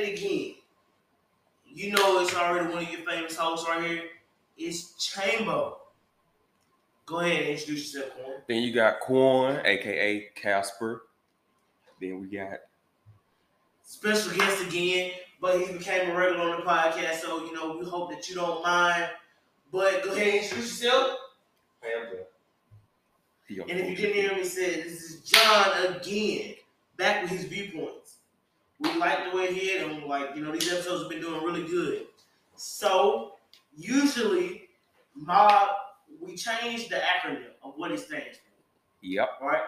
it again. You know it's already one of your famous hosts right here. It's Chambo. Go ahead and introduce yourself, Kwan. Then you got Kwan, a.k.a. Casper. Then we got... special guest again, but he became a regular on the podcast, so, you know, we hope that you don't mind. But go ahead and introduce yourself. And if you didn't hear me say it, this is John again, back with his viewpoints. We like the way he hit him. Like, you know, these episodes have been doing really good. So, usually, mob, we change the acronym of what it stands for. Yep. Right?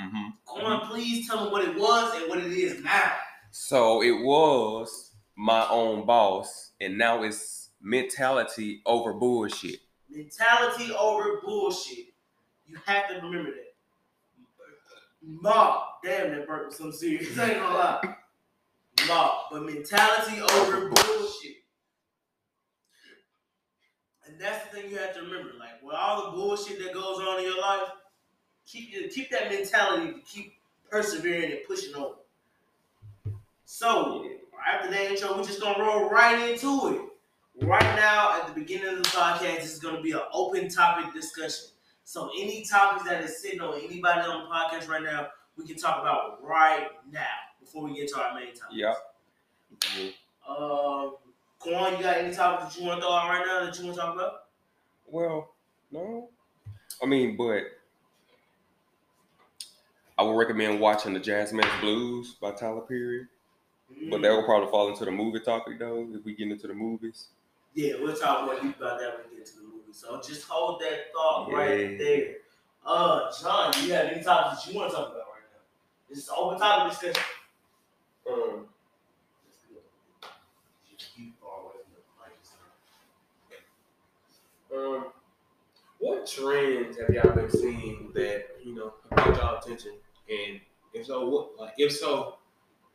Mm-hmm. Kwan, please tell me what it was and what it is now. So, it was my own boss, and now it's mentality over bullshit. Mentality over bullshit. You have to remember that. Mob. Damn, that burp was so serious. I ain't gonna lie. Mob. But mentality over bullshit. And that's the thing you have to remember. Like, with all the bullshit that goes on in your life, keep that mentality to keep persevering and pushing on. So, after that intro, we're just gonna roll right into it. Right now, at the beginning of the podcast, this is gonna be an open topic discussion. So any topics that is sitting on anybody on the podcast right now, we can talk about right now before we get to our main topics. Yeah. Kwan, you got any topics that you want to throw out right now that you want to talk about? Well, no. I mean, but I would recommend watching the Jazzman's Blues by Tyler Perry. Mm-hmm. But that will probably fall into the movie topic, though, if we get into the movies. Yeah, we'll talk more about that when we get to the movies. So just hold that thought right there. John, do you have any topics that you want to talk about right now? This is open topic discussion. That's good. Just keep far away from the mic. What trends have y'all been seeing that, you know, have caught y'all attention? And if so,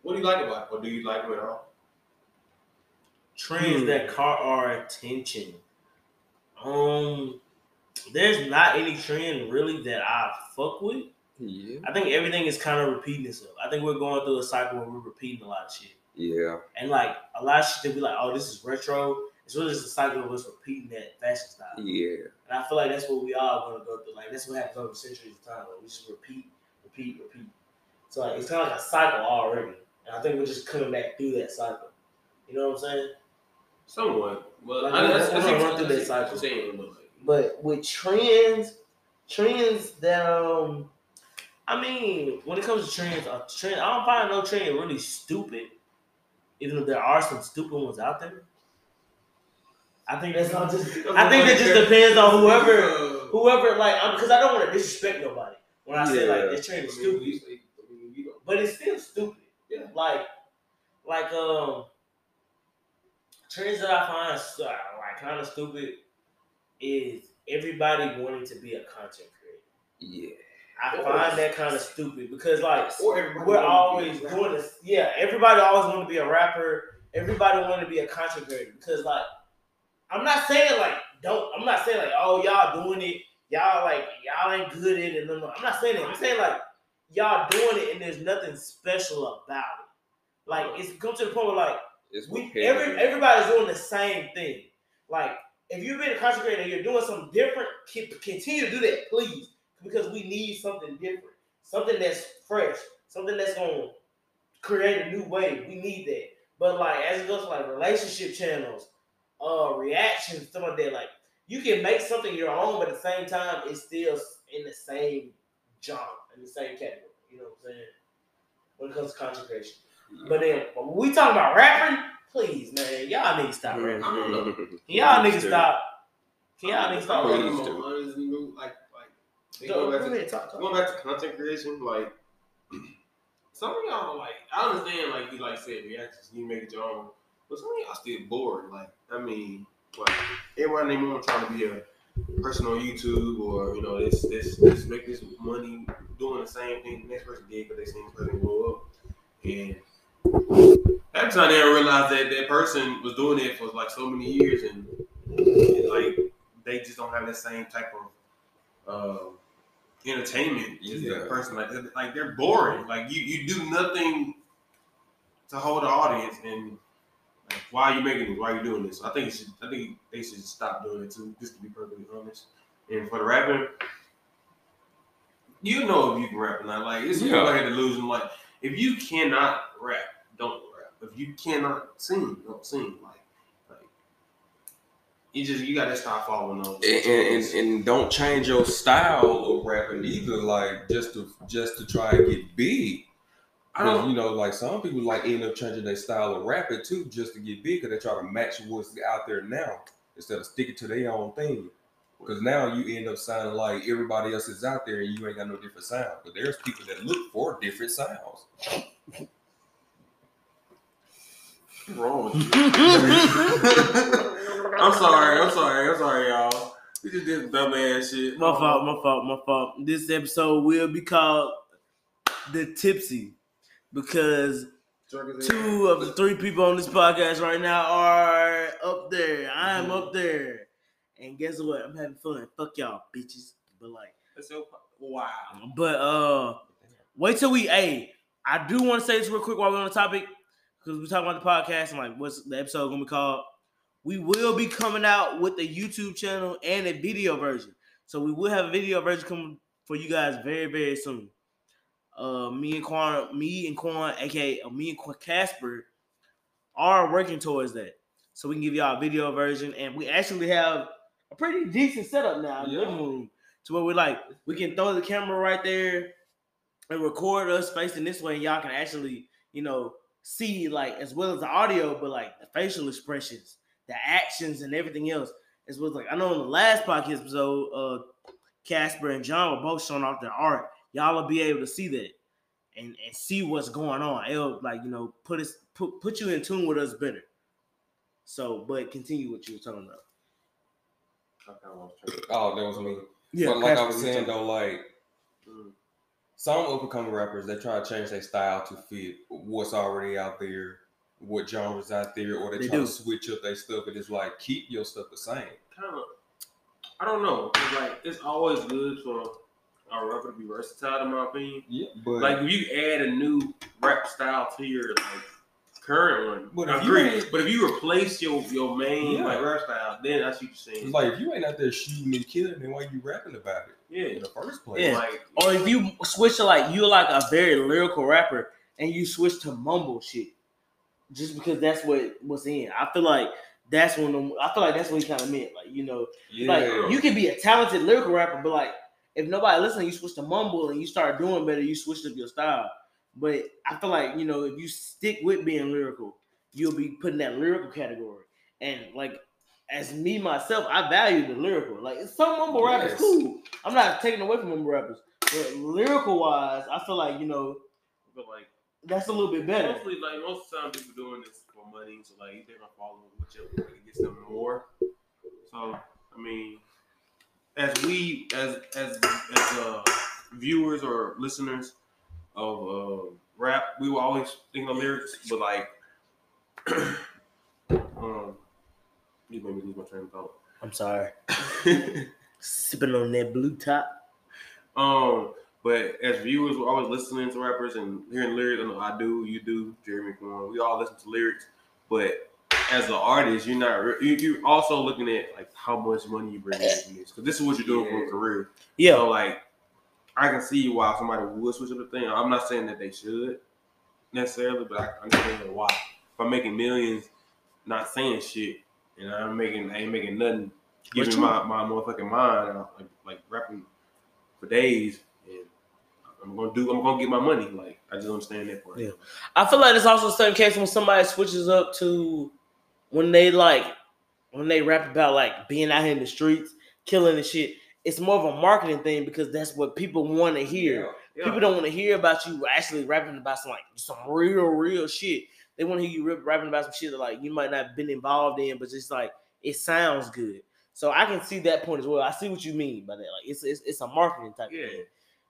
what do you like about it? Or do you like them at all? Trends that caught our attention. There's not any trend really that I fuck with. Yeah. I think everything is kind of repeating itself. I think we're going through a cycle where we're repeating a lot of shit. Yeah. And like a lot of shit that we like, oh, this is retro. It's really just a cycle of us repeating that fashion style. Yeah. And I feel like that's what we all want to go through. Like that's what happens over centuries of time. Like, we just repeat. So like it's kind of like a cycle already. And I think we're just coming back through that cycle. You know what I'm saying? Somewhat. Well, like, I don't run through that cycle. But with trends that I mean, when it comes to trends, I don't find no trend really stupid, even if there are some stupid ones out there. I think that's not just. I think that just depends on whoever like, because I don't want to disrespect nobody when I say like this trend is stupid, but it's still stupid. Yeah. Like. Trends that I find like kind of stupid is everybody wanting to be a content creator. Yeah, I find that kind of stupid because like we're always doing this. Yeah, everybody always want to be a rapper. Everybody want to be a content creator because like I'm not saying like oh y'all doing it. Y'all ain't good at it. No. I'm not saying that. I'm saying like y'all doing it and there's nothing special about it. Like it's come to the point where like. Everybody's doing the same thing. Like, if you've been a content creator and you're doing something different, continue to do that, please. Because we need something different. Something that's fresh. Something that's going to create a new way. We need that. But, like, as it goes to, like, relationship channels, reactions, stuff like that, like, you can make something your own, but at the same time, it's still in the same genre, in the same category. You know what I'm saying? When it comes to content creation. But then when we talking about rapping, please, man, y'all niggas stop rapping. Can y'all niggas stop rapping? Going back to content creation, like some of y'all are like I understand like you like said reactions, you make it your own, but some of y'all still bored. Like I mean, like everybody ain't more trying to be a person on YouTube or you know this make this money doing the same thing the next person did because they seen this person blow up. And that time they realized that that person was doing it for like so many years, and like they just don't have that same type of entertainment. Just that person like they're boring. Like you do nothing to hold the audience. And like, why are you making this? Why are you doing this? I think they should stop doing it too, just to be perfectly honest. And for the rapping, you know if you can rap or not. Like, it's like a delusion. Like, if you cannot rap, don't rap. If you cannot sing, don't sing. Like you gotta stop following those. And don't change your style of rapping either. Like, just to try and get big. I don't, like some people like end up changing their style of rapping too, just to get big, because they try to match what's out there now instead of sticking to their own thing. Because now you end up sounding like everybody else is out there, and you ain't got no different sound. But there's people that look for different sounds. What's wrong with you? I'm sorry, y'all. We just did dumb ass shit. My fault. This episode will be called The Tipsy, because two of the three people on this podcast right now are up there. I am up there. And guess what? I'm having fun. Fuck y'all, bitches. But like, wow. But wait till we. Hey, I do want to say this real quick while we're on the topic, because we're talking about the podcast and like, what's the episode gonna be called? We will be coming out with a YouTube channel and a video version, so we will have a video version coming for you guys very, very soon. Me and Kwan, aka me and Casper, are working towards that, so we can give y'all a video version, and we actually have a pretty decent setup now in the living room, to where we can throw the camera right there and record us facing this way, and y'all can actually, see as well as the audio, but the facial expressions, the actions, and everything else. As well as I know in the last podcast episode, Casper and John were both showing off their art. Y'all will be able to see that and see what's going on. It'll put you in tune with us better. So, but continue what you were talking about. Oh, that was me. Yeah, but I was saying though, some up and coming rappers, they try to change their style to fit what's already out there, what genres out there, or they try to switch up their stuff. And it's keep your stuff the same. I don't know. It's always good for a rapper to be versatile, in my opinion. Yeah, but if you add a new rap style to your current one, but if you replace your main rap style, then that's what you're saying. If you ain't out there shooting and killing, then why you rapping about it? Yeah, in the first place. Yeah. Or if you switch to you're a very lyrical rapper and you switch to mumble shit, just because that's what's in. I feel like that's what he kind of meant. You can be a talented lyrical rapper, but if nobody listening, you switch to mumble and you start doing better. You switched up your style. But I feel if you stick with being lyrical, you'll be put in that lyrical category. And as me myself, I value the lyrical. Some mumble rappers, cool. I'm not taking away from mumble rappers, but lyrical wise, I feel that's a little bit better. Mostly, most of the time, people doing this for money, so they're gonna follow whichever way to get something more. So I mean, as we as viewers or listeners of rap, we were always thinking of lyrics, but you made me lose my train of thought. I'm sorry. Sipping on that blue top. But as viewers, we're always listening to rappers and hearing lyrics. I know I do, you do, Jeremy, come on. We all listen to lyrics, but as an artist, you're not. You're also looking at how much money you bring in this, because this is what you're doing for a career. Yeah. So I can see why somebody would switch up the thing. I'm not saying that they should necessarily, but I understand why. If I'm making millions, not saying shit, and I ain't making nothing, giving my motherfucking mind, like rapping for days, and I'm gonna get my money. I just understand that part. Yeah, I feel it's also the same case when somebody switches up to when they rap about being out here in the streets, killing and shit. It's more of a marketing thing because that's what people want to hear. Yeah. People don't want to hear about you actually rapping about some real shit. They want to hear you rapping about some shit that you might not have been involved in, but just it sounds good. So I can see that point as well. I see what you mean by that. It's a marketing type thing.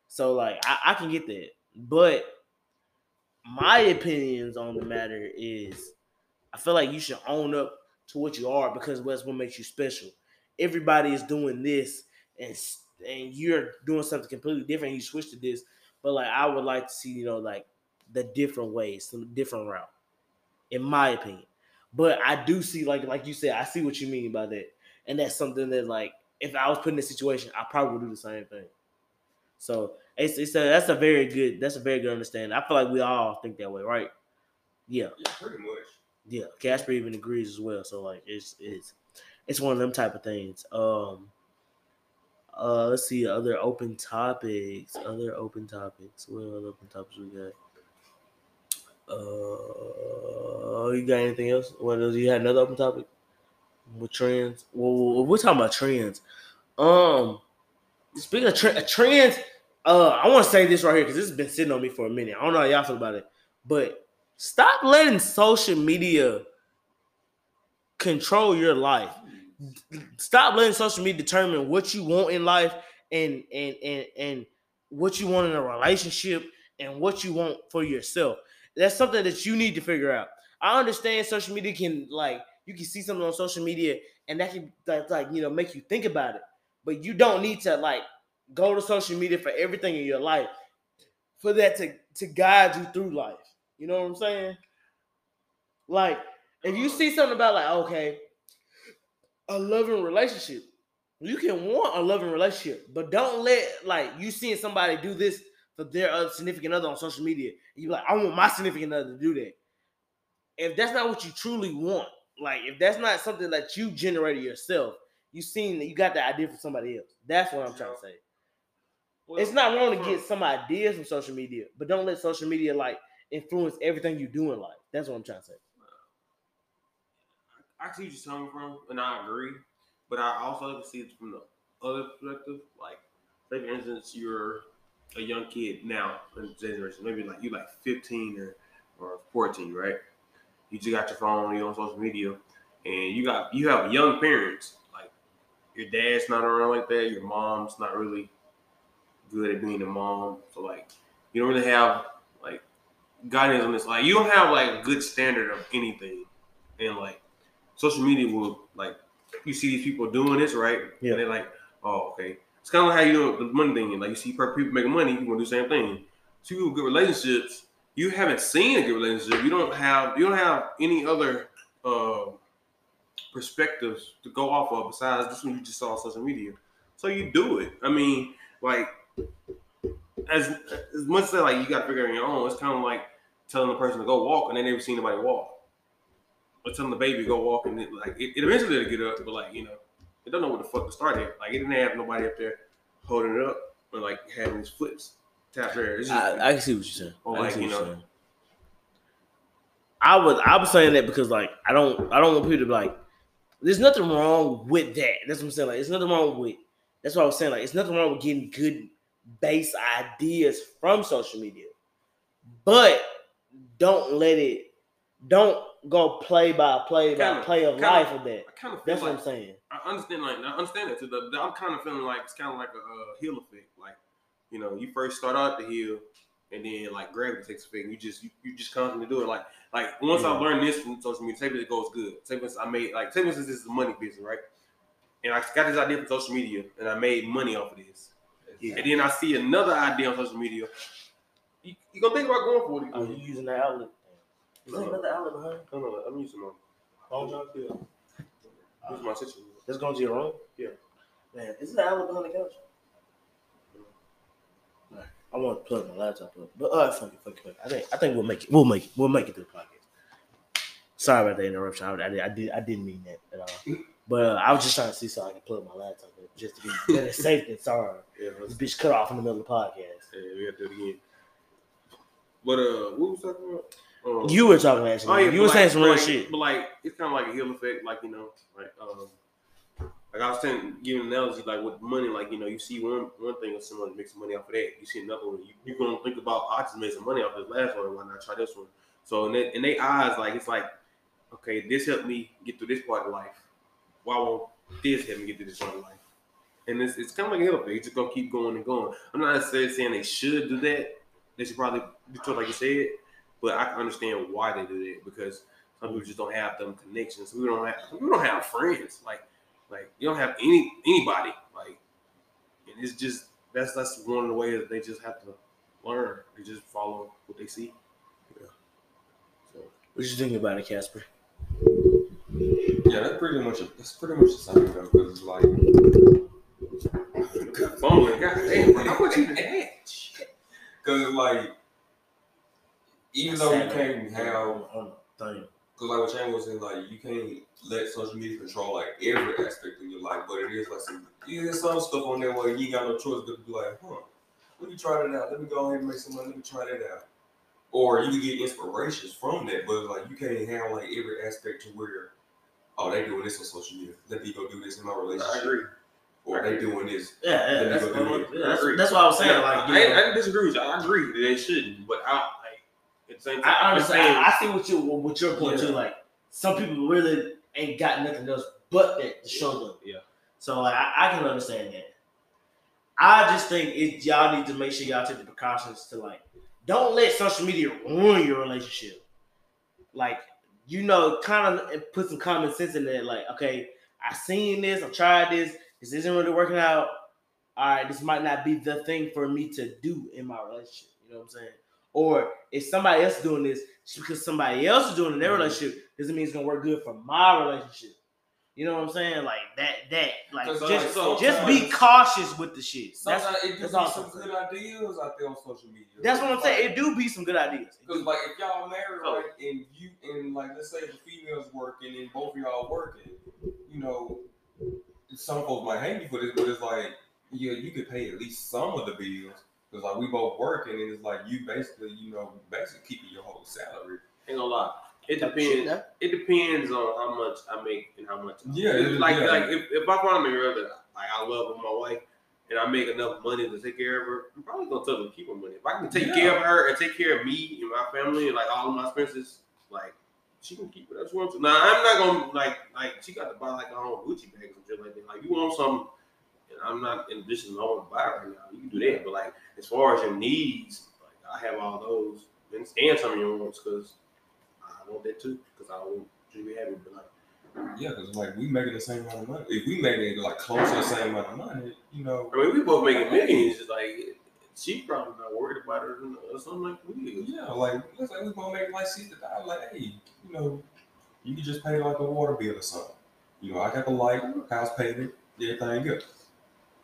So I can get that. But my opinions on the matter is I feel you should own up to what you are, because that's what makes you special. Everybody is doing this. And you're doing something completely different. You switch to this, but I would like to see the different ways, some different route. in my opinion. But I do see, like you said, I see what you mean by that. And that's something that, like, if I was put in this situation, I probably would do the same thing. So that's a very good understanding. I feel like we all think that way, right? Yeah. Yeah, pretty much. Yeah, Casper even agrees as well. So like it's one of them type of things. Let's see other open topics. What other open topics we got? You got anything else? What else? You had another open topic? With trends? Well, we're talking about trends. Speaking of trends, I want to say this right here because this has been sitting on me for a minute. I don't know how y'all feel about it, but stop letting social media control your life. Stop letting social media determine what you want in life and what you want in a relationship and what you want for yourself. That's something that you need to figure out. I understand social media can, like, you can see something on social media and that can, like, you know, make you think about it. But you don't need to, like, go to social media for everything in your life, for that to guide you through life. You know what I'm saying? Like, if you see something about, like, okay, a loving relationship, you can want a loving relationship, but don't let, like, you seeing somebody do this for their other significant other on social media. You're like, I want my significant other to do that. If that's not what you truly want, like, if that's not something that you generated yourself, you seen that you got the idea from somebody else. That's what I'm trying to say. Well, it's not wrong to get some ideas from social media, but don't let social media, like, influence everything you do in life. That's what I'm trying to say. I see what you're coming from, and I agree, but I also have to see it from the other perspective. Like, say for instance, you're a young kid now in this generation, maybe like you like 15 or 14, right? You just got your phone, you're on social media, and you have young parents. Like, your dad's not around like that, your mom's not really good at being a mom, so like you don't really have like guidance on this. Like, you don't have like a good standard of anything, and like social media will, like, you see these people doing this, right? Yeah. And they're like, oh, okay. It's kind of like how you do the money thing. Like, you see people making money, you want to do the same thing. See people with good relationships. You haven't seen a good relationship. You don't have any other perspectives to go off of besides this one you just saw on social media. So you do it. I mean, like, as much as like you got to figure it out on your own, it's kind of like telling the person to go walk and they never seen anybody walk. Or telling the baby to go walk and it eventually will get up, but like, you know, it don't know what the fuck to start at. Like, it didn't have nobody up there holding it up or like having these flips tap there. I can see what you're saying. Or like, you know, I was saying that because like I don't want people to be like, there's nothing wrong with that. That's what I'm saying. Like, it's nothing wrong with. That's what I was saying. Like, it's nothing wrong with getting good base ideas from social media, but don't let it. Don't go play by play by play of life of that. That's what I'm saying. I understand that too. I'm kind of feeling like it's kind of like a hill effect. Like, you know, you first start out the hill, and then like gravity takes effect. And you just constantly do it. Like once I learned this from social media, say it goes good. Say this is the money business, right? And I got this idea from social media, and I made money off of this. Yeah. And then I see another idea on social media. You gonna think about going for it? Are you using that outlet? No, I'm using my phone out here. This is my situation. That's going to your room? Yeah. Man, is it an outlet behind the couch? All right. I want to plug my laptop up. But all right, fuck it. I think we'll make it. We'll make it through the podcast. Sorry about the interruption. I didn't mean that at all. But I was just trying to see so I could plug my laptop up just to be better safe than sorry. Yeah, this bitch cut off in the middle of the podcast. Yeah, we got to do it again. But what was I talking about? You were talking actually. Oh, yeah, you were saying some real shit. But like, it's kind of like a heel effect, like, you know, like I was giving an analogy, like with money, like, you know, you see one thing or someone makes money off of that, you see another one, you're gonna think about, I just made some money off this last one, why not try this one? So in their eyes, like, it's like, okay, this helped me get through this part of life. Why won't this help me get through this part of life? And it's kind of like a heel effect. You're just gonna keep going and going. I'm not necessarily saying they should do that. They should probably do it like you said. But I can understand why they do that because some people just don't have them connections. We don't have friends. Like you don't have anybody. Like, and it's just that's one of the ways that they just have to learn. They just follow what they see. Yeah. So What you think about it, Casper? Yeah, that's pretty much the same though, because like, good phone, goddamn, bro, how much you had? Because like, even though you can't have, because like what Shane was saying, like you can't let social media control like every aspect of your life, but it is like some stuff on there where you ain't got no choice but to be like, let me try that out. Let me go ahead and make some money. Let me try that out. Or you can get inspirations from that, but like you can't have like every aspect to where, oh, they doing this on social media. Let me go do this in my relationship. I agree. Or they doing this. Yeah, yeah, that's what I was saying. Yeah, like, I disagree with you. I agree that they shouldn't, but I understand. I see what your point too. Like some people really ain't got nothing else but that to show them. Yeah. So like, I can understand that. I just think y'all need to make sure y'all take the precautions to like, don't let social media ruin your relationship. Like, you know, kind of put some common sense in there. Like, okay, I seen this, I've tried this. This isn't really working out. All right, this might not be the thing for me to do in my relationship. You know what I'm saying? Or if somebody else is doing this, just because somebody else is doing it in their relationship doesn't mean it's gonna work good for my relationship. You know what I'm saying? Like that. Like just be cautious with the shit. That's it. That's all. Some good ideas out there on social media. That's what I'm saying. It do be some good ideas. Because like if y'all married, right, and like let's say the female's working and both of y'all working, you know, some folks might hate me for this, but it's like, yeah, you could pay at least some of the bills. Because like we both working, and it's like you basically, keeping your whole salary. Ain't gonna lie. It depends on how much I make and how much. If I want to make her, like I love my wife, and I make enough money to take care of her, I'm probably gonna tell her to keep her money. If I can take care of her and take care of me and my family and like all of my expenses, like she can keep what she wants. Now I'm not gonna like she got to buy like her own Gucci bags and shit like that. Like you want something, and I'm not in a position I want to buy right now. You can do that, but like as far as your needs, like I have all those and some of your wants because. I want that too, because I don't really have it, but like, yeah, because like we making the same amount of money. If we making like close to the same amount of money, you know, I mean, we both making millions. Just like she probably not worried about her or something like we. Yeah, like let's say we gonna make like $60. Like, hey, you know, you can just pay like a water bill or something. You know, I got the light, house payment, everything good.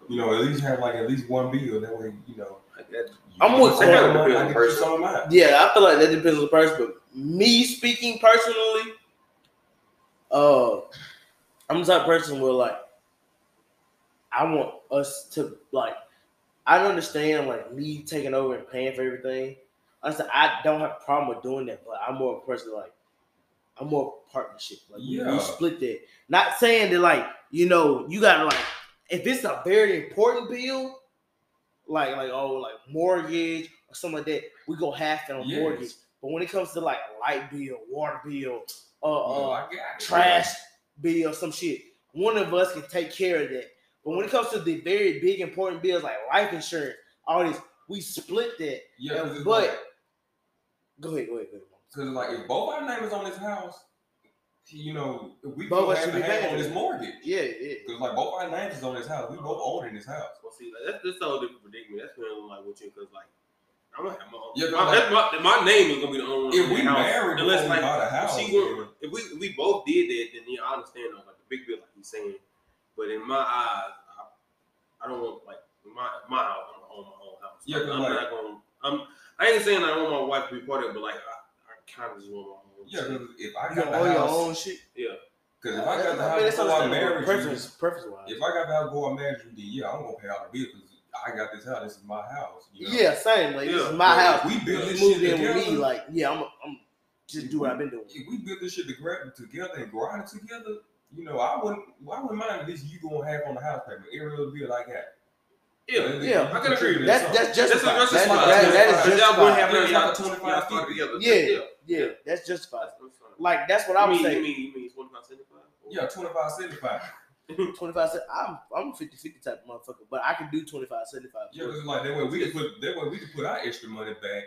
You know, at least one bill. That way, you know. I'm with the person. Yeah, I feel like that depends on the person. But me speaking personally, I'm the type of person where like I want us to like. I don't understand like me taking over and paying for everything. Honestly, I don't have a problem with doing that, but I'm more of a person like I'm more of a partnership. Like we split that. Not saying that like you know you gotta like if it's a very important bill. Like oh like mortgage or something like that. We go half on mortgage, but when it comes to like light bill, water bill, trash bill, some shit, one of us can take care of that. But when it comes to the very big important bills like life insurance, all this, we split that. Yeah, and, but like, go ahead. Because like if both our names on this house, you know, we both have to have on this mortgage. Yeah. Because like both our names is on this house, we both own in this house. See, like, that's the whole different predicament. That's when I'm like with you, because like I'm gonna have my own. Yeah, my name is gonna be the only one. If we married, unless like a house, if we both did that, then yeah, I understand like the big bill like he's saying. But in my eyes, I don't want like my house. I'm gonna own my own house. Yeah, like, I ain't saying I want my wife to be part of it, but like I kind of just want my own. Yeah, shit. If I got all your own shit, yeah. Because if I got the house before I married you, if I got the house before I married you, then yeah, I'm gonna pay all the bills. I got this house. This is my house. You know? Yeah, same. Like this is my house. We built this shit together. With me, like I'm just do what I've been doing. If we built this shit together and grind it together, you know, I wouldn't mind this. You gonna have on the house payment every little bill I got. Yeah. I can agree with that. That's justified. That is justified. Yeah, that's justified. Like that's what I was saying. You mean 2575? Yeah, 2575. 25. I'm 50/50 type of motherfucker, but I can do 25/75. Yeah, because like that way we can put our extra money back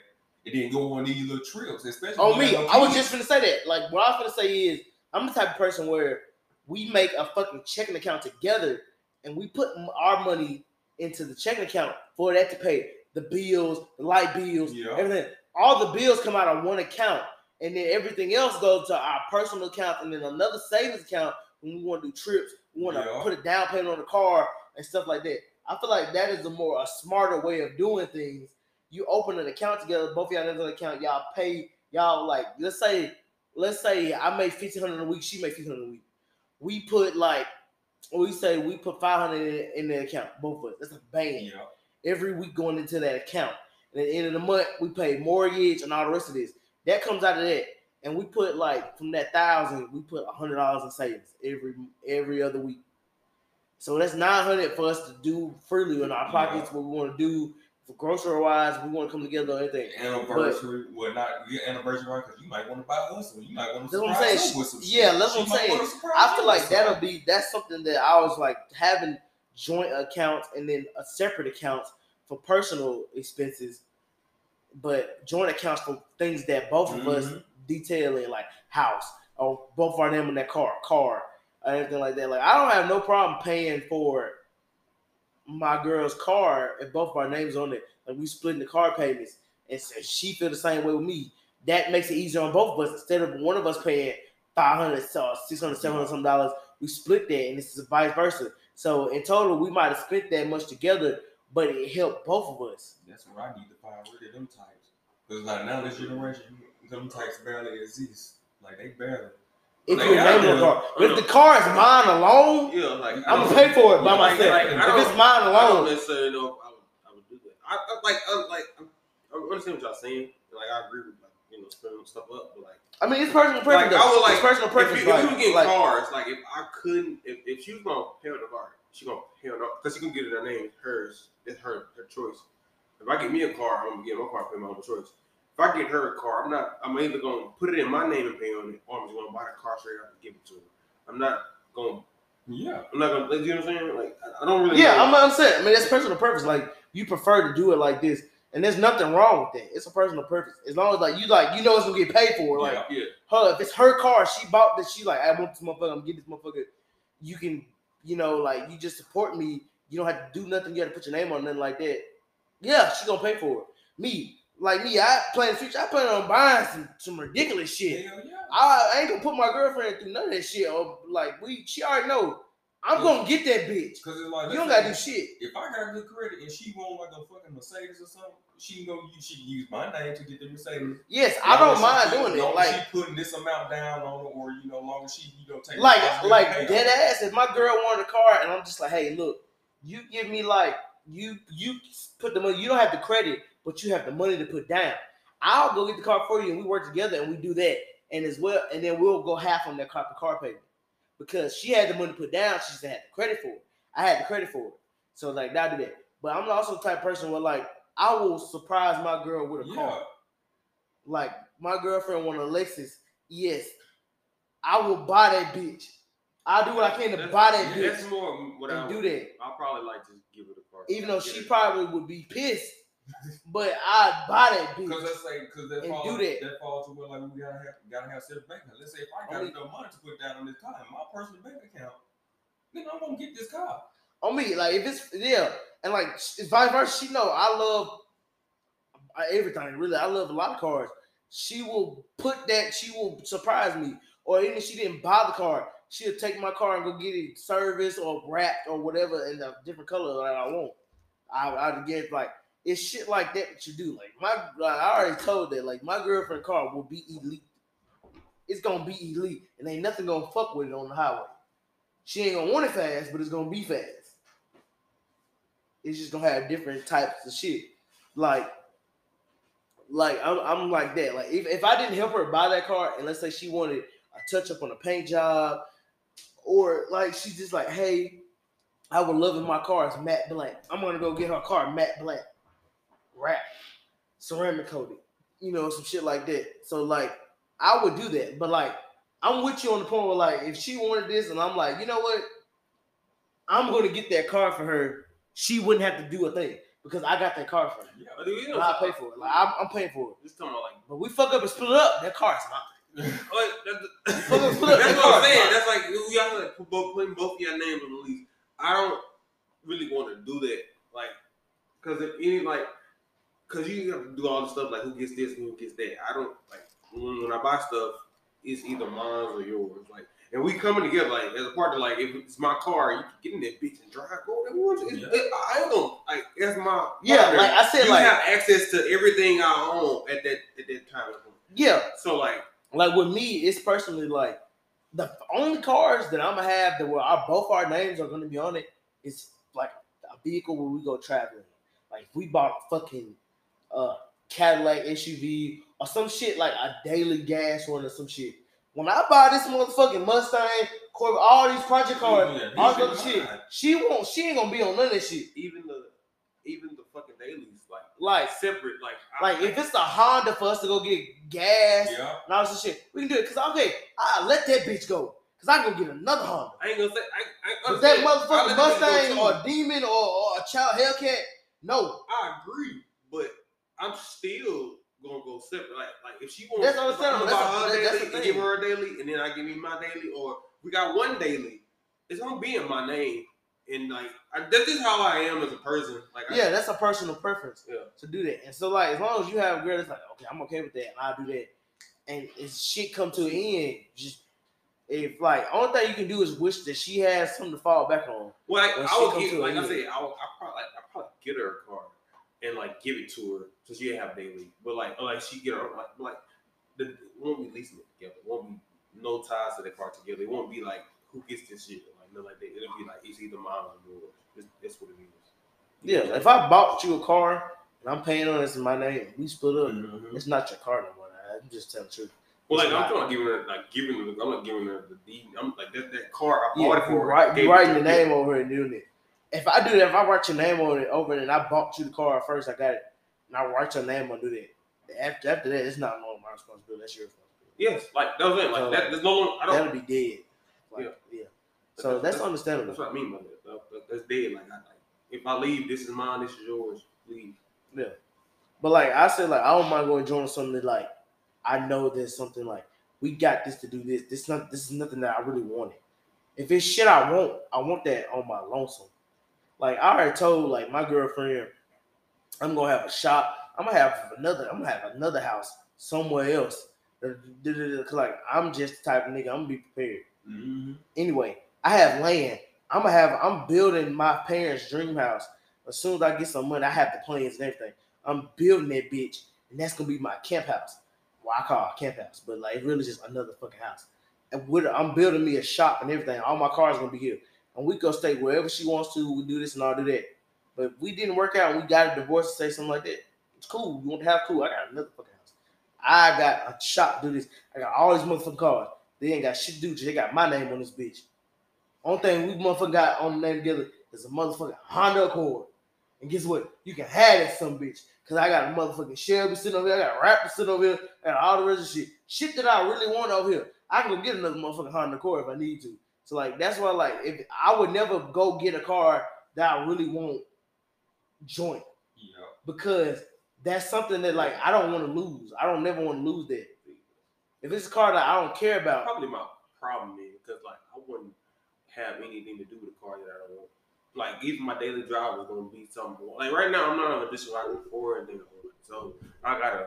and then go on these little trips. Especially on me, I was just gonna say that. Like what I was gonna say is I'm the type of person where we make a fucking checking account together and we put our money into the checking account for that to pay the bills, the light bills, everything. All the bills come out on one account. And then everything else goes to our personal account and then another savings account when we want to do trips. We want to put a down payment on the car and stuff like that. I feel like that is a smarter way of doing things. You open an account together, both of y'all have an account, y'all pay, y'all like, let's say I make $1,500 a week, she make $1,500 a week. We put we put $500 in the account, both of us. That's a bang. Yeah. Every week going into that account. And at the end of the month, we pay mortgage and all the rest of this. That comes out of that. And we put from that $1,000, we put $100 in savings every other week. So that's $900 for us to do freely in our pockets, what we want to do. For grocery wise, we want to come together on anything. Anniversary, well, not your anniversary, right? Because you might want to buy us, or you might want to surprise you with some shit. Yeah, that's what I'm saying. I feel like that's something that I was like having joint accounts and then a separate accounts for personal expenses, but joint accounts for things that both of us detail in, like house or both our name in that car, or anything like that. Like I don't have no problem paying for my girl's car and both of our names on it. Like we splitting the car payments, and so she feel the same way with me. That makes it easier on both of us. Instead of one of us paying $500, $600, $700 some dollars, we split that, and this is vice versa. So in total, we might have spent that much together, but it helped both of us. That's where I need to find rid of them types, because like now this generation, them types barely exist. Like they barely. If you name the car, but if the car is mine alone, I'm gonna pay for it by myself. If it's mine alone, I don't necessarily know if I would do that. I understand what y'all saying. Like I agree with spending stuff up, but it's personal preference. Like, I would it's personal preference. If you get cars, if I couldn't, if she was gonna pay on the car, she gonna pay on because she can get it her name, hers. It's her choice. If I get me a car, I'm gonna get my car, pay my own choice. If I get her a car, I'm either gonna put it in my name and pay on it, or I'm just gonna buy the car straight out and give it to her. I'm not gonna you know what I'm saying? Like I don't really know. I'm upset. That's personal preference. Like you prefer to do it like this, and there's nothing wrong with that. It's a personal preference. As long as it's gonna get paid for. Her, if it's her car, she bought that, she I want this motherfucker, I'm getting this motherfucker. You can, you just support me, you don't have to do nothing, you have to put your name on nothing like that. Yeah, she gonna pay for it. I plan the future. I plan on buying some ridiculous shit. Yeah. I ain't gonna put my girlfriend through none of that shit. Or she already know. I'm gonna get that bitch. Cause it's you don't gotta do shit. If I got good credit and she want a fucking Mercedes or something, she can use my name to get the Mercedes. Yes, I don't mind doing it. She putting this amount down on it, or long as she take dead ass. If my girl wanted a car and I'm just hey, look, you give me you put the money. You don't have the credit, but you have the money to put down. I'll go get the car for you, and we work together, and we do that, and as well, and then we'll go half on that car payment, because she had the money to put down, she just had the credit for it. I had the credit for it, so now do that. But I'm also the type of person where I will surprise my girl with a car. My girlfriend wanted a Lexus. Yes, I will buy that bitch. I'll do what I can to buy that bitch. That's more what I do that. I'll probably just give it a car, even though she probably would be pissed. But I buy that bitch. That falls to where we gotta have separate bank account. Let's say if I got no money to put down on this car in my personal bank account, then I'm gonna get this car. On me, if it's and it's vice versa. She know I love everything. Really, I love a lot of cars. She will surprise me, or even if she didn't buy the car, she'll take my car and go get it serviced or wrapped or whatever in a different color that I want. I get it's shit like that that you do. I already told that. My girlfriend car will be elite. It's gonna be elite, and ain't nothing gonna fuck with it on the highway. She ain't gonna want it fast, but it's gonna be fast. It's just gonna have different types of shit. I'm like that. If I didn't help her buy that car, and let's say she wanted a touch up on a paint job, or she's just hey, I would love if my car is matte black. I'm gonna go get her car matte black. Wrap, ceramic coated, some shit like that. So I would do that, but I'm with you on the point where if she wanted this, and I'm you know what, I'm gonna get that car for her. She wouldn't have to do a thing because I got that car for her. Yeah, but I pay for it. I'm paying for it. Just talking about but we fuck up and split up. That car's not. That's what I'm saying. That's we all both of your names on the lease. I don't really want to do that, because if any. Because you have to do all the stuff, who gets this, who gets that. I don't, when I buy stuff, it's either mine or yours. Like, and we coming together like as a partner. Like, if it's my car, you can get in that bitch and drive. I ain't gonna like. That's my partner. Yeah. Like I said, you like have access to everything I own at that time. Yeah. So like with me, it's personally like the only cars that I'm gonna have that where both our names are gonna be on it is like a vehicle where we go traveling. Like if we bought a fucking Cadillac SUV or some shit like a daily gas one or some shit. When I buy this motherfucking Mustang, Corvette, all these project cars, all that shit, she ain't gonna be on none of that shit. Even the fucking dailies, like separate, like if it's a Honda for us to go get gas and all this shit, we can do it. Cause I let that bitch go. Cause I can get another Honda. I ain't gonna say cause that motherfucking Mustang or Demon or a Child Hellcat. No, I agree, but I'm still gonna go separate. Like if she wants, that's what I'm saying. I'm about her daily, and give her a daily, and then I give me my daily, or we got one daily. It's gonna be in my name, and like that's just how I am as a person. Like, that's a personal preference. Yeah. To do that, and so like as long as you have a girl, it's like okay, I'm okay with that, and I'll do that. And if shit come to an end, just if like only thing you can do is wish that she has something to fall back on. Well, I probably get her a car. And like give it to her because you have daily, but like she get her like won't be leasing it together, won't be no ties to that car together. It won't be like who gets this shit, like nothing like that. It'll be like it's either mine or yours. That's what it is. Yeah, if I bought you a car and I'm paying on it in my name, we split up. Mm-hmm. It's not your car no more. I'm just telling the truth. Well, it's I'm not giving her I'm not giving her the deed. I'm like that car I bought it for. You're writing your name over and doing it. If I do that, if I write your name on it over and I bought you the car first, I got it, and I write your name on do that. After that, it's not my responsibility. That's your responsibility. Yes, like that was it. Like so, that, there's no one. I don't. That'll be dead. Like, yeah. So that's understandable. That's what I mean by that. That's dead. Like if I leave, this is mine. This is yours. Leave. Yeah. But like I said, like I don't mind going join something that, like I know there's something like we got this to do this. This is nothing that I really wanted. If it's shit I want that on my lonesome. Like I already told like my girlfriend, I'm gonna have a shop. I'm gonna have another house somewhere else. Like I'm just the type of nigga. I'm gonna be prepared. Mm-hmm. Anyway, I have land. I'm building my parents' dream house. As soon as I get some money, I have the plans and everything. I'm building that bitch, and that's gonna be my camp house. Well, I call it camp house, but like really just another fucking house. And I'm building me a shop and everything. All my cars gonna be here. And we go stay wherever she wants to. We do this and all do that. But if we didn't work out, we got a divorce or say something like that. It's cool. You want to have cool. I got another fucking house. I got a shop to do this. I got all these motherfucking cars. They ain't got shit to do. They got my name on this bitch. Only thing we motherfucking got on the name together is a motherfucking Honda Accord. And guess what? You can have that some bitch. Because I got a motherfucking Shelby sitting over here. I got a Raptor sitting over here. I got all the rest of shit. Shit that I really want over here. I can go get another motherfucking Honda Accord if I need to. So like that's why like if I would never go get a car that I really won't joint. Yeah. Because that's something that like I don't want to lose. I don't never want to lose that. If it's a car that I don't care about, probably my problem is because like I wouldn't have anything to do with a car that I don't want. Like even my daily drive is gonna be something like right now I'm not on a position where I can afford anything, so I gotta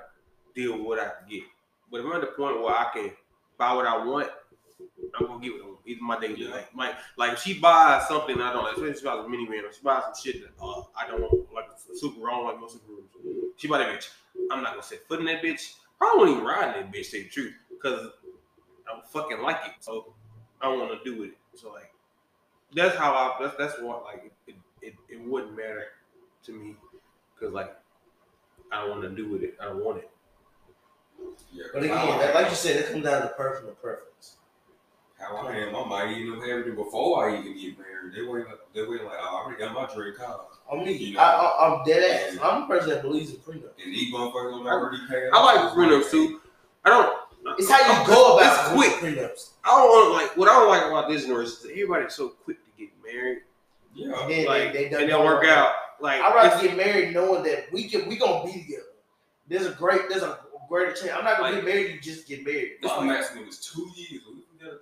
deal with what I can get. But if I'm at the point where I can buy what I want, I'm gonna give it on either my daily. Yeah. Like if she buys something I don't like, especially if she buys a minivan or she buys some shit that I don't want, like a Subaru, I don't like no Subaru. She buy that bitch. I'm not gonna set foot in that bitch. I won't even ride in that bitch, to tell the truth, because I don't fucking like it. So I don't wanna do with it. So like that's how that's what like it wouldn't matter to me. Cause like I don't wanna do with it. I don't want it. Yeah, but again, like you said, it comes down to personal preference. How I am, I might even have it before I even get married. They were like, I already got my dream car. I'm dead ass. I'm a person that believes in freedom. And these motherfuckers already paying. I like prenups too. I don't. It's how you go about quick prenups. I don't want like what I don't like about this generation is that everybody's so quick to get married. Yeah, and then like they don't work out. Like I'd rather get married knowing that we gonna be together. There's a greater chance. I'm not gonna get married. You just get married. This maximum is 2 years.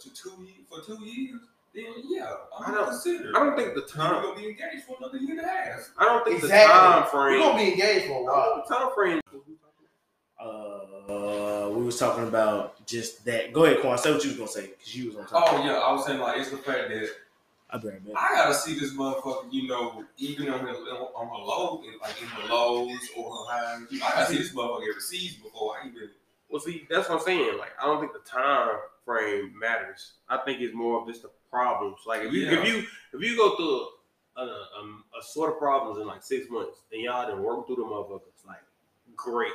For 2 years, then yeah, I don't consider. I don't think the time we're gonna be engaged for another year and a half. I don't think the time frame. We're gonna be engaged for a while. The time frame. We was talking about just that. Go ahead, Kwan. Say what you was gonna say because you was on top. Oh yeah, I was saying like it's the fact that I gotta see this motherfucker. You know, even on her low, like in her lows or her highs. I gotta see this motherfucker ever sees before I even. Well, see, that's what I'm saying. Like, I don't think the time frame matters. I think it's more of just the problems. Like, if you go through a sort of problems in like 6 months, and y'all done work through the motherfuckers, like great.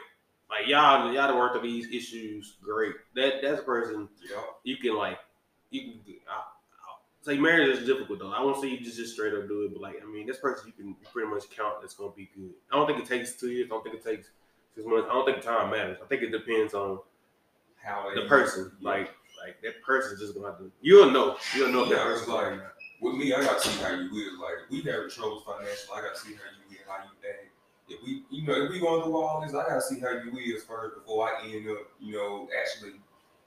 Like y'all done worked through these issues, great. That's a person you can say marriage is difficult though. I won't say you just straight up do it, but like I mean, this person you can pretty much count that's gonna be good. I don't think it takes 2 years. I don't think it takes 6 months. I don't think time matters. I think it depends on how the person. Yeah. Like that person's just gonna have to. You'll know. Yeah, that it's like. With me, I gotta see how you is. Like, we having troubles financially, I gotta see how you is, how you think. If we going through all this, I gotta see how you is first before I end up, actually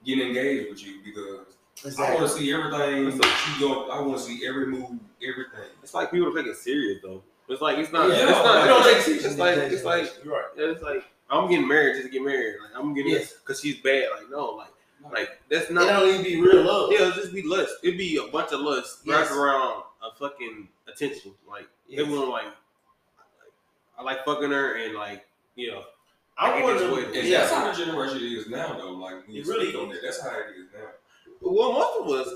getting engaged with you because exactly. I want to see everything. I want to see every move, everything. It's like people are taking it serious though. It's like it's not. Yeah, it's not. You don't take it serious. It's like. Right. It's like I'm getting married just to get married. Like I'm getting because she's bad. Like no, like. Like that's not. It don't even be real love. Yeah, it'll just be lust. It'd be a bunch of lust wrapped around a fucking attention. Like everyone like I like fucking her and like I wonder. That's how the generation is now though. Like when you really on that. That's how it is now. Well, most of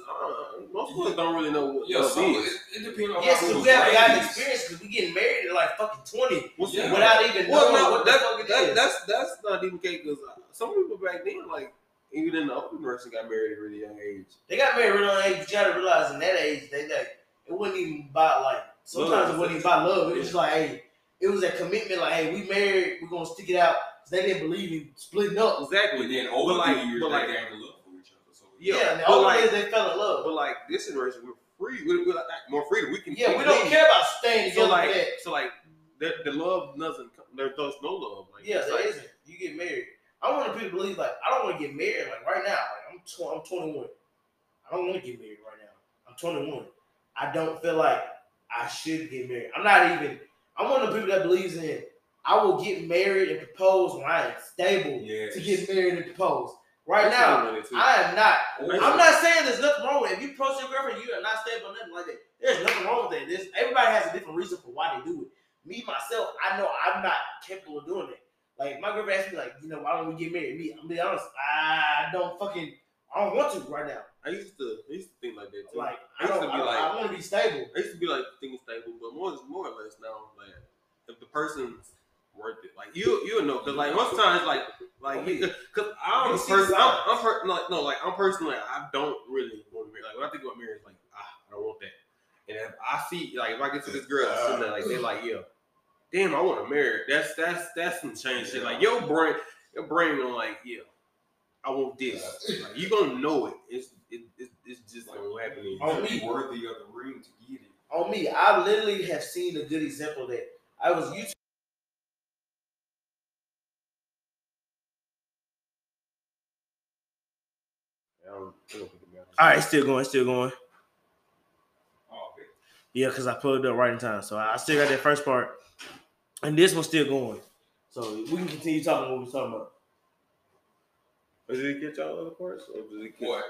us don't really know what love is. It depends on how we got experience because we getting married at like fucking 20 without even knowing what the fuck it is. That's not even okay because some people back then like. Even in the older person got married at a really young age. They got married at a really young age. You gotta realize in that age, they like it wasn't even about like sometimes love. It wasn't even about love. It was like, hey, it was a commitment. Like, hey, we married, we're gonna stick it out. Cause they didn't believe in splitting up. Exactly. And then over years, they got in love for each other. So and the older years they fell in love. But like this generation, we're free. We're like more freedom. We can. Yeah, we don't care about staying together. So the love doesn't. There's no love. Like, isn't. You get married. I want people to believe, like, I don't want to get married, like, right now. Like, I'm 21. I don't want to get married right now. I'm 21. I don't feel like I should get married. I'm one of the people that believes in I will get married and propose when I am stable to get married and propose. Right now, I am not. I'm not saying there's nothing wrong with it. If you propose your girlfriend, you are not stable or nothing like that. There's nothing wrong with that. Everybody has a different reason for why they do it. Me, myself, I know I'm not capable of doing that. Like, my girlfriend asked me, like, why don't we get married? Me, I'm being honest, I don't want to right now. I used to think like that, too. Like, I want to be stable. I used to be, like, thinking stable, but more or less now, like, if the person's worth it. Like, you'll know, because, like, most times, like, because I'm personally, I don't really want to marry. Like, when I think about marriage, like, I don't want that. And if I see, like, if I get to this girl, like, they're like, damn, I want to marry. That's some change shit. Like your brain gonna like, I want this. Like, you gonna know it. It's just like gonna happen. On me, worthy of the ring to get it. On me, I literally have seen a good example of that. I was YouTube. All right, it's still going. Oh, okay. Yeah, because I pulled up right in time, so I still got that first part. And this one's still going. So we can continue talking what we're talking about. Does it get y'all other parts? Or does it get what?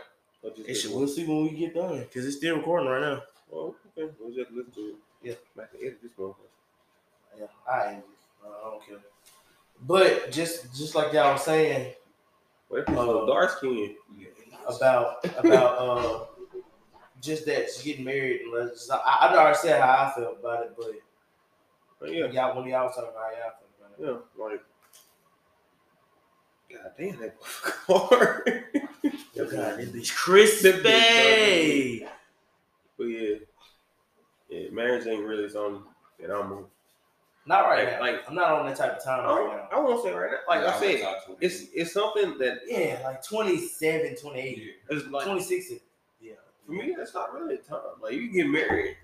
We'll see when we get done. Because it's still recording right now. Oh, okay. We'll just listen to it. Yeah. I have to edit this one. Yeah, I edit it. I don't care. But just like y'all was saying. What if it's dark skin? About just that she's getting married. And I already said how I felt about it, but y'all, when y'all was talking about y'all, like, God damn that car. God, it be crispy. But yeah, marriage ain't really something that I'm on. Not right now. Like, I'm not on that type of time right now. I won't say right now. Like I said, it's something that like 27, 28, it's like, 26. Yeah, for me, that's not really a time. Like you get married,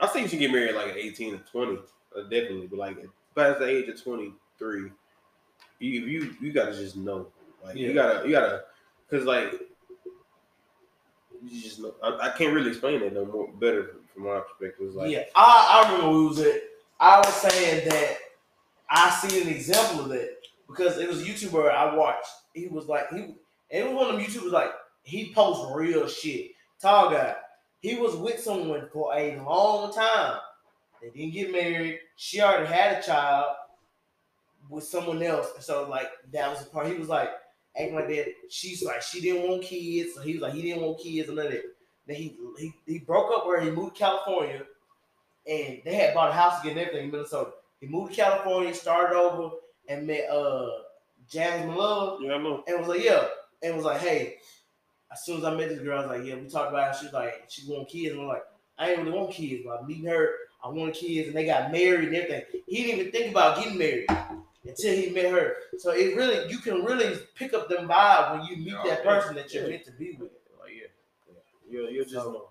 I think you should get married like at 18 or 20, definitely. But like past the age of 23, you gotta just know. Like you gotta, cause like you just know. I can't really explain it no more better from my perspective. Like I remember we was at. I was saying that I see an example of that. because it was a YouTuber I watched. He was like, it was one of them YouTubers, like, he posts real shit. Tall guy. He was with someone for a long time. They didn't get married. She already had a child with someone else. And so, like, that was the part. He was like, acting like that. She's like, she didn't want kids. So he was like, he didn't want kids and none of that. Then he broke up where he moved to California. And they had bought a house again and everything in Minnesota. He moved to California, started over, and met Jazzman's Blues. Yeah, I know. And was like, yeah. And was like, hey, as soon as I met this girl, I was like, yeah, we talked about it. She was like, she want kids. And I'm like, I ain't really want kids. But I meet her, I wanted kids. And they got married and everything. He didn't even think about getting married until he met her. So it really, you can really pick up them vibe when you meet that person that you're meant to be with. Like, you're just know.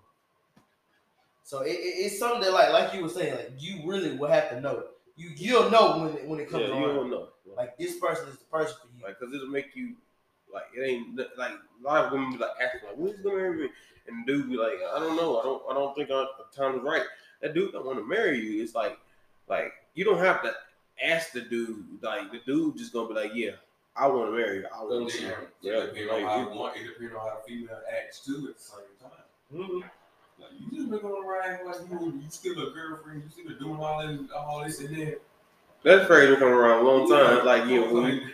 So it's something that, like you were saying, like you really will have to know. You'll know when it comes on. Know. Yeah. Like this person is the person for you. Like, cause it'll make you like it ain't like a lot of women be like asking like who's gonna marry me, and dude be like I don't think the time is right. That dude don't want to marry you. It's like you don't have to ask the dude. Like the dude just gonna be like yeah. I want to marry you. I want to marry you. Yeah, it depends on how a female acts too at the same time. Mm-hmm. Like you just been on right like you still a girlfriend, you still doing all this and that. That phrase been coming around a long time. It's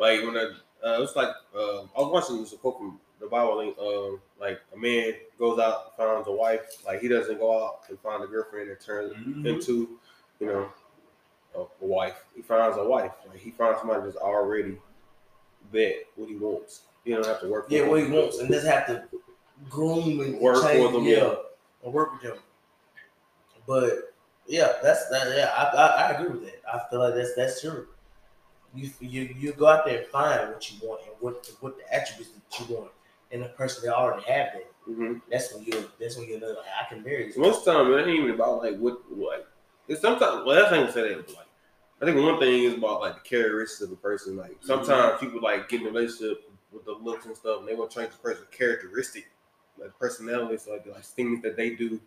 like when I was watching this book from the Bible. Like a man goes out and finds a wife. Like he doesn't go out and find a girlfriend that turns into a wife. He finds a wife. Like he finds somebody that's already that what he wants. He don't have to work. Yeah, what he wants, and doesn't have to groom and work for them. Yeah, and work with them. But yeah, that's that. Yeah, I agree with that. I feel like that's true. You go out there and find what you want and what the attributes that you want in a person that already have that. Mm-hmm. That's when you know like, I can marry. Most times it ain't even about like what. It's sometimes that's how you say that. But, like I think one thing is about like the characteristics of a person. Like sometimes people like get in a relationship with the looks and stuff, and they want to change the person's characteristic, like personality, so like things that they do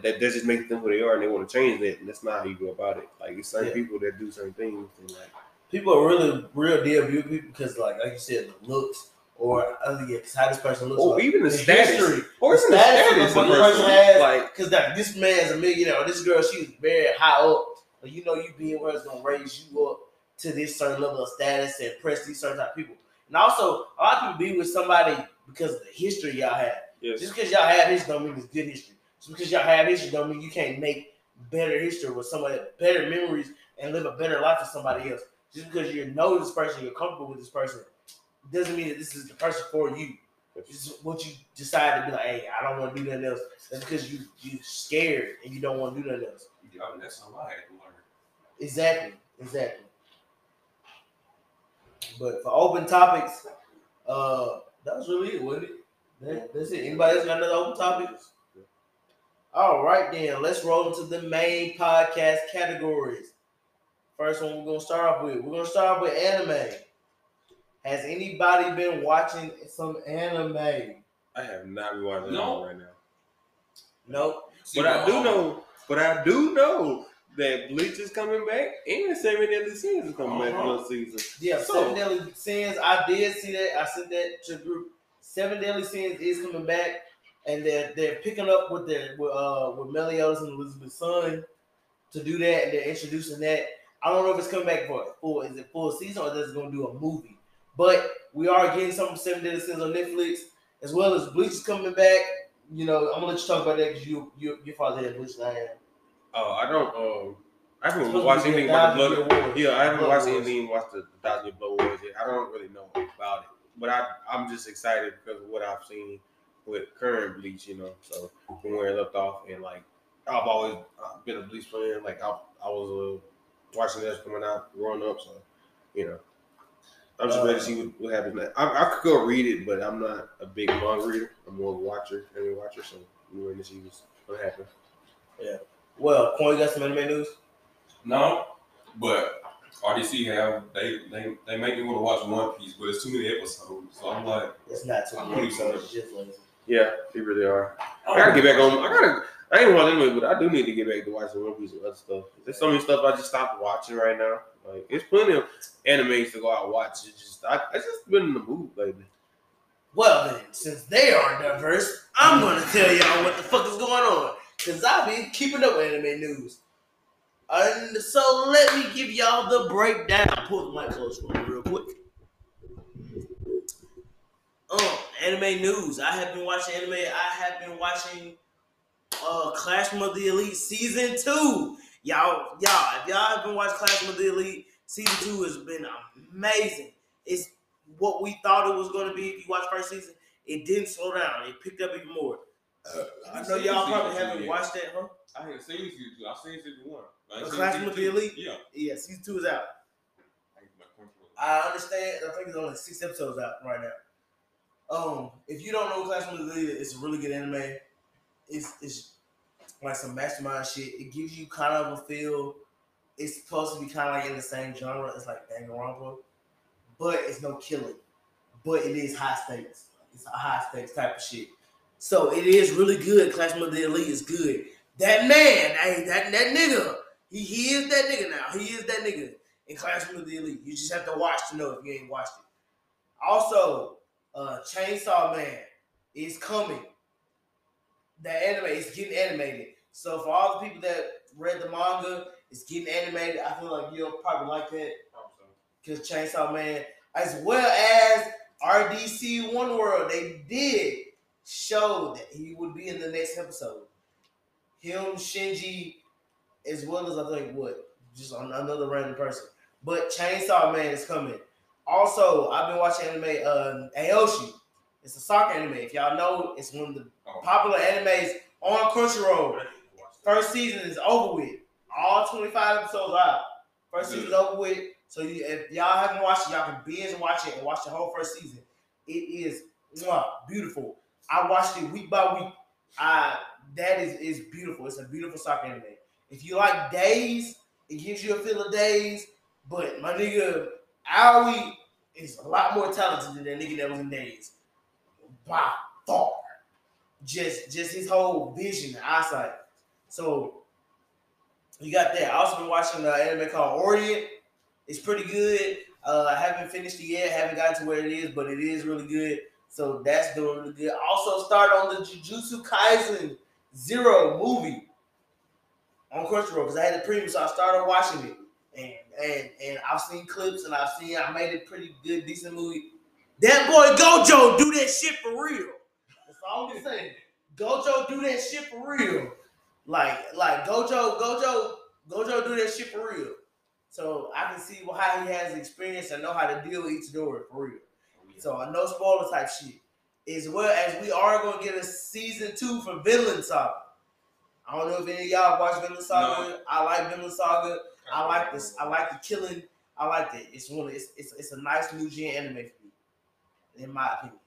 that just makes them who they are, and they want to change that, and that's not how you go about it. Like it's same people that do certain things, and like people are really real deal people because like you said, the looks or how this person looks, or even the status, or even the status the person has, like because like this man's a millionaire, or this girl she's very high up, but you know you being where it's gonna raise you up to this certain level of status and impress these certain type of people. And also, a lot of people be with somebody because of the history y'all have. Yes. Just because y'all have history don't mean it's good history. Just because y'all have history don't mean you can't make better history with somebody, better memories, and live a better life with somebody else. Just because you know this person, you're comfortable with this person, doesn't mean that this is the person for you. It's what you decide to be like, hey, I don't want to do nothing else. That's because you're scared and you don't want to do nothing else. Yeah, I mean, that's something I had to learn. Exactly. But for open topics, that was really it, wasn't it? That's it. Anybody else got another open topics? All right, then. Let's roll into the main podcast categories. First one we're going to start off with. We're going to start off with anime. Has anybody been watching some anime? I have not been watching anime right now. Nope. But I do know that Bleach is coming back, and Seven Deadly Sins is coming back for another season. Yeah, so, Seven Deadly Sins, I did see that. I sent that to the group. Seven Deadly Sins is coming back, and they're picking up with Meliodas and Elizabeth's son to do that, and they're introducing that. I don't know if it's coming back for season or they're going to do a movie. But we are getting some from Seven Deadly Sins on Netflix, as well as Bleach is coming back. You know, I'm going to let you talk about that because you're farther than Bleach than I am. I haven't watched anything about the Blood Wars. Yeah, I haven't watched anything about the Thousand Blood Wars yet. I don't really know about it. But I'm just excited because of what I've seen with current Bleach, you know. So from where it left off, and like I've always been a Bleach fan. Like I was watching that coming out growing up, so you know. I'm just ready to see what happens next. I could go read it, but I'm not a big manga reader. I'm more of a anime watcher, so I'm ready to see what happens. Yeah. Well, Kwan, you got some anime news? No, but RDC they make me want to watch One Piece, but it's too many episodes, so I'm like, it's not too many episodes. Yeah, they really are. I gotta get back on. I ain't watching anime, but I do need to get back to watching One Piece and other stuff. There's so many stuff I just stopped watching right now. Like, there's plenty of animes to go out and watch. It's just, I just been in the mood lately. Well, then, since they aren't diverse, I'm going to tell y'all what the fuck is going on. Because I be keeping up with anime news. And so let me give y'all the breakdown. Pull the mic close for me real quick. Anime news. I have been watching anime. I have been watching Classroom of the Elite Season 2. Y'all, if y'all have been watching Classroom of the Elite, Season 2 has been amazing. It's what we thought it was going to be if you watched first season. It didn't slow down. It picked up even more. I know y'all probably haven't watched that, huh? I haven't seen Season 2. I've seen Season 1. Like, Classroom of the Elite? Yeah, Season 2 is out. I understand. I think it's only 6 episodes out right now. If you don't know Classroom of the Elite, it's a really good anime. It's like some mastermind shit. It gives you kind of a feel. It's supposed to be kind of like in the same genre. It's like Danganronpa, but it's no killing. But it is high stakes. It's a high stakes type of shit. So it is really good. Classroom of the Elite is good. That man, that nigga. He is that nigga now. He is that nigga in Classroom of the Elite. You just have to watch to know if you ain't watched it. Also, Chainsaw Man is coming. The anime is getting animated. So for all the people that read the manga, it's getting animated. I feel like you'll probably like that. Because Chainsaw Man, as well as RDC One World, they did show that he would be in the next episode. Him, Shinji, as well as I think what? Just on another random person. But Chainsaw Man is coming. Also, I've been watching anime Aoshi. It's a soccer anime. If y'all know, it's one of the popular animes on Crunchyroll. First season is over with. All 25 episodes out. First season is over with. So if y'all haven't watched it, y'all can binge watch it and watch the whole first season. It is beautiful. I watched it week by week. That is beautiful. It's a beautiful soccer anime. If you like Days, it gives you a feel of Days. But my nigga, Aoi is a lot more talented than that nigga that was in Days. By far, just his whole vision and eyesight. So you got that. I also been watching an anime called Orient. It's pretty good. I haven't finished it yet. Haven't gotten to where it is, but it is really good. So that's doing really good. Also, start on the Jujutsu Kaisen Zero movie on Crunchyroll because I had the premium, so I started watching it. And I've seen clips and I made a pretty good, decent movie. That boy Gojo do that shit for real. That's all I'm saying. Gojo do that shit for real. Like Gojo do that shit for real. So I can see how he has experience and know how to deal with each door for real. So no spoiler type shit. As well as we are gonna get a season 2 for Villain Saga. I don't know if any of y'all watch Villain Saga. No. I like Villain Saga. I like the killing. I like it. It's a nice new gen anime. In my opinion,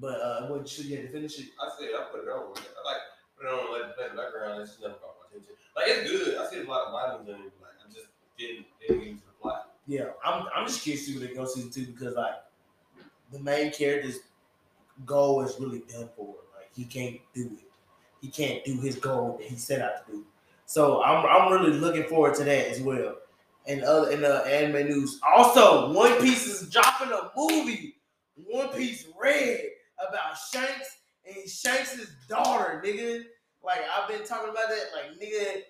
but what should you have to finish it? I said I put it on. I like put it on like the background. It's never got my attention. Like it's good. I see a lot of violence in it. Like I just didn't get into the plot. Yeah, I'm just curious to see where they go season 2 because like the main character's goal is really done for. Like he can't do it. He can't do his goal that he set out to do. So I'm really looking forward to that as well. And other in the anime news, also One Piece is dropping a movie. One Piece Red about Shanks and Shanks' daughter, nigga. Like, I've been talking about that. Like, nigga,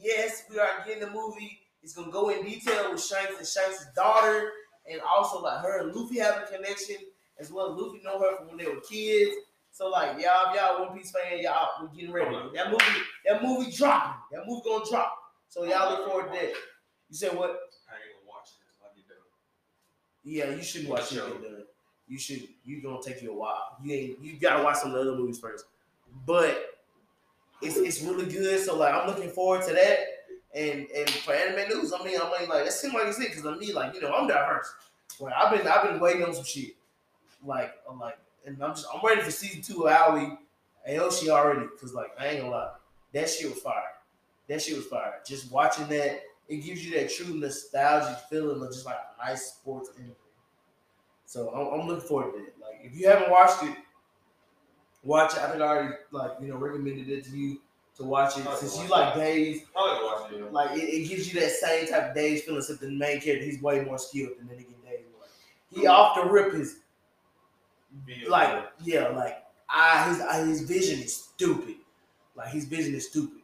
yes, we are getting the movie. It's going to go in detail with Shanks and Shanks' daughter. And also, like, her and Luffy have a connection. As well as Luffy know her from when they were kids. So, like, y'all One Piece fan, y'all, we're getting ready. That movie dropping. That movie going to drop. So, y'all look forward to that. You said what? I ain't going to watch it. I'll get done. Yeah, you shouldn't watch it. You're gonna take you a while. You gotta watch some of the other movies first. But it's really good. So like I'm looking forward to that. And for anime news, I mean like that seems like it's it because I'm me, like, you know, I'm diverse. Like I've been waiting on some shit. Like I'm ready for season 2 of Aoi and Aoshi already, because like I ain't gonna lie. That shit was fire. Just watching that, it gives you that true nostalgic feeling of just like a nice sports anime. So I'm looking forward to it. Like, if you haven't watched it, watch it. I think I already recommended it to you. to watch it since you like Days. Probably watch it. Like it gives you that same type of Days feeling, except the main character he's way more skilled than the nigga Days was. He off the rip is like his vision is stupid. Like his vision is stupid.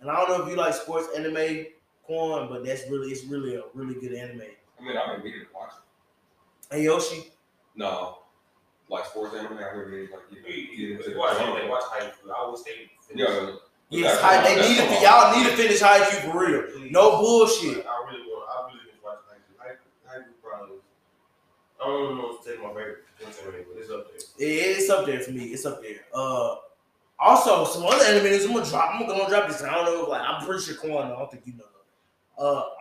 And I don't know if you like sports anime, Kwan, but it's really a really good anime. I mean, we didn't watch it. Hey, Aoshi? No. Like sports anime, I really like watch Haiku. I always say y'all need to finish Haiku for real. Please. No bullshit. I really didn't watch Haiku. Haiku probably. I don't know if it's my favorite anime, but it's up there. It's up there for me. It's up there. Also, some other animators I'm gonna drop this. I don't know. Like I'm pretty sure Kwan. I don't think you know.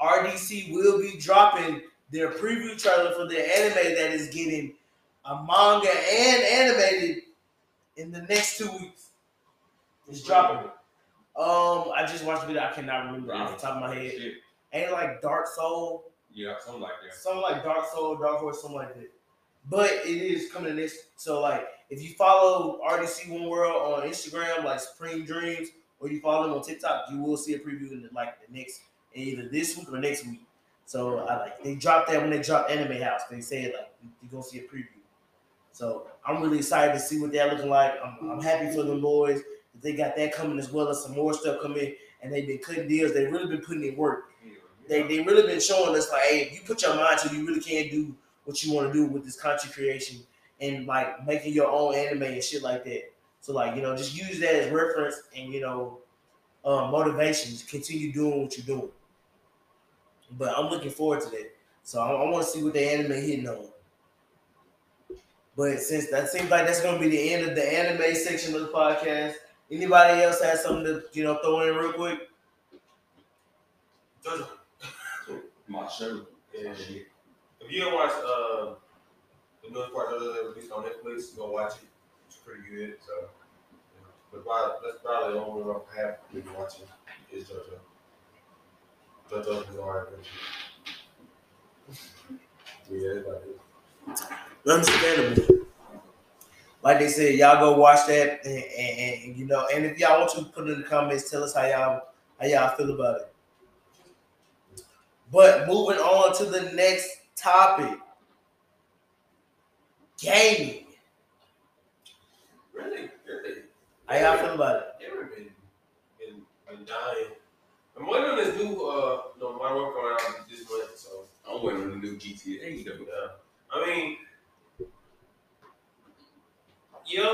RDC will be dropping their preview trailer for their anime that is getting a manga and animated in the next 2 weeks. It's dropping. I just watched a video. I cannot remember off the top of my head. Shit. Ain't it like Dark Soul? Yeah, something like that. Something like Dark Soul, Dark Horse, something like that. But it is coming next. So like, if you follow RDC One World on Instagram, like Supreme Dreams, or you follow them on TikTok, you will see a preview in the next, either this week or next week. So I like they dropped that when they dropped Anime House. They said like you're gonna see a preview. So I'm really excited to see what they're looking like. I'm happy for them boys. They got that coming as well as some more stuff coming, and they've been cutting deals. They've really been putting in work. They really been showing us like, hey, if you put your mind to it, you really can do what you want to do with this content creation and like making your own anime and shit like that. So like, you know, just use that as reference and, you know, motivation to continue doing what you're doing. But I'm looking forward to that. So I want to see what the anime hitting on. But since that seems like that's going to be the end of the anime section of the podcast, anybody else has something to, you know, throw in real quick? My show. Yeah. If you don't watch the newest part of the release on Netflix, go watch it. It's pretty good. So, but that's probably the only one I have been watching is Gojo. Understandable. Like they said, y'all go watch that, and you know, and if y'all want to put it in the comments, tell us how y'all feel about it. But moving on to the next topic, gaming. Really? How y'all feel about it? Everything been dying. I'm waiting on this new, Modern Warfare 2 this month, so I'm waiting on the new GTA. Yeah. I mean, yeah,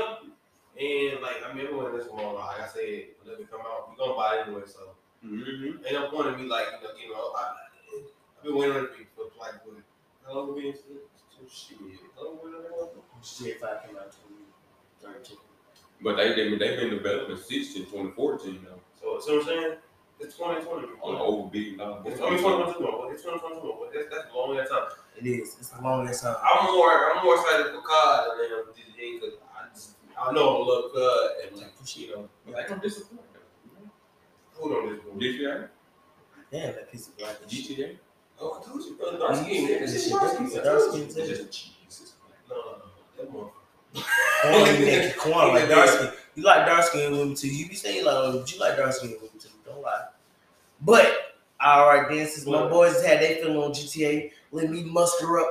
and like, I mean, everyone that's going on, like I said, when it come out, we're gonna buy it anyway, so ain't no point in me, like, you know, I've been waiting on it for like, how long have we been? Shit, GTA 5 came out 2013. But they've been developing since 2014, though. So, see what I'm saying? It's 2020. It's 2021. That's a long ass time. It is. It's a long ass time. I'm more excited for COD than DDG because I know I love COD and like you know. Like I'm disappointed. Hold on, this one. GTA. Damn, that piece of black. GTA. Oh, I told you, brother. Dark skin. It's just Jesus. No. Come on, like dark skin. You like dark skin women too. You be saying like, oh, you like dark skin women too. Don't lie. But all right, then since my boys had their feeling on GTA, let me muster up,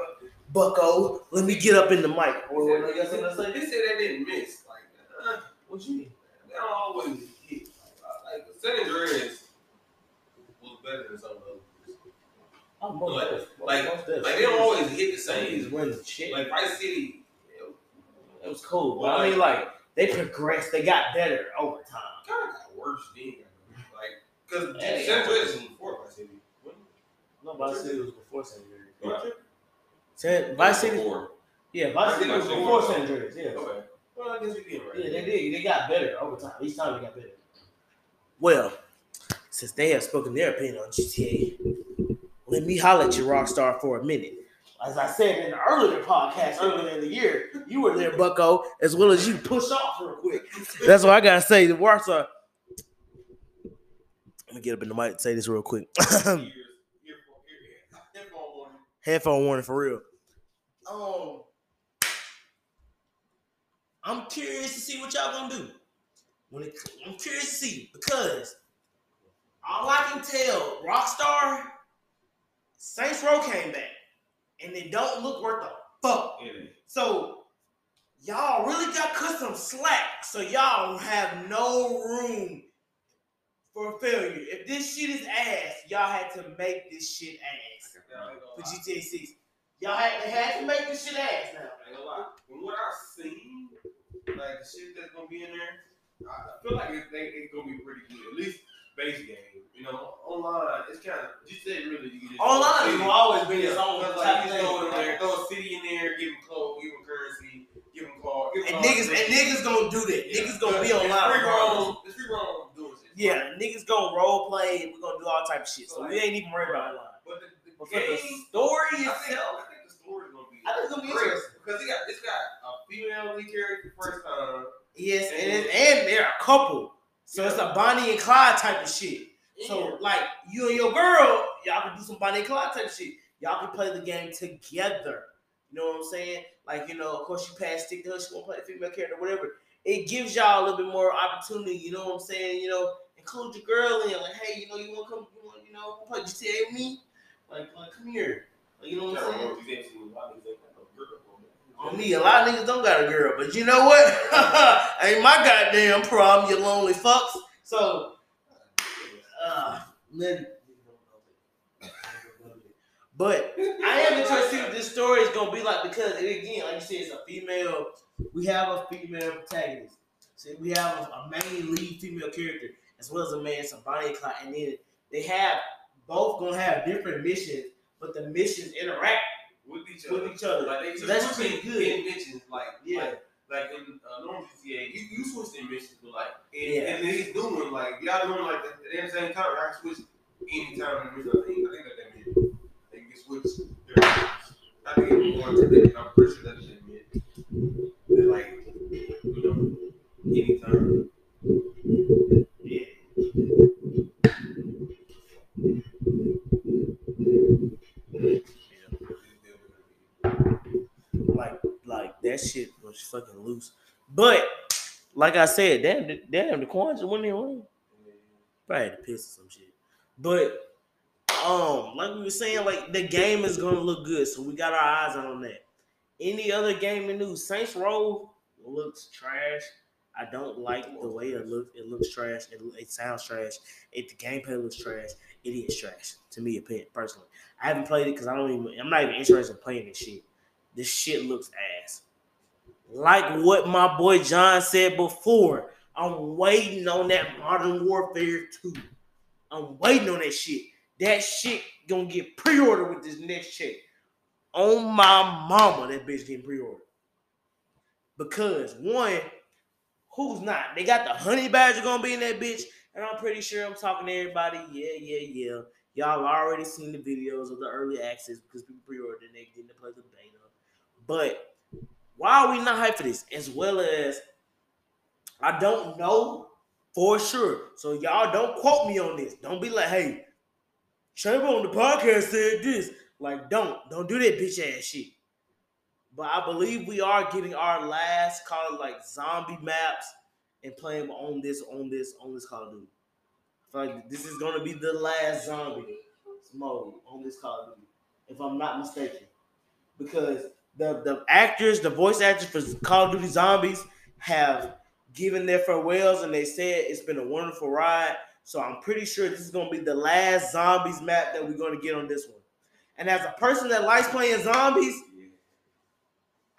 Bucko. Let me get up in the mic. They said they didn't miss. Like, what you mean? They don't always hit. Like San Andreas was better than some of those. Like they don't always hit the same. Like Vice City. It was cool, but I mean, like they progressed, they got better over time. Kind of got worse then, like because San Andreas was before Vice City. No, Vice City was before San Andreas. Vice City, yeah, Vice City was before San Andreas. Yeah. Okay. Well, I guess we did right. Yeah, they did. They got better over time. Each time they got better. Well, since they have spoken their opinion on GTA, let me holler at you, Rockstar, for a minute. As I said in the earlier podcast earlier in the year, you were there, Bucko, as well as you push off real quick. That's what I gotta say. The words are. Let me get up in the mic and say this real quick. Headphone warning for real. I'm curious to see what y'all gonna do. when it, I'm curious to see, because all I can tell, Rockstar, Saints Row came back, and they don't look worth the fuck. Yeah. So y'all really got custom slack, so y'all have no room for failure. If this shit is ass, y'all had to make this shit ass for GTA 6. Y'all had to make this shit ass now. I ain't gonna lie. From what I've seen, like the shit that's gonna be in there, I feel like it's gonna be pretty good. At least base game, you know. Online, it's kind of GTA really. Online, will always be its own. Like you go in there, throw a city in there, give them clothes, give them currency, give them cars. And niggas gonna do that. Yeah. Niggas gonna be online. It's free roam doing shit. Yeah, niggas gonna role play. We're gonna do all type of shit. So like, we ain't even worried about online. But the story itself. I think it's gonna be interesting because it's got a female lead character for the first time. Yes, and they're a couple, so it's a Bonnie and Clyde type of shit. Yeah. So like you and your girl, y'all can do some Bonnie and Clyde type of shit. Y'all can play the game together. You know what I'm saying? Like, you know, of course you pass stick to her, she won't play the female character, whatever. It gives y'all a little bit more opportunity. You know what I'm saying? You know, include your girl in. Like, hey, you know, you want to come? You want, you know, play GTA with me? Like come here. You know what I'm saying? On me, a lot of niggas don't got a girl, but you know what? Ain't my goddamn problem, you lonely fucks. So, but I am interested to see what this story is gonna be like, because again, like you said, it's a female. We have a female protagonist. So we have a main lead female character as well as a man, some Bonnie and Clyde, and then they have both gonna have different missions. But the missions interact with each other. Like they that's pretty good. In missions, like in normal GTA, you switch in missions, but like and then he's doing like y'all doing like the same time. I switch any time in the mission. I think that means they can switch. I think it's more to that. I'm pretty sure that's that means they're like, you know, any time. That shit was fucking loose. But like I said, damn the Kwan just went in and win. Probably had to piss or some shit. But like we were saying, like the game is gonna look good, so we got our eyes on that. Any other game in news? Saints Row looks trash. I don't like the way it looks. It looks trash. It sounds trash. The gameplay looks trash. It is trash to me, personally. I haven't played it because I'm not even interested in playing this shit. This shit looks ass. Like what my boy John said before, I'm waiting on that Modern Warfare 2. I'm waiting on that shit. That shit gonna get pre-ordered with this next check. On my mama, that bitch getting pre-ordered. Because one, who's not? They got the honey badger gonna be in that bitch, and I'm pretty sure I'm talking to everybody. Yeah. Y'all already seen the videos of the early access because people pre-ordered and they didn't play the beta. But why are we not hyped for this? As well as, I don't know for sure. So y'all don't quote me on this. Don't be like, hey, Chamber on the podcast said this. Like, don't do that bitch ass shit. But I believe we are getting our last Call of like zombie maps and playing on this Call of Duty. I feel like this is gonna be the last zombie mode on this Call of Duty, if I'm not mistaken, because the voice actors for Call of Duty Zombies have given their farewells and they said it's been a wonderful ride. So I'm pretty sure this is going to be the last zombies map that we're going to get on this one. And as a person that likes playing zombies,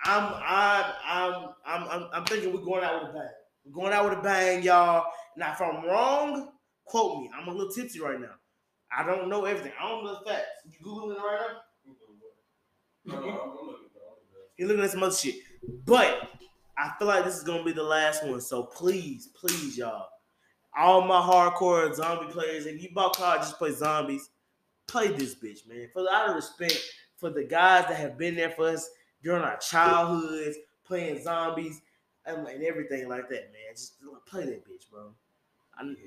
I'm thinking we're going out with a bang. We're going out with a bang, y'all. Now, if I'm wrong, quote me. I'm a little tipsy right now. I don't know everything. I don't know the facts. You Googling it right now? No. You're looking at some other shit. But I feel like this is going to be the last one. So please, y'all. All my hardcore zombie players, if you bought Call just play zombies, play this bitch, man. For out of respect for the guys that have been there for us during our childhoods, playing zombies, and everything like that, man. Just play that bitch, bro.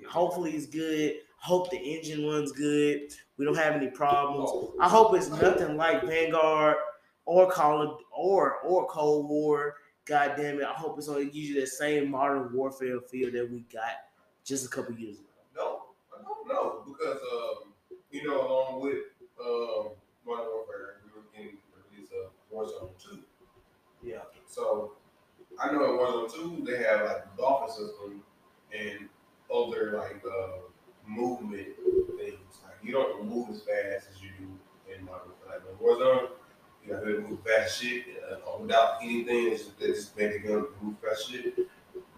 Hopefully it's good. Hope the engine one's good. We don't have any problems. I hope it's nothing like Vanguard or Cold War God damn it, I hope it's on usually the same Modern Warfare feel that we got just a couple years ago. No, I don't know, because along with Modern Warfare, we were getting the release of Warzone 2. Yeah. So I know in Warzone 2 they have like the dolphin system and other like movement things. Like you don't move as fast as you do in Modern Warfare. Like in Warzone, you got to move fast shit without anything. They just make it go move fast shit.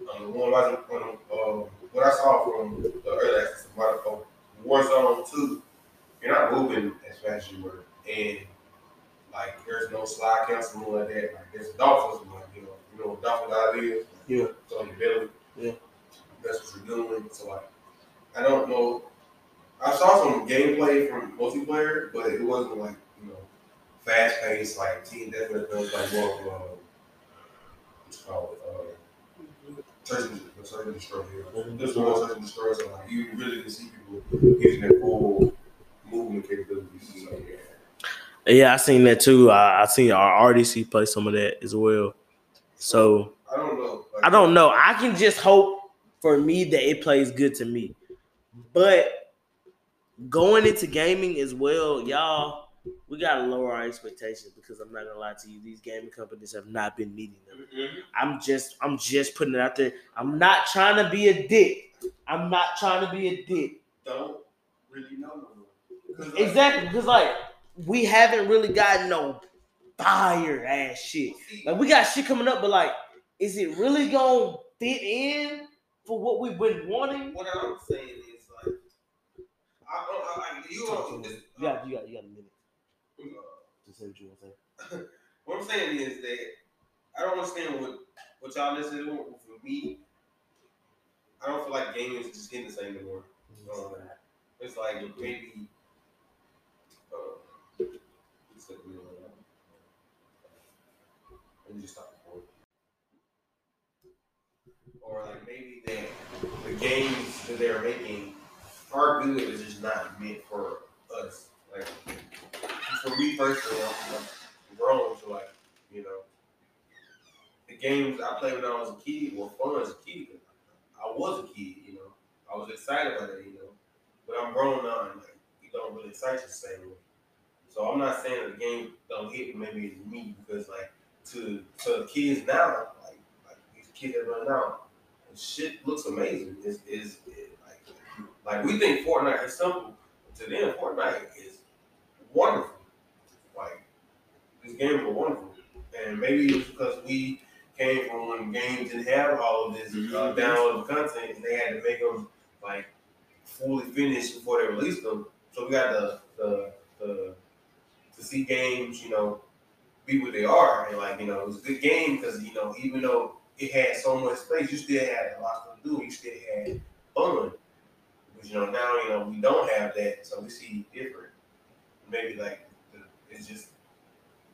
What I saw from the early access of Warzone 2, you're not moving as fast as you were, and like there's no slide counts and like that. Like there's dolphins, like you know what dolphin dive is. Yeah. It's on your belly. Yeah. That's what you're doing. So like, I don't know. I saw some gameplay from multiplayer, but it wasn't like fast paced like team deathmatch. It was like more of what's called search and destroy. This one was search and destroy. So like you really didn't see people using their full movement capabilities. So, yeah. Yeah, I seen that too. I seen our RDC play some of that as well. So I don't know. Like, I don't know. I can just hope for me that it plays good to me. But going into gaming as well, y'all, we gotta lower our expectations because I'm not gonna lie to you, these gaming companies have not been meeting them. Mm-hmm. I'm just putting it out there. I'm not trying to be a dick. Don't really know. Exactly, because like we haven't really gotten no fire ass shit. Like we got shit coming up, but like, is it really gonna fit in for what we've been wanting? What I'm saying is like, you got a minute. Just say what you want to say. What I'm saying is that I don't understand what y'all listening to. For me, I don't feel like gaming is just getting the same anymore. It's like maybe. Let me just stop recording. Or like maybe the games that they're making are good, it's just not meant for us. Like for me personally, I'm like grown, so like the games I played when I was a kid were fun as a kid. I was a kid, I was excited about it, but I'm grown now, and like you don't really excite you the same way. So I'm not saying that the game don't hit, maybe it's me, because like to kids now, like these kids that run now, shit looks amazing. It's like we think Fortnite is simple. To them, Fortnite is wonderful. Like these games are wonderful, and maybe it's because we came from when games didn't have all of this downloadable content, and they had to make them like fully finished before they released them. So we got the to see games, be what they are, and like it was a good game because even though it had so much space, you still had a lot to do. You still had fun, but now we don't have that, so we see different. Maybe like it's just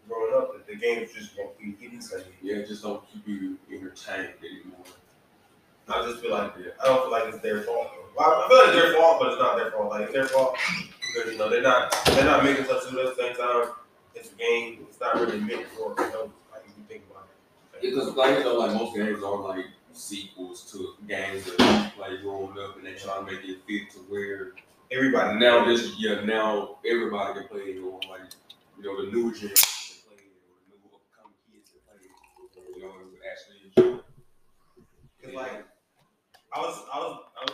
growing up that the games just won't be hitting something. Yeah, it just don't keep you entertained anymore. I just feel like I don't feel like it's their fault. Well, I feel like it's their fault, but it's not their fault. Like it's their fault because they're not making stuff to us at the same time. It's a game. It's not really meant for like you think about it. It's just like most games are like sequels to games that like growing up, and they try to make it fit to where everybody now everybody can play it, or like the new generation can play it, or the new upcoming kids can play it. Actually enjoy it. It's like I was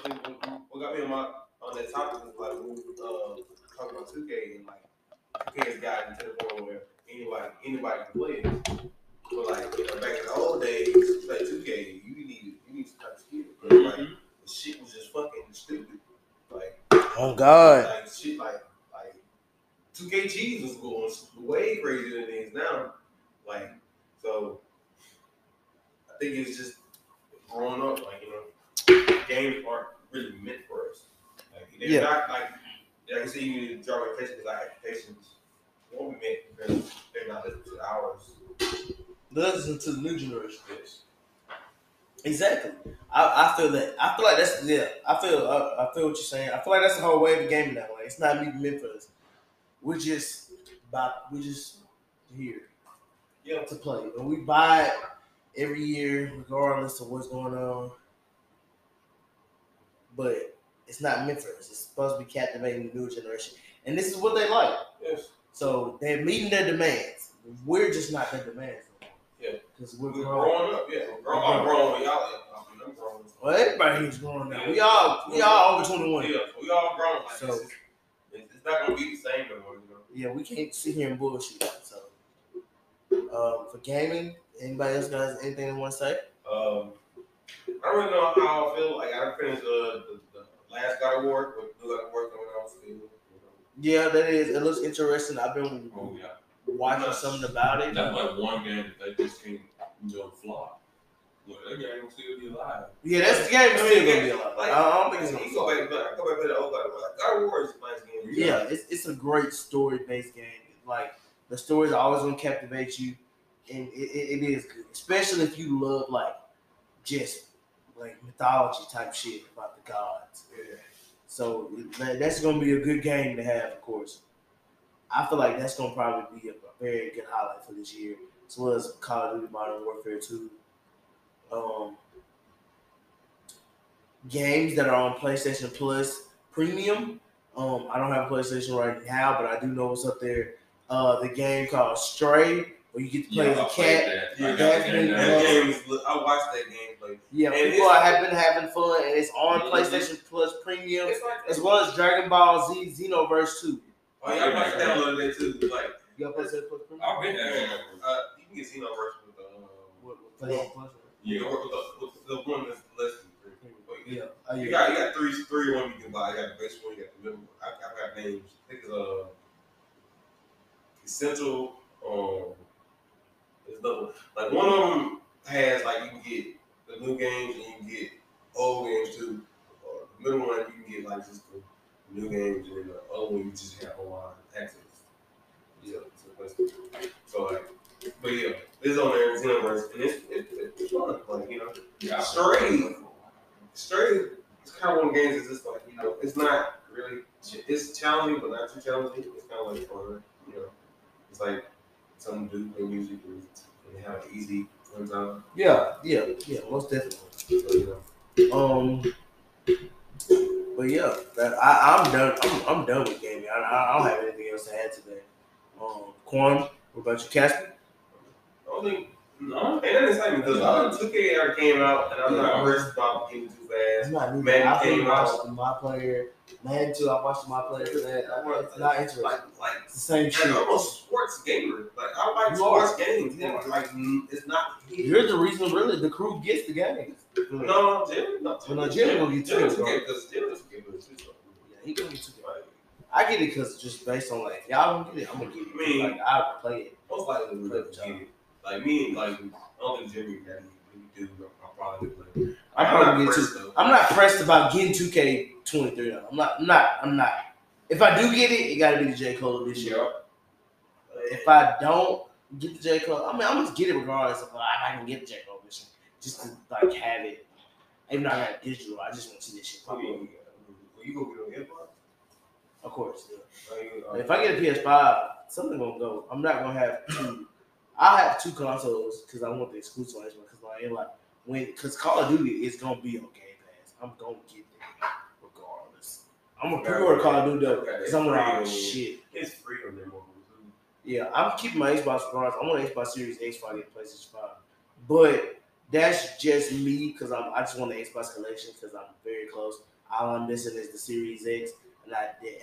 thinking what got me on that topic was like we talking about 2K and like. It's gotten to the point where anybody can play it. But like back in the old days, you play 2K, you need to type skills. Like the shit was just fucking stupid. Like oh god, like shit like 2K was going way crazier than things now. Like so, I think it's just growing up. Like games aren't really meant for us. Like they're not like. I can see you need to draw attention because our expectations won't be met because they're not listening to ours. Listen to the new generation. Exactly. I feel that. I feel like that's I feel what you're saying. I feel like that's the whole wave of gaming now. Like it's not even meant for us. We're just here to play, and we buy it every year, regardless of what's going on. But it's not meant for us. It's supposed to be captivating the newer generation. And this is what they like. Yes. So they're meeting their demands. We're just not their demands. Yeah. Because we're growing up. Yeah. I'm grown when y'all live. I'm grown. Well, everybody here's growing now. Yeah. We all over 21. Yeah. We all grown. Like, so it's not going to be the same anymore. You know? Yeah. We can't sit here and bullshit. So for gaming, anybody else got anything they want to say? I don't really know how I feel. Like I finished the last God of War, but new God of War coming out still. Yeah, that is. It looks interesting. I've been watching something about it. That's like one game that they just can't flop. Look, that game will still be alive. Yeah, that's the game still gonna be alive. Like, I don't think it's gonna be. Go back to the old God of War. God of War is a nice game. Yeah, it's a great story-based game. Like the stories are always gonna captivate you, and it is good, especially if you love just mythology type shit about the gods. Yeah. So that's going to be a good game to have, of course. I feel like that's going to probably be a very good highlight for this year, as well as Call of Duty Modern Warfare 2. Games that are on PlayStation Plus Premium. I don't have PlayStation right now, but I do know what's up there. The game called Stray, where you get to play as a cat. I watched that gameplay. Yeah, and people have been having fun, and it's on PlayStation Plus Premium, as well as Dragon Ball Z Xenoverse 2. Oh, yeah, I watched that a little bit too. Like, you got PlayStation Plus Premium? I've been there. You can get Xenoverse with the PlayStation Plus. Yeah, with the one that's less than premium. Yeah. You got three one you can buy. You got the base one, you got the middle one. I've got names. I think it's Essential or. Like one of them has like you can get the new games and you can get old games too. The middle one you can get like just the new games and then the old one you just have online access. Yeah, so like, but yeah, it's on there in Xenoverse and it's fun to play, you know. Yeah. Stray is kind of one of the games that's just like, you know, it's not really, it's challenging but not too challenging. It's kind of like fun, you know. It's like something to do, they usually do and have it easy sometimes. Yeah, most definitely. But yeah, I'm done. I'm done with gaming. I don't have anything else to add today. Kwan, what about you, Casper? I don't think that's exciting because I 2K came out and I'm not worried about getting too fast. Madden came out. My player, Madden 2. I watched my player today. It's not interesting. Like it's the same shit. I'm a sports gamer. Like I like sports games. Like it's not. You're the reason, really. The crew gets the games. No, Jim. No, Jim will get 2K because Jim is a gamer. Yeah, he gonna get 2K. I get it because just based on like y'all don't get it, I'm gonna get it. Like I play it. Most likely we will get it. Like me, like I don't think Jeremy had any dude. I'm not pressed about getting 2K23. I'm not. If I do get it gotta be the J. Cole this year. If I don't get the J. Cole, I mean I'm gonna get it regardless. If I can get the J. Cole this year, just to like have it. Even though I got digital, I just want to see this shit pop up. Will you go get it on Xbox? Of course. Yeah. If I get a PS5, something gonna go. I'm not gonna have two. I have two consoles because I want the exclusive one because Call of Duty is gonna be on Game Pass. I'm gonna get that regardless. I'm gonna pre-order Call of Duty though because I'm like shit. It's free on there. Yeah, I'm keeping my Xbox regardless. I want an Xbox Series X for the PlayStation 5, but that's just me because I just want the Xbox collection because I'm very close. All I'm missing is the Series X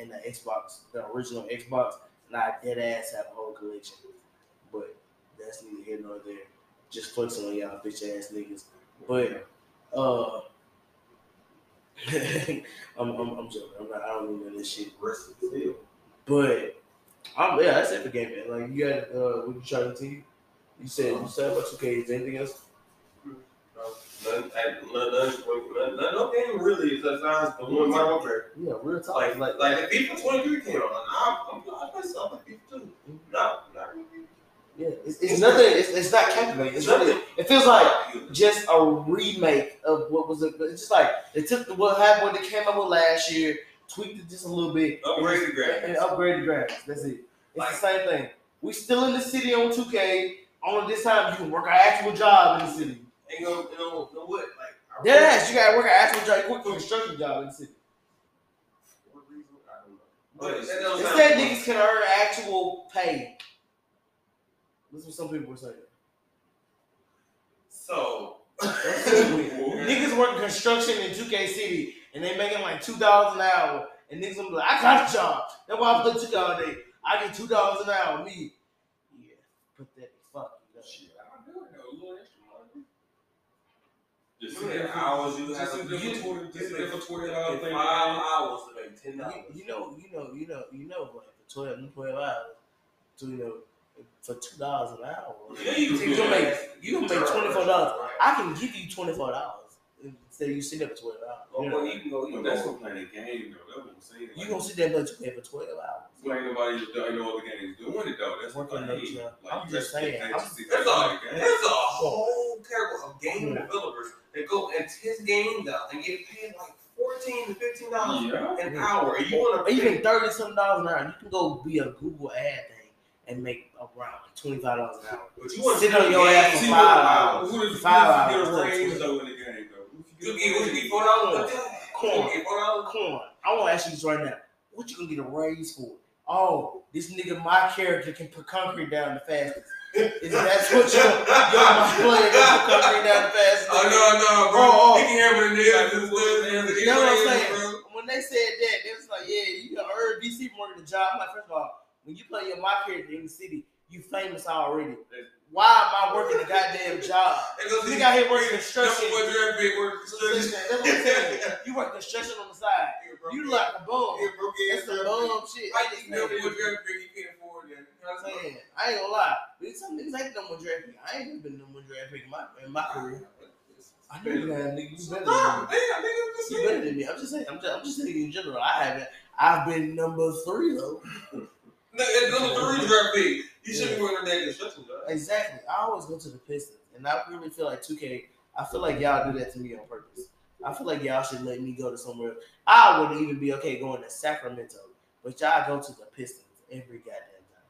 and the Xbox, the original Xbox, and I dead ass have a whole collection, but. That's neither here nor there. Just flexing on y'all bitch ass niggas. But I'm joking. I don't even know this shit. But that's it for game, man. Like you got what you trying to continue? You said about 2K. Is there anything else? No game really is that sounds the one my over. Yeah, real talk. Like the FIFA 23 came on. I play something FIFA 2. Not really. Yeah, it's nothing. It's not captivating. It's nothing. It feels like just a remake of what was it. It's just like they took what happened when they came out with last year, tweaked it just a little bit, upgrade the graphics. That's it. It's like, the same thing. We still in the city on 2K. Only this time you can work an actual job in the city. Ain't gonna, no what? Like, yes, you gotta work an actual job. You work for a construction job in the city. For what reason? I don't know. But instead, niggas can earn actual pay. That's what some people are saying. So, niggas work construction in 2K City and they making like $2 an hour. And niggas gonna be like, I got a job. That's why I put 2K all day. I get $2 an hour. Me. Yeah. Put that fucking shit. I do a little extra money. Just you have hours you have to get for $12 thing. 5 hours to make $10. You know, but for 12 hours, for $2 an hour. Yeah, you can make $24. I can give you $24. Instead, you sit there for 12 hours. Oh, you know? Well, you can go. That's what playing the game, though. That's what I'm saying. You gonna sit there and play for 12 hours? Well, ain't nobody know other games doing it though. That's what I mean. I'm just saying. There's a whole terrible of game developers that go and test games out and get paid like $14 to $15 an hour. And you want to even $30-something an hour? You can go be a Google ad thing and make around $25 an hour. But you want to sit on your ass for 5 hours. Who does though in the game though? You get $4. Corn. I want to ask you this right now. What you gonna get a raise for? Oh, this nigga, my character can put concrete down the fastest. Is that what y'all playing? Put concrete down the fastest. Oh no, bro. You can hear what it is. You know what I'm saying? Bro. When they said that, they was like, yeah, you can earn DC more than the job. I'm like, first of all, when you play your my character in the city, you famous already. Why am I working a goddamn job? You think I here working construction? You work construction on the side. You like a bum. That's some bum shit. I ain't gonna lie. Some niggas ain't no more draft pick. I ain't been no more draft pick in my career. I know you have niggas better than me. I'm just saying. I'm just saying in general. I haven't. I've been number 3 though. Number 3 draft pick. You should be running that construction job. Exactly. I always go to the Pistons, and I really feel like 2K. I feel like y'all do that to me on purpose. I feel like y'all should let me go to somewhere. I wouldn't even be okay going to Sacramento, but y'all go to the Pistons every goddamn time.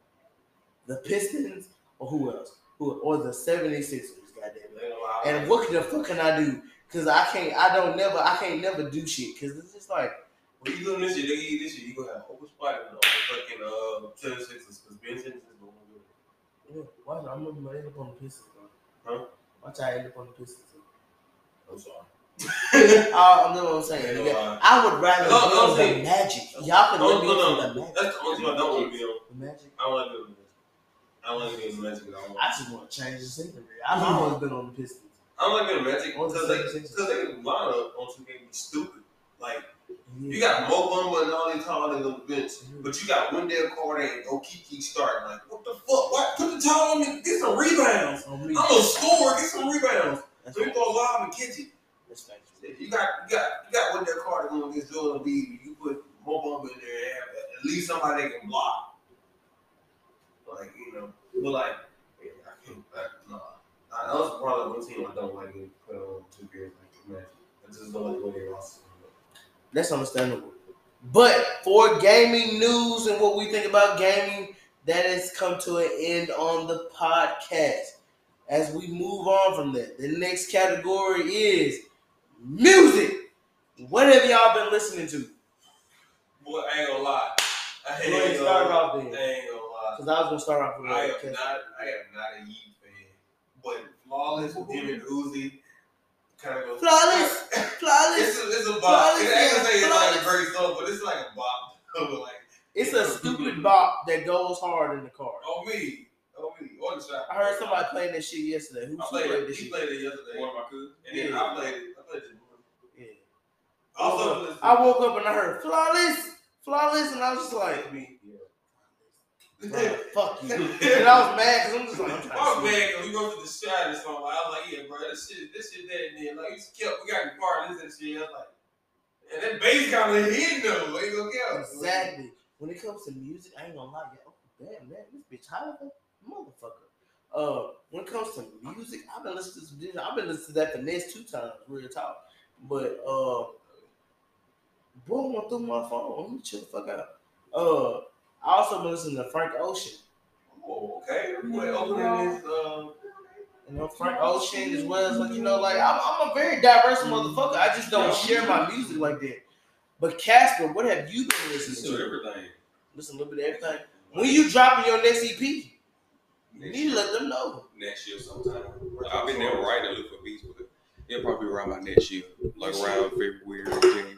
The Pistons, or who else? Or the 76ers, goddamn. Wow. And what the fuck can I do? Because I can't never do shit. Because it's just like. When you doing this year, nigga, you gonna have open spot on fucking 76ers because Ben Simmons is going to do it. Yeah, watch, I'm gonna end up on the Pistons, bro. Huh? Watch, I end up on the Pistons. I'm sorry. I know what I'm saying. Yeah, I would rather go to the Magic. Y'all can let me to the Magic. That's the only thing I don't want to be on. The Magic? I want to do the Magic. I want to be in the Magic. I just want to change the scenery. I've always been on the Pistons. I want to be in the Magic because they line up on 2K be stupid. Like, you got Mo Bamba and all these tall niggas on the bench, but you got Wendell Carter and Okiki starting. Like, what the fuck? Why? Put the tall on me. Get some rebounds. I'm a scorer. Get some rebounds. So you go live and catch it. You got Wendell Carter going against Jordan Peele. You put Mo Bamba in there and have at least somebody that can block. Like, but like, yeah, I can't. That was probably one team I don't like to put on 2K like the Magic. I just don't like winning losses. That's understandable. But for gaming news and what we think about gaming, that has come to an end on the podcast. As we move on from that, the next category is music. What have y'all been listening to? Boy, I ain't gonna lie. I ain't gonna lie. Because I was gonna start off with I am not a Yeet fan. But Flawless with him and Uzi. Kind of flawless. It's a bop. It ain't gonna say it's like a great song, but it's like a bop. It's a stupid bop that goes hard in the car. Oh me, or the shop. I heard somebody playing that shit yesterday. He played it yesterday. One of my cousins, and then I played it. Yeah. Also, I woke up and I heard flawless, and I was just like me. Bro, fuck you. And I was mad because I'm just like, I was mad because we go to the shot or something. I was like, yeah, bro, this shit that and then. Like, you skipped, we got in the car, this and shit. I was like, and that bass kind of hit though. Ain't gonna count. Exactly. When it comes to music, I ain't gonna lie. Yo, damn, man, this bitch hot as a motherfucker. When it comes to music, I've been listening to that the next 2 times, real talk. But, boy, I went through my phone. Let me chill the fuck out. I also been listening to Frank Ocean. well, okay, everybody over there is, Frank Ocean as well. So, you know, like, I'm a very diverse motherfucker. I just don't share my music like that. But Casper, what have you been listening to? Everything. Listen a little bit of everything. When you dropping your next EP, you need to let them know. Next year sometime. I've been there writing to look for beats, but it'll probably be around my next year. Like around February or January.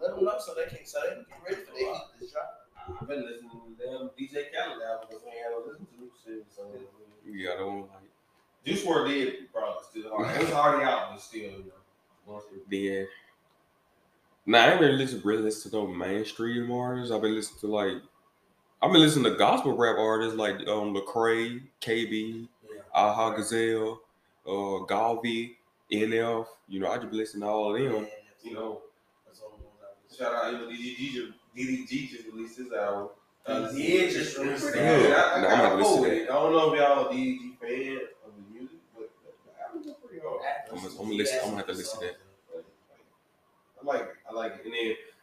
Let them know so they can get ready for their EP to drop. I've been listening to them DJ Khaled albums. I don't listen to them shit. You got one like Juice WRLD did it, probably still hard. It was already out, but still, you know. Yeah. Nah, I ain't really listen to no mainstream artists. I've been listening to gospel rap artists like Lecrae, KB, Aha Gazelle, Galvi, NF. You know, I just listen to all of them. Yeah, you know. That's all the shout out, DDG just released his album. Just released his album. I'm not listening to that. I don't know if y'all are DDG fans of the music, but the album's pretty hard. I'm gonna have to listen to that. I like it. And then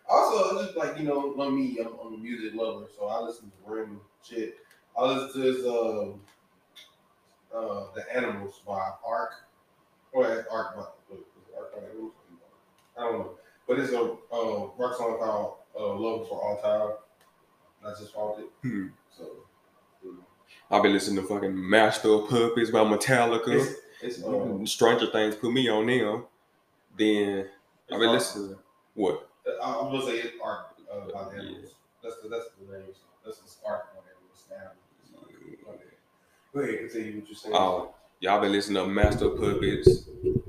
also it's just like, you know, like me, I'm a music lover, so I listen to random shit. I listen to this, The Animals by Ark. I don't know. But it's a rock song called Love for All Time. And I just found it. So you know. I've been listening to fucking Master of Puppets by Metallica. It's Stranger Things put me on them. Then I've been listening. What? I'm gonna say it's Art by the Animals. That's the name. That's the Art by the Animals. Go ahead, continue what you're saying. Oh, yeah, I've been listening to Master Puppets.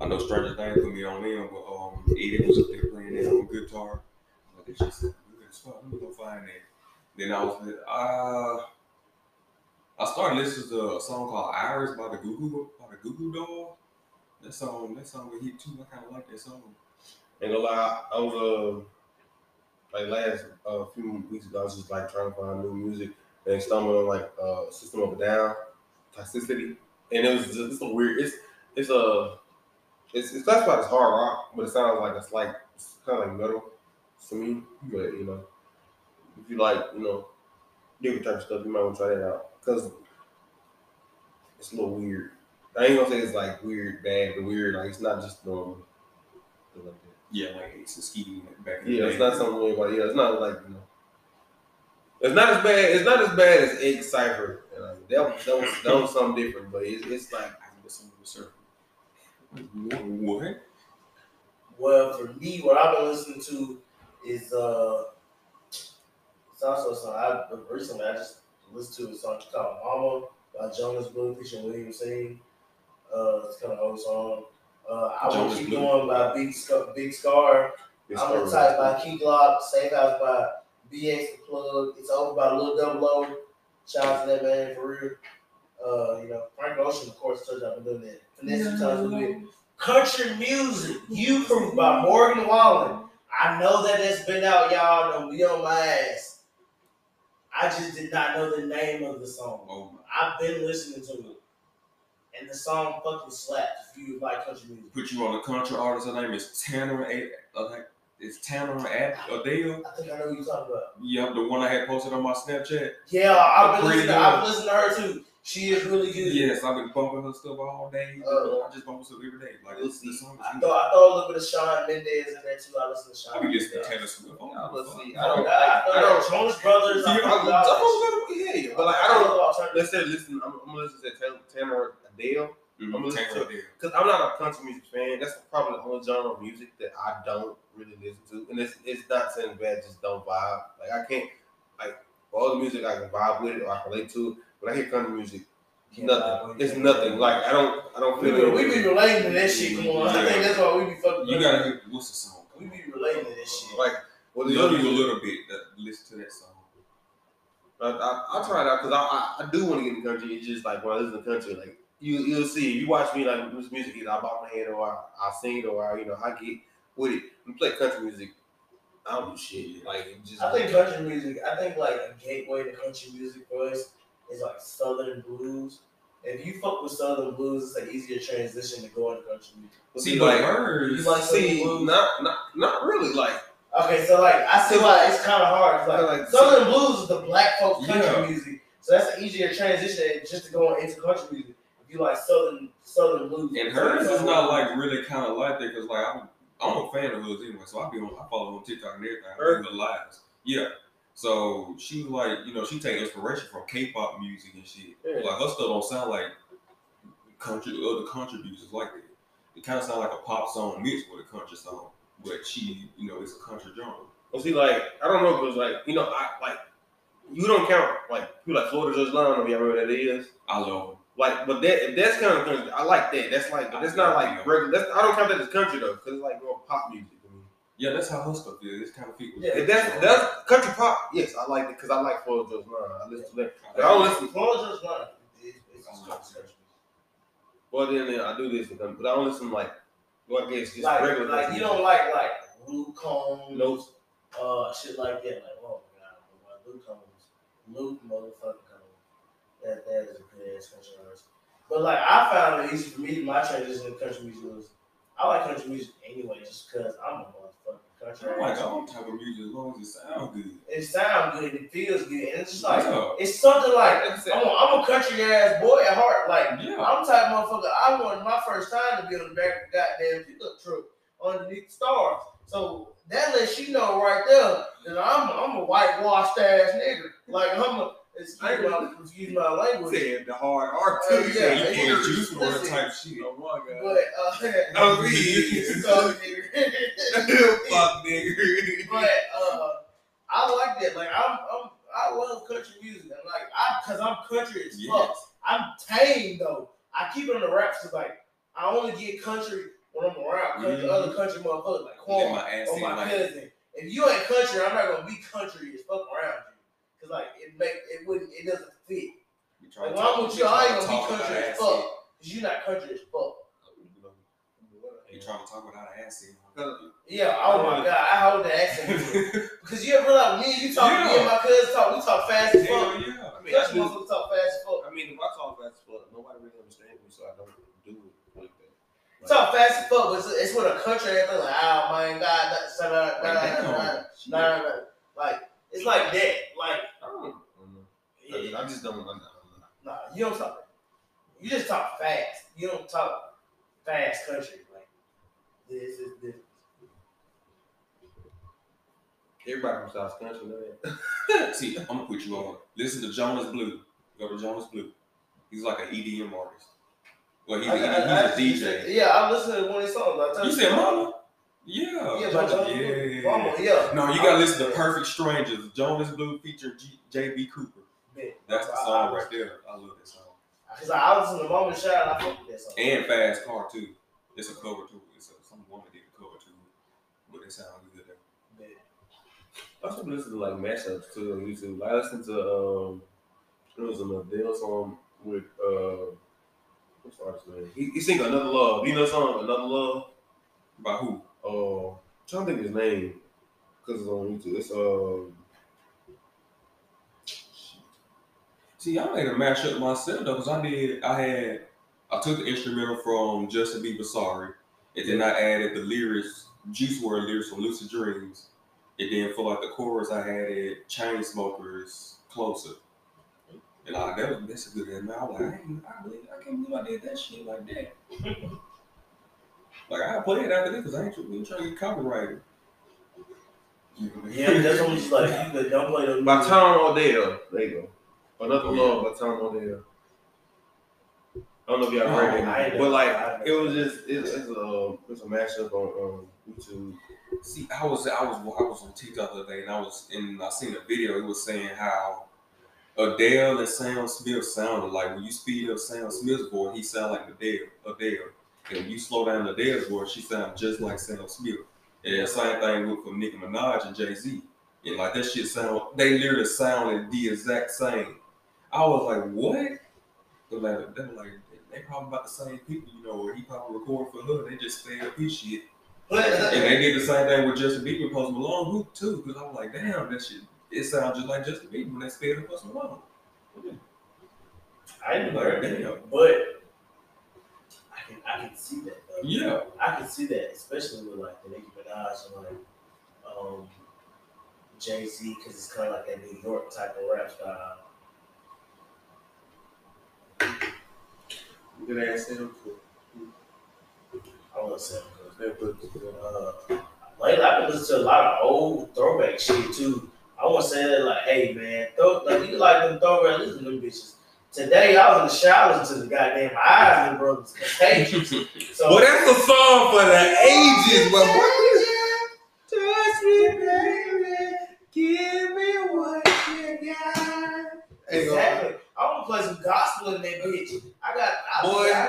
I know Stranger Things put me on them, but Edith was up there playing that on guitar. But they just said, good as fuck. Let me go find that. Then I started listening to a song called "Iris" by the Goo Goo Dolls. That song would hit too. I kind of like that song. And a lot, I was last few weeks ago, I was just like trying to find new music and stumbled on like System of a Down, Toxicity, and it was just it's a weird. It's classified as hard rock, but it sounds like it's like kind of like metal to me. But you know, if you like different type of stuff, you might want to try that out because it's a little weird. I ain't gonna say it's like weird bad, but weird like it's not just normal. Yeah, like it's a ski back in the day. It's not something really about it's not like it's not as bad as Egg Cipher. That was something different, but it's like I was something with what? Well, for me, what I've been listening to is it's also a song I just listened to a song called Mama by Jonas Blue, featuring William Singh. It's kind of an old song. I Will Keep Going by Big Scar. I'm the Type by Key Glock. Safe House by BX The Plug. It's Over by Lil Double O. Shout out to that man for real. Frank Ocean, of course, turns out to doing that. Finesse times a little bit. Country Music, You Proof by Morgan Wallen. I know that it's been out, y'all. Don't be on my ass. I just did not know the name of the song. Oh, I've been listening to it. And the song fucking slaps if you like country music. Put you on a country artist. Her name is Tanner Adele. I think I know who you're talking about. Yeah, the one I had posted on my Snapchat. Yeah, I've listened to her too. She is really good. Yes, I've been bumping her stuff all day. I just bump her stuff every day. Like this song. I throw a little bit of Shawn Mendes in there too. I listen to Shawn. I be listening to Taylor Swift. I don't. Jonas Brothers. I don't. Let's say listen. I'm gonna listen to Tanner Adele. Because I'm not a country music fan. That's probably the only genre of music that I don't really listen to, and it's not saying bad. Just don't vibe. Like I can't like all the music I can vibe with it or I can relate to it. When I hear country music, nothing. Like I don't feel it. We be relating to that shit. Come on, I think that's why we be fucking. You gotta hear what's the song? We be relating to that shit. Like a little bit. Listen to that song. I try it out because I do want to get in country. It's just like when I listen to country, like you'll see. If you watch me like music, either I bob my head or I sing or I get with it. We play country music. I don't do shit. I think country music. I think like a gateway to country music for us. It's like Southern blues. If you fuck with Southern blues, it's an easier transition to go into country music. Not really. Like okay, so like I see why it's kind of hard. It's like Southern blues is the black folks country music. So that's an easier transition just to go into country music. If you like southern blues. And hers is not like really kind of like that because like I'm a fan of hers anyway, so I follow on TikTok and everything. Her lives, yeah. So she like, you know, she take inspiration from K-pop music and shit. Yeah. Like her stuff don't sound like country music like that. It kind of sounds like a pop song mixed with a country song, but she, you know, it's a country genre. Well, see, like I don't know, because like you know, I like you don't count like people like Florida Georgia Line. If y'all remember what that is, I love them. Like, but that's kind of country. I like that. That's like, but that's not like regular. I don't count that as country though, because it's like more pop music. Yeah, that's how her stuff is. It's kind of people. Yeah, that's country pop. Yes, I like it because I like Florida Georgia Line. I listen to that. But I don't listen to Florida Georgia Line. It's country. Well, then I do listen to them, but I don't listen to like. Well, I guess just like, regular. Like you don't like Luke Combs. Nope. Shit like that. Like, oh my god, why Luke Combs? Luke motherfucking Combs. That is a good ass country artist. But like, I found it easy for me. My transition to country music was I like country music anyway, just because I'm a motherfucking country artist. I like all type of music as long as it sounds good. It sounds good. It feels good. And it's just like it's something like I'm a country ass boy at heart. Like I'm the type of motherfucker. I wanted my first time to be on the back of the goddamn pickup truck underneath the stars. So that lets you know right there that I'm a whitewashed ass nigga. Like I ain't gonna confuse my language. Said the hard R too. Yeah, you want juice for type shit. Oh my god. But so nigga. Fuck nigga. But I like that. Like I love country music. And like because I'm country as fuck. I'm tame though. I keep it on the rap because like I only get country when I'm around other country motherfuckers like Kwan or my cousin. If you ain't country, I'm not gonna be country as fuck around you. Cause like it doesn't fit. Like, when I'm with you, I ain't gonna be country as fuck. Cause you're not country as fuck. You trying to talk without an accent? Yeah. Oh my god, I hold the accent. Because you ever realize me and you talk, me and my cousin talk, we talk fast as fuck. Yeah. I mean, that's supposed to talk fast as fuck. I mean, if I talk fast as fuck, nobody really understands me, so I don't do it like that. Like, talk fast as fuck, but it's with a country that's like, oh my god, like. It's like that. Like, I just don't like that. Nah, you don't talk. You just talk fast. You don't talk fast country. Like, this is different. Everybody from South Country, know that. See, I'm gonna put you on. Listen to Jonas Blue. Go to Jonas Blue. He's like an EDM artist. Well, he's a DJ. Yeah, I listened to one of his songs. You said Mama? Yeah, Mama, yeah. No, you gotta listen to "Perfect Strangers." Jonas Blue featuring J.B. Cooper. Man, that's the song right there. I love that song. Cause I listen to "Mama Shine." I fuck with that song. And "Fast Car" too. It's a cover too. Some woman did a cover too, but it sounds good there. Man, I also listen to like mashups too on YouTube. I listen to there was another Adele song with what's the artist name? He sings "Another Love." You know the song "Another Love" by who? Trying to think his name because it's on YouTube. It's See, I made a mashup myself though, because I took the instrumental from Justin Bieber's "Sorry," and then I added the lyrics, Juice WRLD lyrics from "Lucid Dreams," and then for like the chorus, I added Chainsmokers "Closer." And that's a good name. Man, I can't believe I did that shit like that. Like, I play it after this because I ain't really trying to get copyrighted. Yeah, that's what it's like. You don't play those. By Tom Odell. There you go. Another Love by Tom Odell. I don't know if y'all heard it. But, like, it was just, it's a mashup on YouTube. See, I was on TikTok the other day, and I seen a video. It was saying how Adele and Sam Smith sounded like. When you speed up Sam Smith's voice, he sounded like Adele. And when you slow down the Days voice, she sounds just like Sam Smith. And same thing with for Nicki Minaj and Jay-Z. And like that shit they literally sounded the exact same. I was like, what? They were like, they probably about the same people, you know, or he probably recorded for her. They just stayed up his shit. And they did the same thing with Justin Bieber and Post Malone, who too, because I was like, damn, that shit, it sounds just like Justin Bieber when they stayed up Post Malone. I didn't like, damn. But I can see that though. Yeah. I can see that, especially with like the Nicki Minaj and like Jay-Z, because it's kind of like that New York type of rap style. good ass Sam Cooke. I love Sam Cooke. They're good. Lately, I've been listening to a lot of old throwback shit too. I want to say that, like, hey man, you like them throwback, listen to them bitches. Today, I was in the shower listening to the goddamn Eyes and Brothers Contagious. So, well, that's a song for the ages, but touch me, baby. Give me what you got. Exactly. I want to play some gospel in that bitch. I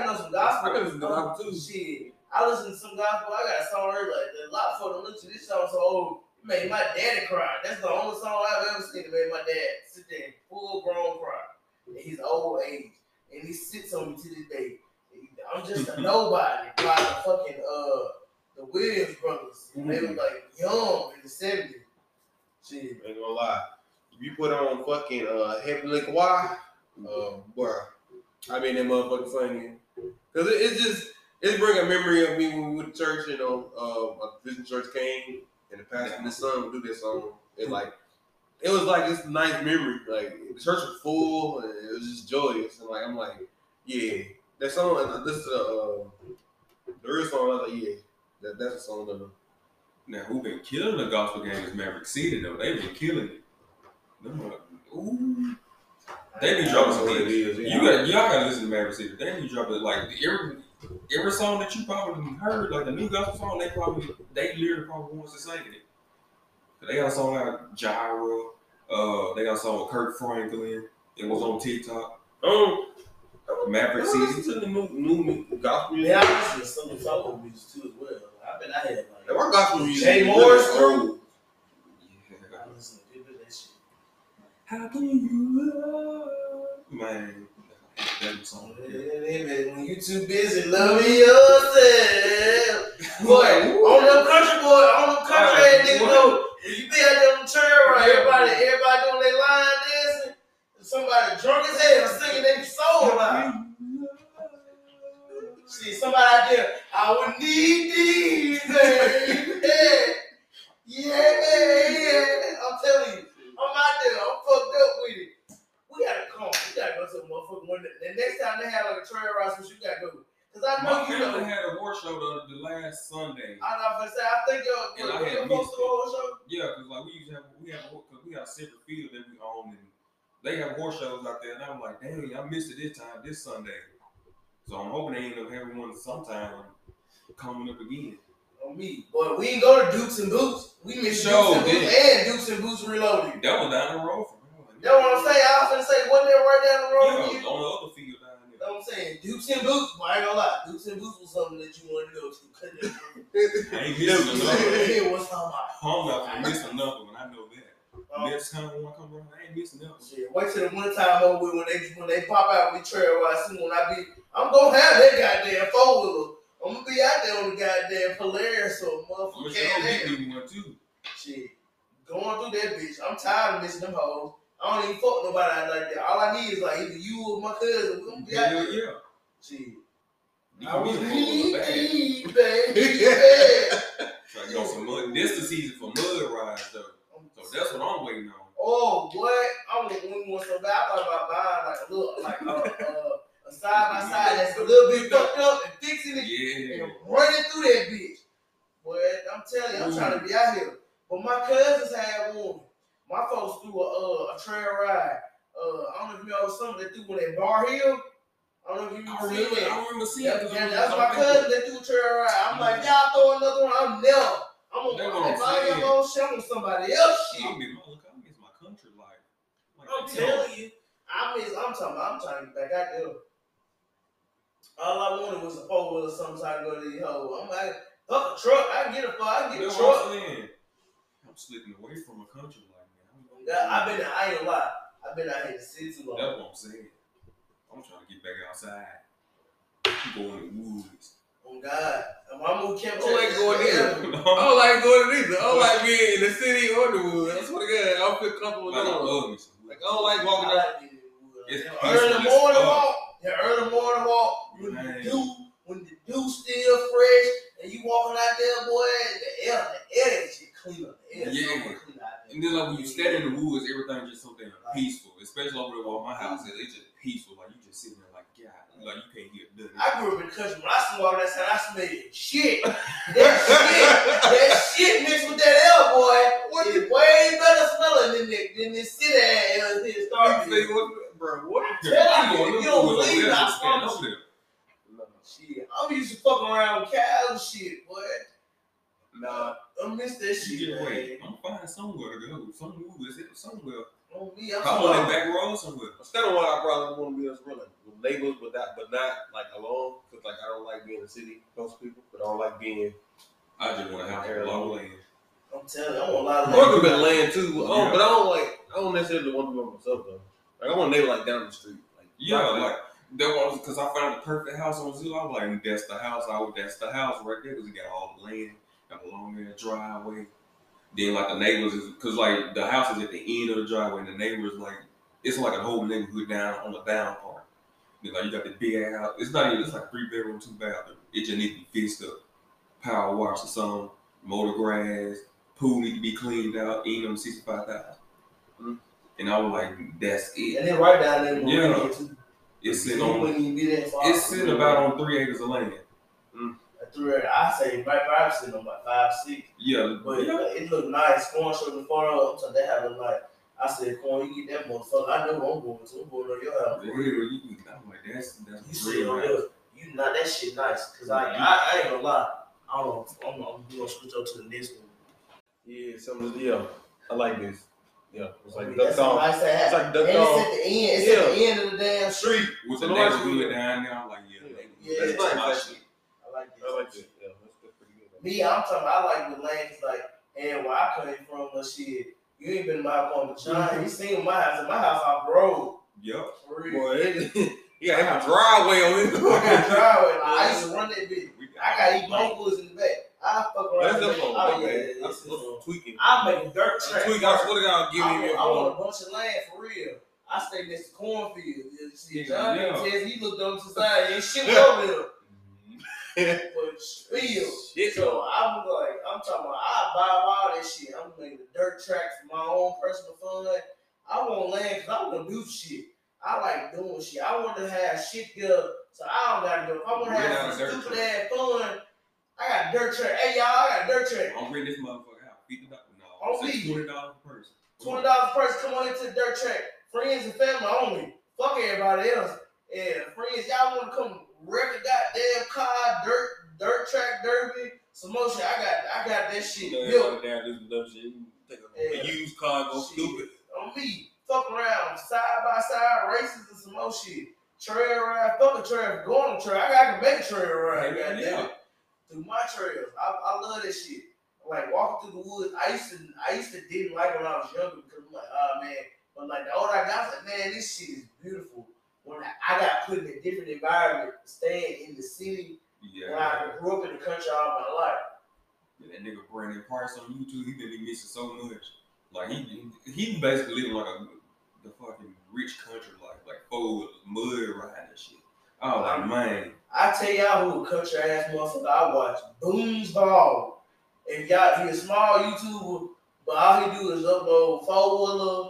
know some gospel. I can listen to gospel too. Shit. I listen to some gospel. I got a song earlier. Like, a lot for the listen to this song so old. It made my daddy cry. That's the only song I've ever seen that made my dad sit there and full grown cry. In his old age. And he sits on me to this day. I'm just a nobody by the fucking the Williams brothers. Mm-hmm. They were like young in the 70s. Shit. Ain't gonna lie. If you put on fucking Heavenly Kwan, bruh, I mean that motherfucking singing. Cause it's bringing a memory of me when we went to church, you know, a vision church came and the pastor and his son would do this song. It was like this nice memory. Like the church was full and it was just joyous. And like I'm like, yeah, that song. And this is the real song. I was like, yeah, that's a song of them. Now who been killing the gospel game is Maverick City though. They been killing it. Ooh, they be dropping some good deals. Y'all gotta listen to Maverick City. They be dropping like every song that you probably heard, like the new gospel song. They literally probably wants to sing it. They got a song like Gyra. They got a song with Kirk Franklin. It was on TikTok. Maverick City. The new gospel music. Yeah, I listen to some of the soul music too as well. I've been out here like that. What gospel music? Jay Morris. Yeah, I listen to that shit. How can you love? Man, that song. When you too busy loving yourself, boy. On the country boy, on the country ass nigga though. You be out there on the trail, right? Everybody doing their line dancing. Somebody drunk as hell singing their soul out. See, somebody out there, I would need these. Yeah. I'm telling you, I'm out there. I'm fucked up with it. We gotta come. We gotta go to the motherfucking one. The next time they have like a trail ride, so you gotta go. Cause I know My family had a war show the last Sunday. I think y'all most of the war show. Yeah, cause like we have separate fields that we own, and they have war shows out there. And I'm like, dang, I missed it this Sunday. So I'm hoping they end up having one sometime coming up again. On me, but we ain't go to Dukes and Boots. We missed Dukes and Boots Reloaded. That was down the road from me. That's what I'm saying. I was gonna say, wasn't that right down the road from you? On the other field. You know what I'm saying? Dukes and Boots, well, I ain't gonna lie. Dukes and Boots was something that you wanted to go to. I ain't missing nothing. I'm not missing nothing, and I know that. Next time when I come around, I ain't missing nothing. Shit, wait till the one time over with when they pop out with trail rides. I'm gonna have that goddamn four-wheeler. I'm gonna be out there on the goddamn Polaris or motherfucker. Shit, going through that bitch. I'm tired of missing them hoes. I don't even fuck nobody out like that. All I need is like either you or my cousin. We're gonna be out there. Yeah. Gee. I was baby. This is the season for mud rides though. So that's what I'm waiting on. Oh what? I was one so bad. I thought about buying a side by side that's a little bit fucked up and fixing it and running through that bitch. Boy, I'm telling you, I'm trying to be out here. But my cousins had one. My folks threw a trail ride. I don't know if you know something they threw in Bar Hill. I don't know if you remember seeing that. I remember seeing that. That's my cousin that threw a trail ride. I'm like, y'all throw another one. I'm never. I'm gonna buy your own shit with somebody else. Shit. I miss my country life. I'm telling you, I'm trying to get back out there. All I wanted was a four-wheeler or something. So I go to these hoes. I'm like, fuck a truck. I can get a truck. I'm slipping away from a country life. I've been out here to sit too long. That's what I'm saying. I'm trying to get back outside. Go in the woods. Oh, God. My move kept I like going in. I don't like going in either. I don't like being in the city or the woods. I swear to God, I don't feel comfortable with that. Like, I don't like walking out. Early morning walk. When the dew still fresh and you walking out there, boy, the air is clean up. The air is clean out. And then, like, when you stand in the woods, everything just so damn peaceful. Especially over there by my house, it's just peaceful. Like, you just sitting there, like, God, like, you can't hear nothing. I grew up in the country. When I swallowed that sound, I smelled shit. That shit mixed with that L, boy. What is way better smelling than this city ass L here started. Bro, what? Tell me, you don't believe me. I smell it. Shit, I'm used to fucking around with cows and shit, boy. Nah, I miss that shit. Wait, I'm finding somewhere to go. Some movies, somewhere. Oh, me, I'm on that back road somewhere. Instead of what I probably want to be in real with neighbors, but not like alone. Cause like I don't like being in the city, close to people. But I don't like being. I just want to have a lot of land. I'm telling you, I want a lot of land. I want a bit of land too. Oh, yeah. But I don't necessarily want to be by myself though. Like I want a neighbor like down the street. Like yeah, like. That was because I found the perfect house on Zoo. I was like, that's the house right there because it got all the land, got a long ass driveway. Then like the neighbors is because like the house is at the end of the driveway and the neighbors like it's like a whole neighborhood down on the down part. You know, you got the big ass house. It's not even it's like 3 bedroom, 2 bathroom. It just needs to be fixed up. Power wash or something, mow the grass, pool need to be cleaned out, ain't them 65,000. Mm-hmm. And I was like, that's it. And then right down there, yeah. It's sitting about on 3 acres of land. Mm. 3 acres, I say right by I'm sitting on about 5, 6. Yeah, but yeah. It looked nice. Corn showed the far up, so they have a like. I said, Corn, you get that motherfucker. I know what I'm going to. I'm going on your house. You I'm like that's you real. Right. You not that shit nice because I ain't gonna lie. I don't. I'm gonna switch up to the next one. Yeah, I like this. Yeah, it's like duck song. It's like duck song. It's at the end of the damn street. With the neighborhood down there, I'm like, yeah. That's my shit. I like this. Yeah, that's pretty good. Me, I'm talking about, I like the lanes, like, and where I came from, but shit, you ain't been to my apartment, but John, mm-hmm. You seen my house. In my house, I broke. Yep. Boy, yeah, I got a driveway on it. I used to run that bitch. I got eat in the back. I fuck around. That's up on me. I'm tweaking. I make dirt tracks. I swear to God, give me. I want a bunch of land for real. I stay next to cornfield. Shit, John says he looked on society and shit over there. But still, so I'm like, I'm talking about, I buy all that shit. I'm making the dirt tracks for my own personal fun. I want land because I want to do shit. I like doing shit. I want to have shit good, so I don't gotta do it. I want to have some stupid ass fun. I got dirt track. Hey, y'all, I got dirt track. I'm renting this motherfucker out. No, $20 per person. $20 per person. Come on into the dirt track. Friends and family only. Fuck everybody else. Yeah, friends, y'all want to come wreck a goddamn car, dirt track derby, some more shit. I got that shit built. A used car go stupid. On me. Fuck around, side by side races and some more shit. Trail ride, fuck a trail, go on a trail. I can make a trail ride, goddamn. Through my trails, I love that shit. Like walking through the woods, I used to didn't like it when I was younger because I'm like, oh man. But like the older I got, I was like, man, this shit is beautiful. When I got put in a different environment, staying in the city, when I grew up in the country all my life. Yeah, that nigga Brandon Price on YouTube, he been missing so much. Like he basically living like the fucking rich country like full of mud riding and shit. Oh like man. I tell y'all who a country ass motherfucker I watch, Boone's Ball. If you're a small YouTuber, but all he do is upload 4-wheeler,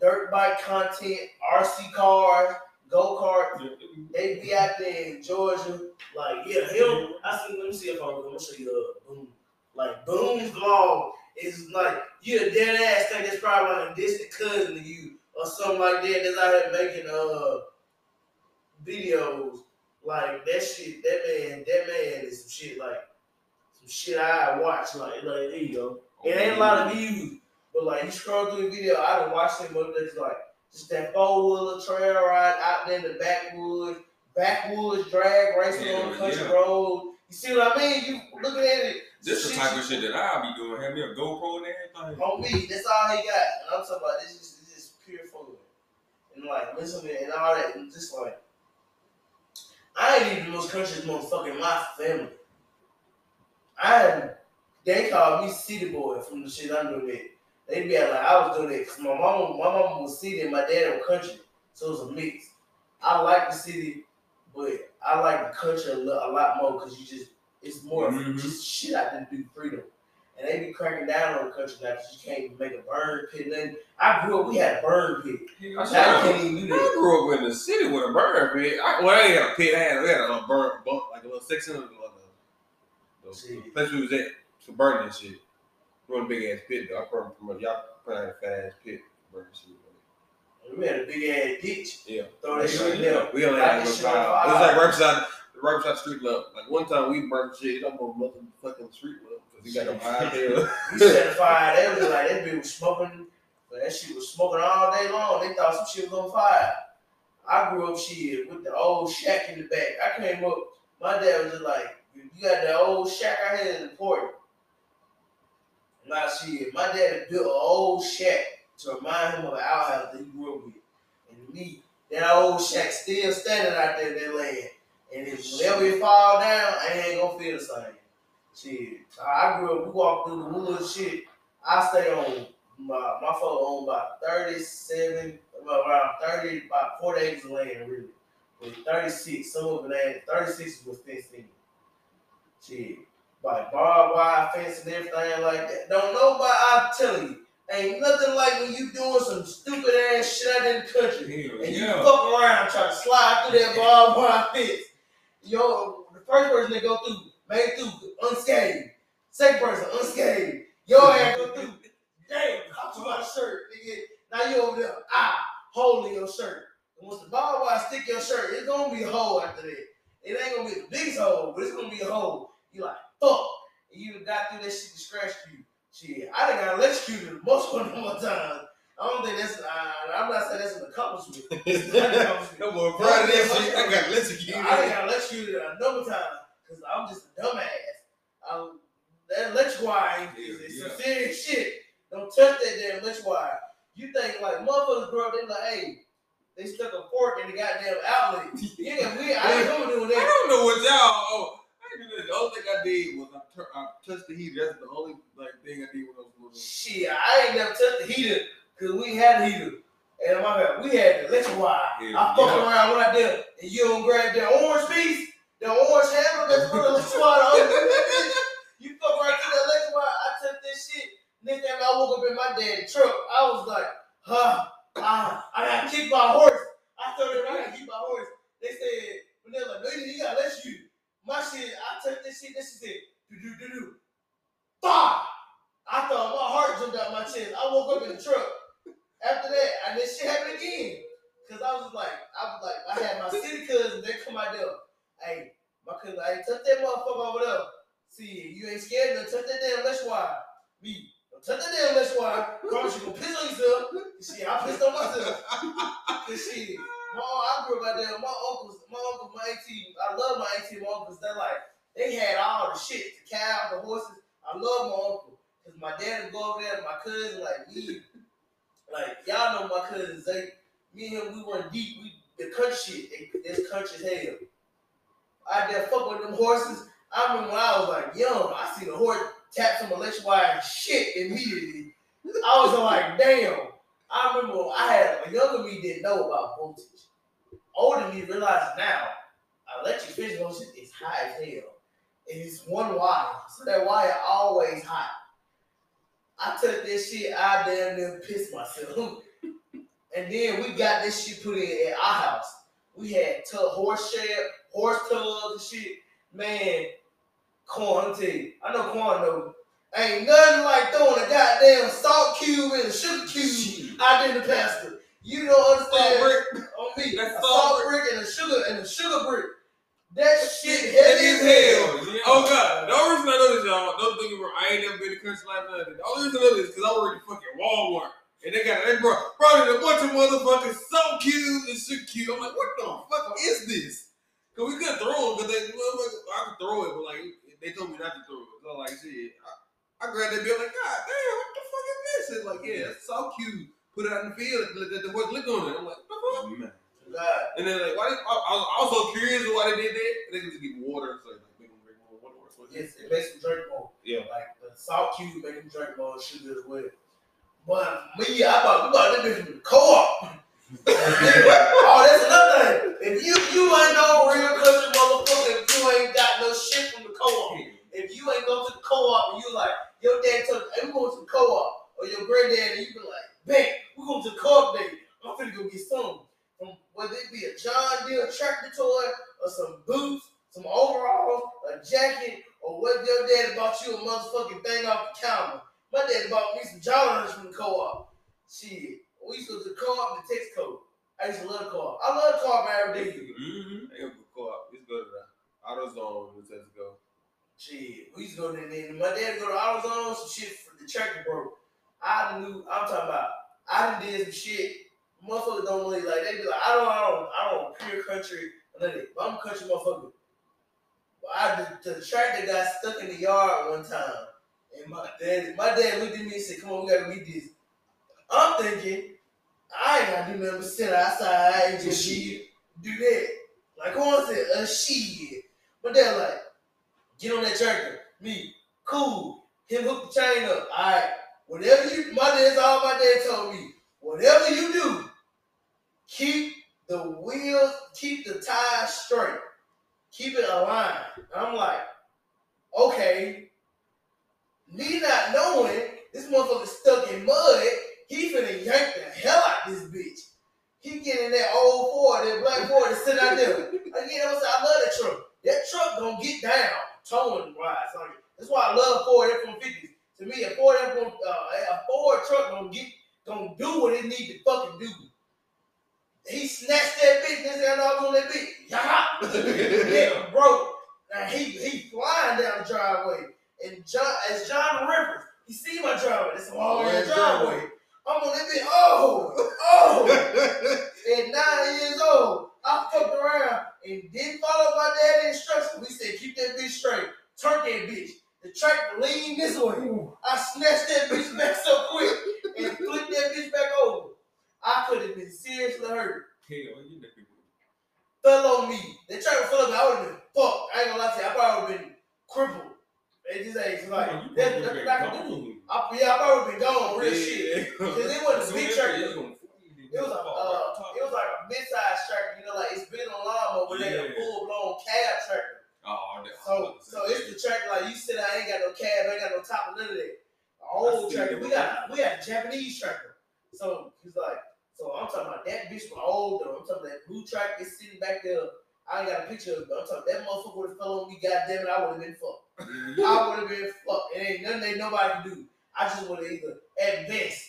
dirt bike content, RC cars, go-karts. They be out there in Georgia. Like, yeah, him. Let me see if I'm gonna show you Boone. Like Boone's Ball is like you're a dead ass thing that's probably like a distant cousin to you or something like that that's out here making videos. Like that shit, that man is some shit like some shit I watch. Like there you go. It ain't a lot of views, but like you scroll through the video, I done watched him up there like just that 4-wheeler trail ride out there in the backwoods drag racing on the country road. You see what I mean? You looking at it. This the type of shit that I'll be doing. Have me a GoPro and everything. On me, that's all he got. And I'm talking about this is pure fun. And like listen and all that and just like I ain't even the most country's motherfucking my family. They called me city boy from the shit I knew that. They be like, I was doing that because my mama was city and my dad was country. So it was a mix. I like the city, but I like the country a lot more because it's more just shit I can do freedom. And they be cracking down on the country like you can't make a burn pit. Nothing. I grew up, we had a burn pit. I grew up in the city with a burn pit. I ain't had a pit. We had a little burn bump, like a little section of the place we was at for burning and shit. We had a big ass pit though. Y'all probably had a fat ass pit for burning shit. We had a big ass ditch. Yeah. Throw that shit down. We only had a little fire. It was like right beside street level. Like one time we burned shit up on motherfucking street level. We got a fire there. We set a fire there. We like, that bitch was smoking. But that shit was smoking all day long. They thought some shit was on fire. I grew up shit with the old shack in the back. I came up. My dad was just like, you got that old shack out here in the port. My shit. My dad built an old shack to remind him of the outhouse that he grew up with. And me, that old shack still standing out there in that land. And if whenever it fall down, I ain't gonna feel the same. Shit, I grew up, we walked through the woods, shit. I stay on my folk owned about 40 acres of land, really. But 36, some of it ain't, 36 was fencing. Shit, like barbed wire fence and everything like that. Don't nobody, I'm telling you, ain't nothing like when you doing some stupid ass shit out in the country. And you fuck around trying to slide through that barbed wire fence. Yo, the first person that go through, made through unscathed. Second person unscathed. Your ass go through. Damn, I'm to my shirt, nigga. Now you over there, holding your shirt. And once the barbed wire stick your shirt, it's gonna be a hole after that. It ain't gonna be the biggest hole, but it's gonna be a hole. You like fuck, and you got through that shit to scratch you. Shit, I done got electrocuted most of the time. I don't think that's. I'm not saying that's an accomplishment. Come on, bro. I got electrocuted. I got electrocuted a number of times. Cause I'm just a dumbass. That electric wire is some serious shit. Don't touch that damn electric wire. You think like motherfuckers grow up, they like, hey, they stuck a fork in the goddamn outlet. Yeah, I ain't doing that. I don't know what y'all. I didn't do that. The only thing I did was I touched the heater. That's the only thing I did when I was little. Shit, I ain't never touched the heater because we had a heater. And my bad, we had the electric wire. Yeah, I fucked around what I did, and you don't grab that orange piece. The orange hammer that's put on the water on you fuck right to the electric wire. I took this shit. Next time I woke up in my dad's truck, I was like, I gotta keep my horse. I told them I gotta keep my horse. They said, when they were like, no, you gotta let you. My shit, I took this shit, this is it. Do-do-do-do. Bah! I thought my heart jumped out my chest. I woke up in the truck. After that, and this shit happened again. Cause I had my city cousins, they come out there. Hey, my cousin, I ain't touch that motherfucker over there. See, you ain't scared, don't touch that damn less wire. Me, don't touch that damn less wire. Promise you gonna piss on yourself. Shit, I pissed on myself. Shit, I grew up out there. My uncles, my auntie, I love my auntie and my uncles. They're like, they had all the shit, the cows, the horses. I love my uncle. Because my dad would go over there, my cousin, like me. Like, y'all know my cousins. They, me and him, we went deep. The country shit, it's country as hell. I did fuck with them horses. I remember when I was like young, I seen a horse tap some electric wire and shit immediately. I was like, damn. I remember I had a younger me didn't know about voltage. Older me realized now, electric fence voltage is high as hell. And it's one wire, so that wire always hot. I took this shit, I damn near pissed myself. And then we got this shit put in at our house. We had horse tubs and shit. Man, Kwan, I'm telling you, I know Kwan though. Ain't nothing like throwing a goddamn salt cube and a sugar cube out in the pasture. You don't understand. Brick. On me. That's a salt brick and a sugar brick. That shit heavy as hell. Yeah. Oh god. The only reason I know this, y'all, don't think about I ain't never been to country like nothing. The only reason I know this is because I work at fucking Walmart. And they brought in a bunch of motherfuckers so cute and shit cute. I'm like, what the fuck is this? Cause we couldn't throw them, cause they I could throw it, but like they told me not to throw it. So like shit, I grabbed that bill like, god damn, what the fuck is this? It's like, yeah, it's so cute. Put it out in the field, the horse lick on it. I'm like, what the fuck? And then like, why did I was also curious why they did that? They just give water, so like make them drink more water. Yes, it makes them drink more. Yeah, like the salt cube make them drink more sugar as well. But me, I thought we bought that bitch from the co-op. Oh, that's another thing. If you ain't no real country motherfucker, if you ain't got no shit from the co-op, if you ain't go to the co-op and you like, your dad a jacket or what your daddy bought you a motherfucking thing off the counter. My daddy bought me some John from Co-op. Shit. We used to go to Co-op and text code. I used to love Co-op. I love Co-op every day. Mm-hmm. I used to go Co-op. It's good to AutoZone with go. Shit. We used to go there and my daddy go to AutoZone, some shit for the tracker broke. I knew, I'm talking about, I done did some shit. Motherfuckers don't really like, they be like, I don't pure country, I'm a country motherfucker. But the tractor got stuck in the yard one time. And my dad looked at me and said, come on, we gotta meet this. I'm thinking, I ain't gotta do nothing but sit outside and just do that. Like, on said, shit. My dad like, get on that tractor. Me, cool. Him hook the chain up. All right, whatever you, my dad told me. Whatever you do, keep the wheels, keep the tires straight. Keep it aligned. I'm like, okay. Me not knowing this motherfucker stuck in mud, he finna yank the hell out this bitch. He getting that old Ford, that black Ford that's sitting out there. Again, I love that truck. That truck gonna get down, towing rides. Like, that's why I love Ford F-150s. To me, a Ford truck gonna do what it need to fucking do. He snatched that bitch, this and I was on that bitch. Yeah, bro. Now he flying down the driveway. And John referenced, he see my driveway. That's a long driveway. I'm on that bitch. Oh. At 9 years old, I fucked around and didn't follow my dad's instructions. We said, keep that bitch straight. Turn that bitch. The track leaned this way. I snatched that bitch back so quick and flipped that bitch back over. I could have been seriously hurt. Hell, you nigga. Fell on me. They tried to fell on me. I would have been fucked. I ain't gonna lie to you. I probably would have been crippled. They just ain't like, that's nothing I can do. I probably would have been gone. Real shit. Because it wasn't a big tractor. It was like a mid-sized tractor. You know, like it's been a lawnmower, but like a full-blown cab tractor. Oh, so it's the tractor like you said. I ain't got no cab, I ain't got no top or none of that. Old tractor. We got a Japanese tractor. So he's like, so I'm talking about that bitch was old though. I'm talking about that blue tractor sitting back there. I ain't got a picture of it, but I'm talking that motherfucker would have fell on me. Goddamn it, I would have been fucked. I would have been fucked. It ain't nothing that nobody can do. I just would have either at best,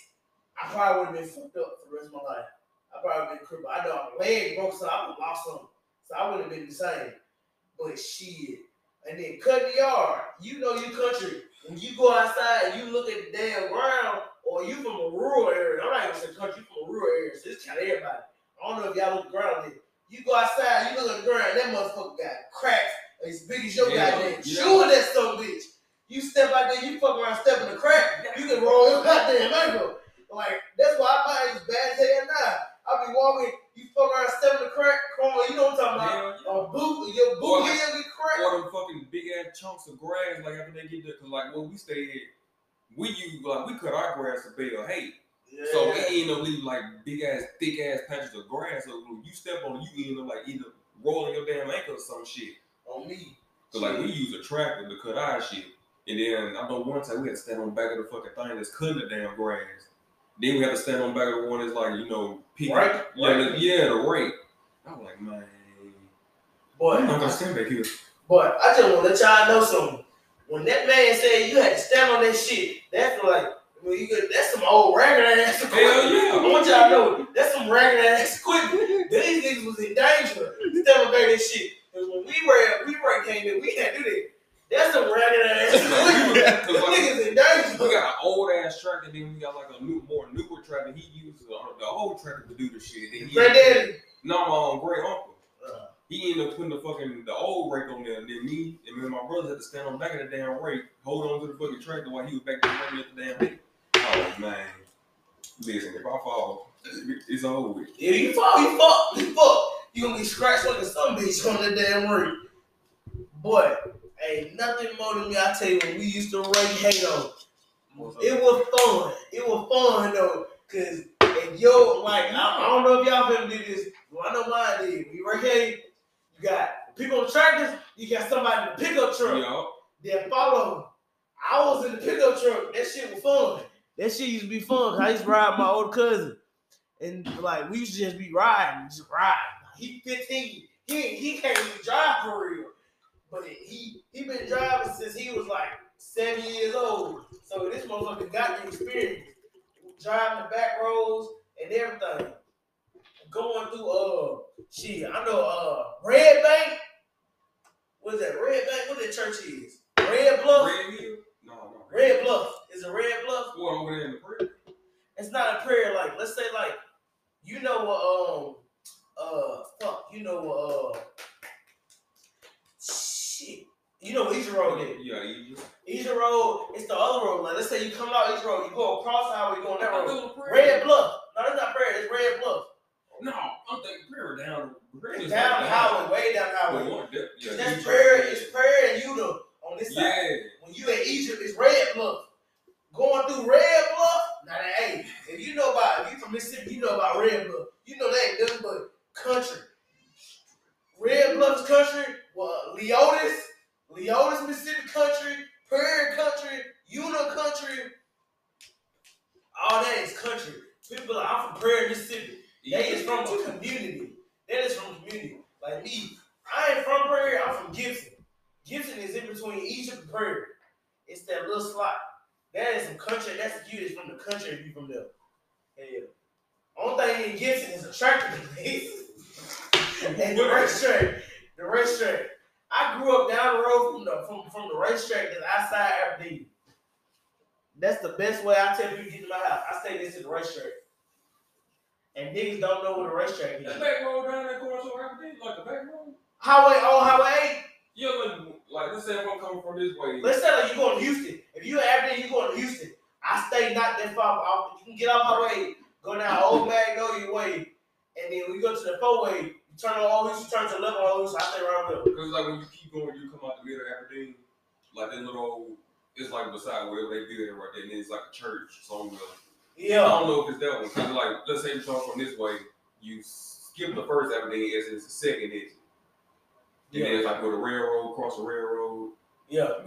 I probably would have been fucked up for the rest of my life. I probably been crippled. I know my leg broke, so I would have lost something. So I would have been the same. But shit. And then cut the yard. You know your country. When you go outside and you look at the damn ground, or you from a rural area. I'm not even saying country, you from a rural area, so it's kind of everybody. I don't know if y'all look grounded. You go outside, you look at the ground, that motherfucker got cracks as big as your goddamn shoe, that son bitch. You step out there, you fuck around stepping the crack, you can roll your goddamn ankle. Like, that's why I find it bad as hell now. I be walking, you fuck around stepping the crack, you know what I'm talking about? Your boot here be cracked. Or them fucking big ass chunks of grass, like after they get there, cause like where we stay here, we cut our grass a bale of hay. Yeah. So it ain't no leave like big ass, thick ass patches of grass. So when you step on it, you end up like either rolling your damn ankle or some shit. On me. So like we use a tractor to cut our shit. And then I know one time we had to stand on the back of the fucking thing that's cutting the damn grass. Then we had to stand on the back of the one that's like, you know, picking. Right. The rake. I'm like, man. But I'm not gonna stand back here. But I just wanna let y'all know something. When that man said you had to stand on that shit, that's like that's some old ragged ass equipment. Hell yeah. I want y'all to know that's some ragged ass equipment. These niggas was in danger. Stepping back that shit. Because when we were came in, we had to do that. That's some ragged ass equipment. Those niggas in danger. We got an old ass track and then we got like a newer track and he uses the old track to do the shit. Granddaddy? No, my great uncle. He ended up putting the old rake on there, and then me and my brothers had to stand on the back of the damn rake, hold on to the fucking tractor while he was back there running at the damn rake. Oh man, listen, if I fall, it's over with. If you fall, you fuck. You gonna be scratched like a son bitch on the damn rake. Boy, ain't nothing more than me. I tell you, when we used to rake hay though, it was fun. It was fun though, cause and yo, like I don't know if y'all ever did this. Well, I know mine did. We rake hay. You got people on tractors, you got somebody in the pickup truck that follow. I was in the pickup truck. That shit was fun. That shit used to be fun. I used to ride my old cousin. And like we used to just be riding. He 15. He can't even drive for real. But he been driving since he was like 7 years old. So this motherfucker got the experience. Driving the back roads and everything. Going through Red Bank. What is that? Red Bank? What that church is? Red Bluff? Red Hill? No. Red Bluff. Is it Red Bluff? What, over there in the prairie? It's not a prairie, like, let's say, like, you know you know what Eastern Road is. Yeah, Eastern Road, it's the other road. Like, let's say you come out Eastern Road, you go across the highway, you go on that road. Red Bluff. No, that's not prairie, it's Red Bluff. No, I'm thinking prairie down. Prairie down the highway, way down the highway. Well, that's prairie, it's prairie and Utah on this side. Yeah. When you in Egypt, it's Red Bluff. Going through Red Bluff, now that ain't. If you know about, if you from Mississippi, you know about Red Bluff. You know that ain't nothing but country. Red Bluff's country, well, Leotis, Mississippi country, Prairie country, Utah country. All that is country. People are like, I'm from Prairie, Mississippi. They is from a community. That is from community. Like me, I ain't from Prairie, I'm from Gibson. Gibson is in between Egypt and Prairie. It's that little slot. That is some country. That's the cutest from the country if you from there. Yeah. Only thing in Gibson is a tractor place. And the racetrack. The racetrack. I grew up down the road from the racetrack that's outside Aberdeen. That's the best way I tell people to get to my house. I say this is the racetrack. And niggas don't know where the racetrack is. The back road down that corner to Aberdeen? Like the back road? Highway on Highway 8? Yeah, like let's say if I'm coming from this way. Let's say like you going to Houston. If you in Aberdeen, you going to Houston. I stay not that far. You can get off my way, go down Old Magnolia way, and then we go to the four-way. You turn on Old Houston, turn to the left on Old Houston. I stay right over there. Because like when you keep going, you come out the middle of Aberdeen, like that little old, it's like beside wherever they build it right there, and then it's like a church somewhere. Yeah. I don't know if it's that one. Because like let's say you turn from this way, you skip the first Aberdeen exit, it's the second exit. And yeah. Then it's like go to railroad, cross the railroad. Yeah.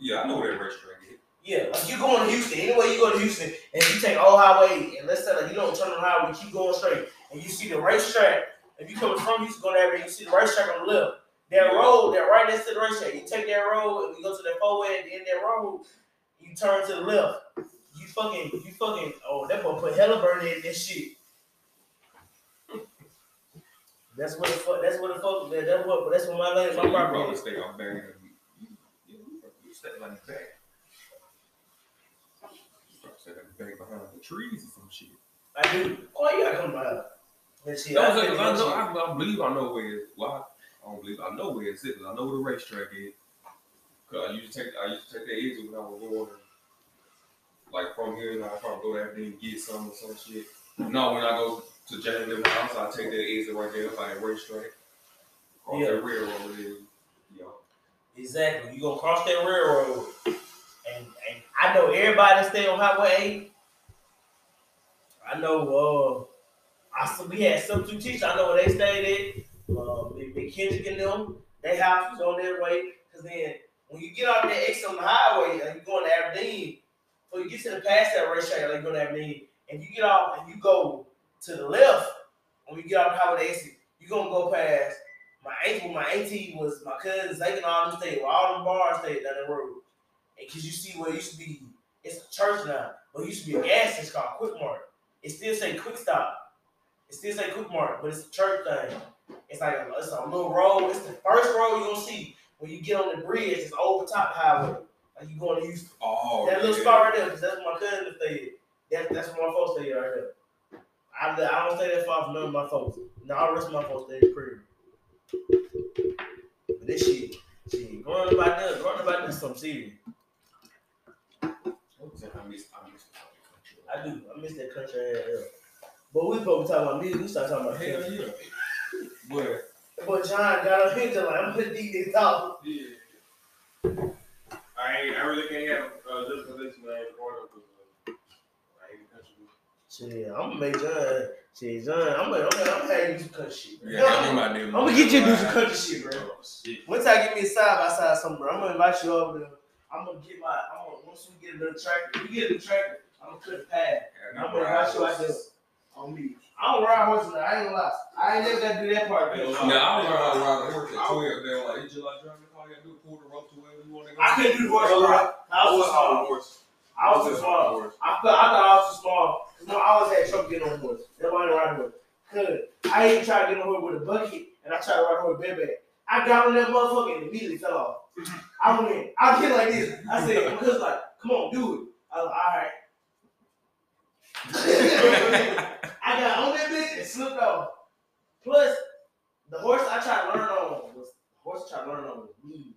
Yeah, I know where that racetrack is. Yeah, like you going to Houston. Anyway, you go to Houston and you take Old Highway, and let's say like you don't turn on highway, keep going straight, and you see the racetrack. If you coming from Houston, go there, and you see the racetrack on the left. That road, that right next to the racetrack. You take that road and you go to that four-way at the end of that road. You turn to the left. You fucking. Oh, that boy put hella burn in this shit. That's what my land, my property is. You probably stay like that. You probably stay like back behind the trees or some shit. I do. Why you gotta come by that shit? I know where it's at, because I know where the racetrack is. Because I used to take that exit when I was going, like from here, and I probably go there and get some or some shit. No, when I go to Jacksonville house, I take that exit right there by the racetrack. Cross that railroad there. Yeah. Exactly. You gonna cross that railroad. And I know everybody that stay on Highway 8. I know we had substitute teachers, I know where they stayed at. Big Kendrick and them, they house was on that way. Cause then when you get off that exit on the highway and you going to Aberdeen, when you get to the past that racetrack, like you go to Aberdeen, and you get off and you go to the left, when you get off the highway exit, you're gonna go past my auntie was my cousins, they can all them stay where all them bars stayed down the road. And cause you see where it used to be, it's a church now, but it used to be a gas station called Quick Mart. It still say Quick Stop. It still say Quick Mart, but it's a church thing. It's like it's a little road. It's the first road you're gonna see when you get on the bridge, it's over top highway. Like you going to Houston. Oh, that little spot right there, cause that's where my cousin stayed. That's where my folks stayed right there. I don't stay that far from none of my folks. No, all the rest of my folks stay in Prairie. But this shit, going about this, some serious. I miss the country. I do. I miss that country. Yeah. But we probably talking about music. We start talking about hell country. Yeah. But John got up here like I'm gonna dig this out. Yeah. I really can't have just for this man. Yeah, I'm gonna make John. Shit, John, I'm gonna have you do some country shit, bro. Yeah, I'm gonna get you to do some country shit, bro. Oh, shit. Once I get me a side by side something, bro, I'm gonna invite you over there. Once we get a little tracker, I'm gonna cut the pad. I'm gonna invite you out there on me. I don't ride horses. I ain't gonna lie. I ain't never got to do that part. No, I don't ride a horse at 12. They were like, you just like driving the car, you got to do pull the rope to wherever you want to go. I couldn't do the horse. I was too small. I thought I was too small. No, I always had trouble getting on horse. That's why I didn't ride horse. Cause I even tried to get on horse with a bucket, and I tried to ride horse bareback. I got on that motherfucker and immediately fell off. I went. I did like this. I said, my cousin's like, come on, do it. I was like, all right. I got on that bitch and slipped off. Plus, the horse I tried to learn on was me.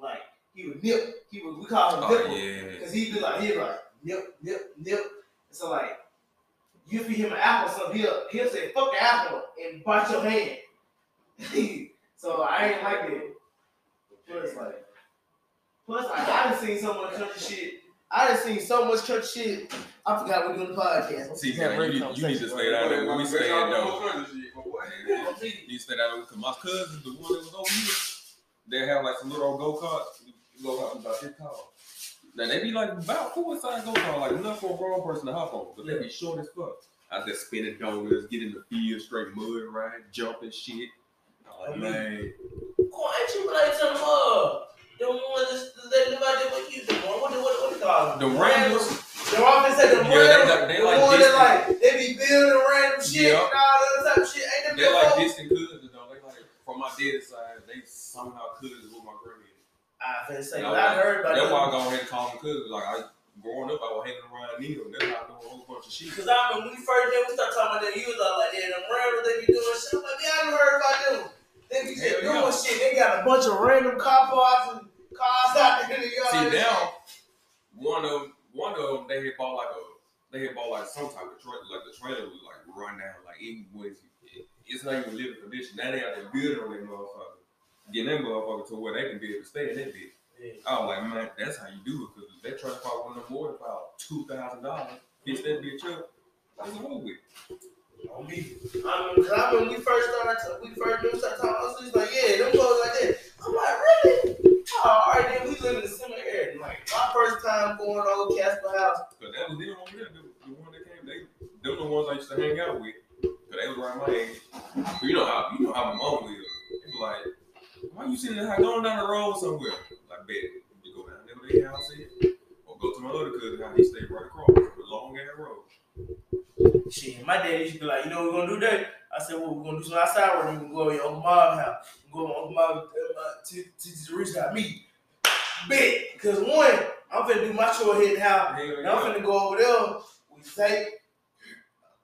Like he would nip. We call him nipple. Because he'd be like nip. And so like you feed him an apple, so he'll say fuck the apple and bite your hand. So I ain't like that. Plus like I done seen so much country shit. I forgot we're doing the podcast. See, man, you need to stay down there when we stay in though. You stay down there because my cousin, the one that was over here, they have like some little old go-karts. You go out about this tall. Now they be like about full-size go-kart, like enough for a grown person to hop on, but they be short as fuck. I was just spinning donuts, getting the field, straight mud, right, jumping shit. Oh man. Why ain't you like some the ones that live out there with you? What do you call them? The Ramblers. They often say the Ramblers. Yeah, they like the ones that like, they be building random shit and all that type of shit. Ain't they like distant cousins though. They like, from my dad's side, they somehow cousins with my granddad. I finna say, I heard about that. That's why I go ahead and call them cousins. Like, growing up, I was hanging around Neil. That's how I know a whole bunch of shit. Because I mean, when we first did, we started talking about that. You was all like, yeah, them Ramblers, they be doing shit. I'm like, yeah, I done heard about them. They be just doing shit. They got a bunch of random car parts and cars out there in the yard. See now, one of them, they had bought like some type of trailer. Like the trailer was like run down. Like it was, it's not even living condition. Now they out there building on that motherfucker, getting that motherfucker to where they can be able to stay in that bitch. Yeah. I was like, man, that's how you do it. Cause if that trailer park one of them more about $2,000, bitch, that bitch up. That's what we. On me. I mean, when we first started talking, I was like, yeah, them clothes like that. I'm like, really? Oh, all right, then we live in the similar area. And like, my first time going to old Casper house. Because that was them over there, the one that came, they were the ones I used to hang out with. Because they was around my age. But you know how my mom lives. They be like, why you sitting there going down the road somewhere? Like, bet. You go down there with their house here. Or go to my other cousin house, he stayed right across the long ass road. Shit, my dad used to be like, you know what we're gonna do today? I said, well, we're gonna do some outside work. We're gonna go to your mom's house. We're gonna go to my uncle mom's to reach out me. Bitch, because one, I'm finna do my chore head house. And I'm finna go over there with Zay,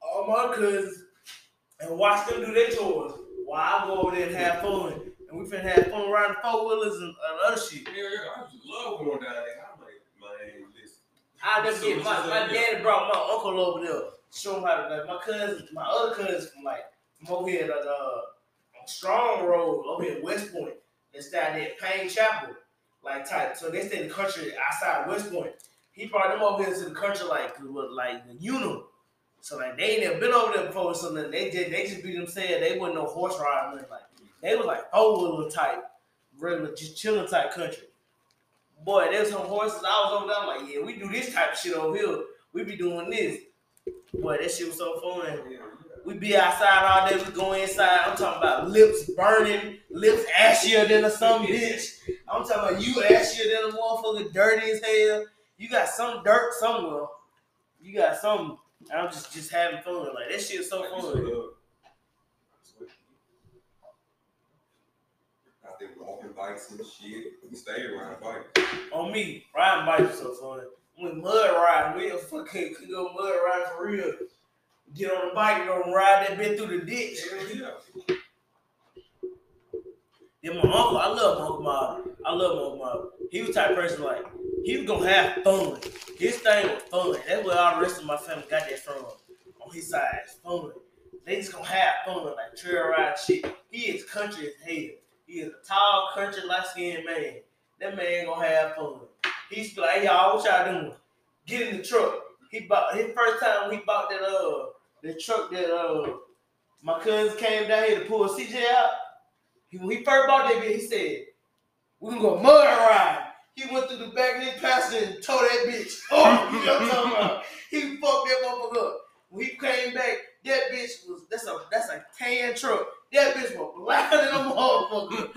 all my cousins, and watch them do their chores while I go over there and have fun. And we finna have fun riding four wheelers and other shit. Yeah, I just love going down there. I'm like, man, listen. I never get my daddy brought my uncle over there. Show him how to, like, my other cousins from over here, like, on Strong Road, over here at West Point. They stayed at Payne Chapel, like, type. So they stayed in the country outside West Point. He brought them over here to the country, like the Unum. So, like, they ain't never been over there before or something. They just be themselves. They wasn't no horse riding. Like, they was, like, old type, regular, just chilling type country. Boy, there was some horses. I was over there, I'm like, yeah, we do this type of shit over here. We be doing this. Boy, that shit was so fun. Yeah. We be outside all day. We go inside. I'm talking about lips burning, lips ashier than a some bitch. I'm talking about you ashier than a motherfucker, dirty as hell. You got some dirt somewhere. You got some. I'm just having fun. Like, that shit was so fun. Out there walking bikes and shit. We stay riding bikes. On me, riding bikes was so fun. With mud riding, we fucking could go mud riding for real. Get on the bike and go ride that bit through the ditch. Yeah. Then my uncle, I love my Uncle Mob. He was the type of person like, he was gonna have fun. His thing was fun. That's where all the rest of my family got that from. On his side, it's fun. They just gonna have fun, like trail ride shit. He is country as hell. He is a tall, country, light-skinned man. That man gonna have fun. He's like, y'all, what y'all doing? Get in the truck. He bought his first time. We bought that the truck that my cousin came down here to pull CJ out. When he first bought that bitch, he said, "We can go mud ride." He went through the back of his passenger and tore that bitch. Oh, you know what I'm talking about? He fucked that motherfucker up. When he came back, That bitch was that's a tan truck. That bitch was blacker than a motherfucker.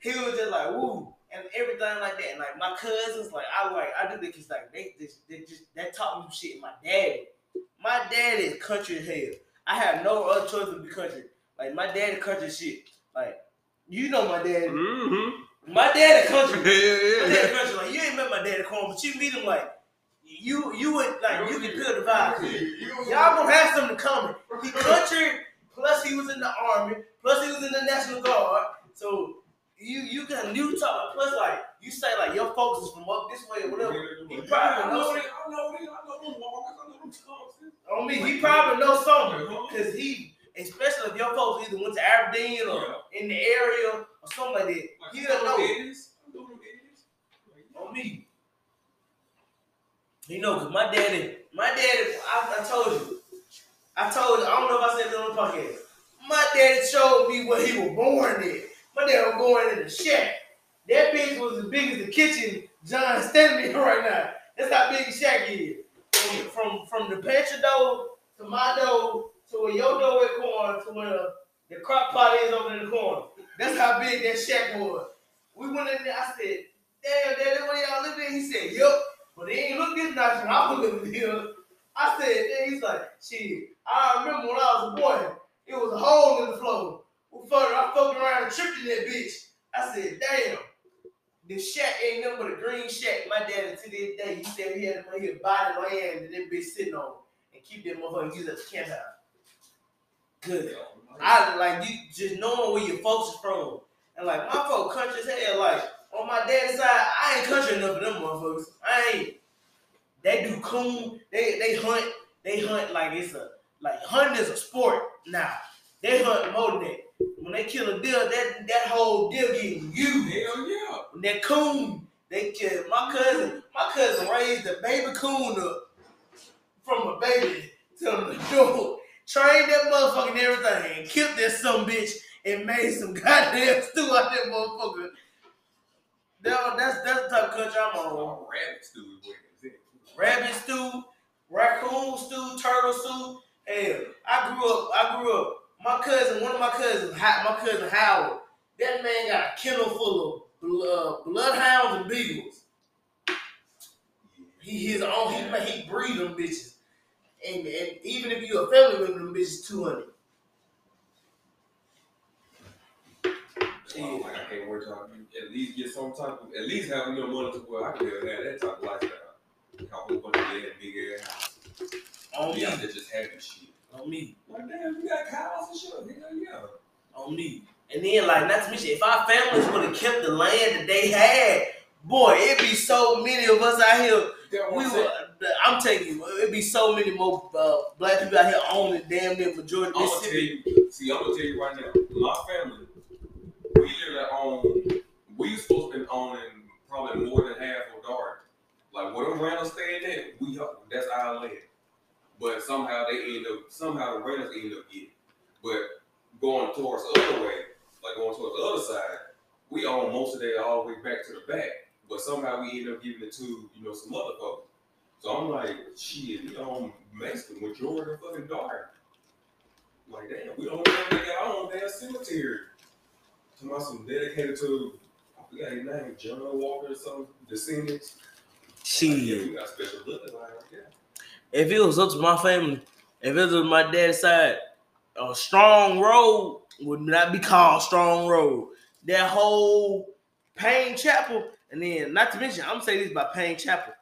He was just like woo and everything like that. And like my cousins, I do that because like they taught me shit. My dad is country as hell. I have no other choice but to be country. Like my dad is country shit. Like you know my dad. Mm-hmm. My dad is country. Yeah. My dad is country. Like you ain't met my dad at home, but you meet him like. You can feel the vibe. Y'all gonna have something coming. He country, plus he was in the army, plus he was in the National Guard. So you got a new talk. Plus like you say like your folks is from up this way or whatever. He probably knows. I know he probably knows something because he, especially if your folks either went to Aberdeen or in the area or something like that. He don't know. On me. You know, cause my daddy, I told you, I don't know if I said it on the podcast. My daddy showed me where he was born in. My dad was born in the shack. That bitch was as big as the kitchen John standing in right now. That's how big the shack is. From the pantry door to my door to where your door is corner to where the crock pot is over in the corner. That's how big that shack was. We went in there. I said, "Damn, Daddy, where y'all living?" He said, "Yup." But they ain't look this nice when I was living here. I said, then he's like, shit, I remember when I was a boy, it was a hole in the floor. I fucked around and tripped in that bitch. I said, damn, this shack ain't nothing but a green shack. My daddy to this day, he said he had to money to buy the land that that bitch sitting on and keep that motherfucker used up the camp house. Good. I like you just knowing where your folks is from. And like my folks country as hell, like on my dad's side, I ain't country enough for them motherfuckers. I ain't. They do coon. They hunt. They hunt like it's a hunting is a sport now. They hunt more than that. When they kill a deer, that whole deer getting you. Hell yeah. When that coon, they kill my cousin raised a baby coon up from a baby to an adult. Trained that motherfucker and everything and killed that some bitch and made some goddamn stew out that motherfucker. That's the type of country I'm on. Rabbit stew is what it is. Rabbit stew, raccoon stew, turtle stew. Hell, I grew up. My cousin Howard, that man got a kennel full of bloodhounds and beagles. He breed them bitches. And even if you a family member, them bitches 200. Oh, like I can't work out. At least get some type of, at least have enough money to where I can have that type of lifestyle. Like a whole bunch of dead, big ass house. On me. I'm just having shit. On me. Like, damn, you got cows and shit. Hell yeah. On me. And then, like, not to mention, if our families would have kept the land that they had, boy, it'd be so many of us out here. I'm telling you, it'd be so many more black people out here owning the damn near majority of Mississippi. I'm going to tell you right now, my family, we supposed to be owning probably more than half of Darden. Like where them renters staying at, that's our land. But somehow the renters end up getting. But going towards the other way, like going towards the other side, we own most of that all the way back to the back. But somehow we end up giving it to, some other folks. So I'm like, shit, we own basically majority of fucking Darden. Like damn, we don't really got our own damn cemetery. Talking about some dedicated to, I forgot his name, John Walker or something, descendants. She. Got special looking like that. If it was up to my family, if it was up my dad's side, a strong road would not be called strong road. That whole Payne Chapel, and then not to mention, I'm saying this about Payne Chapel.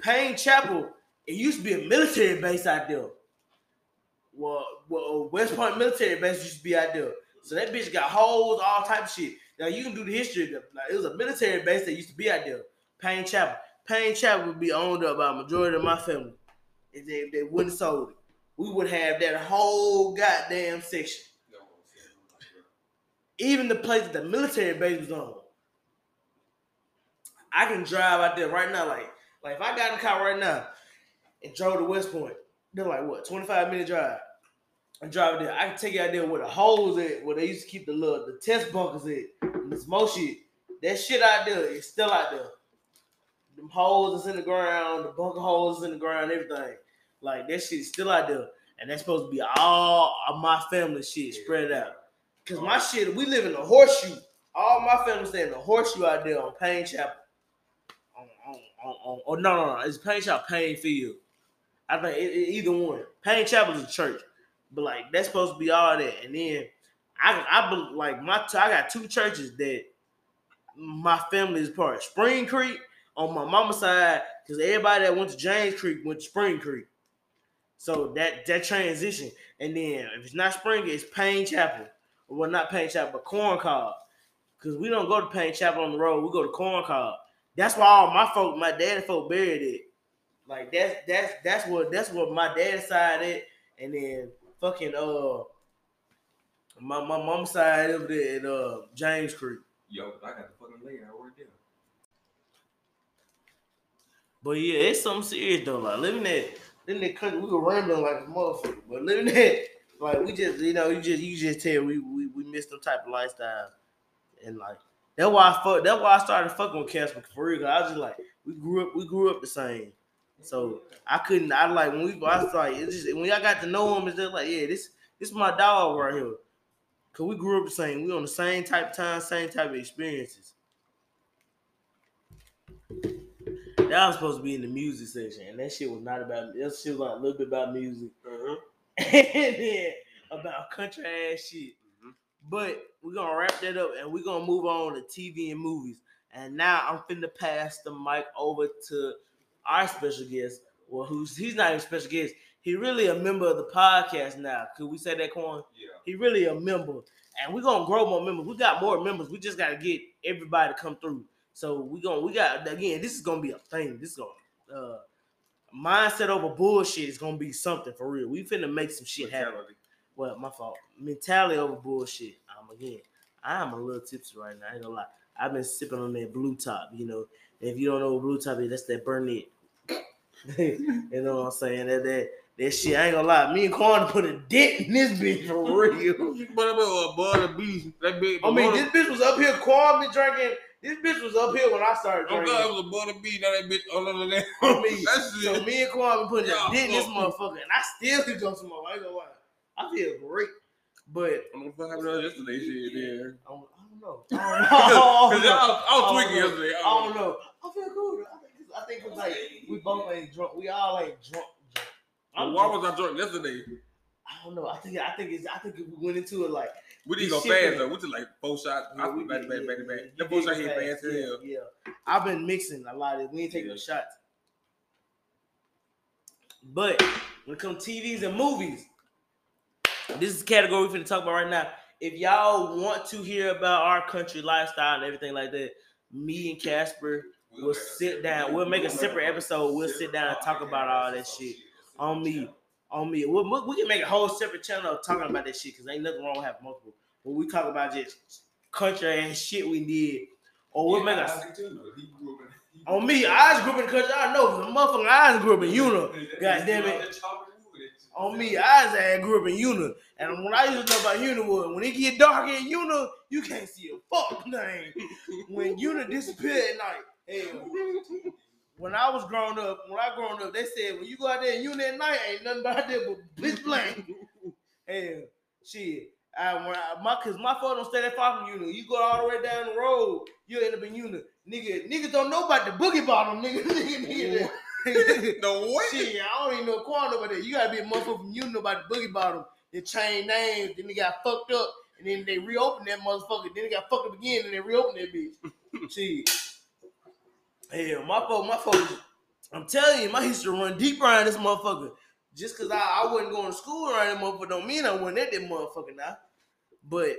Payne Chapel, it used to be a military base out there. Well, West Point military base used to be out there. So that bitch got holes, all type of shit. Now you can do the history. It was a military base that used to be out there. Payne Chapel. Payne Chapel would be owned up by a majority of my family. If they wouldn't sold it, we would have that whole goddamn section. Even the place that the military base was on. I can drive out there right now. Like if I got in the car right now and drove to West Point, they're like, what, 25-minute drive? I'm driving there. I can take you out there where the holes at, where they used to keep the little test bunkers at, and this more shit. That shit out there is still out there. Them holes is in the ground, the bunker holes is in the ground, everything. Like that shit is still out there. and that's supposed to be all of my family shit spread out. Cause my shit, we live in a horseshoe. All my family stay in a horseshoe out there on Payne Chapel. Oh no, it's Payne Chapel, Payne Field. I think either one. Payne Chapel is a church, but like that's supposed to be all that. And then I got two churches that my family is part of. Spring Creek on my mama's side, because everybody that went to James Creek went to Spring Creek. So that transition. And then if it's not Spring, it's Payne Chapel. Well, not Payne Chapel, but Corn Cob. Because we don't go to Payne Chapel on the road. We go to Corn Cob. That's why all my folk, my dad's folk buried it. Like that's what my dad's side at. And then fucking my mom's side over there at James Creek. Yo, I got the fucking layout right there. But yeah, it's something serious though. Like living that country, we were rambling like a motherfucker. But living that, like we just, you know, you just tell we miss them type of lifestyle. And like that's why I started fucking with Casper for real. Cause I was just like, we grew up the same. So when I got to know him, it's just like, yeah, this is my dog right here. Cause we grew up the same. We on the same type of time, same type of experiences. That was supposed to be in the music section, and that shit was not about me. That shit was like a little bit about music, and then about country ass shit. Mm-hmm. But we're gonna wrap that up, and we're gonna move on to TV and movies. And now I'm finna pass the mic over to our special guest. Well, he's not even a special guest. He really a member of the podcast now. Could we say that, Kwan? Yeah. He really a member, and we're gonna grow more members. We got more members. We just gotta get everybody to come through. So this is gonna be a thing. This is gonna mindset over bullshit is gonna be something for real. We finna make some shit happen. Well, my fault. Mentality over bullshit. I'm a little tipsy right now. I ain't gonna lie. I've been sipping on that blue top. You know, if you don't know what blue top is, that's that Burnett. You know what I'm saying? That shit, I ain't gonna lie. Me and Kwan put a dent in this bitch for real. This bitch was up here. Kwan been drinking. This bitch was up here when I started drinking. Oh God, it was a butter B. Now that bitch all over there. So me and Kwan been putting a dent in this motherfucker, and I still can go smoke. I ain't gonna lie. I feel great. But I don't know what happened yesterday. Shit, yeah. I don't know. I was tweaking yesterday. I don't know. I feel cool. I think it's like we both ain't drunk. We all ain't drunk. Why was I drunk yesterday? I don't know. I think we went into it like we didn't go fast though. We just like 4 shots. Back. That 4 shot hit fast as hell. Yeah, I've been mixing a lot of. We ain't taking no shots. But when it comes to TVs and movies, this is the category we're finna talk about right now. If y'all want to hear about our country lifestyle and everything like that, me and Casper will sit down. We'll make a separate episode. We'll sit down and talk about all that shit. On me. We can make a whole separate channel talking about that shit because ain't nothing wrong with having multiple. When we talk about just country ass shit we did, or we'll make a. On me, I grew up in the country. I know, the motherfucker, I grew up in Una. God damn it. On me, I grew up in Una, and when I used to know about Una was when it get dark in Una, you can't see a fuck thing. When Una disappeared at night, hell. When I grown up, they said, when you go out there and you at night, ain't nothing out there but bitch blank. Hell, shit. Because my phone don't stay that far from Una. You go all the way down the road, you'll end up in Una. Niggas don't know about the boogie bottom, nigga. No way. Shit, I don't even know Kwan over there. You gotta be a motherfucker from Una about the boogie bottom. They changed names, then they got fucked up, and then they reopened that motherfucker. Then they got fucked up again, and they reopened that bitch. Shit. Hell, my folks, I'm telling you, my history run deep around this motherfucker. Just because I wasn't going to school around that motherfucker don't mean I wasn't at that motherfucker now. But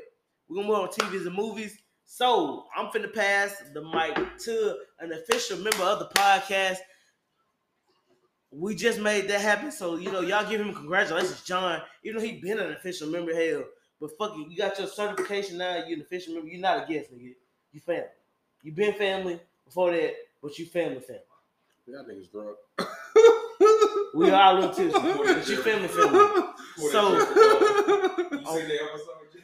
we're going to move on to TVs and movies. So I'm finna pass the mic to an official member of the podcast. We just made that happen. So, you know, y'all give him congratulations, John. Even though he been an official member, hell. But fuck it, you got your certification now. You're an official member. You're not a guest, nigga. You family. You been family before that. But you family. Y'all niggas drunk. We all look tipsy, but you family. So, you see the episode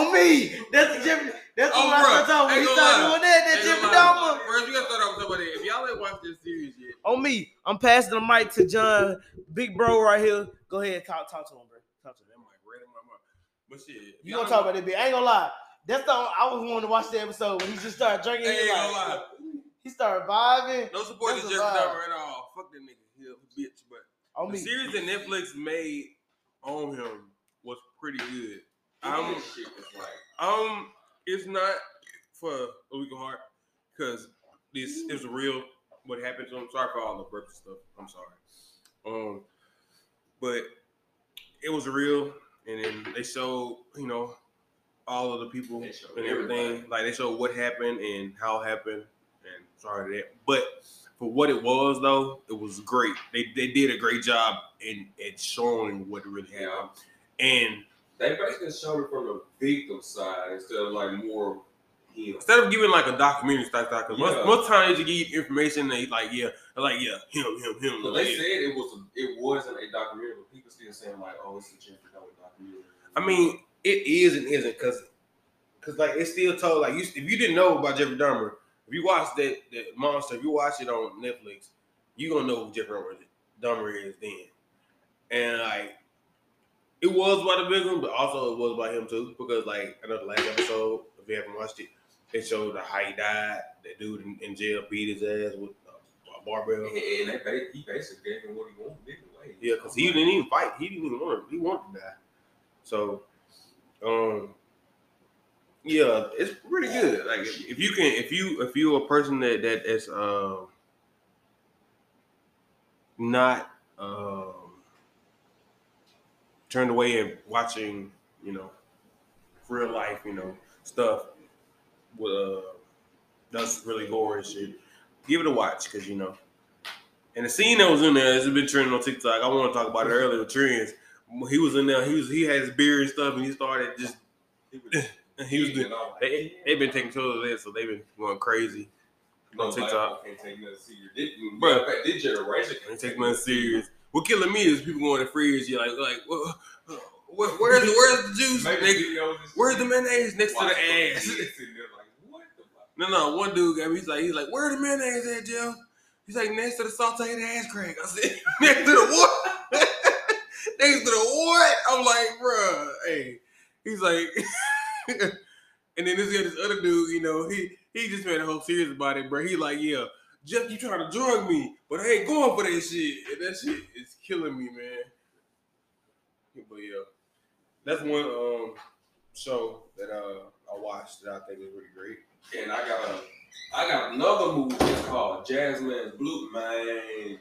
on me. That's Jeffrey. That's what I started talking when he started doing that. That's Jeffrey Dahmer. First, you gotta start off with somebody. If y'all ain't watched this series yet, on me. I'm passing the mic to John, big bro right here. Go ahead, talk to him, bro. Talk to him. I'm like red in my mouth. But shit, you gonna talk about that bitch? I ain't gonna lie. That's the I was wanting to watch the episode when he just started drinking. Ain't gonna lie. He started vibing. No support to Jeffrey Dahmer at all. Fuck that nigga, he a bitch. But on the series that Netflix made on him was pretty good. It's not for a weak of heart because this is real. What happened to him? Sorry for all the birth stuff. I'm sorry. But it was real, and then they showed all of the people and everything. Everybody. Like they showed what happened and how it happened. And sorry to that, but for what it was though, it was great. They did a great job in showing what really happened. Yeah. And they basically showed it from the victim side instead of like more, instead of giving like a documentary style. Because most times you give information, they him. So they said it wasn't a documentary, but people still saying like, oh, it's a Jeffrey Dahmer documentary. I mean, it is and isn't because like it's still told like if you didn't know about Jeffrey Dahmer, if you watch that monster, if you watch it on Netflix, you gonna know who Jeffrey Dahmer is then. And like. It was about the victim, but also it was about him too. Because like I know the last episode, if you haven't watched it, it showed how he died. That dude in jail beat his ass with a barbell. And he basically gave him what he wanted. Anyway. Yeah, because he didn't even fight. He didn't even want to. He wanted to die. So, yeah, it's pretty good. Like if you a person that is not. Turned away at watching, real life, stuff that's really gory and shit. Give it a watch, cause And the scene that was in there, it's been trending on TikTok. I want to talk about it earlier with trends. He was in there. He had his beard and stuff, and he started just. He was doing. They've been taking control of that, so they've been going crazy on TikTok. Can't take nothing serious, bro. This generation can't take nothing serious. What killing me is people going to freeze. You're like, where's the juice? Where's the mayonnaise next to the ass? No, one dude got me. He's like, where the mayonnaise at, Joe? He's like, next to the sauteed ass crack. I said, next to the what? Next to the what? I'm like, bruh, hey. He's like, and then this other dude, he just made a whole series about it, bro. He like, yeah. Jeff, you trying to drug me, but I ain't going for that shit. And that shit is killing me, man. But yeah, that's one show that I watched that I think is really great. And I got another movie that's called Jazzman's Blues, man.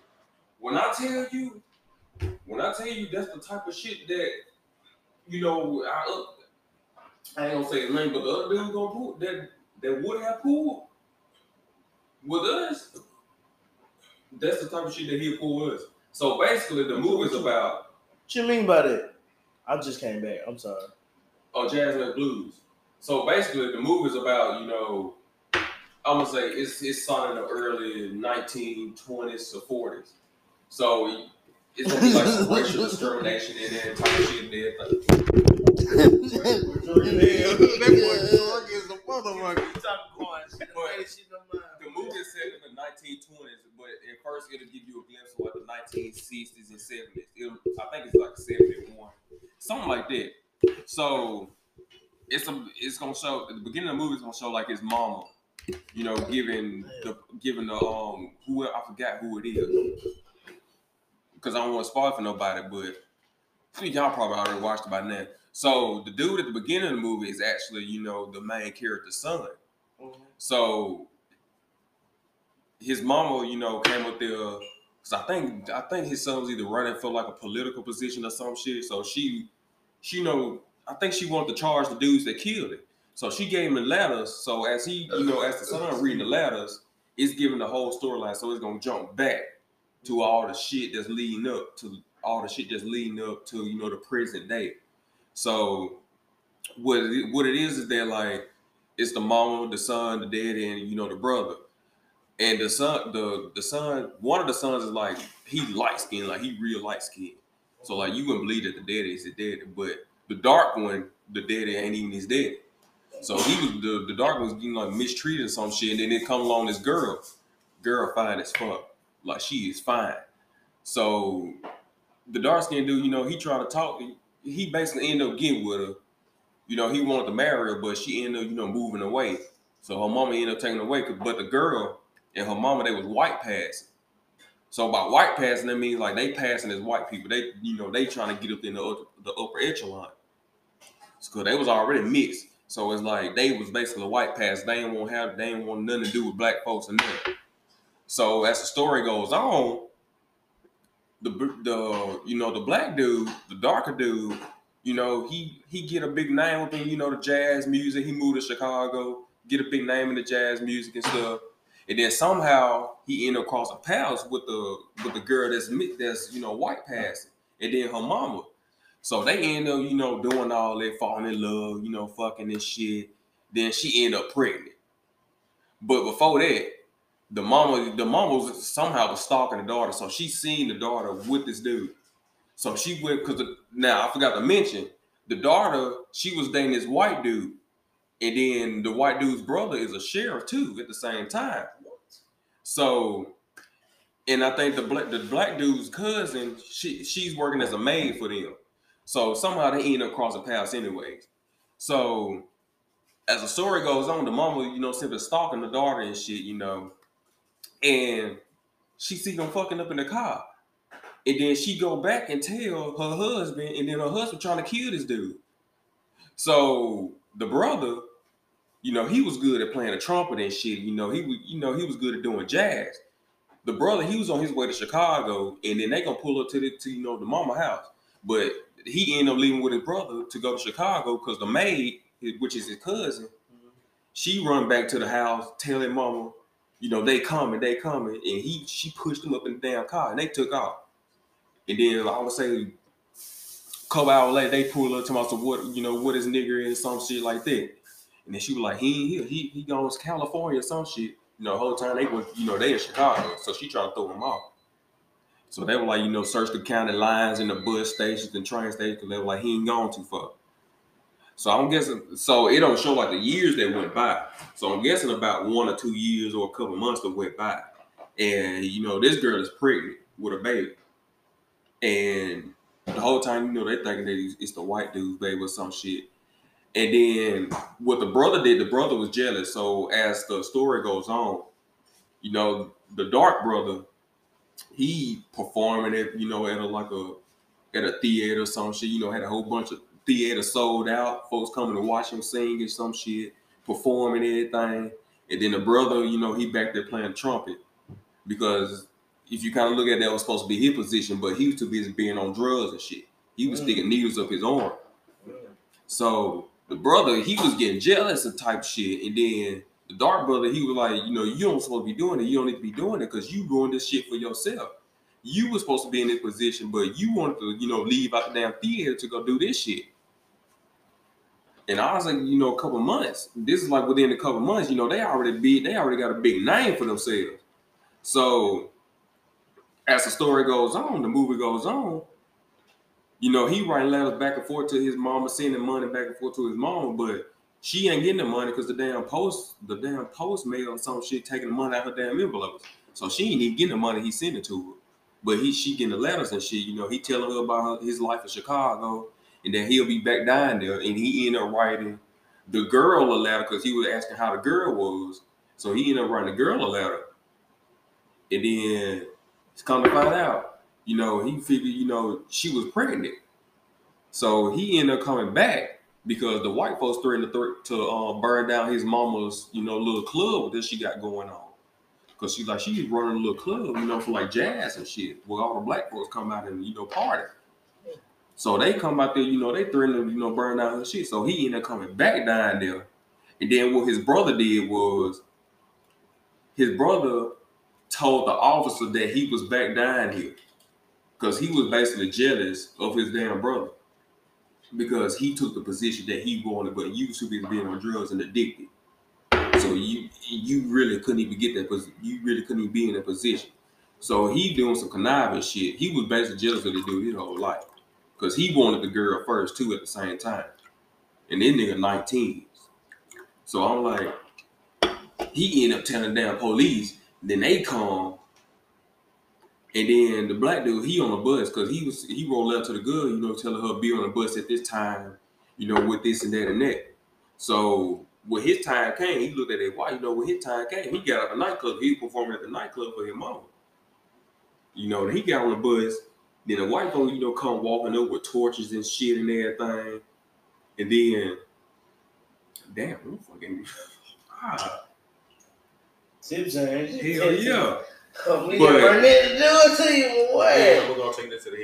When I tell you, that's the type of shit that I ain't gonna say his name, but the other dude gonna pull that would have pulled. With us, that's the type of shit that he'll pull us. So basically, the movie's about. What you mean by that? I just came back. I'm sorry. Oh, Jazzman's Blues. So basically, the movie's about I'm gonna say it's starting the early 1920s or 40s. So it's gonna be like some racial discrimination in there, type of shit in there. That boy is a motherfucker. The movie is set in the 1920s, but at first it'll give you a glimpse of what the 1960s and 70s. I think it's like 71, something like that. So it's gonna show at the beginning of the movie. It's gonna show like his mama, giving the who I forgot who it is because I don't want to spoil it for nobody, but y'all probably already watched it by now. So the dude at the beginning of the movie is actually the main character's son. Mm-hmm. So his mama, came up there because I think his son was either running for like a political position or some shit. So I think she wanted to charge the dudes that killed it. So she gave him the letters. So as he, as the son reading the letters, it's giving the whole storyline. So it's gonna jump back to all the shit that's leading up to the present day. So what it is that like. It's the mama, the son, the daddy, and the brother. And the son, one of the sons is like he light skinned, like he real light skinned. So like you wouldn't believe that the daddy is the daddy, but the dark one, the daddy ain't even his daddy. So he was the dark one was getting like mistreated or some shit, and then it come along this girl fine as fuck. Like, she is fine. So the dark-skinned dude, you know, he tried to talk. He basically ended up getting with her. You know, he wanted to marry her, but she ended up, you know, moving away. So her mama ended up taking her away. But the girl and her mama, they was white passing. So by white passing, that means like they passing as white people. They, you know, they trying to get up in the upper echelon. It's because they was already mixed. So it's like they was basically white pass. They ain't want nothing to do with black folks or nothing. So as the story goes on, the you know, the black dude, the darker dude, you know, he get a big name within, you know, the jazz music. He moved to Chicago, get a big name in the jazz music and stuff. And then somehow he ended up crossing paths with the girl that's you know, white passing, and then her mama. So they end up, you know, doing all that, falling in love, you know, fucking and shit. Then she end up pregnant. But before that, the mama was somehow was stalking the daughter. So she seen the daughter with this dude. So she went, now I forgot to mention, the daughter, she was dating this white dude. And then the white dude's brother is a sheriff too at the same time. So, and I think the black dude's cousin, she's working as a maid for them. So somehow they end up crossing paths anyways. So as the story goes on, the mama, you know, simply stalking the daughter and shit, you know, and she see them fucking up in the car. And then she go back and tell her husband, and then her husband trying to kill this dude. So the brother, you know, he was good at playing the trumpet and shit. You know, he was good at doing jazz. The brother, he was on his way to Chicago, and then they gonna pull up to you know, the mama house. But he ended up leaving with his brother to go to Chicago because the maid, which is his cousin, mm-hmm. she run back to the house telling mama, you know, they coming, and she pushed him up in the damn car, and they took off. And then I would say, a couple hours later, they pull up to my so what, you know, what is nigger is, some shit like that. And then she was like, he ain't here. He goes to California or some shit. You know, the whole time they in Chicago. So she tried to throw him off. So they were like, you know, search the county lines and the bus stations and train stations. They were like, he ain't gone too far. So I'm guessing, so it don't show like the years that went by. So I'm guessing about 1 or 2 years or a couple months that went by. And, you know, this girl is pregnant with a baby. And the whole time, you know, they thinking that it's the white dude's baby or some shit. And then what the brother did, the brother was jealous. So as the story goes on, you know, the dark brother, he performing at, you know, at a theater or some shit, you know, had a whole bunch of theater sold out, folks coming to watch him sing and some shit, performing everything. And then the brother, you know, he back there playing trumpet, because if you kind of look at that, it was supposed to be his position, but he was too busy being on drugs and shit. He was sticking needles up his arm. So the brother, he was getting jealous of type shit. And then the dark brother, he was like, you know, you don't supposed to be doing it. You don't need to be doing it because you doing this shit for yourself. You were supposed to be in this position, but you wanted to, you know, leave out the damn theater to go do this shit. And I was like, you know, a couple months. This is like within a couple months, you know, they already got a big name for themselves. So as the story goes on, the movie goes on, you know, he writing letters back and forth to his mama, sending money back and forth to his mama, but she ain't getting the money because the damn post mail or some shit taking the money out her damn envelopes. So she ain't even getting the money he sending to her. But she getting the letters and shit, you know, he telling her about his life in Chicago, and then he'll be back dying there. And he ended up writing the girl a letter because he was asking how the girl was. So he ended up writing the girl a letter. And then it's come to find out, you know, he figured, you know, she was pregnant. So he ended up coming back because the white folks threatened to burn down his mama's, you know, little club that she got going on. Because she was running a little club, you know, for like jazz and shit, where all the black folks come out and, you know, party. So they come out there, you know, they threatened to, you know, burn down her shit. So he ended up coming back down there. And then what his brother did was, his brother told the officer that he was back down here because he was basically jealous of his damn brother because he took the position that he wanted, but you two been being on drugs and addicted. So you really couldn't even get that position. You really couldn't even be in that position. So he doing some conniving shit. He was basically jealous of the dude his whole life because he wanted the girl first too at the same time. And then nigga 19. So I'm like, he ended up telling damn police. Then they come And then the black dude, he on a bus because he rolled up to the girl, you know, telling her be on a bus at this time, you know, with this and that and that. So when his time came, he looked at it. Why, you know, when his time came, he got out of the nightclub. He was performing at the nightclub for his mama. You know, he got on the bus. Then the white folks, you know, come walking up with torches and shit and everything. And then, damn, I'm fucking. Zip zone. Hell yeah. We but, didn't to do it to you, what? Yeah, we're gonna take that to the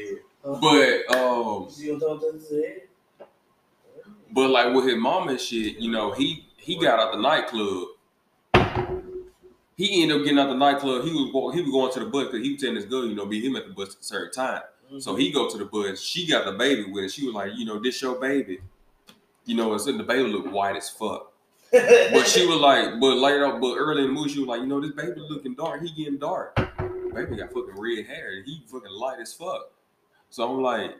head. But like with his mom and shit, you know, he got out the nightclub. He ended up getting out the nightclub. He was going to the bus because he was telling this girl, you know, be him at the bus at a certain time. Mm-hmm. So he go to the bus. She got the baby with it. She was like, you know, this your baby. You know, and the baby looked white as fuck. But she was like, but later on, but early in the movie, she was like, you know, this baby looking dark. He getting dark. Baby got fucking red hair. And he fucking light as fuck. So I'm like,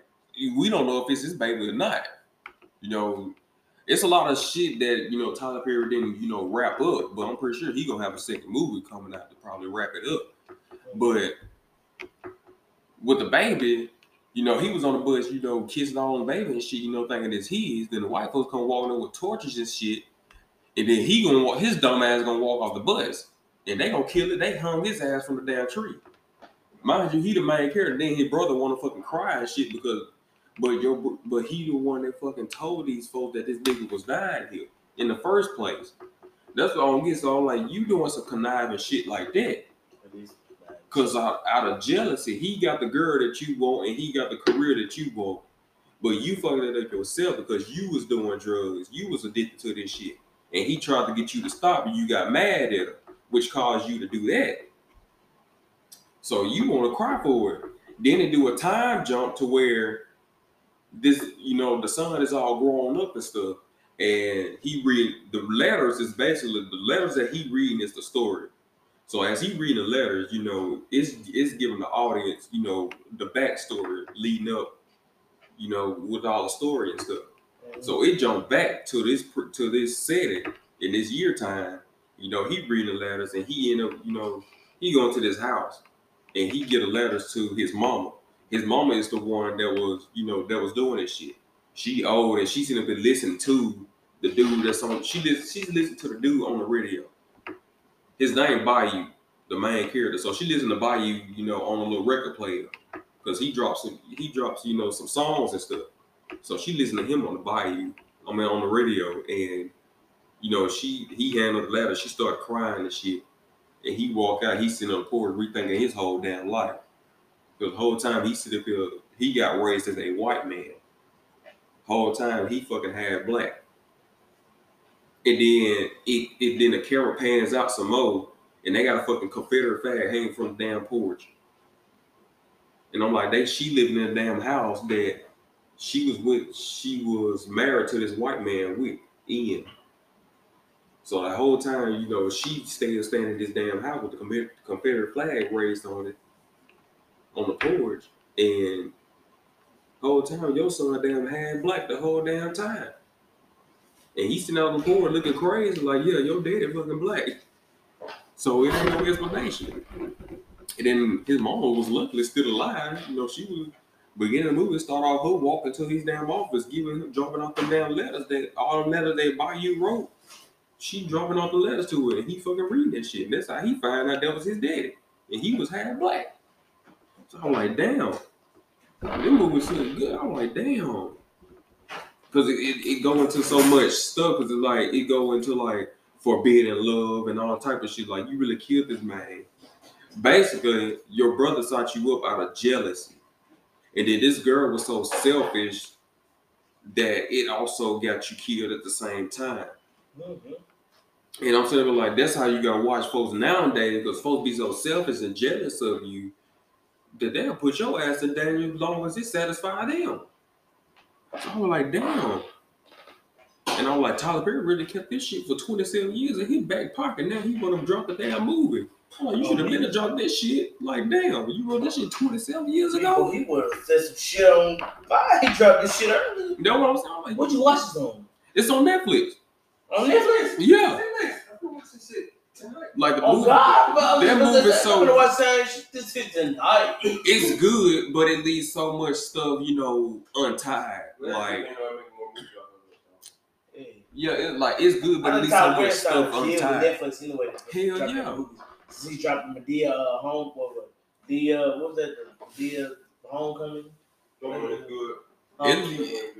we don't know if it's his baby or not. You know, it's a lot of shit that, you know, Tyler Perry didn't, you know, wrap up. But I'm pretty sure he gonna have a second movie coming out to probably wrap it up. But with the baby, you know, he was on the bus, you know, kissing all on the baby and shit, you know, thinking it's his. Then the white folks come walking in with torches and shit. And then he gonna walk, his dumb ass gonna walk off the bus, and they gonna kill it. They hung his ass from the damn tree. Mind you, he the main character. Then his brother wanna fucking cry and shit because, but he the one that fucking told these folks that this nigga was dying here in the first place. That's what I don't get. So I'm like, you doing some conniving shit like that? Cause out of jealousy, he got the girl that you want, and he got the career that you want, but you fucking it up yourself because you was doing drugs. You was addicted to this shit. And he tried to get you to stop, and you got mad at him, which caused you to do that. So you want to cry for it. Then they do a time jump to where this, you know, the son is all grown up and stuff. And he read the letters is basically the letters that he reading is the story. So as he reading the letters, you know, it's giving the audience, you know, the backstory leading up, you know, with all the story and stuff. So it jumped back to this setting in this year time. You know, he reading the letters and he end up, you know, he going to this house and he get the letters to his mama. His mama is the one that was, you know, that was doing this shit. She old and she's gonna be listening to the dude that's on. She's listening to the dude on the radio. His name Bayou, the main character. So she listens to Bayou, you know, on a little record player because he drops, you know, some songs and stuff. So she listened to him on the Bayou, I mean on the radio, and you know he handled the letter. She started crying and shit, and he walked out. He sitting on the porch rethinking his whole damn life because the whole time he sit up here, he got raised as a white man. Whole time he fucking had black, and then it then the camera pans out some more, and they got a fucking Confederate flag hanging from the damn porch, and I'm like, she living in a damn house that. She was married to this white man with Ian. So the whole time, you know, she stayed standing in this damn house with the Confederate flag raised on it, on the porch. And the whole time, your son damn had black the whole damn time. And he's sitting out on the porch looking crazy, like, yeah, your daddy fucking black. So it ain't no explanation. And then his mom was luckily still alive. You know, she was. Beginning of the movie, start off her walking to his damn office, giving him, dropping off the damn letters that all the letters that Bayou wrote. She dropping off the letters to it, and he fucking reading that shit. And that's how he found out that was his daddy, and he was half black. So I'm like, damn, this movie was so good. I'm like, damn, because it go into so much stuff. Because it go into like forbidden love and all type of shit. Like you really killed this man. Basically, your brother sought you up out of jealousy. And then this girl was so selfish that it also got you killed at the same time. Mm-hmm. And I'm saying, like, that's how you got to watch folks nowadays because folks be so selfish and jealous of you that they'll put your ass in danger as long as it satisfies them. So I'm like, damn. And I'm like, Tyler Perry really kept this shit for 27 years in his back pocket. Now he want to drop a damn movie. Oh, you should have been to drop this shit. Like, damn, you wrote this shit 27 years ago? He would have said some shit on. He dropped this shit early. That's what I'm saying. Like, what'd you watch this on? It's on Netflix. On Netflix? Yeah. Netflix. I can watch this shit. Like the movie, that movie is so. It's good, but it leaves so much stuff, you know, untied. Like, yeah, it's good, but it leaves so much stuff untied. Netflix anyway. Hell yeah. He dropped Medea Home for the what was that? Medea Homecoming. It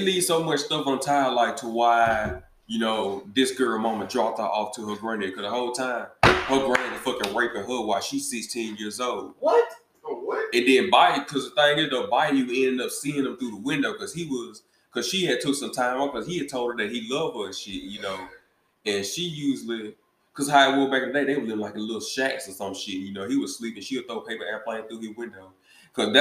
leaves so much stuff untied, like to why. You know, this girl mama dropped her off to her granddad because the whole time her granddad fucking raping her while she's 16 years old. What? Oh, what? And then Bayou, because the thing is, though, Bayou ended up seeing him through the window because she had took some time off because he had told her that he loved her and shit, you know. And she usually, because how it was back in the day, they were living like in little shacks or some shit, you know. He was sleeping, she would throw paper airplane through his window. Because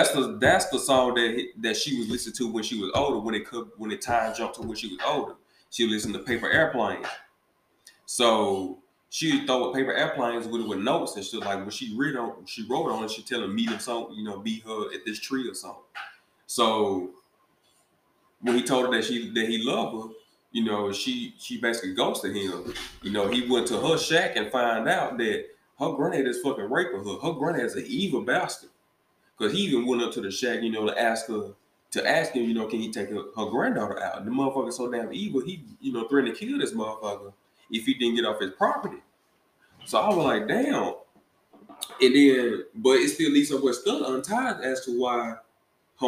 that's the song that she was listening to when she was older, when the time jumped to when she was older. She listened to paper airplanes. So she'd throw paper airplanes with notes and shit. Like when she wrote on it, she'd tell him, meet him something, you know, be her at this tree or something. So when he told her that he loved her, you know, she basically ghosted him. You know, he went to her shack and find out that her granddad is fucking raping her. Her granddad's an evil bastard. Cause he even went up to the shack, you know, to ask him, you know, can he take her granddaughter out? The motherfucker's so damn evil, he, you know, threatened to kill this motherfucker if he didn't get off his property. So I was like, damn. And then, but it still leaves her still untied as to why her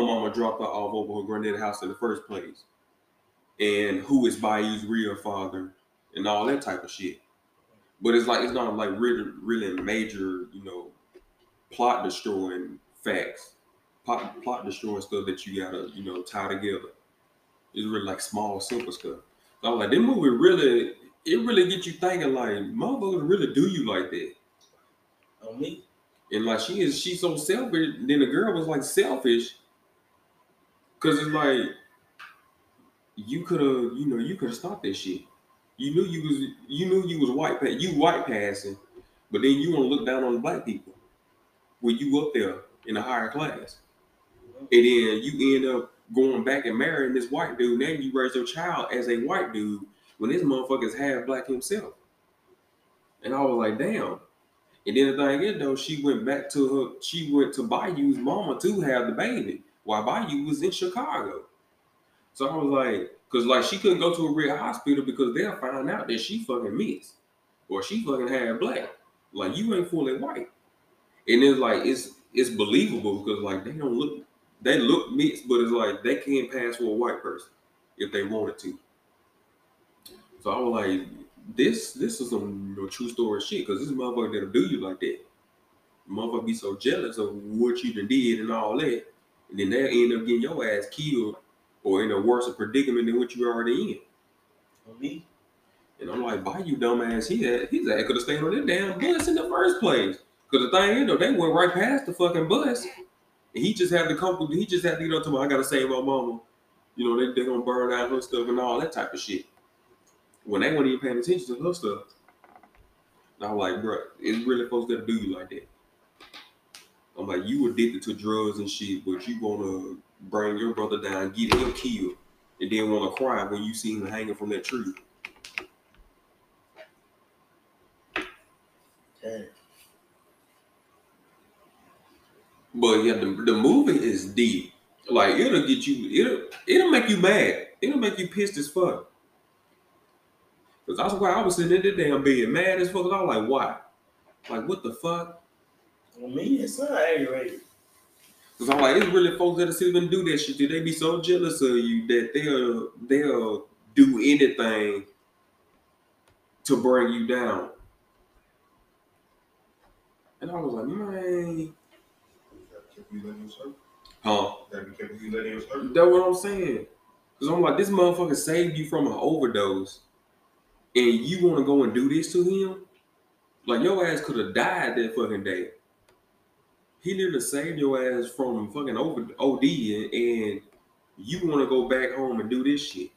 mama dropped her off over her granddad's house in the first place. And who is Bayou's real father and all that type of shit. But it's like, it's not like really, really major, you know, plot destroying facts. Plot destroying stuff that you gotta, you know, tie together. It's really like small, simple stuff. So I was like, this movie really gets you thinking like, motherfuckers really do you like that. On me? And like she's so selfish, then the girl was like selfish. Cause it's like you could have stopped that shit. You knew you was white passing, but then you wanna look down on the black people when you up there in a higher class. And then you end up going back and marrying this white dude. Now you raise your child as a white dude when this motherfucker is half black himself. And I was like, damn. And then the thing is, though, she went to Bayou's mama to have the baby while Bayou was in Chicago. So I was like, because like she couldn't go to a real hospital because they'll find out that she fucking mixed or she fucking half black. Like you ain't fully white. And it's like it's believable because like they look mixed, but it's like they can't pass for a white person if they wanted to. So I was like, this is some, you know, true story shit, because this motherfucker that'll do you like that. Motherfucker be so jealous of what you done did and all that, and then they'll end up getting your ass killed or in a worse predicament than what you already in. For me? And I'm like, Bayou dumbass, his ass could have stayed on that damn bus in the first place. Because the thing is, though, they went right past the fucking bus. And he just had to, you know, I got to save my mama. You know, they're going to burn out her stuff and all that type of shit. When they weren't even paying attention to her stuff. And I was like, bro, it's really supposed to do you like that. I'm like, you addicted to drugs and shit, but you want to bring your brother down, get him killed, and then want to cry when you see him hanging from that tree. Damn. But yeah, the movie is deep. Like it'll get you, it'll make you mad. It'll make you pissed as fuck. Cause that's why I was sitting in that damn bed mad as fuck. And I was like, why? Like what the fuck? I mean, it's not aggravating. Cause I'm like, it's really folks that sit and do that shit. They be so jealous of you that they'll do anything to bring you down. And I was like, man. Huh? That's what I'm saying. Cause I'm like, this motherfucker saved you from an overdose, and you want to go and do this to him? Like your ass could have died that fucking day. He literally saved your ass from fucking OD, and you want to go back home and do this shit?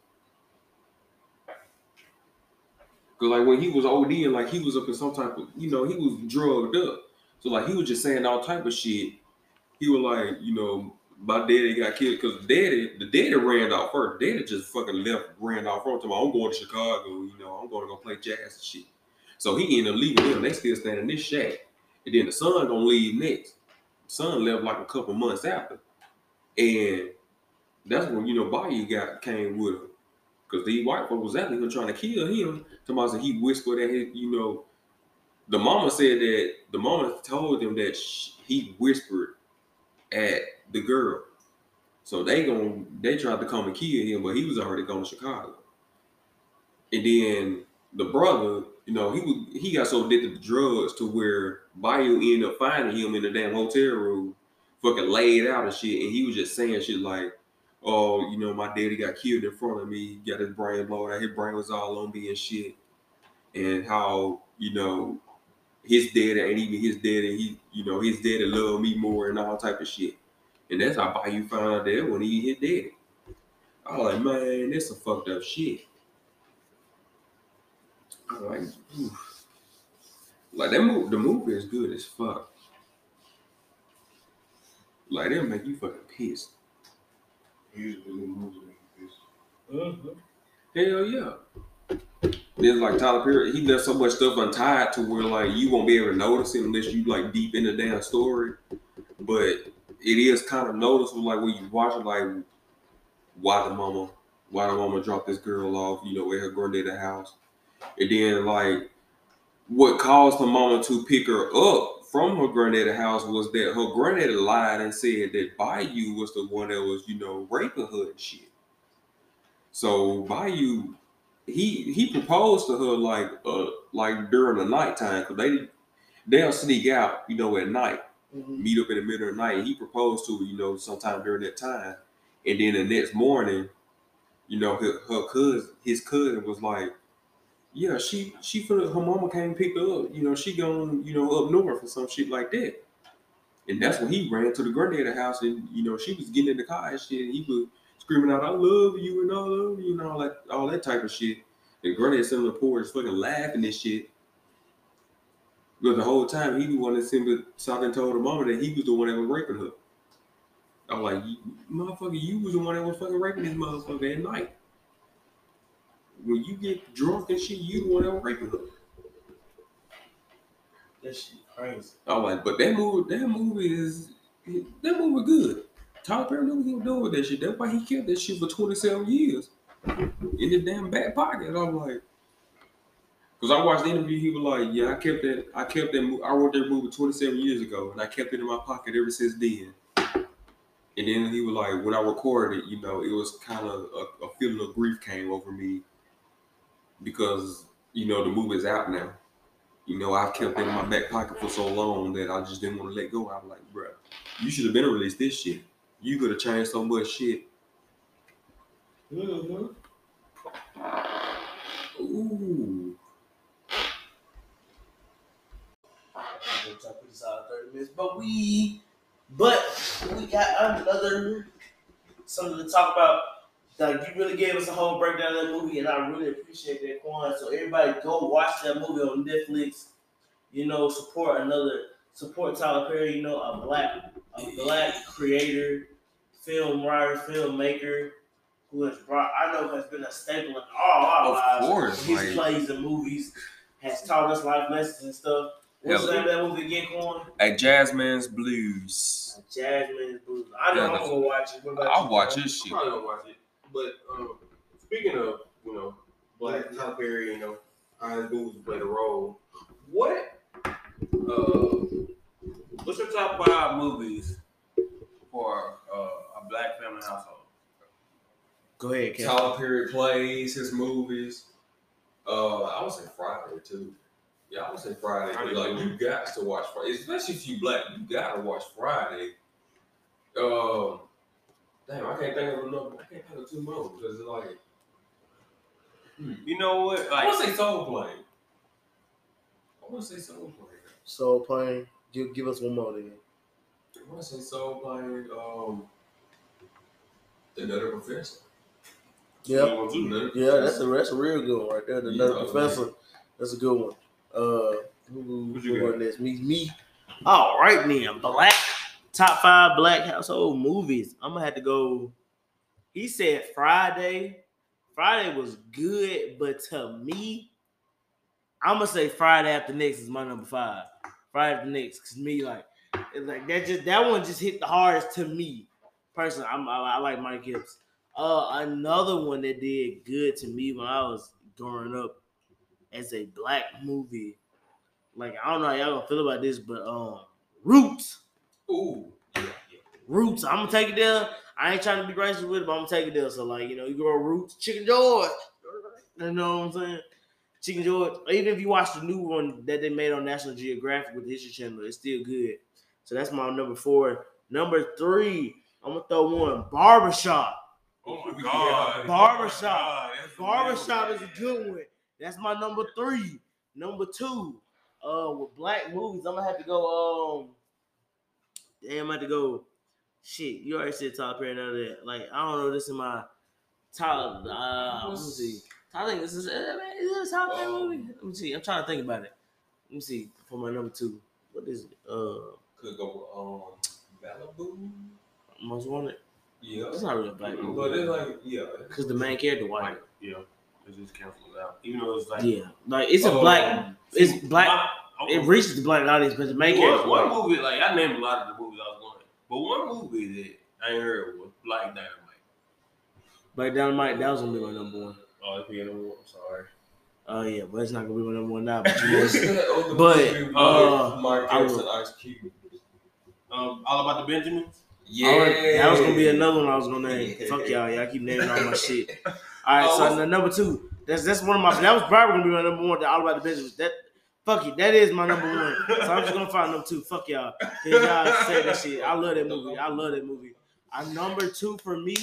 Cause like when he was ODing, like he was up in some type of, you know, he was drugged up, so like he was just saying all type of shit. He was like, you know, my daddy got killed because the daddy ran off first. Daddy just fucking ran off first. I'm going to Chicago, you know, I'm going to go play jazz and shit. So he ended up leaving them. They still staying in this shack. And then the son gonna leave next. The son left like a couple months after. And that's when, you know, Bayou came with him. Because these white folks was out there trying to kill him. Tomasa, he whispered at his, you know, the mama said that, the mama told them that he whispered at the girl. So they tried to come and kill him, but he was already going to Chicago. And then the brother, you know, he got so addicted to drugs to where Bayou ended up finding him in the damn hotel room, fucking laid out and shit. And he was just saying shit like, oh, you know, my daddy got killed in front of me, got his brain blown out, his brain was all on me and shit. And how, you know, his daddy ain't even his daddy, he, you know, his daddy loved me more and all type of shit. And that's how Bayou found out that when he hit daddy. I was like, man, that's some fucked up shit. I was like, oof. Like, the movie is good as fuck. Like, that'll make you fucking pissed. Usually the movies make you pissed. Hell yeah. Then, like, Tyler Perry, he left so much stuff untied to where, like, you won't be able to notice it unless you, like, deep in the damn story. But it is kind of noticeable, like, when you watch it, like, why the mama dropped this girl off, you know, at her granddad's house. And then, like, what caused the mama to pick her up from her granddad's house was that her granddaddy lied and said that Bayou was the one that was, you know, raping her and shit. So Bayou, he proposed to her, like during the nighttime, because they'll sneak out, you know, at night. Mm-hmm. Meet up in the middle of the night. He proposed to her, you know, sometime during that time. And then the next morning, you know, his cousin was like, yeah, her mama came pick her up. You know, she gone, you know, up north or some shit like that. And that's when he ran to the granddad's house and, you know, she was getting in the car and shit. And he was screaming out, I love you and all of you and all that type of shit. And granddad's sitting on the porch fucking laughing and shit. Because the whole time he was one that simply something told the mama that he was the one that was raping her. I'm like, motherfucker, you was the one that was fucking raping this motherfucker at night. When you get drunk and shit, you the one that was raping her. That shit crazy. I'm like, but that movie good. Tyler Perry knew what he was doing with that shit. That's why he kept that shit for 27 years in his damn back pocket. I'm like. Because I watched the interview, he was like, yeah, I wrote that movie 27 years ago, and I kept it in my pocket ever since then. And then he was like, when I recorded it, you know, it was kind of a feeling of grief came over me because, you know, the movie's out now. You know, I've kept it in my back pocket for so long that I just didn't want to let go. I was like, bro, you should have been released this shit. You could have changed so much shit. Mm-hmm. Ooh. Which I put aside 30 minutes, but we got another something to talk about. Like, you really gave us a whole breakdown of that movie, and I really appreciate that, Kwan. So everybody, go watch that movie on Netflix. You know, support Tyler Perry. You know, a black creator, film writer, filmmaker who has been a staple in all our lives. Of course, his plays and movies has taught us life lessons and stuff. What's the name of that movie again, Kwan? At Jazzman's Blues. I know I'm gonna watch it. I'll watch this shit. I'm probably gonna watch it. But speaking of, you know, Black Tyler Perry, you know, how his movies played a role. What's your top 5 movies for a black family household? Go ahead, Ken. Tyler Perry plays his movies. I would say Friday too. Yeah, I would say Friday. Like, you got to watch Friday, especially if you black. You gotta watch Friday. Damn, I can't think of two more because it's like, you know what? Like, I want to say Soul Plane. Soul Plane. Give us one more then. I want to say Soul Plane. Another Professor. Yep. Yeah, that's a real good one right there. Another Professor. Man. That's a good one. Me. All right, man. Black top 5 black household movies. I'm gonna have to go. He said Friday. Friday was good, but to me, I'm gonna say Friday After Next is my number 5. Friday After Next, cause me like that one just hit the hardest to me personally. I like Mike Gibbs. Another one that did good to me when I was growing up as a black movie. Like, I don't know how y'all gonna feel about this, but Roots. Ooh, Roots. I'm gonna take it there. I ain't trying to be racist with it, but I'm gonna take it there. So, like, you know, you go Roots, Chicken George. You know what I'm saying? Chicken George. Even if you watch the new one that they made on National Geographic with the History Channel, it's still good. So that's my number 4. Number 3, I'm gonna throw one, Barbershop. Oh my God, yeah, Barbershop. Oh my God. Barbershop is a good one. That's my number 3. Number 2, with black movies, I'm gonna have to go. Damn, I have to go. Shit, you already said Tyler Perry. Now that, like, I don't know, this is my Tyler. Let me see. I think this is a Tyler Perry movie. Let me see. I'm trying to think about it. Let me see for my number 2. What is it? Could go Malibu. Most Wanted. Yeah, it's not really black movie, but it's like, yeah, because the main character white. Like, yeah, it just cancels out. Even though it's like, yeah, like it's a black. It's black. It reaches the black audience, but the main character. One movie, like I named a lot of the movies I was going, but one movie that I ain't heard was Black Dynamite. Black Dynamite, that was gonna be my number 1. Oh, it's your number 1. I'm sorry. Oh yeah, but it's not gonna be my number 1 now. But, Mark Harrison, Ice Cube. All About the Benjamins. Yeah, that was gonna be another one I was gonna name. Fuck y'all, y'all keep naming all my shit. All right, so number 2. That's one of my. That was probably gonna be my number 1. All About the Benjamins. That fuck it, that is my number 1. So I'm just gonna find number 2. Fuck y'all. Y'all say that shit. I love that movie. Our number 2 for me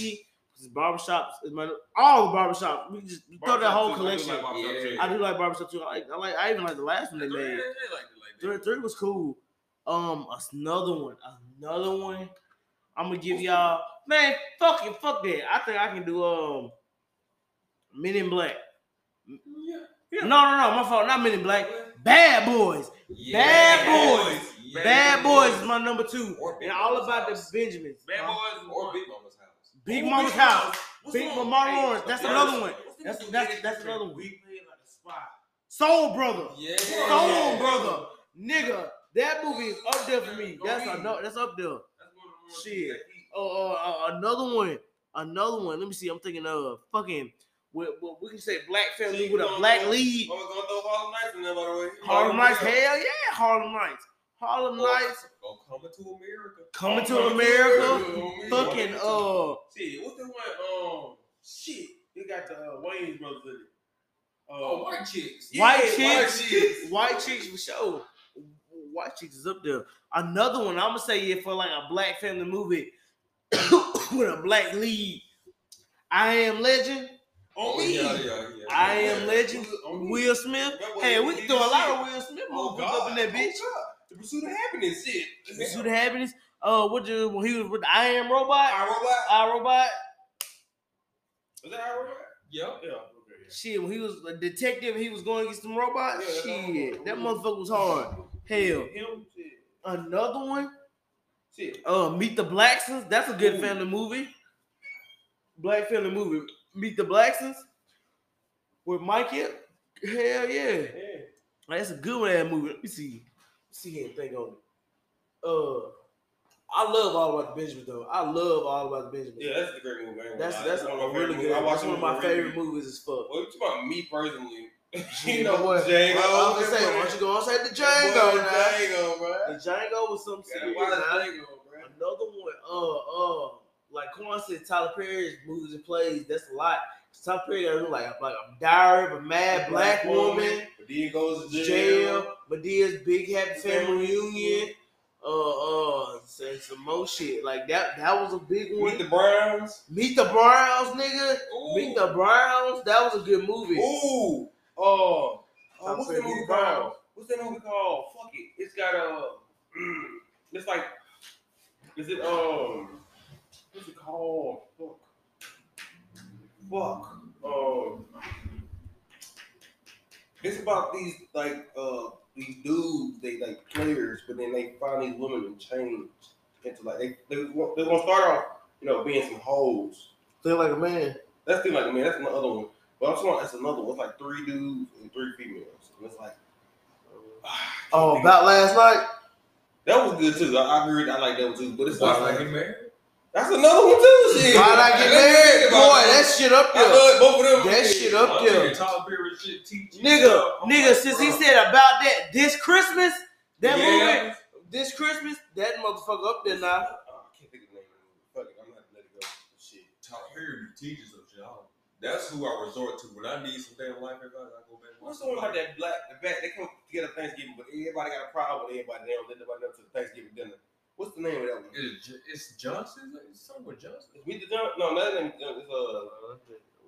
is Barbershop. Is my all Barbershop. We just throw that whole collection. I do like Barbershop too. I even like the last one they made. 3 was cool. Another one. I'm gonna give y'all, man, fuck that. I think I can do Men in Black. Yeah. No, my fault. Not Men in Black. Bad Boys. Yeah. Bad Boys is my number 2. And All About the Benjamins. Bad Boys or Big Mama's House. Big Mama's House. Big Mama Lawrence. That's another one. That's another one. We played like a spot. Soul Brother. Yeah. Soul Brother. Nigga, that movie is up there for me. That's up there. Shit. Oh, another one. Let me see. I'm thinking of fucking. We can say black family with a black lead. We're gonna throw Harlem Nights in there, by the way. Harlem Nights, hell yeah, Harlem Nights. Harlem Nights. Coming to America. Fucking Shit, what's the one? Shit, it got the Wayne's brothers in it. White Chicks. White Chicks for sure. White Chicks is up there. Another one, I'm gonna say it for like a black family movie with a black lead. I Am Legend. Yeah. I Am Legend. Will Smith. Hey, we can throw a lot of Will Smith movies up in that bitch. The Pursuit of Happiness. Shit. The Pursuit of Happiness. When he was with the I Am Robot. I Robot. Was that I Robot? Yeah. Shit, when he was a detective, he was going to get some robots. Shit, that motherfucker was hard. Hell. Another one. Shit. Meet the Blacksons. That's a good family movie. Black family movie. Meet the Blacksons with Mike. Hell yeah. That's a good one, that movie. Let me see. See anything on it. I love All About the Benjamins though. Yeah, that's the great movie. That's a really good. I watched one of my favorite movies as fuck. Well, it's about me personally. You know what? Django. I was gonna say, why don't you go on say the Django now? Django, bro. The Django was some serious. Another one, like Kwan said, Tyler Perry's movies and plays. That's a lot. Tyler Perry got like a diary of a mad black woman. Madea goes to jail. Madea's big happy family reunion. Some more shit like that. That was a big one. Meet the Browns, nigga. Ooh. Meet the Browns. That was a good movie. Ooh. What's that movie called? Fuck it. It's got it's like, is it what's it called? Fuck. It's about these like these dudes, they like players, but then they find these women and change into like they want to start off, you know, being some hoes. Feel like a man. That's Feel Like a Man. That's my other one. But I'm talking, it's another one. It's like three dudes and three females. And it's like, oh, about last night. That was good too. I agree. I like that one too. But it's not like get married. That's another one too. Shit. Why not get married, boy? That shit up there. I love both of them. That shit up there. Nigga, since he said about that this Christmas, that movie, this Christmas, that motherfucker up there now. I can't think of the name of the movie. Fuck it, I'm gonna have to let it go. Shit, Tyler Perry teaches some shit. That's who I resort to when I need some damn life advice. I go back. What's the one about that black? The back they come together Thanksgiving, but everybody got a problem with everybody. They don't let nobody up to the Thanksgiving dinner. What's the name of that one? It's Johnson. It's something with Johnson. It's Meet the Johnson. No, that name is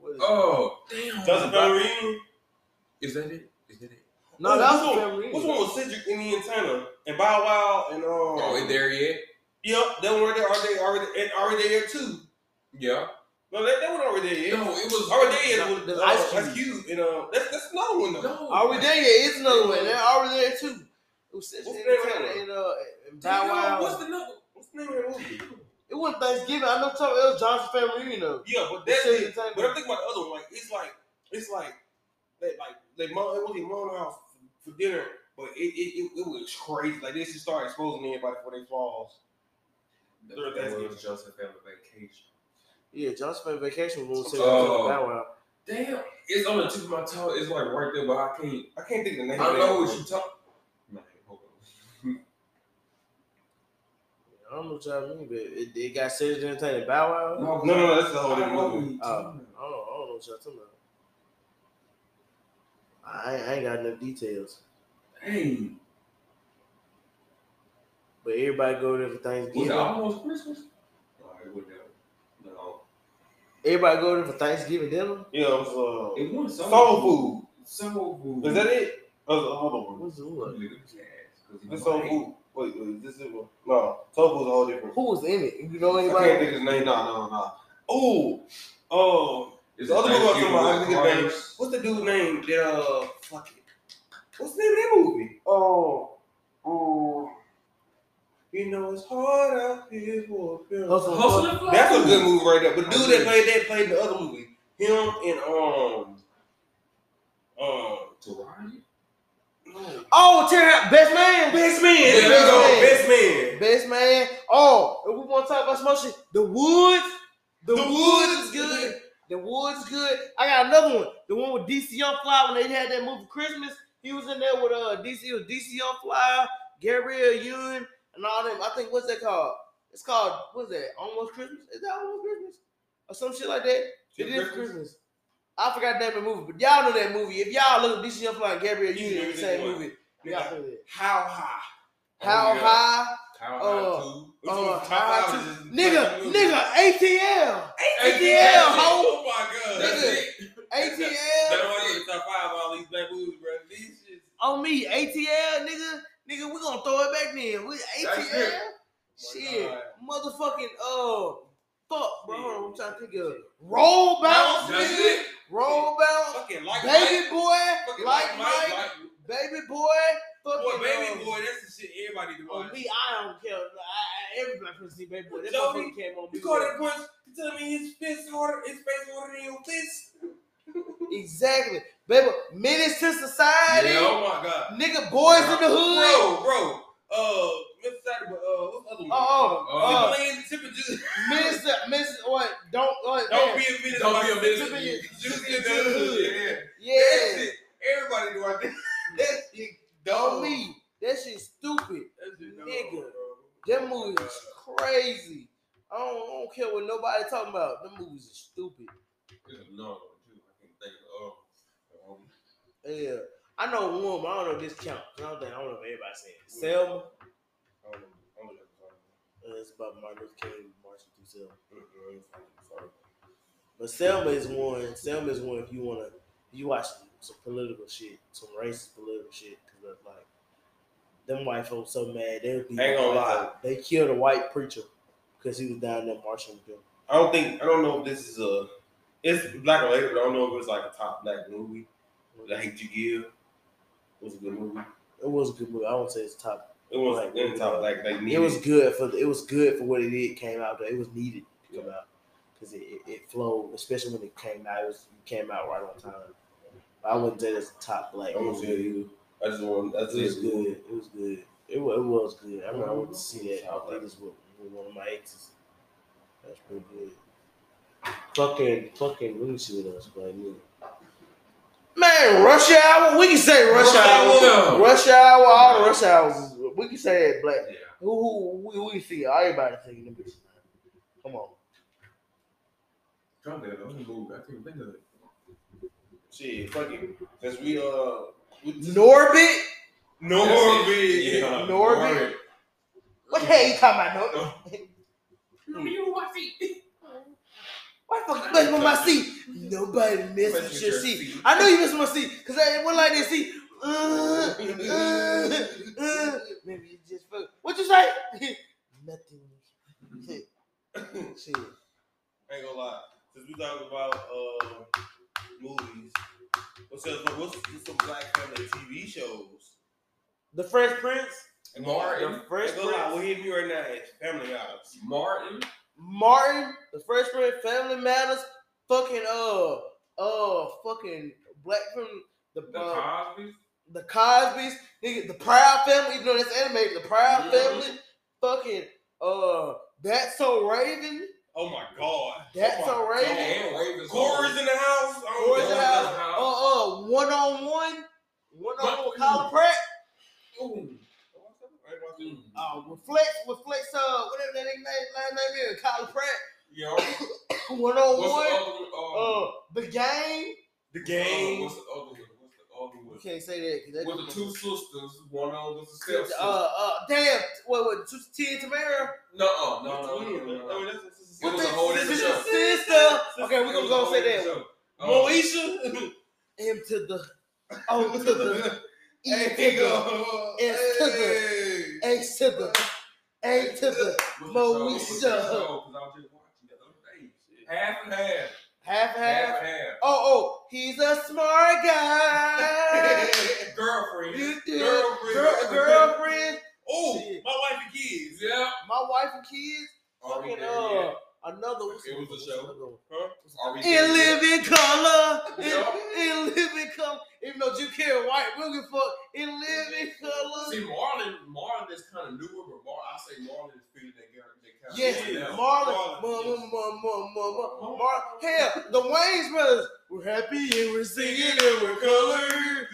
what is oh it? Damn. Johnson Family. Is that it? Is that it? No, that's the one. What's one with Cedric in the antenna and Bow Wow and oh, is there yet? Yep, that one right there. Are they there too? Yeah. No, that one already there. Yeah. No, it was already there. With the ice cube. That's you. And that's another one though. No, already there. Yeah, it's another one. They're already there too. It was what's the name of that one? Bow Wow. What's the name of that movie? It wasn't Thanksgiving. I know it was Johnson Family Reunion though. Yeah, but that's it. But I'm thinking about the other one. Like it's like they mom it wasn't mom house for dinner, but it was crazy. Like they should start exposing everybody for their flaws. That was Johnson Family Vacation. Yeah, Johnson Family Vacation was going to that one. Damn, it's on the tip of my tongue. It's like right there, but I can't think of the name. I know what you talking. Nah, hold on. I don't know what y'all mean, but it got serious to entertain the Bow Wow. No, that's the whole thing. I don't know what y'all talking about. I ain't got enough details. Dang. But everybody go there for Thanksgiving. Was it almost Christmas? No, it wasn't. No. Everybody go there for Thanksgiving dinner? Yeah, it was soul food. Soul food. Is that it? Hold on. What's the one? It's soul food. Wait, this is one. No, soul food's a whole different. Who was in it? You know anybody? I can't think his name. No. Oh. The other one I name. What's the dude's name? That fuck it. What's the name of that movie? Oh. You know it's hard out here for a film. Hustle. That's a good movie right there. But dude that played the other movie. Him and Tarani? No. Oh, Best Man. Oh, if we want to talk about some shit, The Woods is good. The Woods good. I got another one. The one with DC Young Fly when they had that movie Christmas. He was in there with DC Young Fly, Gabrielle Union, and all them. I think what's that called? It's called what's that? Almost Christmas? Is that Almost Christmas? Or some shit like that? It is Christmas. I forgot that movie, but y'all know that movie. If y'all look at DC Young Fly and Gabrielle Union in the same movie, y'all feel it. How high? How high? Nigga, ATL, ho! Oh my god, that's it. ATL. That's why you top five all these black movies, bro. These shits. On me, ATL, nigga, we gonna throw it back then. We ATL, shit, motherfucking fuck, bro. I'm trying to think of roll bounce, nigga. Roll bounce, baby boy, like Mike, baby boy. Baby boy, that's the shit everybody do. On me, I don't care. Everybody can see baby boy. That motherfucker came on me. You caught that punch? You telling me his face harder than your fist? Exactly, baby. Menace to society. Yeah, oh my god, nigga. Boys in the hood. Bro. What's the other one? Don't be a menace. Yeah. Everybody do our thing. That shit. Don't me. That shit's stupid. Nigga. That movie is crazy. I don't care what nobody talking about. Them movies are stupid. There's another one too. I can't think of yeah. I know one, but I don't know if this counts. I don't know if everybody's saying it. Selma. I don't know. It's about Martin Luther King marching through Selma. Mm-hmm. But Selma is one if you wanna watch some political shit, some racist political shit. Cause like them white folks so mad they would be. Ain't gonna lie, they killed a white preacher because he was down there marching with them. I don't know if this is it's black related, but I don't know if it's like a top black movie. I Hate You Give. It was a good movie. I won't say it's top. It was top black. It was good for what it did. Came out. It was needed to come out. because it flowed, especially when it came out. It came out right on time. I wouldn't say that's the top black. It was good. It was good. It was good. I mean, I went to see that. I think it's with one of my exes. That's pretty good. Fucking Lucy with us, but man, Rush Hour. We can say Rush Hour. Rush Hour. All the Rush Hours. We can say it black. Yeah. Who we see? Everybody thinking them bitches. Come on. I can't think of it. Shit, fuck you. Cause we Norbit. Yeah. Norbit. What the hell you talking about, Norbit? You don't want feet. Why the fuck you messing with my seat? Nobody messes with your seat. I know you messing with my seat, because I went like this seat. Maybe you just fuck. What you say? Nothing. Shit. I ain't gonna lie. Since we talking about movies, what's some black family TV shows? The Fresh Prince. And Martin. The Fresh Prince. What hit me right now is Family House. Martin, the Fresh Prince, Family Matters, fucking black from the Cosby's, nigga, the Proud Family, even though that's animated, the Proud Family, fucking That's So Raven. Oh my God, That's So Raven. Corey's in the house. Corey's in the house. One on one, Colin Pratt. Ooh. Reflex, whatever that name is, Kyle Pratt. Yo. 101. The game. What's the other one? You can't say that. With the two sisters, one of them was a stepsister. Tia and Tamara? No. That's a whole different show. Sister. Okay, we're gonna go say that one. Moesha. Moesha. Half and half. Oh, he's a smart guy. Girlfriend. Oh, shit. My wife and kids. Yeah. My wife and kids. Another show. Huh? In Living Color. Even though Jim Carrey white, we'll give a fuck. In Living Color. See, Marlon is kind of newer, but I say Marlon is feeding that character. Marlon. Hell, the Wayans brothers. We're happy and we're singing and we're colored.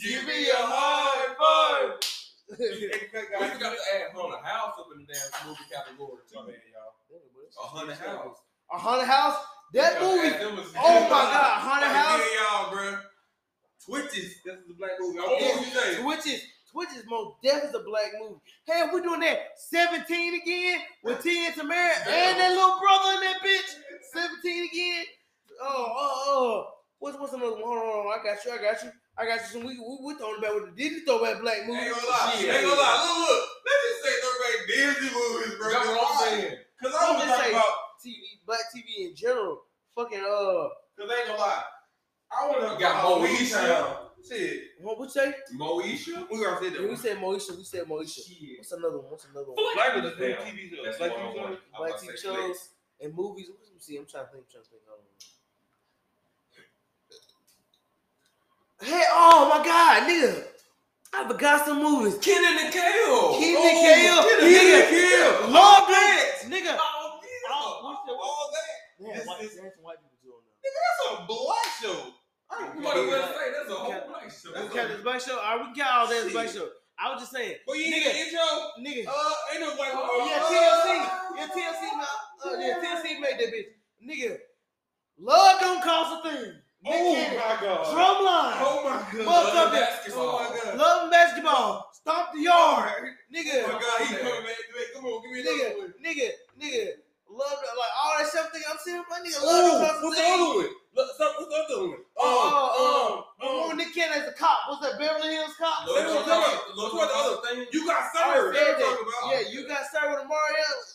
Give me a high five. We got to add Haunted House up in the damn movie category too, man, y'all. A Haunted House? That movie? Oh my God, Haunted House? Yeah, y'all, bro. Twitches. This is a black movie. Twitches most definitely a black movie. Hey, we're doing that 17 again with T and Tamara and that little brother in that bitch. 17 again. What's another one? Hold on. I got you. We're talking about what the Disney throwback black movies. Ain't gonna lie. Look. Let's just say throwback Disney movies, bro. That's what I'm saying. Because I don't talk about TV, black TV in general. Fucking, because ain't gonna lie. I want to got Moesha. Shit. What would you say? Moesha? We already said that. We said Moesha. Shit. What's another one? Black TV shows. Black TV shows and movies. What do you see? I'm trying to think. Hey, oh my God, nigga. I forgot some movies. Kid and Kale. Love that. Nigga. All that. That's white people doing that. Nigga, that's a black show. That's a whole black show. That's a black show. We got all that black show. I was just saying. Well, you nigga, intro? Nigga. Ain't no white people. TLC made that bitch. Nigga, love don't cost a thing. Oh my God. Drumline. Oh my God. Love basketball. Love basketball. Stomp the yard. Nigga. Oh my God, he's coming, man. Come on, give me another one. Nigga. Love that, like all that stuff. I'm saying, my nigga, love that. What's the other one? Nick Cannon as a cop. What's that, Beverly Hills Cop? Look what the other thing. You got served. Yeah, you got served with Amari Ellis.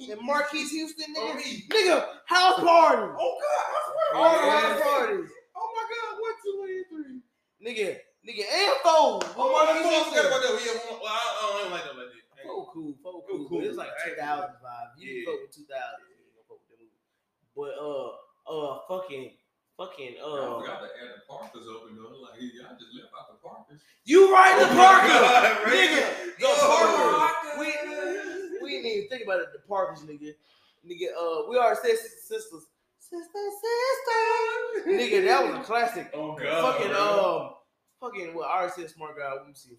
And Marquise Houston, nigga. Nigga, house party. Oh, God. House parties. Oh, my God. 1, 2, 3. Nigga, and four. Oh, my God. I don't like that. It was cool. It was like 2000 vibe. You fuck with 2000. I forgot to add the Parkers open though. Like y'all just left out the Parkers. You right, the Parker, nigga. The Parker. We didn't even think about it. The Parkers, nigga. We already said sisters. Nigga, that was a classic. Oh god. Fucking what? I already said smart guy. Let me see.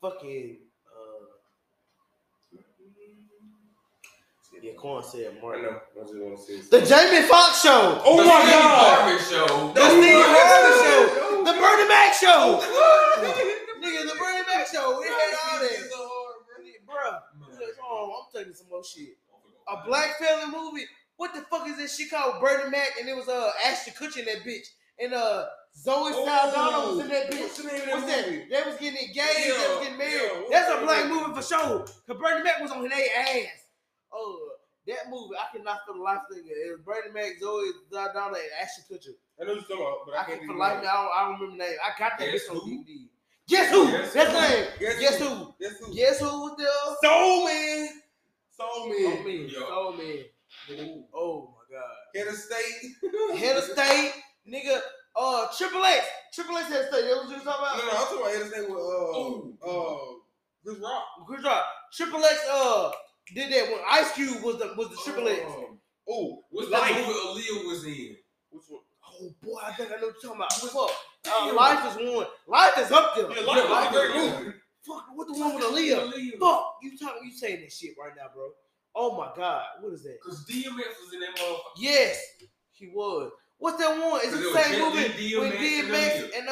Fucking. Yeah, Kwan said Martin. I know. I just want to see it. The Jamie Foxx show. Oh my god. Show. The Steve Harvey show. The Bernie Mac show. Nigga, the Bernie Mac show. We had all that. Bro, I'm taking some more shit. A black family movie. What the fuck is this shit called? Bernie Mac, and it was Ashton Kutcher in that bitch, and Zoe Saldana was in that bitch. What's that? They was getting engaged. They was getting married. That's a black movie for sure. Cause Bernie Mac was on their ass. Oh, that movie, I cannot for the life of it. It was Bernie Mac, Zoe Saldana, and Ashton Kutcher. I know what you're talking about, but I can't for the life. I don't remember the name. I got that bitch on DVD. Guess who? That's the name. Guess who? Guess who was there? Soul Man. Oh my god. Head of state, nigga. Triple X head of state. That's what you talking about? No, I'm talking about head of state with Chris Rock. Triple X did that when Ice Cube was the Triple X. Oh, what's that movie Aaliyah was in? Which one? Oh boy, I think I know what you're talking about. What's up? Life is one. Life is up there. Yeah, life is great movie. Fuck, what the one with Aaliyah? Fuck, you saying this shit right now, bro. Oh my god, what is that? Because DMX was in that motherfucker. Yes, he was. What's that one? Is it the same movie when DMX and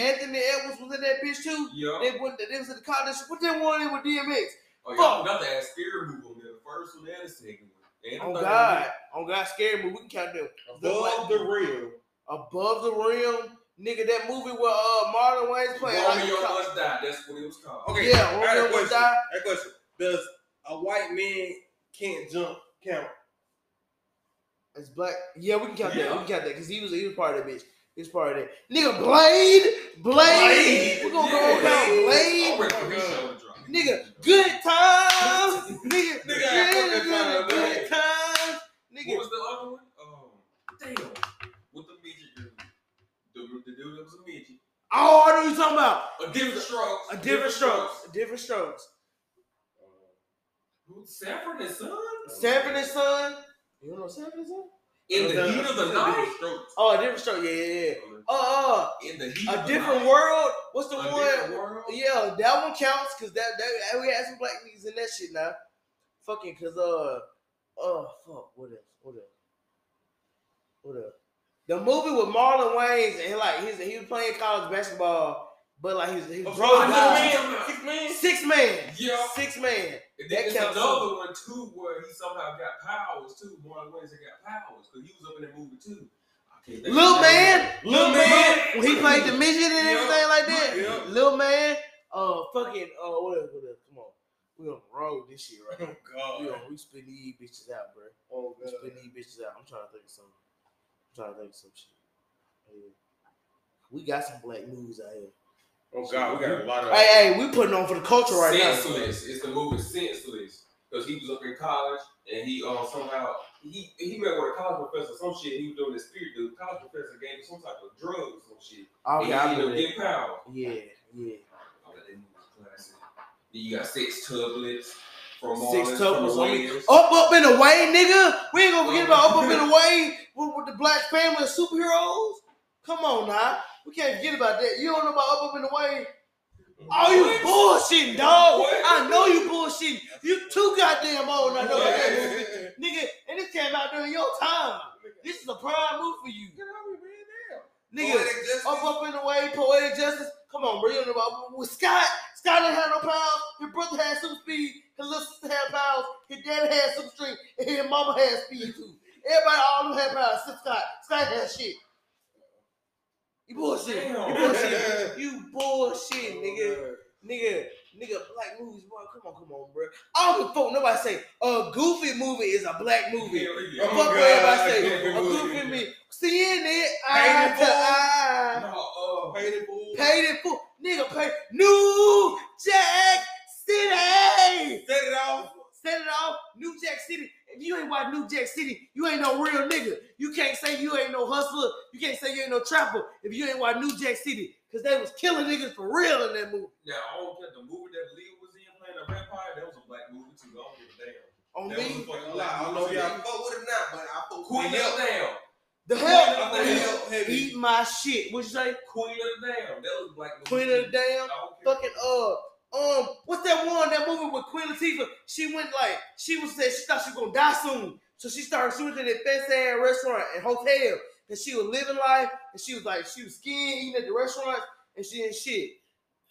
Anthony Edwards was in that bitch too? Yeah. They was in the college. What's that one in with DMX? Oh, y'all got that scary movie on there. The first one and the second one. Oh god, scary movie. We can count them. Above the Rim. Above the Rim. Nigga, that movie where Marlon Wayne's playing. Romeo Must Die. That's what it was called. Okay, yeah, Romeo Must Die. I got a question. Does a white man can't jump count? It's black. Yeah, we can count that. We can count that because he was part of that bitch. It's part of that. Nigga, Blade. We're gonna go on down Blade. Oh, nigga, good times. Nigga, good times. Nigga. What was the other one? Oh, damn. What the midget dude? The dude that was a midget. Oh, I know what you're talking about. A different strokes. Sanford and Son. You don't know Sanford and Son? In the heat of the night. Oh, a different stroke. Yeah. In the heat. A different world. What's the one? Yeah, that one counts because that we had some black niggas in that shit now. Fucking because fuck. What else? The movie with Marlon Wayans and he was playing college basketball. But he was Six Man. Yeah. And then there's another one too where he somehow got powers too. Marlon Wayans got powers because he was up in that movie too. Little man. When he played the midget and everything like that. Yeah. Little man. Whatever. Come on, we on the road this shit right now. Oh god. We spin these bitches out, bro. Oh god. We spin these bitches out. I'm trying to think of some shit. Yeah. We got some black movies out here. Oh god, we got a lot of. Hey, we putting on for the culture right now. Senseless. It's the movie Senseless because he was up in college and he somehow he met with a college professor some shit. And he was doing this spirit. The college professor gave him some type of drugs or some shit. Oh yeah, get power. Yeah. All that movie classic. Then you got Six Tuplets. Up and Away, nigga. We ain't gonna forget about Up and Away with the black family of superheroes. Come on now. We can't forget about that. You don't know about Up and Away. Oh, you bullshitting, dog. I know you bullshitting. You too goddamn old and I know about that movie. Nigga, and this came out during your time. This is a prime move for you. Nigga, Up and Away, Poetic Justice. Come on, bro. You don't know about with Scott. Scott didn't have no powers. His brother had some speed. His little sister had powers. His daddy had some strength. And his mama had speed, too. Everybody, all of them had powers. Scott had shit. You bullshit, nigga, black movies, boy. Come on, bro. I don't give a fuck. Nobody say a goofy movie is a black movie. Fuck everybody say a goofy movie. Seeing it eye to eye. No, paid it full. Nigga, pay New Jack City. Set it off. New Jack City. If you ain't watch say you ain't no hustler. You can't say you ain't no trapper if you ain't watch New Jack City, because they was killing niggas for real in that movie. Yeah, I don't care. The movie that Lee was in playing the vampire, that was a black movie too. I don't give a damn. On that me? I don't know if y'all fuck with it now, but I fuck with it. The hell, eat my shit. What you say? Queen of the Damn. That was black movie. Queen of the Damn. Fucking what's that one? That movie with Queen Latifah. She went like she thought she was gonna die soon, so she started shooting at fancy restaurant and hotel, and she was living life, and she was like she was skinny eating at the restaurant, and she ain't shit.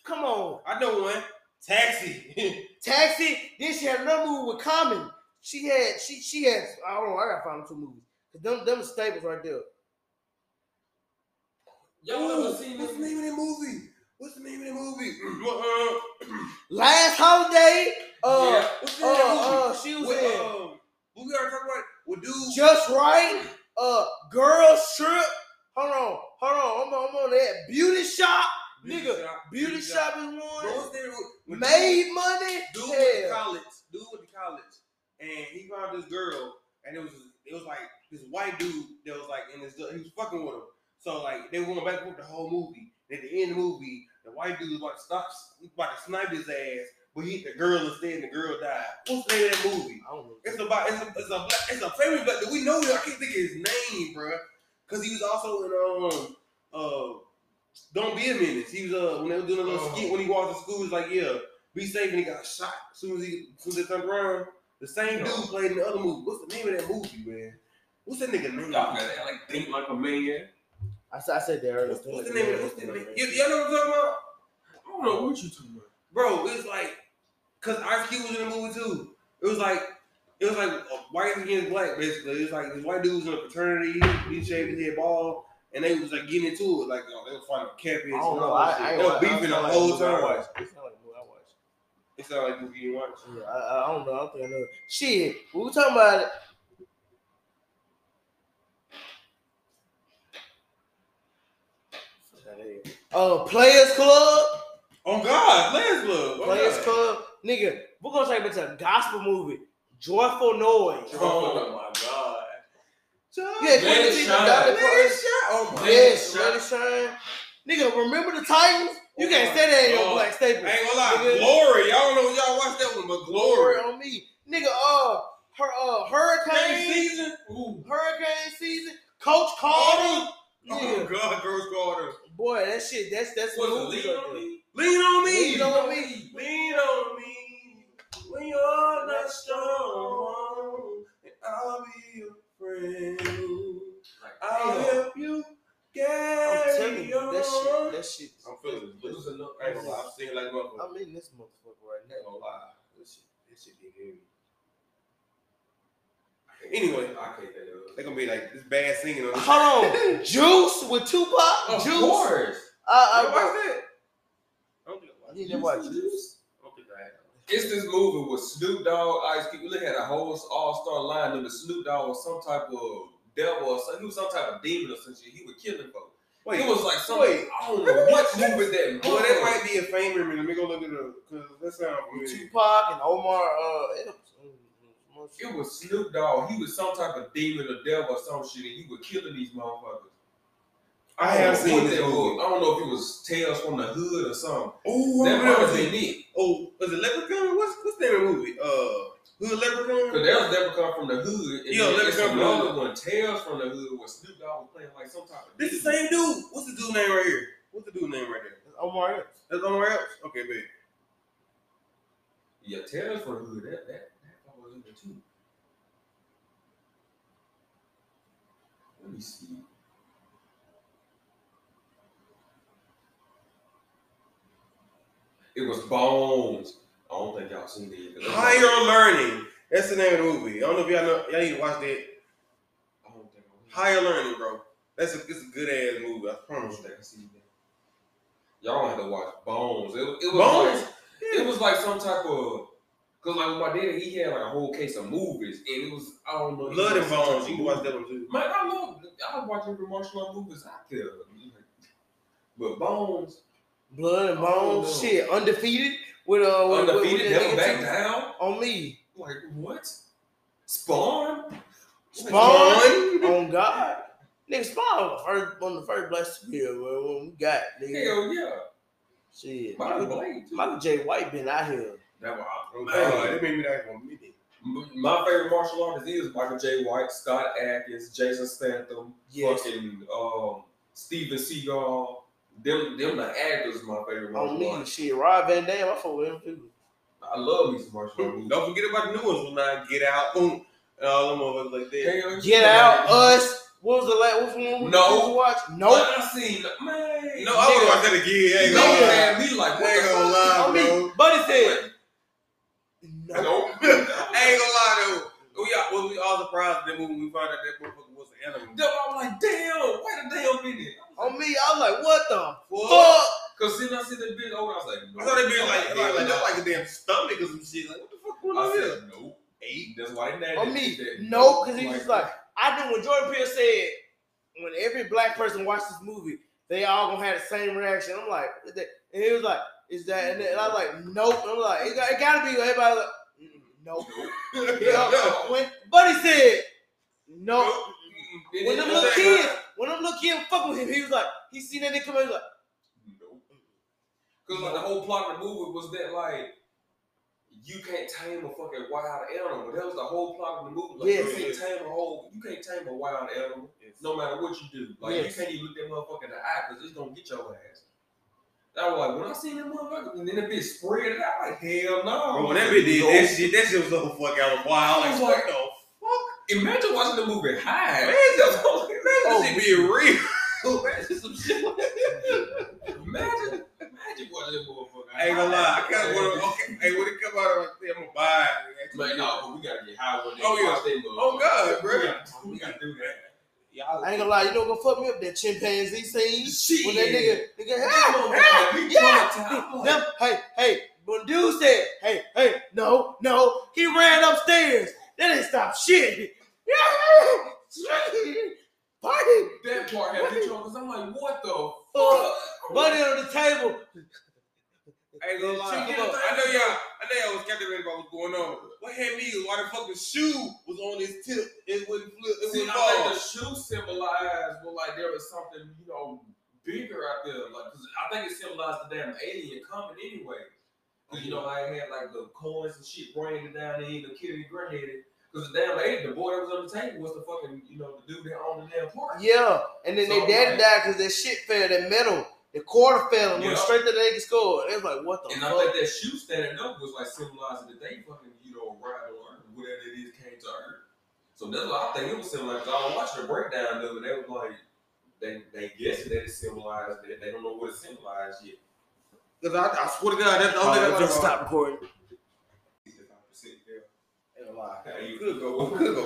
Come on, I know one. Taxi. Taxi. Then she had another movie with Common. She had. I don't know. I gotta find them two movies. Them staples right there. Y'all ever seen what's the name of that movie? What's the name of that movie? Last Holiday. Yeah. What's the name of that movie? She was in. Who we are talking about? With dude. Just Right. Girls Trip. Hold on. I'm on that beauty shop. Nigga, beauty shop is one. Made money. Dude went to college. And he found this girl, and it was like this white dude that was like in this, he was fucking with him. So like they were going back and forth the whole movie. And at the end of the movie, the white dude was about to snipe his ass, but he hit the girl instead, and the girl died. What's the name of that movie? I don't know. It's a famous black dude. We know him. I can't think of his name, bro, because he was also in Don't Be a Menace. He was when they were doing a little skit when he walked to school. He's like, yeah, be safe, and he got shot as soon as they turned around. The same dude played in the other movie. What's the name of that movie, man? What's that nigga name? Y'all gotta like think like a man. I said that earlier. What's the name of that name? Y'all know what I'm talking about? I don't know what you talking about. Bro, it's like, cause Ice Cube was in the movie too. It was like a white against black, basically. It's like this white dude was in a fraternity, he shaved his head bald, and they was like getting into it. Like, they was fighting camping. I don't know. They were beefing the whole time. It sounds like a movie you watch. Yeah, I don't know. I don't think I know. Shit, we were talking about it. Players Club. Oh God, Players Club. Players Club. Nigga, we're gonna talk about a gospel movie. Joyful Noise. Oh my God. Yeah, Let It Shine. Yes, Let It Shine. Nigga, Remember the Titans? You can't say that in your black staple. I ain't gonna lie, nigga. Glory. I don't know if y'all watched that one, but Glory on me. Nigga, Hurricane Season. Ooh. Hurricane Season. Coach Carter. Oh God, Coach Carter. Boy, that shit, that's what Lean on Me. Lean on Me. Lean on Me. Lean on me. When you're not strong, and I'll be your friend. I'll help you. I'm telling you, that shit. I'm feeling this. I'm singing like motherfucker. I'm in this motherfucker right now. Ain't gonna lie. This shit didn't hear me. Anyway, I can't think of it. They're gonna be like this bad singing on this. Hold on. Juice with Tupac? Of Juice. Course. I watched it. I don't think I watched it. You didn't watch Juice? I don't think I had it. It's this movie with Snoop Dogg, Ice Cube. Look at a whole all-star line and Snoop Dogg was some type of devil or something. He was some type of demon or some shit. He would kill him for. Wait, it was like some. Wait, I don't know what movie that. Boy, that might be a fame memory. Let me go look at it because that sounds familiar. Tupac and Omar. It was Snoop Dogg. He was some type of demon or devil or some shit, and he was killing these motherfuckers. I have seen that movie. I don't know if it was Tales from the Hood or something. Oh, that was in it. Oh, was it Leprechaun? What's that movie? Hood Leprechaun? Because that was Leprechaun from the Hood. Yeah, Leprechaun from the Hood. One Tales from the Hood was Snoop Dogg was playing like some type of. This the same dude. What's the dude name right here? That's Omar Epps. Okay, babe. Yeah, Tales from the Hood. That was in there too. Let me see. It was Bones. I don't think y'all seen it. Higher Learning. That's the name of the movie. I don't know if y'all know. Y'all need to watch that. I don't think Higher Learning, bro. It's a good ass movie. I promise you. I see that. Y'all don't have to watch Bones. It was Bones. Like, yeah. It was like some type of. Cause like my dad, he had like a whole case of movies, and it was I don't know. Blood and Bones. You watch that one too. Man, I watch every martial art movies out there. But Bones. Blood and Bones, shit, Undefeated with never back down on me. Like what? Spawn? On God. Nigga spawned on the first blessed video, bro. When we got, nigga. Hell yeah. Shit. Michael J. White been out here. That was awesome. It made me like one minute. My favorite martial artists is Michael J. White, Scott Adkins, Jason Statham, yes. Fucking Steven Seagal. Them the actors is my favorite martial artists. Shit, Rob Van Dam, I fuck with him too. I love these martial artists. Don't forget about the new ones when I Get Out. And all them motherfuckers like that. Get Out, Us. What was the last one we watched? No. I seen, man. No, I would watch that again. No, man, me like, what ain't gonna lie, bro. Buddy said, no. I ain't gonna lie, though. We all surprised at that movie when we found out that motherfucker was an animal. I was like, damn, wait a damn minute. On me, I was like, what the fuck? Because then I see that bitch over, I was like, no. I thought that bitch like that's like a damn stomach or some shit. Like, what the fuck going on here? I said, nope. Eight. That's why they on me, no, because he was just like, I knew when Jordan Peele said, when every black person watched this movie, they all gonna have the same reaction. I'm like, and he was like, is that? And I was like, nope. I'm like, it gotta be. Everybody like, nope. But he said, nope. When them little kids fuck with him, he was like, he seen that they come in, he was like, nope. Because like the whole plot of the movie was that like, you can't tame a fucking wild animal. That was the whole plot of the movie. Like, yes, you can't tame a wild animal, no matter what you do. Like, yes, you can't even look that motherfucker in the eye because it's gonna get your ass. I was like, when I seen that motherfucker, and then that bitch spread it out, like, hell no. Bro, when that bitch did that shit was so fucking wild. I was like, what the fuck? Imagine watching the movie high. Man, that shit be real. Imagine some shit like that. Imagine watching that motherfucker. I ain't gonna lie. I kinda wanna, hey, when it come out, I'm gonna buy it. But no, we gotta get high one day. Oh, yeah. Oh, God, bro. We gotta do that. I ain't gonna lie, you know what fuck me up? That chimpanzee scene. Shit. When that nigga, hey. When dude said, hey, no, he ran upstairs. That didn't stop shit. Party. That part had me trouble. I'm like, what the fuck? Buddy on the table. I ain't gonna lie. I know y'all was captivated about what's going on. What had me is why the fucking shoe was on his tip. It wouldn't flip. It wouldn't fall. I think the shoe symbolized, well, like there was something, you know, bigger out there. Like, cause I think it symbolized the damn alien coming anyway. Cause you know, I had like the coins and shit raining down there, the kid and gray-headed. Cause the damn alien, the boy that was on the table was the fucking, you know, the dude that owned the damn park. Yeah, and then their daddy died cause that shit fell, that metal. The quarter fell and went straight to the nigga's score. They was like, what the fuck? And I think that shoe standing up was like symbolizing that they fucking, you know, ride on Earth, whatever it is, came to Earth. So that's why I think it was symbolizing. I was watching the breakdown of it. They was like, they guessing that it symbolized that. They don't know what it symbolized yet. Cause I swear to God, that's the only thing I just stop recording. You could go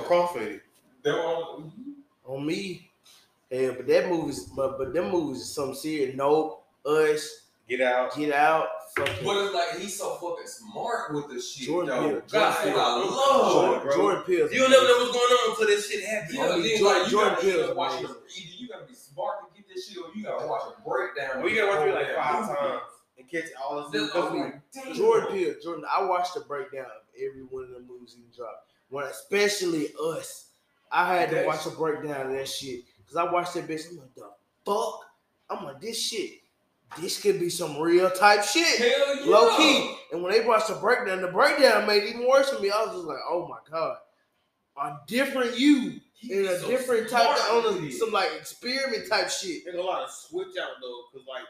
cross-faded. On me. Yeah, but that movie's, but them movies is something serious. No, Us, Get Out. Fucking. But it's like he's so fucking smart with this shit. Jordan Peele, Jordan Peele. You don't never know what's going on until this shit happens. Yeah, Jordan Peele. Either you gotta be smart to get this shit, or you gotta watch a breakdown. Well, you gotta watch it like 5 times and catch all of this. Like, Jordan Peele. I watched the breakdown of every one of the movies he dropped. When especially Us, I had to watch a breakdown of that shit. Cause I watched that bitch, I'm like, the fuck? I'm like, this could be some real type shit. Hell yeah. Low key. And when they watched the breakdown made it even worse for me. I was just like, oh my God. A different you and a different type of some like experiment type shit. There's a lot of switch out though, cause like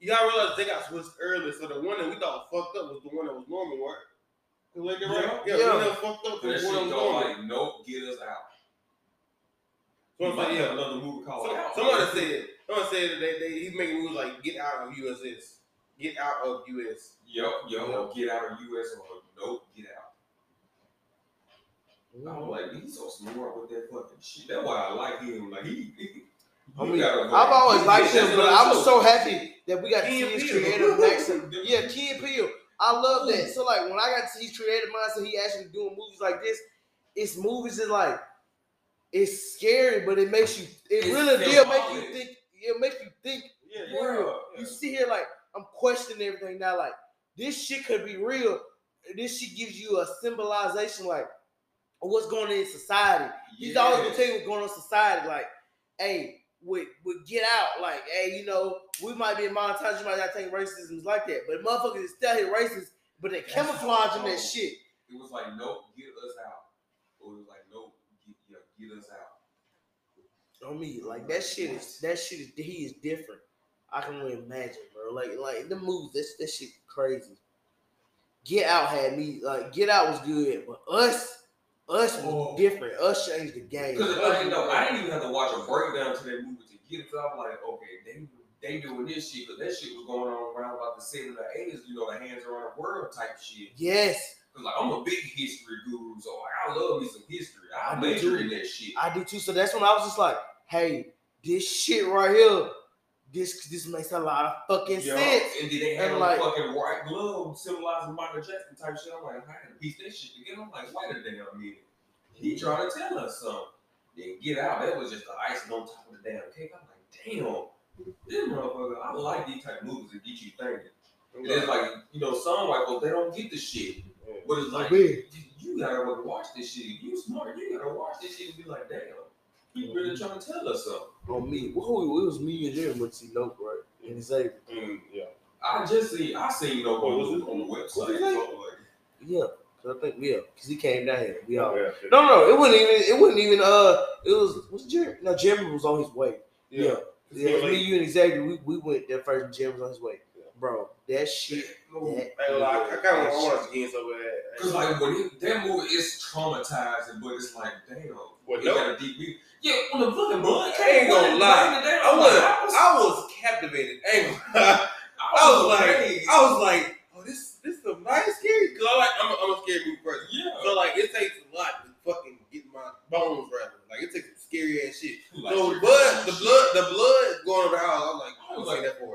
you gotta realize they got switched early. So the one that we thought fucked up was the one that was normal, right? Yeah. We never fucked up because the one that was normal. Like, nope, get us out. Somebody said that he's making moves like Get Out of USS. Get Out of US. Yo, Get Out of US or nope, Get Out. I'm like, he's so smart with that fucking shit. That's why I like him. Like I've always liked him, but I was so happy that we got to see his creative mindset. Yeah, Kid Peele. I love that. So like when I got to see his creative mindset, he actually doing movies like this, it's movies that like it's scary, but it makes you. It'll make you think. Yeah, real. Yeah. You sit here like I'm questioning everything now. Like this shit could be real. This shit gives you a symbolization like of what's going on in society. He's always gonna tell you what's going on in society. Like hey, would get out, like, hey, you know, we might be in montage, you might not think racism is like that, but motherfuckers is still here racist, but they camouflage in that shit. It was like, nope, get us out. Or it was like, nope, get us out. On me, like, that shit is, he is different. I can only imagine, bro. Like the moves, that shit crazy. Get Out had me, like, Get Out was good, but Us was different. Us changed the game. Because I didn't even have to watch a breakdown to that movie to get it. So I'm like, okay, they doing this shit, because that shit was going on around about the 70s, the 80s, you know, the hands around the world type shit. Yes. Because, like, I'm a big history guru, so, like, I love me some history. I major in that shit. I do, too. So that's when I was just like, hey, this shit right here, this makes a lot of fucking sense. And then they had like, fucking white glove symbolizing Michael Jackson type shit. I'm like, I had to piece that shit together. I'm like, wait a damn minute. He trying to tell us something. Then Get Out. That was just the icing on top of the damn cake. I'm like, damn. This motherfucker, I like these type of movies that get you thinking. And it's like, you know, some white folks, they don't get the shit. But it's like, you gotta watch this shit. You smart, you gotta watch this shit and be like, damn. He really trying to tell us something. On me, it was me and Jeremy with Nope, right? And he's like, yeah. I seen Nope on the website. Yeah, cause I think cause he came down here. We all no, it wasn't even. Was Jeremy? No, Jeremy was on his way. Yeah. Me, you, and Xavier, we went there first. And Jeremy was on his way. Bro, that shit. I got my arms again over that. Cause like when that movie is traumatizing, but it's like, damn, what got a deep. Yeah, when the fucking blood came, I ain't gonna lie. I was captivated. I was like, oh, this is a nice scary. Cause I'm a scary movie person. Yeah. So like, it takes a lot to fucking get my bones rather. Like it takes some scary ass shit. Like, so the blood going around. I was like, I was like that for.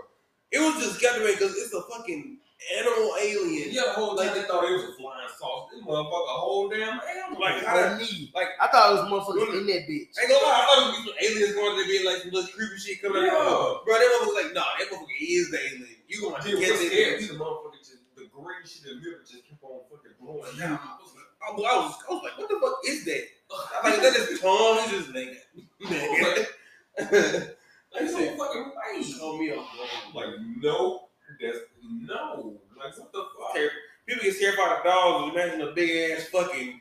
It was just captivating because it's a fucking animal alien. Yeah, the whole thing they thought it was a flying saucer. This motherfucker, whole damn animal. Like, I thought it was motherfuckers in that bitch. Ain't gonna lie, I thought it was some aliens going to be like some little creepy shit coming out. Bro, that motherfucker was like, nah, that motherfucker is the alien. You gonna get it. The motherfucker just, the green shit in the mirror just kept on fucking blowing down. I was like, what the fuck is that? I was like, that is tongue. He's just nigga. Like, so fucking crazy. Call me up, bro. Like, no, that's no. Like, what the fuck? People get terrified of dogs. Imagine a big ass fucking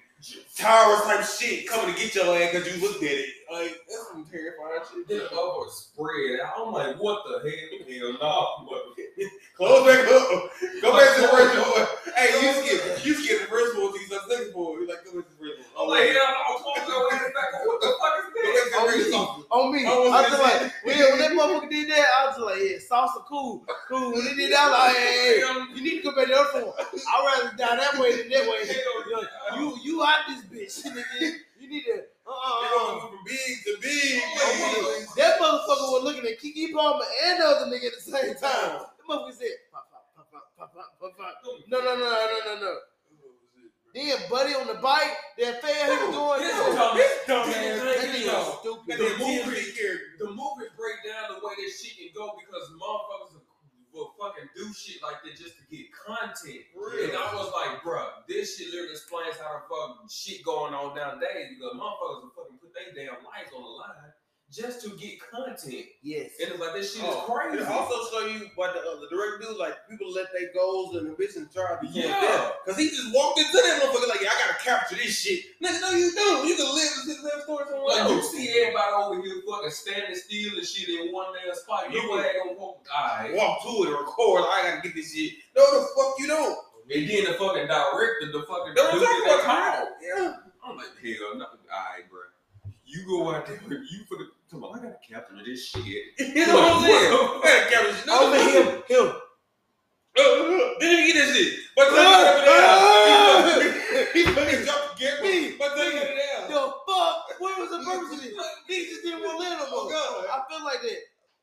tower type shit coming to get your ass because you looked at it. Like, that's some terrifying shit. That motherfucker spread out. I'm like, what the hell? Hell no. Close back up. Go back to the first one. Hey, you just get the first one to use that second one. You're like, go back to the first one. I'm like, yeah, I'm close your ass back. What the fuck is that? On me. I was like, when that motherfucker did that, I was like, yeah, salsa cool. When they did that, I was like, hey, you need to go back to the other one. I'd rather die that way than that way. You out this bitch. You need to. From big to big. Oh, that motherfucker was looking at Keke Palmer and the other nigga at the same time. That motherfucker said, pop, pop, pop, pop, pop, pop, pop, pop. No. Then Buddy on the bike, that fan he was doing. This is stupid. The movie break down the way that shit can go because motherfuckers will fucking do shit like that just to get content. Really? And I was like, bruh, this shit literally explains how the fucking shit going on nowadays because motherfuckers will fucking put their damn lives on the line just to get content. Yes. And it's like, this shit is crazy. It also show you what the director do, like, people let their goals and ambitions drive before death. Because he just walked into that motherfucker like, yeah, I got to capture this shit. Nigga, no, you don't. You can live this damn story somewhere else. Like, you see everybody over here fucking standing still and shit in one damn spot. You ain't gonna walk to it and record. I got to get this shit. No, the fuck you don't. And then the fucking director, the fucking... Don't talk about how. Yeah. I'm like, hell, no. All right, bro. You go out there, you for the... Come on, I gotta capture this shit. You know what I'm saying? I gotta capture this shit. Him. Didn't even get that shit. But he fucking jumped to get me. But then he got it out. Yo, fuck. What was the purpose of this? Niggas just didn't want to live no more. I feel like that.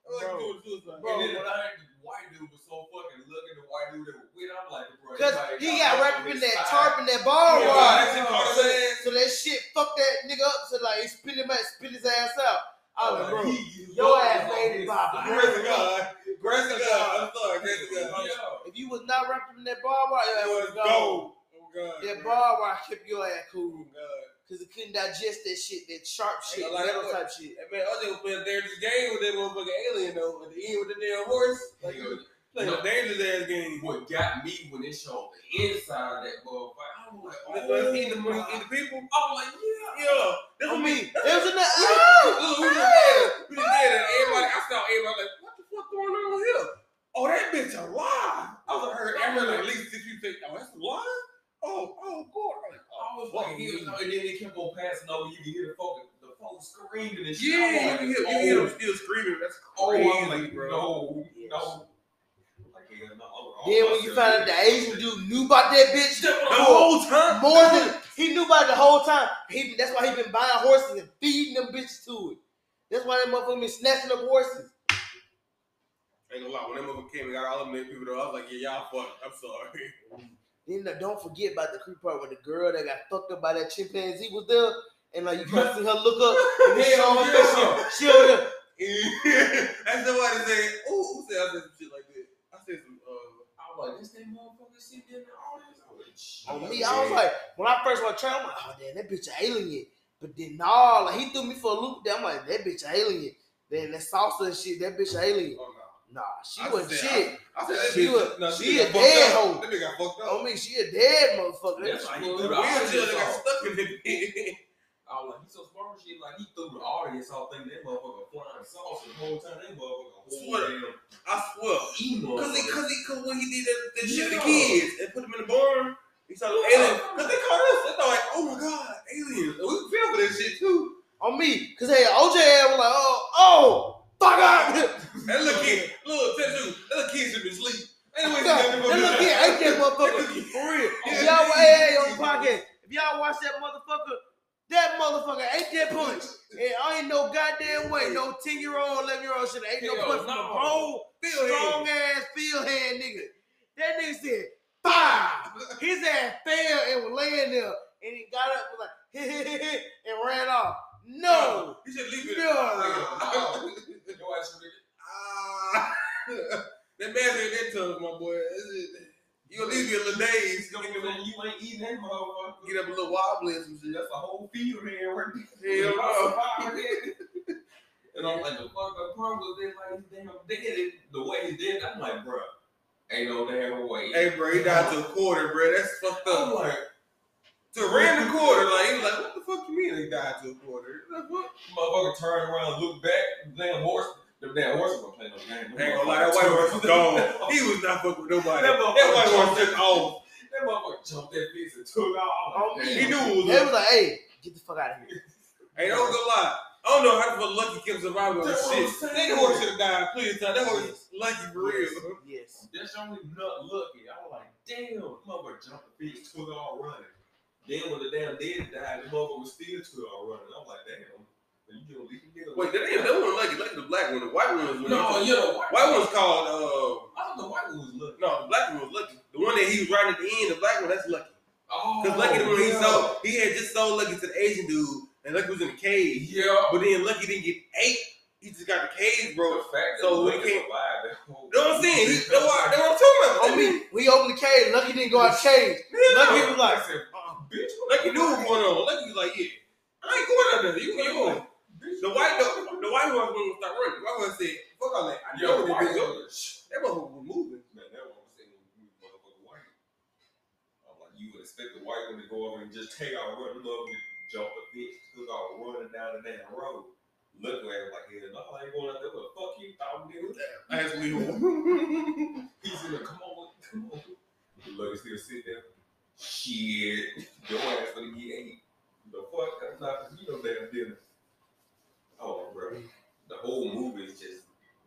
Bro. And then the white dude was so fucking looking. The white dude that was with, I'm like, bro. Because he got wrapped up in that tarp and that ball rod. So that shit fucked that nigga up. So like, he spit his ass out. I was like, bro, your ass made it by Grace of God. I'm sorry, Grace of God. If you was not wrapped up in that barbed wire, your ass was gold. That barbed wire kept your ass cool. because they couldn't digest that shit, that sharp shit, like metal type shit. That man, OJ was playing a dangerous game with that motherfucking alien though, at the end with the damn horse. Like, playing a dangerous ass game. What got me when it showed the inside of that motherfucker. I was like, oh, either people. I was like, yeah. That's what me. That was in the we just did it. Everybody, I saw everybody like, what the fuck going on here? Oh, that bitch a lie. I heard like, at least 6 feet think, oh, that's a lie? Oh, God. I was like, and then they kept on passing over. You can hear the folks screaming and shit. Yeah, you can hear them still screaming. That's crazy, I'm like, bro. No. Yeah, when you found out the Asian dude knew about that bitch the whole time. More than he knew about it the whole time. That's why he been buying horses and feeding them bitches to it. That's why that motherfucker been snatching up horses. Ain't gonna lie, when that motherfucker came and got all them people though, I was like, yeah, y'all fucked. I'm sorry. Then don't forget about the creep part where the girl that got fucked up by that chimpanzee was there, and like you can see her look up and then on her face, she over there. That's somebody saying, "Ooh, who said I said some shit like this?" I said some. I was like, "This damn motherfucker sitting in the audience." I was like, when I first watched the trailer, I'm like, "Oh damn, that bitch an alien." But then like he threw me for a loop. I'm like, "That bitch an alien." Then that salsa and shit, that bitch an alien. Oh, no. Nah, she wasn't shit. I said she a dead hoe. That nigga got fucked up. I mean, she a dead motherfucker. That's why he threw the audience off. I was like, he's so smart. She like he threw the audience off thinking that motherfucker flying sauce the whole time. That motherfucker, I swear, cause when he did that shit to the kids and put them in the barn, he saw the aliens. Cause they caught us. They thought like, oh my god, aliens. We feel for that shit too. On me, cause hey, OJ was like, oh. Fuck up! That little kid, that kid should be asleep. Anyway, that little kid ate that motherfucker. For real. If y'all on the podcast, if y'all watch that motherfucker ate that punch. And I ain't no goddamn way, no 10-year-old, 11-year-old should have ate no punch from a bold, strong-ass field-hand nigga. That nigga said, five! His ass fell and was laying there. And he got up and was like, and ran off. No! He should leave it. No. That man said that tough, my boy. You gonna leave me a little days. You ain't eating that motherfucker. Get up a little wobbly and some shit. That's a whole field here right there. And I'm like, the fucking punk was there like damn dead. The way he did, I'm like, bro, ain't no damn way. Hey, bro, he died to a quarter, bro. That's fucked up. I'm like, to a random quarter, like he was like, what the fuck you mean they died to a quarter? Like, what? Motherfucker turned around, looked back, damn horse. That horse was playing those games. Ain't gonna lie, that white horse was gone. He was not fucking with nobody. That white horse took off. That motherfucker jumped that bitch and took off. He knew it was. They was like, "Hey, get the fuck out of here." Hey, don't go lie. I don't know how the fuck Lucky kept surviving on this shit. That horse should have died. Please, that horse is lucky for real. Yes. That's only not lucky. I was like, "Damn, motherfucker jumped the bitch, took off running." Then when the damn dead died, the motherfucker was still took off running. I'm like, "Damn." Wait, that wasn't Lucky. Lucky the black one. The white one was Lucky. No, yeah. White one was called, I don't know, white one was Lucky. No, the black one was Lucky. The one that he was right at the end, the black one, that's Lucky. Oh, because Lucky the one he sold, he had just sold Lucky to the Asian dude, and Lucky was in the cage. Yeah. But then Lucky didn't get ate. He just got the cage, bro. The fact so when he came, know what I'm saying? That's what I'm talking about. I mean, we opened the cage. Lucky didn't go out of the cage. Lucky was like, bitch. Lucky knew what was going on. Lucky was like, yeah, I ain't going out there. You can't go. The white one was start running. The white one said, "Fuck all that." I know that bitch over. That motherfucker was moving. Man, that one was saying, "Motherfucker, white." I'm like, you would expect the white one to go over and just take out running over and jump a bitch, took out running down the damn road. Look at him like, "Hell, no, I ain't going out there." What the fuck you thought we was that? As we were. He's gonna come on. Look, still sit there. Shit, your ass gonna get ate. The fuck, that's not you know damn dinner. Oh, bro. The whole movie is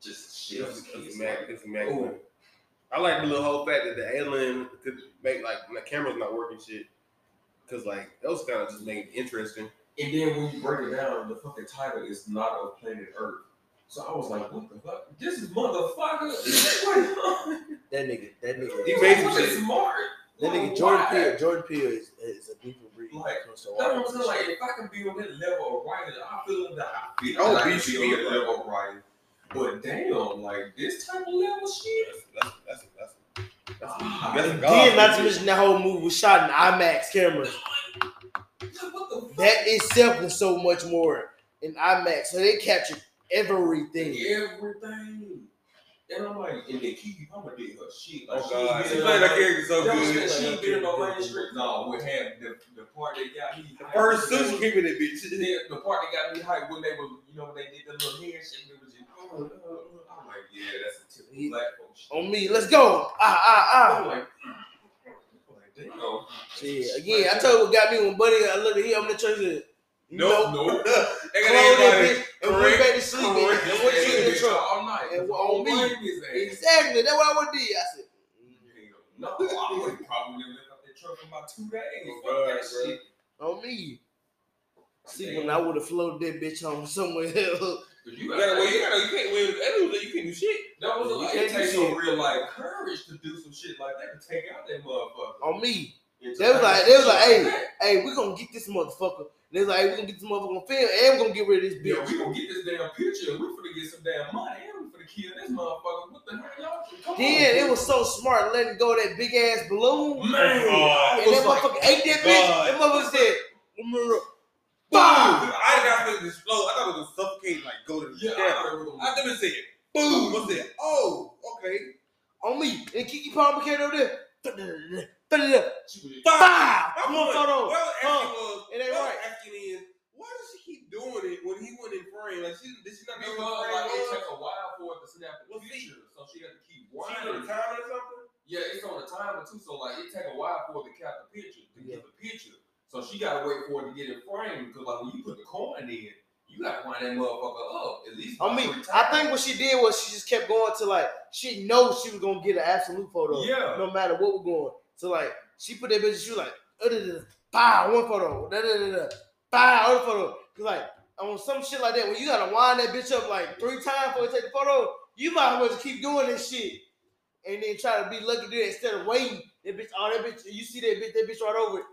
just shit. It's immaculate. I like the little whole fact that the alien could make, like, my camera's not working shit. Because, like, those kind of just make it interesting. And then when you break it down, the fucking title is not of planet Earth. So I was like, what the fuck? This is motherfucker. That nigga. He made some shit. Smart. That nigga, Jordan Peele is a beautiful breed. Like, so that's what I'm saying. Like, if I can be on that level of writing, I feel that I feel like I can be on that level of writing. But damn, like, this type of level shit? That's a god. Then, not to mention that whole movie was shot in IMAX cameras. That itself was so much more in IMAX. So they captured everything. Everything. And I'm like, and they keep mama did her shit. Like, oh God, she played her character so good. She did no manuscript. No, we had the part that got me. The first social people that bitch. The part that got me hyped when they were, you know, when they did the little handshake. It was just, I'm like, yeah, that's a typical black folk shit. On me, let's go. I'm like, there you go. Yeah, again, I told you what got me when Buddy got a look at him in the church. No. They got everybody. And we went back to sleep. And what you in the truck all night. And on me. Exactly. That's what I would do. I said, no, I would probably live up that truck for about 2 days. Fuck that shit. On me. See, when I would have floated that bitch home somewhere else. You can't win. You can't do shit. That was like, it takes some real life courage to do some shit like that to take out that motherfucker. On me. They was like, hey, we're gonna get this motherfucker. They was like, we're gonna get this motherfucker on film and we're gonna get rid of this bitch. Yeah, we're gonna get this damn picture and we're gonna get some damn money and we're gonna kill this motherfucker. What the hell, y'all? Then it was so smart letting go of that big ass balloon. Man. And that motherfucker ate that bitch. That motherfucker said, boom! I got to explode. I thought it was suffocating, like go to the yeah, I didn't say it. Boom! I said, oh, okay. On me. And Kiki Palmer came over there. Five! I'm going to throw those. It ain't right. Why does she keep doing it when he went in frame? Like, did she not know like it took a while for it to snap the picture, so she had to keep watching. She on the timer or something? Yeah, it's on the timer too, so like it take a while for it to cap the picture, So she gotta wait for it to get in frame, because like when you put the coin in, you gotta wind that motherfucker up. At least I think what she did was she just kept going to like she knows she was gonna get an absolute photo, no matter what we're going. So like she put that bitch, she was like, pow, one photo, pow, other photo. Cause like on some shit like that, when you gotta wind that bitch up like 3 times before you take the photo, you might as well just keep doing this shit and then try to be lucky to do that instead of waiting. You see that bitch right over it.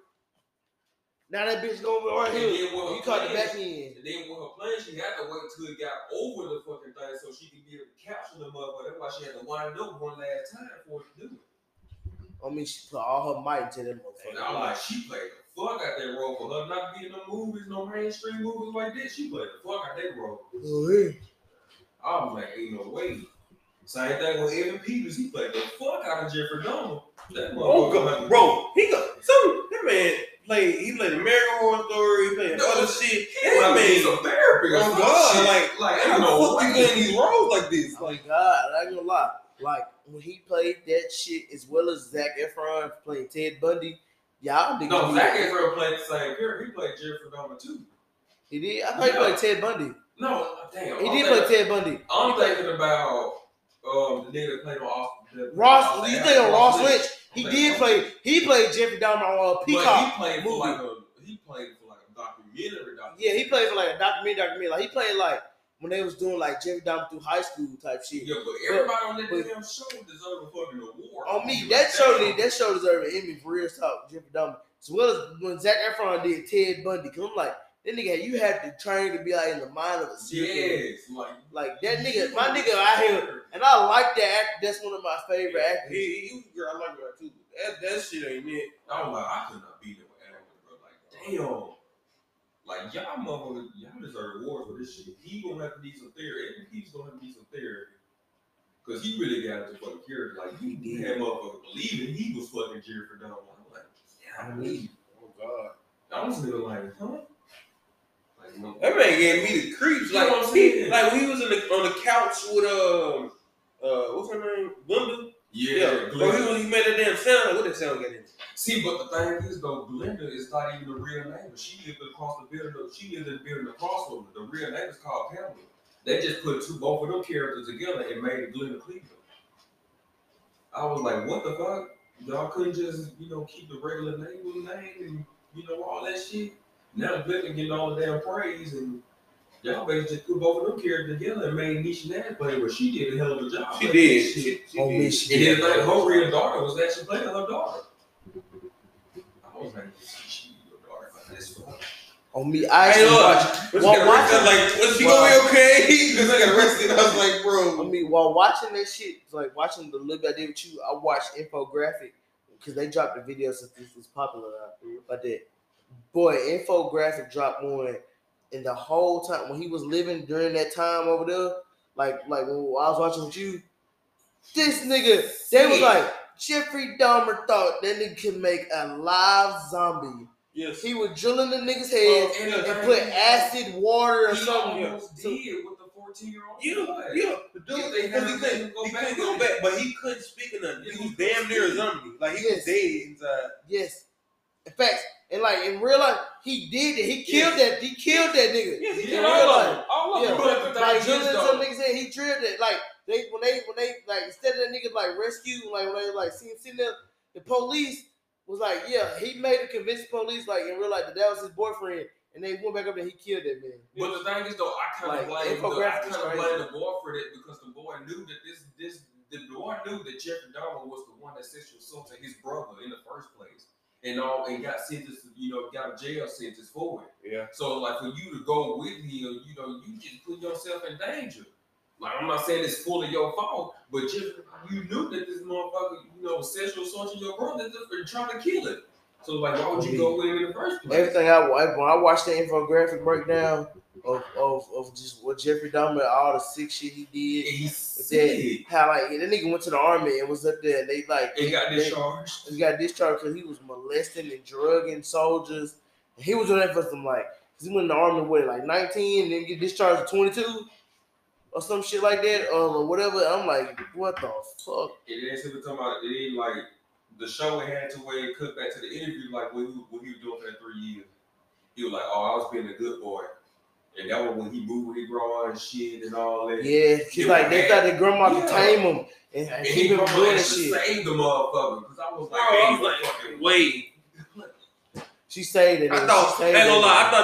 Now that bitch going over right here. You caught the back end. And then with her plan, she had to wait till it got over the fucking thing so she could be able to capture the motherfucker. That's why she had to wind up one last time before she do it. I mean, she put all her might into that motherfucker. And I'm like, she played the fuck out that role for her not being no movies, no mainstream movies like this. She played the fuck out that role. Oh, yeah. I was like, ain't no way. Same thing with Evan Peters. He played the fuck out of Jeffrey Dahmer. That motherfucker. Bro, that man. He played American Horror Story. He played other shit. That man is a therapy. Oh God, like I don't know what you in these roles like this. Oh like God, I ain't gonna lie. Like when he played that shit, as well as Zac Efron playing Ted Bundy, y'all think Zac Efron played the same character. He played Jeffrey Dahmer too. He did. I thought he played Ted Bundy. No, damn. He did play Ted Bundy. I'm thinking about the nigga that played on Ross. You think on Ross Lynch? He played Jeffrey Dahmer on Peacock. But he played for like a documentary. Yeah, he played for like a documentary. Like he played like when they was doing like Jeffrey Dahmer through high school type shit. Yeah, but everybody on that damn show deserved a fucking award. On me, that show deserved an Emmy for real talk, Jeffrey Dahmer. As well as when Zac Efron did Ted Bundy, because I'm like, that nigga, you have to train to be like in the mind of a serial killer. Yes, like that nigga, my nigga out here, and I like that actor. That's one of my favorite actors. I like that too. That shit ain't it. I'm like, I could not beat him with Adam, bro. Like, damn. Like, y'all motherfuckers, y'all deserve awards for this shit. He gonna have to need some therapy. He's gonna have to need some therapy. Cause he really got into fucking character. Like, he did that motherfucker believing he was fucking Jeffrey Dahmer. I'm like, yeah, I believe. Oh, God. I was living like, huh? That man gave me the creeps. Like when he was on the couch with what's her name, Glenda. Yeah. Glenda. He made that damn sound. What that sound got in? See, but the thing is though, Glenda is not even a real name. She lived across the building. She lived in the building across from her. The real name is called Pamela. They just put both of them characters together and made it Glenda Cleveland. I was like, what the fuck? Y'all couldn't just keep the regular name and all that shit. Now Glenda getting all the damn praise, and y'all basically just put both of them characters together and made Nisha Nash play what she did a hell of a job. She did. She did. And then her real daughter was actually playing her daughter. I was like, she's your daughter, but that's fine. On me, I ain't watching. Was she gonna be okay? Because I got arrested. I was like, bro. I mean, while watching that shit, like watching the little bit I did with you, I watched infographic because they dropped the video since this was popular out there. But that. boy, infographic dropped on, and the whole time when he was living during that time over there, like when I was watching with you, this nigga, they was like, Jeffrey Dahmer thought that nigga could make a live zombie. Yes. He was drilling the nigga's head and put acid water or something. He almost did with the 14-year-old. Yeah. The dude, they had to go back, but he couldn't speak of nothing. He was damn near a zombie. Like, he was dead inside. Yes. In fact, and like in real life, he did it. He killed that. He killed that nigga. Yes, he did all of them. Like, drilling some niggas head, he drilled it. Like, when they like, instead of that nigga like rescue, like when they like see him sitting there, the police was like, yeah, he made a convinced police like in real life that was his boyfriend, and they went back up and he killed that man. But the thing is though, I kind of blame the boy for that, because the boy knew that the boy knew that Jeffrey Dahmer was the one that sexually assaulted his brother in the first place, and got sentenced, got a jail sentence for it. Yeah. So like for you to go with him, you just put yourself in danger. Like, I'm not saying it's fully your fault, but you knew that this motherfucker, sexual assault of your brother and trying to kill it. So, like, why would you go with him in the first place? Everything when I watched the infographic breakdown of just what Jeffrey Dahmer, all the sick shit he did, that nigga went to the army and was up there, and they got discharged. He got discharged because he was molesting and drugging soldiers. And he was doing that for some, like, because he went in the army with, like, 19 and then get discharged at 22. Or some shit like that, or whatever. I'm like, what the fuck? It ain't like the show had to where it cut back to the interview, like what he was doing for that 3 years. He was like, oh, I was being a good boy. And that was when he moved with his grandma and shit and all that. Yeah, he's like, they thought their grandma could tame him. And he been doing that shit. Saved the motherfucker. Because I was like, fucking wait. She saved it. I thought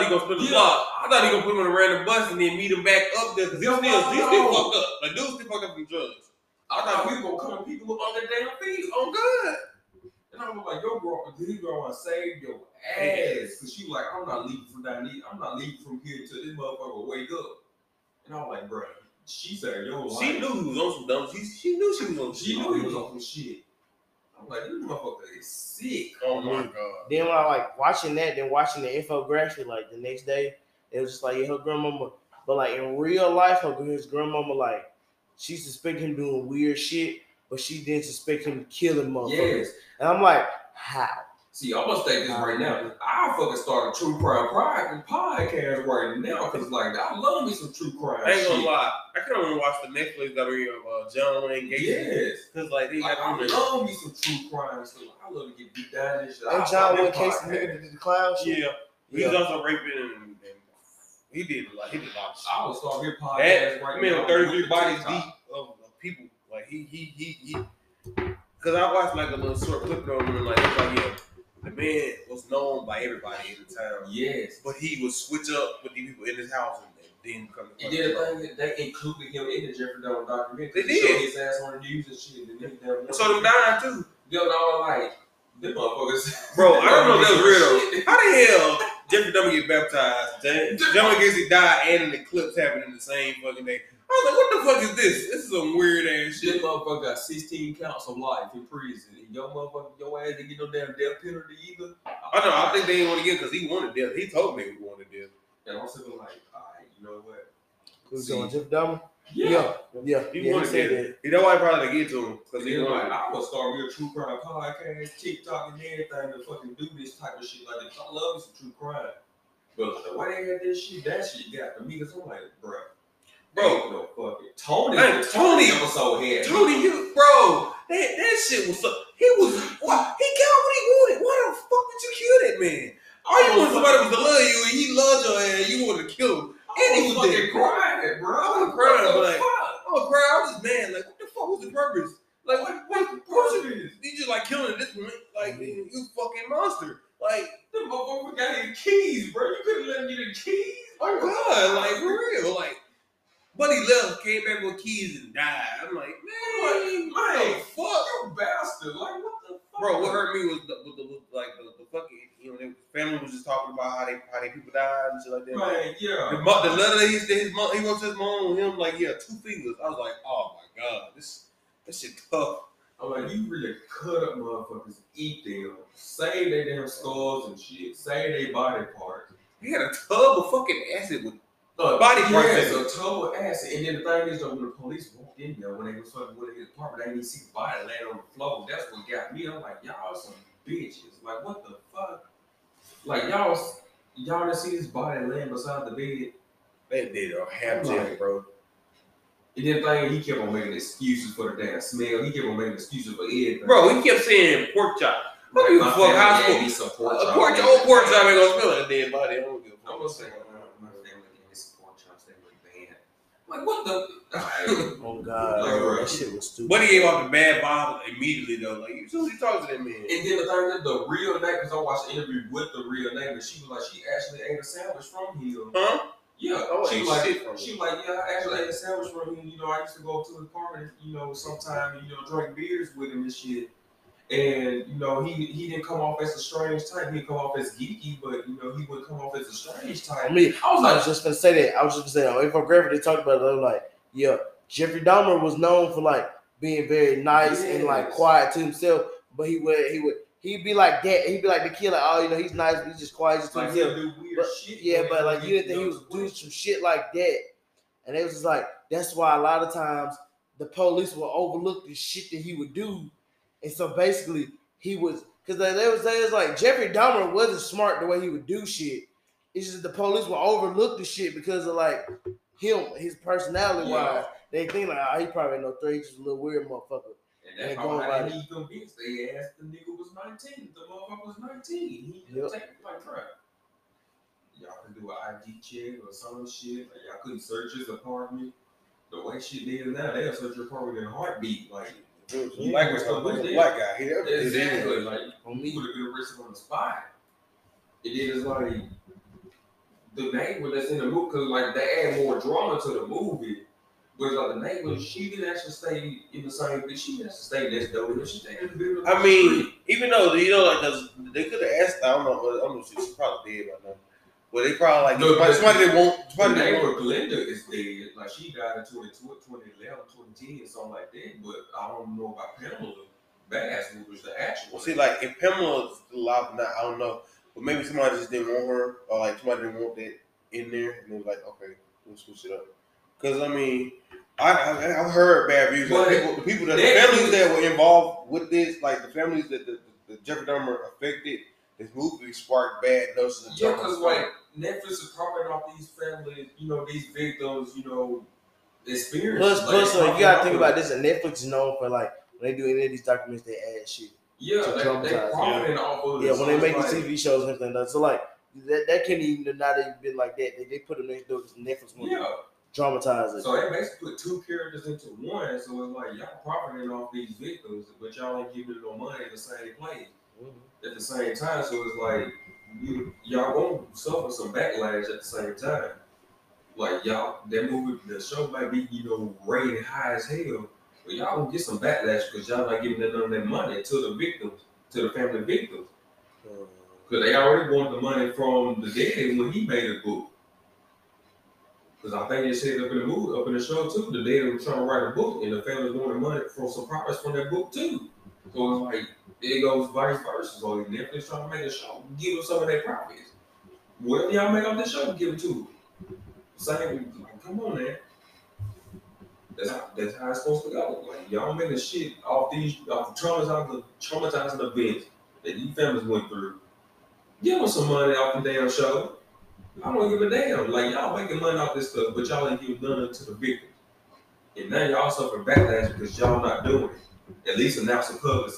he gonna spend the block. I thought he gonna put him on a random bus and then meet him back up there. Cause he still fucked up. Like, dude still fucked up from drugs. I thought we were gonna come and people up on their damn feet. Oh God. And I was like, yo, bro, he gonna save your ass. Cause she was like, I'm not leaving from here till this motherfucker wake up. And I was like, bro, she said, yo, she knew he was on some dumb shit. She knew he was on some shit. I'm like, this motherfucker is sick. Oh my God. Then when I like watching that, then watching the infographic like the next day, it was just like, yeah, her grandmama. But like in real life, his grandmama, like, she suspected him doing weird shit, but she didn't suspect him killing motherfuckers. Yes. And I'm like, how? See, I'm gonna state this right now. I fucking start a true crime podcast right now, cause like I love me some true crime. I ain't gonna lie, I can't even watch the Netflix W of John and Gates. Yes, cause like they love me some true crime. So I love to get beat down and shit. And John went case nigga did the clown shit. Yeah, he's also raping and he did a lot. He did a lot of shit. I would start his podcast right now. 33 bodies deep of people. Like he. Cause I watched like a little short clip on him and like it's like, yeah. The man was known by everybody in the town. Yes. But he would switch up with the people in his house and then come to the thing they included him in the Jeffrey Dahmer documentary. They did. Show his ass on the news and shit. And so them dying too. They were all like, them motherfuckers. Bro, I don't know if that's real. Shit. How the hell Jeffrey Dahmer get baptized? John Gacy died and an eclipse happened in the same fucking day. I was like, what the fuck is this? This is some weird ass shit. This motherfucker got 16 counts of life in prison. And your ass didn't get no damn death penalty either. I know, I think they didn't want to get it because he wanted death. He told me he wanted death. And I was like, all right, you know what? Who's going, Jeff Dahmer? Yeah. He wanted death. You know why probably didn't get to him? Because he wanted death. I would start real true crime podcast, TikTok and everything to fucking do this type of shit like this. I love some true crime. But the way they had that shit got to me because I'm like, bro. Bro, no, Tony episode here. Tony, you, bro, that shit was so. He was what? He got what he wanted. Why the fuck did you kill that man? All you wanted somebody was to love you, and he loved your ass. You wanted to kill him, and he was fucking crying, bro. I was just mad. Like, what the fuck was the purpose? Like, what the purpose is? You just like killing this woman, like you fucking monster. Like, the motherfucker got his keys, bro. You couldn't let him get his keys. Oh God, like for real, like. But he left, came back with keys and died. I'm like, man, what the fuck? You bastard. Like, what the fuck? Bro, what hurt me was the fucking, the family was just talking about how they people died and shit like that. Right, like, yeah. The letter that he wrote to his mom, him, like, yeah, 2 fingers. I was like, oh my God, this shit tough. I'm like, you really cut up motherfuckers, eat them, save their damn skulls and shit, save their body parts. He had a tub of fucking acid with body parts. Yes, a tub of acid. And then the thing is, though, when the police walked in there, when they was fucking with his apartment, they didn't see the body laying on the floor. That's what got me. I'm like, y'all some bitches. Like, what the fuck? Like, y'all didn't see his body laying beside the bed? They did a half jam, bro. And then he kept on making excuses for the damn smell. He kept on making excuses for everything. Bro, he kept saying pork chop. Bro, you fuck high school. Some pork chop. Old pork chop ain't gonna smell like a dead body. I don't give a fuck. I'm gonna say, my family gave me some pork chops. They were banned. I'm like, what the? Oh, God. Like, bro, that shit was stupid. But he gave off the bad vibe immediately, though. Like, as soon as he talked to that man. And then the thing is, the real neighbor, because I watched the interview with the real neighbor, she was like, she actually ate a sandwich from him. Huh? Yeah, she was like, yeah, I actually ate a sandwich from him. You know, I used to go to his apartment, you know, sometime, you know, drink beers with him and shit. And, you know, he didn't come off as a strange type. He'd come off as geeky, but, you know, he wouldn't come off as a strange type. I was just going to say that. If I'm grateful they talked about it, I'm like, yeah, Jeffrey Dahmer was known for, like, being very nice and, like, quiet to himself. But he'd be like that. He'd be like the killer. Oh, you know, he's nice. He's just quiet. He's like, he'll do weird shit. Yeah, but like you didn't think he was doing some shit like that. And it was just like, that's why a lot of times the police will overlook the shit that he would do. And so basically he was, because they would say it's like Jeffrey Dahmer wasn't smart the way he would do shit. It's just the police will overlook the shit because of like him, his personality wise. They think like, oh, he probably ain't no threat. He's just a little weird motherfucker. And that's all I need convinced. They asked the nigga was 19. The motherfucker was 19. He didn't take it like crap. Y'all could do an ID check or some shit. Like, y'all couldn't search his apartment. The way shit is now, they'll search your apartment in a heartbeat. Like, like with the black guy. Exactly. Like, he would have been arrested on the spot. And then it's like, the neighbor that's in the movie, because like, they add more drama to the movie. But like the neighbor, she didn't actually stay in the same bitch. She didn't actually stay next door. She stayed in the building. I mean, even though, you know, like, they could have asked, I don't know, she's probably dead by now. But they probably, like, somebody the neighbor, Glenda, is dead. Like, she died in 2011, 2010, something like that. But I don't know about Pamela Bass, who was the actual. See, like, if Pamela's still alive now, I don't know. But maybe somebody just didn't want her, or, like, somebody didn't want that in there. And they was like, okay, we'll switch it up. Because, I mean, I've heard bad reviews. The families that were involved with this, like the families that the Jeffrey Dahmer affected, this movie sparked bad notions of Jeffrey Dahmer. Because like Netflix is covering off these families, you know, these victims, you know, experience. Plus, like, you gotta think about this. And Netflix is known for like when they do any of these documentaries, they add shit. Yeah, they're profiting off of this. Yeah, when they make the TV shows and everything. So like that can't even not even been like that. They put them next door because Netflix wants to dramatize it. So they basically put two characters into one. So it's like y'all profiting off these victims, but y'all ain't giving them no money in the same place at the same time. So it's like y'all gonna suffer some backlash at the same time. Like y'all, that movie, the show might be, you know, rated high as hell, but y'all gonna get some backlash because y'all not giving them none of that money to the victims, to the family victims, because they already wanted the money from the dead when he made a book. Because I think they said up in the show too, the dad was trying to write a book and the family wanted money for some profits from that book too. So it's like, it goes vice versa. So Netflix trying to make a show, give them some of their profits. Whatever y'all make off this show, give it to them. Same, like, come on, man. That's how it's supposed to go. Like, y'all making shit off these traumatizing events that these families went through. Give them some money off the damn show. I don't give a damn. Like, y'all making money off this stuff, but y'all ain't giving none to the victims. And now y'all suffering backlash because y'all not doing it. At least announce the public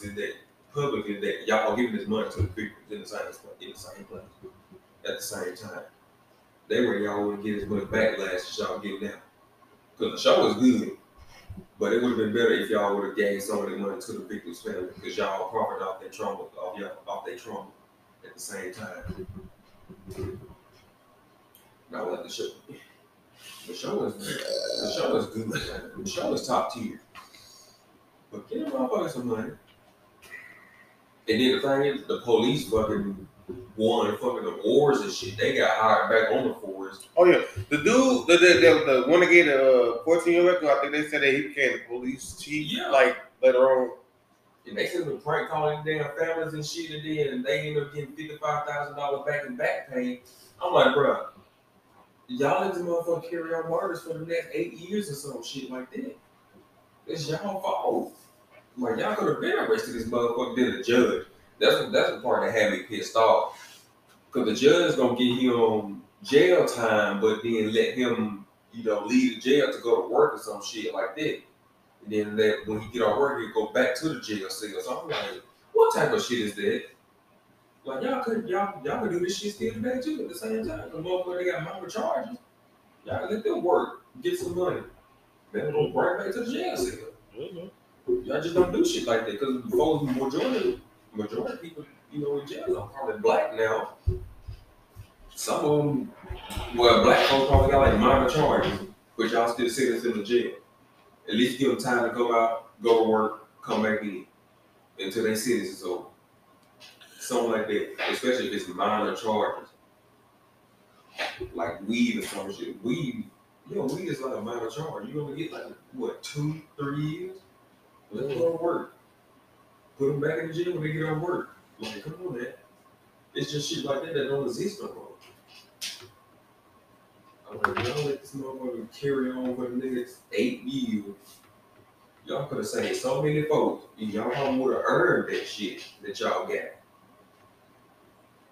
is that y'all are giving this money to the victims in the same place at the same time. They were y'all wouldn't get as much backlash as y'all getting now. Because the show was good, but it would have been better if y'all would have gave some of the money to the victims' family because y'all profited off their trauma, at the same time. I like the show. The show is good. The show is top tier. But get them motherfuckers some money. And then the thing is, the police fucking won fucking awards and shit. They got hired back on the force. Oh yeah, the dude, the one again, the 14-year-old, I think they said that he became the police chief. Yeah. Like later on. And they should have prank calling their damn families and shit, and then they end up getting $55,000 back in back pay. I'm like, bro, y'all let this motherfucker carry on murders for the next 8 years or some shit like that. It's y'all fault. Like, y'all could have been arrested this motherfucker than the judge. That's the part that had me pissed off. Because the judge going to get him jail time, but then let him, you know, leave the jail to go to work or some shit like that. And then that when he get off work, he'll go back to the jail cell. So I'm like, what type of shit is that? Like, y'all could do this shit still today too at the same time. The motherfucker, they got minor charges. Y'all could let them work, get some money. Then they'll go right back to the jail cell. Mm-hmm. Y'all just don't do shit like that. Because before the majority of people, you know, in jail are probably black now. Some of them, well, black folks probably got like minor charges, but y'all still send us in the jail. At least give them time to go out, go to work, come back in until they see this is over. Something like that, especially if it's minor charges. Like weed or some shit. Weed is like a minor charge. You only get like, what, 2-3 years? Let them go to work. Put them back in the jail when they get off work. Like, come on, man. It's just shit like that that don't exist no more. I'm like, y'all let this motherfucker carry on for the next 8 years. Y'all could have saved so many folks, and y'all would have earned that shit that y'all got.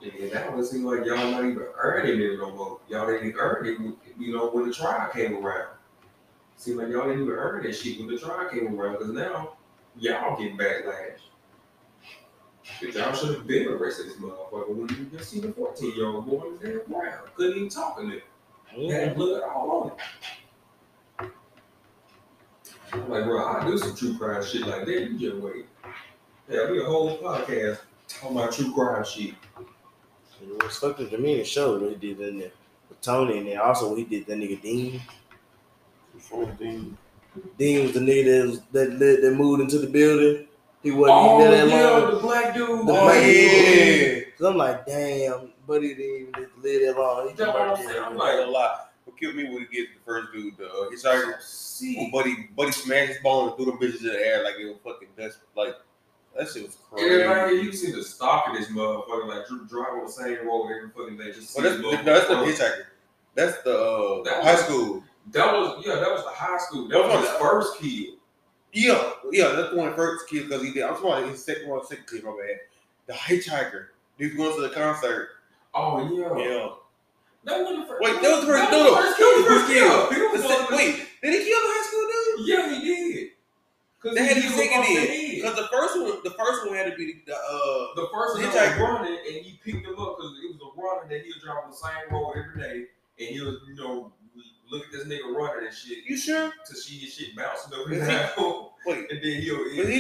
And now it seems like y'all not even earning it no more. Y'all didn't earn it, you know, when the trial came around. Seems like y'all didn't even earn that shit when the trial came around, because now y'all get backlash. But y'all should have been arrested this motherfucker when you just seen the 14-year-old boy in the damn ground. Couldn't even talk in there. Had blood all on it. I'm like, bro, I do some true crime shit like that. You just wait. Yeah, we a whole podcast talking about true crime shit. You know, stuck to the main show when he did that nigga with Tony, and then also when he did that nigga Dean. Dean was the nigga that moved into the building. He wasn't even that long. Oh, the black dude. The black dude. Cause I'm like, damn, buddy didn't even live that long. He I'm like a lot. What killed me when he gets the first dude, his argument. Buddy smashed his bone and threw them bitches in the air like it was fucking dust. Like, that shit was crazy. Everybody, you see the stock of this motherfucker, like driving on the same road every fucking day. Just that's the hitchhiker. That's the high school. That was the high school. That was his first kid. Yeah, that's the one first kid because he did. I'm talking about his second kid, my bad. The hitchhiker. He was going to the concert. Oh yeah. That wasn't the first. Wait, that was the first. No, wait, did he kill the high school dude? Yeah, he did. They had to be second in because the first one had to be the first one that was running, and he picked him up because it was a runner that he was driving the same road every day, and he was, you know, look at this nigga running and shit. You sure? So his shit bouncing over his ankle. Wait, and then he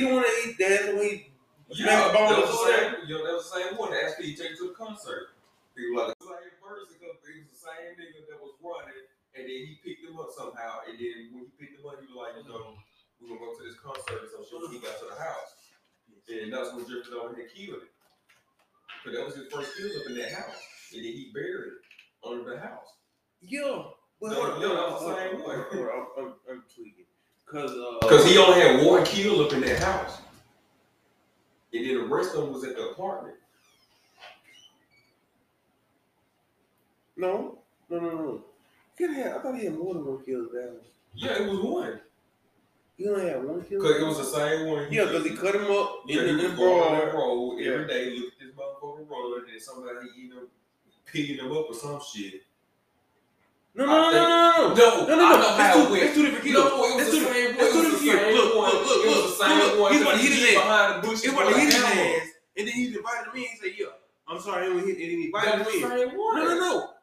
don't want to eat that when he. Yeah, that was the same one. Actually, he took it to the concert. He was like the same person because it was the same nigga that was running, and then he picked him up somehow, and then when he picked him up, he was like, you know. We're going to go to this concert or some shit when he got to the house. And that's when Jeffrey Dahmer had killed it. Because that was his first kill up in that house. And then he buried it under the house. Yeah. I'm tweaking. Because he only had one kill up in that house. And then the rest of them was at the apartment. No. I thought he had more than one kill at that house. Yeah, it was one. He only had one kill. Because it was the same one. Yeah, because he cut him up in the road every day. Look at this motherfucker rolling, and somebody picking him up or some shit. No. It's two different kills. No, it was the same one. Look. It was the same one. He's about to hit his ass. He's about to hit his ass. And then he invited me and said, yeah, I'm sorry, he didn't hit anybody. That was the same one. No.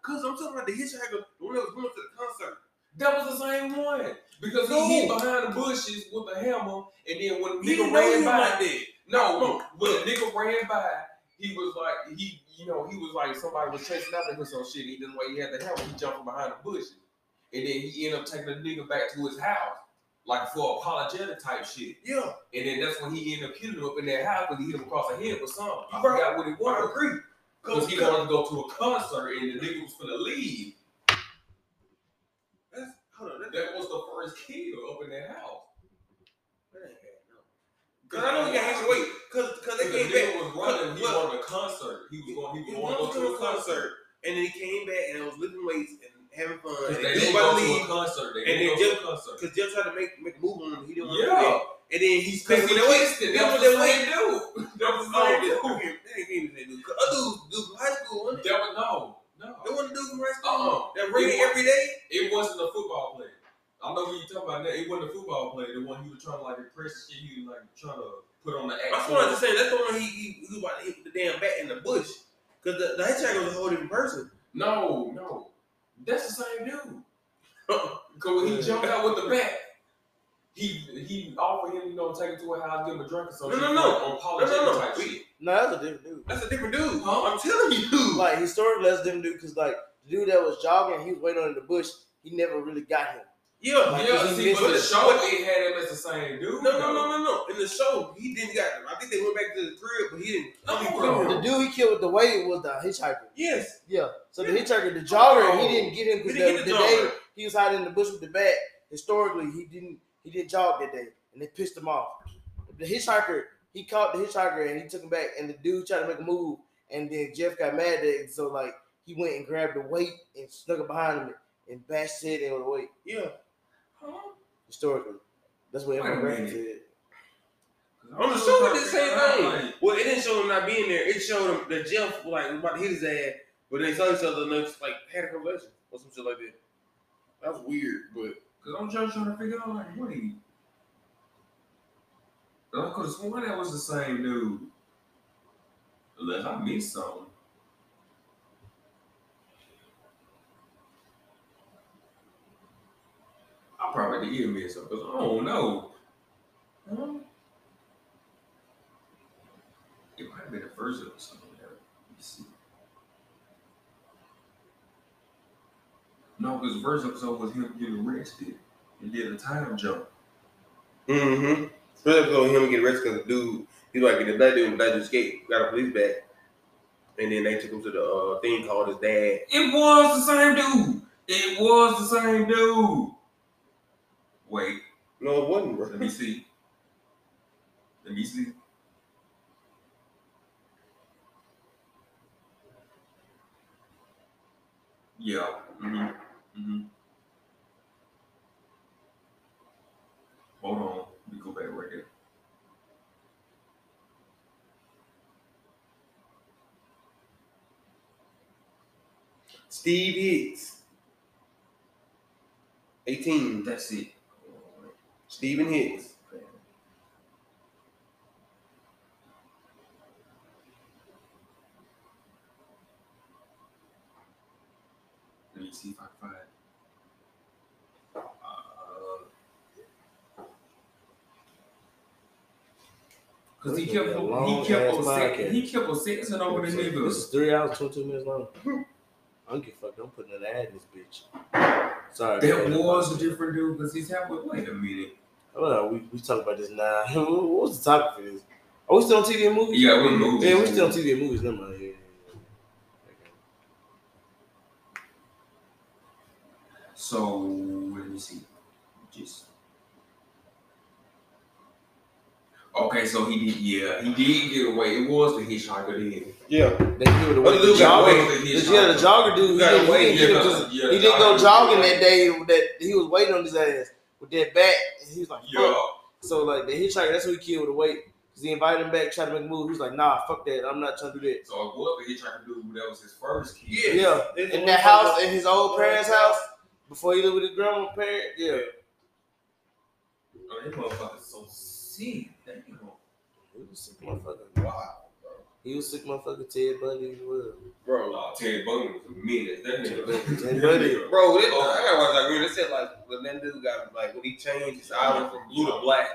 Because I'm talking about the hitchhiker, the one that was going to the concert. That was the same one. Because he hid behind the bushes with a hammer, and then when the nigga ran by, when the nigga ran by, he was like, somebody was chasing after him or some shit. He didn't wait. He had the hammer. He jumped from behind the bushes, and then he ended up taking the nigga back to his house, like for apologetic type shit. Yeah. And then that's when he ended up killing him up in that house because he hit him across the head with something. I forgot what he wanted. Because he wanted to go to a concert, and the nigga was finna leave. That was the first kid up in that house. Cause I know he got extra weight. Cause they came back. Was running. He was on a concert. He was going to a concert, and then he came back and was lifting weights and having fun. And they didn't go to a concert. Because Jeff tried to make a move on him. He didn't want to do that. And then he's crazy. That was the way to do. Other dudes from high school, wasn't it? No. That wasn't dudes from high school. That rated every day. It wasn't a football player. I know what you're talking about. It wasn't a football player. The one he was trying to like impress shit. He was like trying to put on the act. I just wanted to say that's the one he was about to hit the damn bat in the bush. Cause the hitchhiker was a whole different person. No, that's the same dude. Cause when he jumped out with the bat, he offered him, take him to a house, give him a drink or something. No, that's a different dude. Huh? I'm telling you. Like historically, that's a different dude. Cause like the dude that was jogging, he was waiting on in the bush. He never really got him. Yeah. See, but the show they had him as the same dude. No. In the show, he didn't got him. I think they went back to the crib, but he didn't. The dude he killed with the weight was the hitchhiker. Yes. Yeah. So the hitchhiker, the jogger, he didn't get him because the day he was hiding in the bush with the bat. Historically, he did jog that day, and they pissed him off. The hitchhiker, he caught the hitchhiker, and he took him back. And the dude tried to make a move, and then Jeff got mad at it, so like he went and grabbed the weight and snuck it behind him and bashed it in with the weight. Yeah. Huh? Historically, that's what everyone did. I'm assuming the same thing. Well, it didn't show him not being there. It showed him that Jeff was about to hit his ass, but they saw each other and had a conversation or some shit like that. That was weird, but because I'm just trying to figure out wait, I could have sworn that was the same dude, unless I missed something. I probably did miss something because I don't know. It might have been the first episode. Let me see. No, because the first episode was him getting arrested and did a time jump. Mm-hmm. First episode was him getting arrested because the dude, he's like, the black dude escaped, got a police back. And then they took him to the thing called his dad. It was the same dude. Wait. No, it wasn't. Right? Let me see. Yeah. Mm-hmm. Mm-hmm. Hold on. Let me go back right there. Steve Hicks. 18. That's it. Stephen Hicks. Let me see if I can find it. Because he kept on sitting over the nigga. This is 3 hours, 22 minutes long. I don't give a fuck. I'm putting an ad in this bitch. Sorry. That was a different dude because he's halfway. Wait a minute. Hold on, we talking about this now. What was the topic for this? Are we still on TV and movies? Yeah, we're movies. Yeah, we're still on TV and movies. Never mind. Yeah. Okay. So let me see. Okay, so he did get away. It was the hitchhiker then. Yeah. They threw it away. The jogger. Yeah, the jogger dude, he didn't go jogging that day that he was waiting on his ass with that bat. And he was like, fuck. Yeah. So like the hitchhiker, that's who he killed with the weight. Because he invited him back, tried to make a move. He was like, nah, fuck that. I'm not trying to do that. So it was the hitchhiker dude, that was his first kid. Yeah. In that house, in his old parents' house, before he lived with his grandma's parents. Yeah. Oh, that motherfucker's so sick. Damn. He was sick motherfucker. Wow, bro. He was sick motherfucker Ted Bundy as well. Bro, Ted Bundy was a menace. That nigga. Ted Bundy. Bro, I gotta watch that real. They said that dude got when he changed his island from blue to black.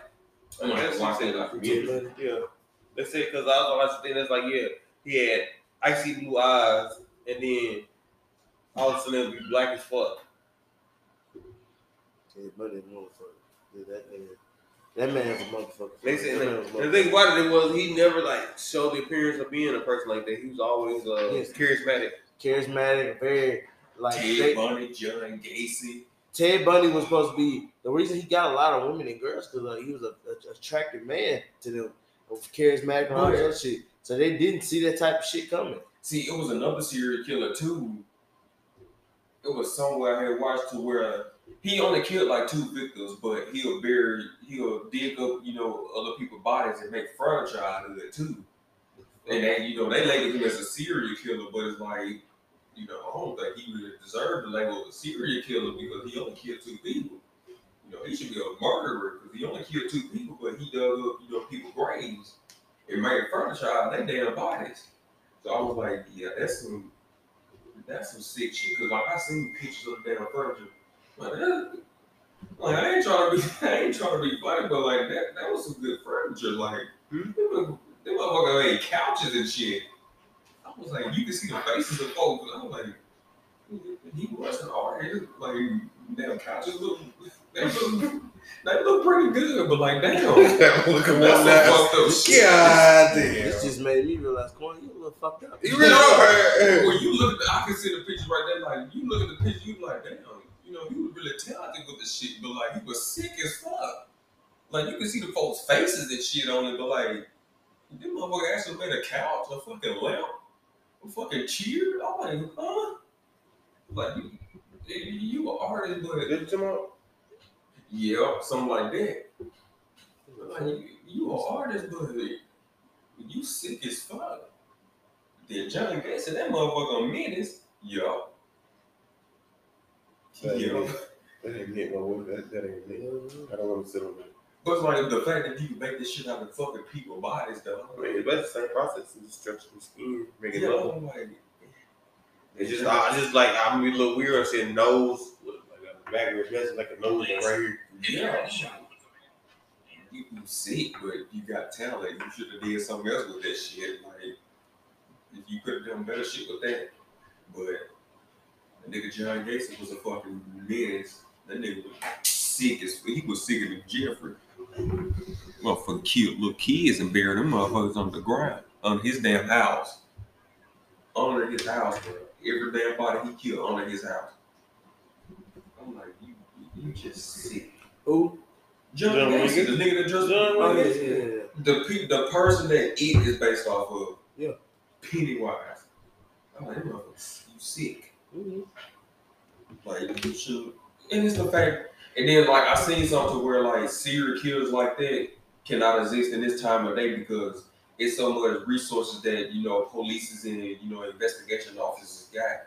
I mean, that's what I said. Yeah. They said because I was thinking that's he had icy blue eyes and then all of a sudden it would be black as fuck. Ted Bundy motherfucker. Yeah, that nigga. That man's a motherfucker. They said the thing about it was he never showed the appearance of being a person like that. He was always charismatic. Charismatic, very Ted Bundy, John Gacy. Ted Bundy was supposed to be the reason he got a lot of women and girls because he was an attractive man to them, charismatic and all that shit. So they didn't see that type of shit coming. See, it was another serial killer too. It was somewhere I had watched to where he only killed like 2 victims, but he'll dig up, you know, other people's bodies and make furniture out of it too. And that, you know, they labeled him as a serial killer, but it's like, you know, I don't think he really deserved the label of a serial killer because he only killed 2 people. You know, he should be a murderer because he only killed 2 people, but he dug up, you know, people's graves and made furniture out of their damn bodies. So I was like, yeah, that's some sick shit. Cause like I seen pictures of damn furniture. Like I ain't trying to be funny, but like that was some good furniture. Like they motherfuckers made couches and shit. I was like, you can see the faces of folks. I was like, he was an artist. Like damn couches they look pretty good, but like damn, look at that. God damn, this just made me realize, Kwan, you a little fucked up. You really are. When you look, I can see the picture right there. Like you look at the picture, you like damn. You know, he was really talented with the shit, but like he was sick as fuck. Like you can see the folks' faces and shit on it, but like this motherfucker actually made a couch, a fucking lamp, a fucking chair. I'm like, huh? Like you an artist, but did you come up? Yeah, something like that. Like you an artist, but you sick as fuck. Then John Gates said that motherfucker a menace. Yeah. Yeah. That ain't hit my woman. That ain't hit. I don't want to sit on that. But like the fact that you can make this shit out of fucking people's bodies, though. I mean, it's the same process. It's stretching the skin, making it up. Like, it's just, I'm gonna be a little weird. I said nose, like a back of your like a nose right here. Yeah. You sick, but you got talent. You should have did something else with that shit. Like, if you could have done better shit with that, but. That nigga John Gacy was a fucking menace. That nigga was sick as he was sicker than Jeffrey. Motherfucker killed little kids and buried them motherfuckers on the ground. On his damn house. Under his house, bro. Every damn body he killed under his house. I'm like, you just sick. Who? John Gacy, the nigga that just the person that It is based off of. Yeah. Pennywise. I'm like, you sick. Mm-hmm. Like you should, and it's the fact. And then like I seen something where like serial killers like that cannot exist in this time of day because it's so much resources that you know police and you know investigation officers got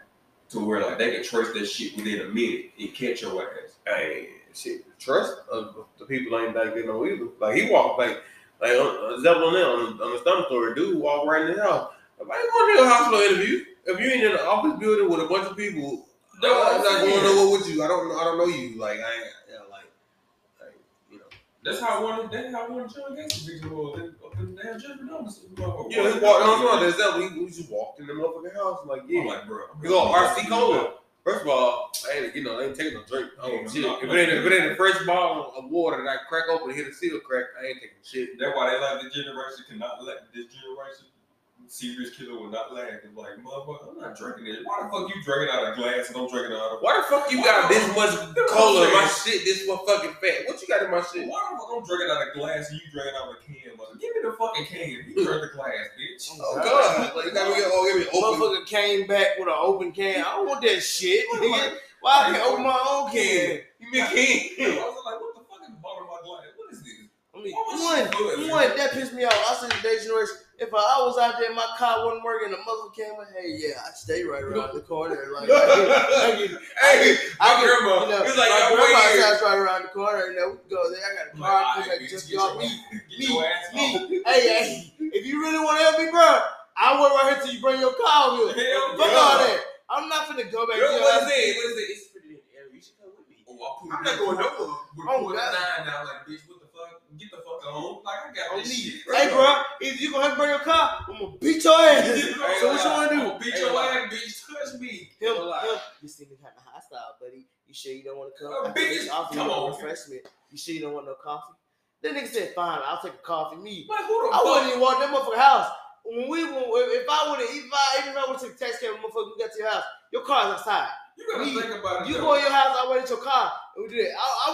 to where like they can trace that shit within a minute and catch your ass. Hey, shit, trust the people ain't that good no either. Like he walked like example now on the stomach story, dude walked right in the house. Nobody want to do a hospital interview. If you ain't in an office building with a bunch of people, I'm not going nowhere with you. I don't know you. Like I, yeah, like you know. That's how one of John Gacy's bitches was up in the damn Jeffrey Dahmer. Yeah, he walked. No, that's that. We just walked in the motherfucking house. Like yeah, I'm like bro, you go RC Cola. First of all, I ain't I ain't taking no drink. Oh yeah, shit! If it ain't a fresh bottle of water that I crack open and hit a seal crack, I ain't taking shit. That's why they like this generation cannot let this generation. Serious killer will not laugh. It's like, motherfucker, I'm not drinking it. Why the fuck you drinking out of glass and I'm drinking out of? Why the fuck you got this much cola in my shit? This one fucking fat. What you got in my shit? Why the fuck I'm drinking out of glass and you drinking out of a can? Mother, give me the fucking can. You drink the glass, bitch. Oh god, like, motherfucker came back with an open can. I don't want that shit. Why I can't open my own can? You mean can? I was like, what the fuck is the bottom of my glass? What is this? I mean, one that pissed me off. I said today's generation. If I was out there, my car wasn't working, the muzzle camera, hey, yeah, I'd stay right around the corner. Like, I get, grandma, you know, it's like, my grandma's house right around the corner, and we can go there, I got a car, because I just got me. Hey, if you really want to help me, bro, I'll wait right here till you bring your car with. Hell, fuck all that. I'm not finna go back. What is it? It's pretty in the area. You should come with me. I'm not going nowhere. We're 9 now, like, bitch, what the fuck? Get the fuck home. Like, I got this shit. Hey, bro, if you gonna have to bring your car, I'm gonna beat your ass. So what you wanna do? I'm beat your ass, bitch. Touch me. Him. You seem kind of hostile, buddy. You sure you don't want to come? Bitch, come on, freshman. You sure you don't want no coffee? That nigga said, "Fine, I'll take a coffee." Me. Like, who the fuck? I wouldn't even walk that motherfucking house. If I went to Texas, motherfucker, we got to your house. Your car's outside. You gotta think about it. You go in your house, I went into your car. We did it. I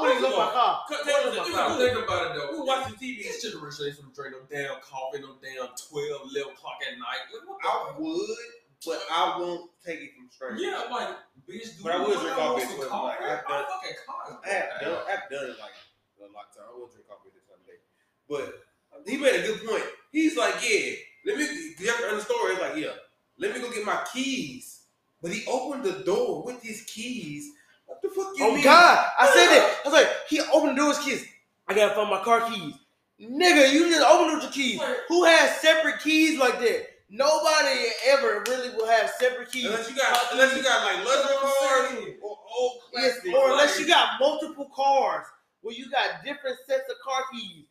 wouldn't look my car. You gotta think about it though. We're watching TV. This shit rich they from drink them down, coughing them down 12, 11 o'clock at night. Like, what the fuck? Would, but I won't take it from straight. Yeah, I'm like, bitch, dude. But I would drink coffee with them. Like, I fucking caught it. I've done it like a long time. I would drink coffee this other day. But he made a good point. He's like, yeah, let me, Jeffrey in the story is like, yeah, let me go get my keys. But he opened the door with his keys. What the fuck you mean? Oh, God. I said that. I was like, he opened the door with his keys. I got to find my car keys. Nigga, you just opened up your keys. What? Who has separate keys like that? Nobody ever really will have separate keys. Unless you got like luxury cars or old classic. Yes, or unless you got multiple cars where you got different sets of car keys.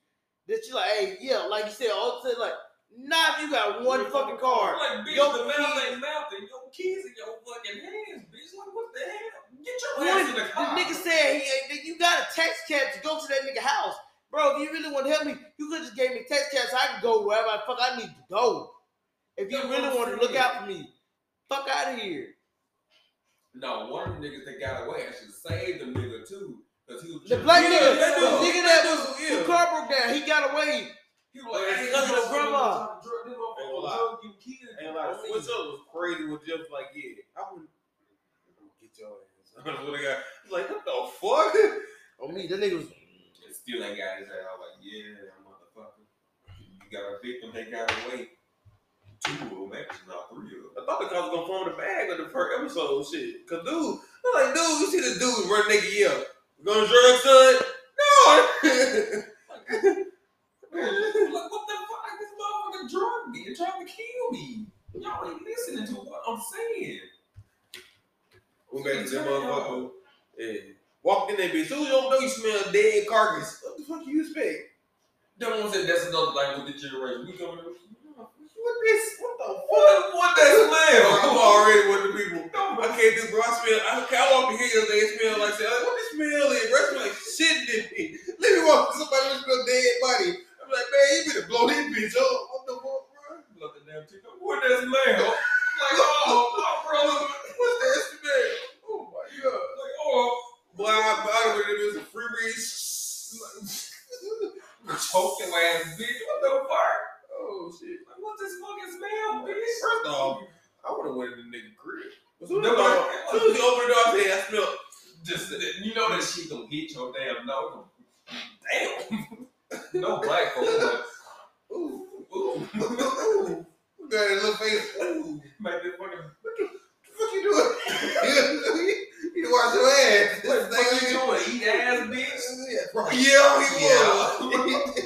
That you like, hey, yeah, like you said, all of a sudden, like, nah, if you got one fucking car. Like, bitch, your the mouth ain't mouthing. Your keys in your fucking hands, bitch. Like, what the hell? Get your hands in the car. The nigga said, you got a text cab to go to that nigga house. Bro, if you really want to help me, you could just gave me text cab so I can go wherever the fuck I need to go. If you really want to look out for me, fuck out of here. No, one of the niggas that got away, I should save the nigga, too. The black nigga, the nigga that was the car broke down, he got away. He was like, hey, look at his grandma. And like, what's up was crazy with Jeff? Like, yeah, I wouldn't get your ass. He's like, what the fuck? On me, that nigga was still ain't got his ass. I was like, yeah, motherfucker. You got a victim, they got away. Two of them, actually, not three of them. I thought the cops was gonna form the bag of the first episode shit. Cause dude, I'm like, dude, you see this dude run nigga yell. We're going to drug stud? No! Like, what the fuck? This motherfucker drugged me and tried to kill me. Y'all ain't listening to what I'm saying. We're back to that motherfucker. Yeah. Walked in there, bitch. Soon as you don't know, you smell dead carcass. What the fuck do you expect? That one said that's another thing with the generation. We coming up. What this? What the fuck? What that smell? I'm already with the people. I can't do, bro. I walk in here and they smell like, what this smell is? Bro, smell like shit in me. Let me walk to somebody who smells dead body. I'm like, man, you better blow this bitch up. What the fuck, bro? Blow the damn chick up. What that smell? Like, oh, bro, what's that smell? Oh, my God. Like, oh, blind body with a free bitch. Choking ass bitch. What the fuck? Oh shit! Like, what's this fucking smell, bitch? First off, I would have went in the nigga crib. As soon as he opened the door, I said, "I smell." Just you know that shit gonna get your damn nose. Damn. No black folks. Ooh, ooh, ooh. Got that little face. Ooh, make that fucking. What you doing? You wash your ass. What the fuck you doing? Eat ass, bitch. Yeah, he was.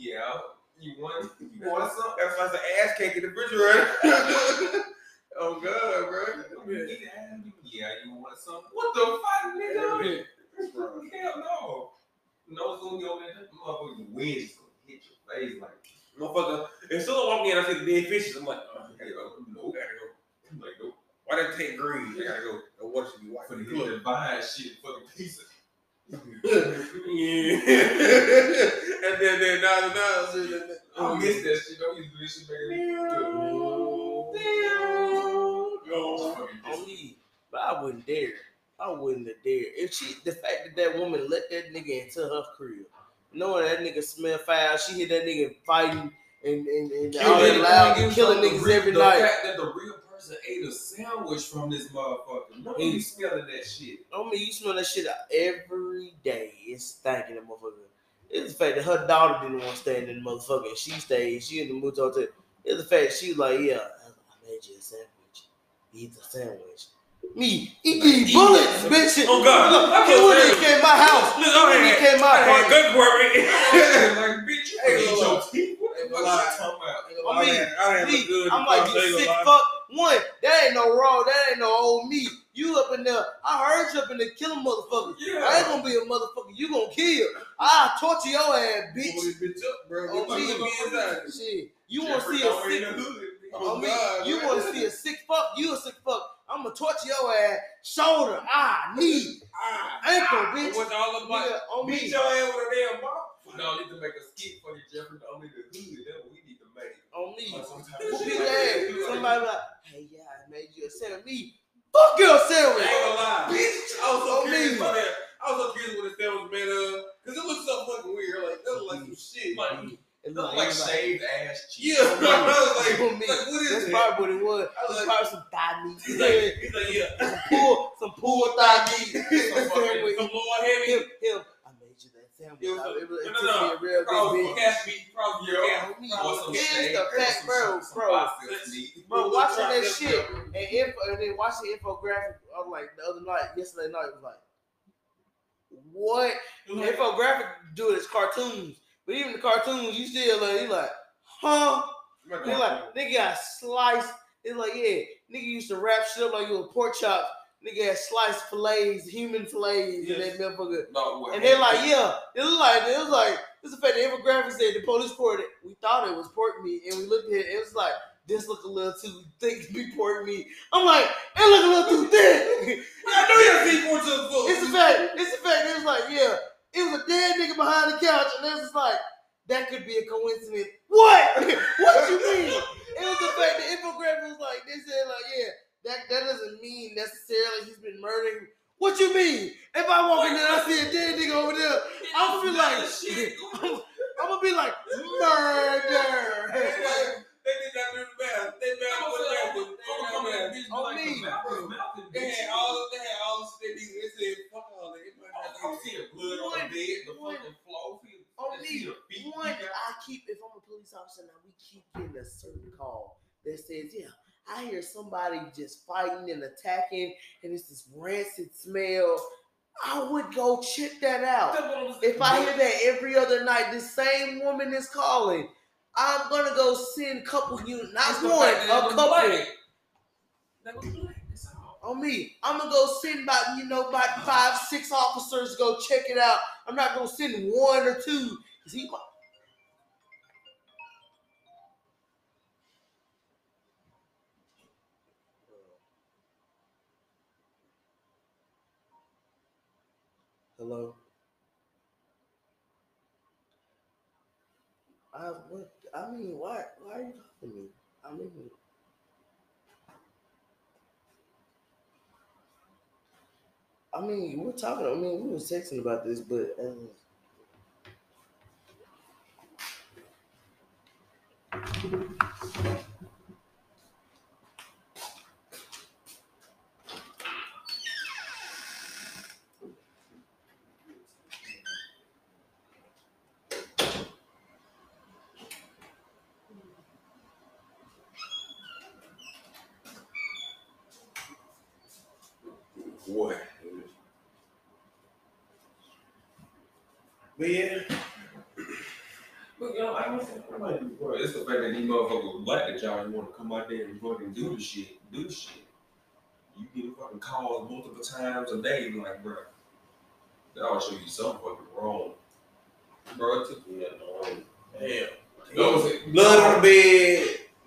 Yeah, you want some? That's why the ass cake in the refrigerator. Oh God, bro. Yeah. Yeah, you want some? What the fuck, nigga? Hell no. No soon you over there, motherfucker, wins hit your face like motherfucker. As soon as I walk in, I see the dead fishes. I'm like, I gotta go. No, gotta go. I'm like, no. Why that take green? I gotta go. The water should be white. For the good divine shit, fucking pizza. Yeah. And then I miss that shit. Don't use this shit, baby. But I wouldn't dare. I wouldn't have dared. If she, the fact that that woman let that nigga into her crib, knowing that nigga smell foul, she hear that nigga fighting and all that loud and killing niggas every night. The fact that the real person ate a sandwich from this motherfucker. No, you smelling that shit. I mean, you smell that shit every day. It's stinking, that motherfucker. It's the fact that her daughter didn't want to stay in the motherfucker. She stayed. She in the mood to hotel. It's the fact she was like, yeah, I made you a sandwich. Eat the sandwich. Me eat these bullets, bitch. Oh God! Look, you wouldn't came my house. Look, you came my house. Good worry. Like, bitch, you ain't your teeth. I mean, I'm like, you sick fuck. One, that ain't no raw, that ain't no old meat. You up in there, I heard you up in there killing motherfuckers. Yeah. I ain't gonna be a motherfucker, you gonna kill. I torture your ass, bitch. Oh, bitch up, bro. Shit. You wanna see a sick fuck? Oh, God, you wanna see a sick fuck? You a sick fuck. I'm gonna torture your ass, shoulder, eye, knee, ankle, bitch. What's all about? Yeah, on beat me. Your ass with a damn ball. No, I need to make a skit for you, Jeffrey. Only the hood that we need to make. Only. Somebody like, hey, made you a sandwich. Fuck your sandwich! I ain't gonna lie. Bitch, I was so curious what the sandwich was made of. Cause it looks so fucking weird. Like, that was like some shit. Like, it looked like shaved ass cheese. Yeah, bro. I was like, what is that? That's probably what it was. I was probably some thigh meat. He's like, yeah. Some poor thigh meat. Some Lord heavy. Him. I made you that sandwich. It was real big bitch. Probably the fat bro. Watching that shit and then watching infographic, I'm like, the other night, yesterday night, was like, what? Infographic do it as cartoons. But even the cartoons, you still like, you like, huh? You're like, nigga got sliced. It's like, yeah, nigga used to wrap shit up like you a pork chop. Nigga had sliced fillets, human fillets, yes. And that motherfucker. No, and they're like, yeah, it was like, this is the fact that infographic said the police court, we thought it was pork meat, and we looked at it, it was like, this look a little too thick to be pork meat. I'm like, it look a little too thick. I know you pork chop. It's a fact. It was like, yeah. It was a dead nigga behind the couch, and that's just like, that could be a coincidence. What? What you mean? It was the fact the infographic was like, they said like, yeah, that doesn't mean necessarily he's been murdering. What you mean? If I walk in there and I see a dead nigga over there, I'm gonna be like, shit. I'm gonna be like, murder. They did not do the math. They mouth. They had all they said, fuck all that. I'm seeing blood on the bed, the fucking floor. On me, if I'm a police officer now, we keep getting a certain call that says, yeah, I hear somebody just fighting and attacking, and it's this rancid smell. I would go check that out. If I hear that every other night, this same woman is calling, I'm gonna go send a couple. On me, I'm gonna go send about 5-6 officers to go check it out. I'm not gonna send one or two. Cause he might. Hello. Why are you talking to me? I mean, we're talking. I mean, we were texting about this, but what? But yeah, look, y'all, I don't think I'm like before. It's the fact that these motherfuckers black that y'all want to come out there and fucking do the shit, You get fucking calls multiple times a day, like, bro, that'll show you something fucking wrong. Bro, it took me that long. Damn. Blood on the bed,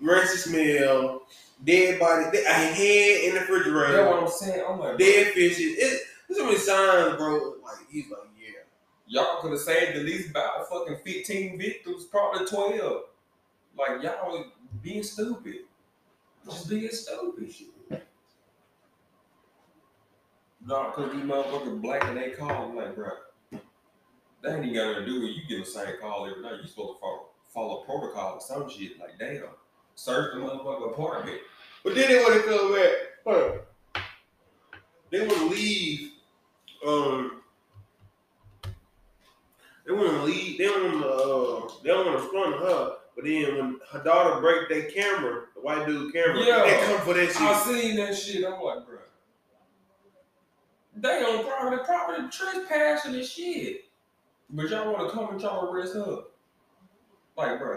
rancid smell, dead body, a head in the refrigerator. That's what I'm saying. I'm like, dead fishes. There's so many signs, bro. Like, he's like, y'all could have saved at least about fucking 15 victims, probably 12. Like, y'all being stupid. Just being stupid. Nah, because these motherfuckers black and they call, I'm like, bro, that ain't even got nothing to do with you getting the same call every night. You supposed to follow protocol or some shit. Like, damn. Search the motherfucking apartment. But then they want to come back. They want to leave, They want to leave. They don't want to front her. But then when her daughter break their camera, the white dude camera, they come for that shit. I seen that shit. I'm like, bro, they on property trespassing and shit. But y'all want to come and try to arrest her? Like, bro,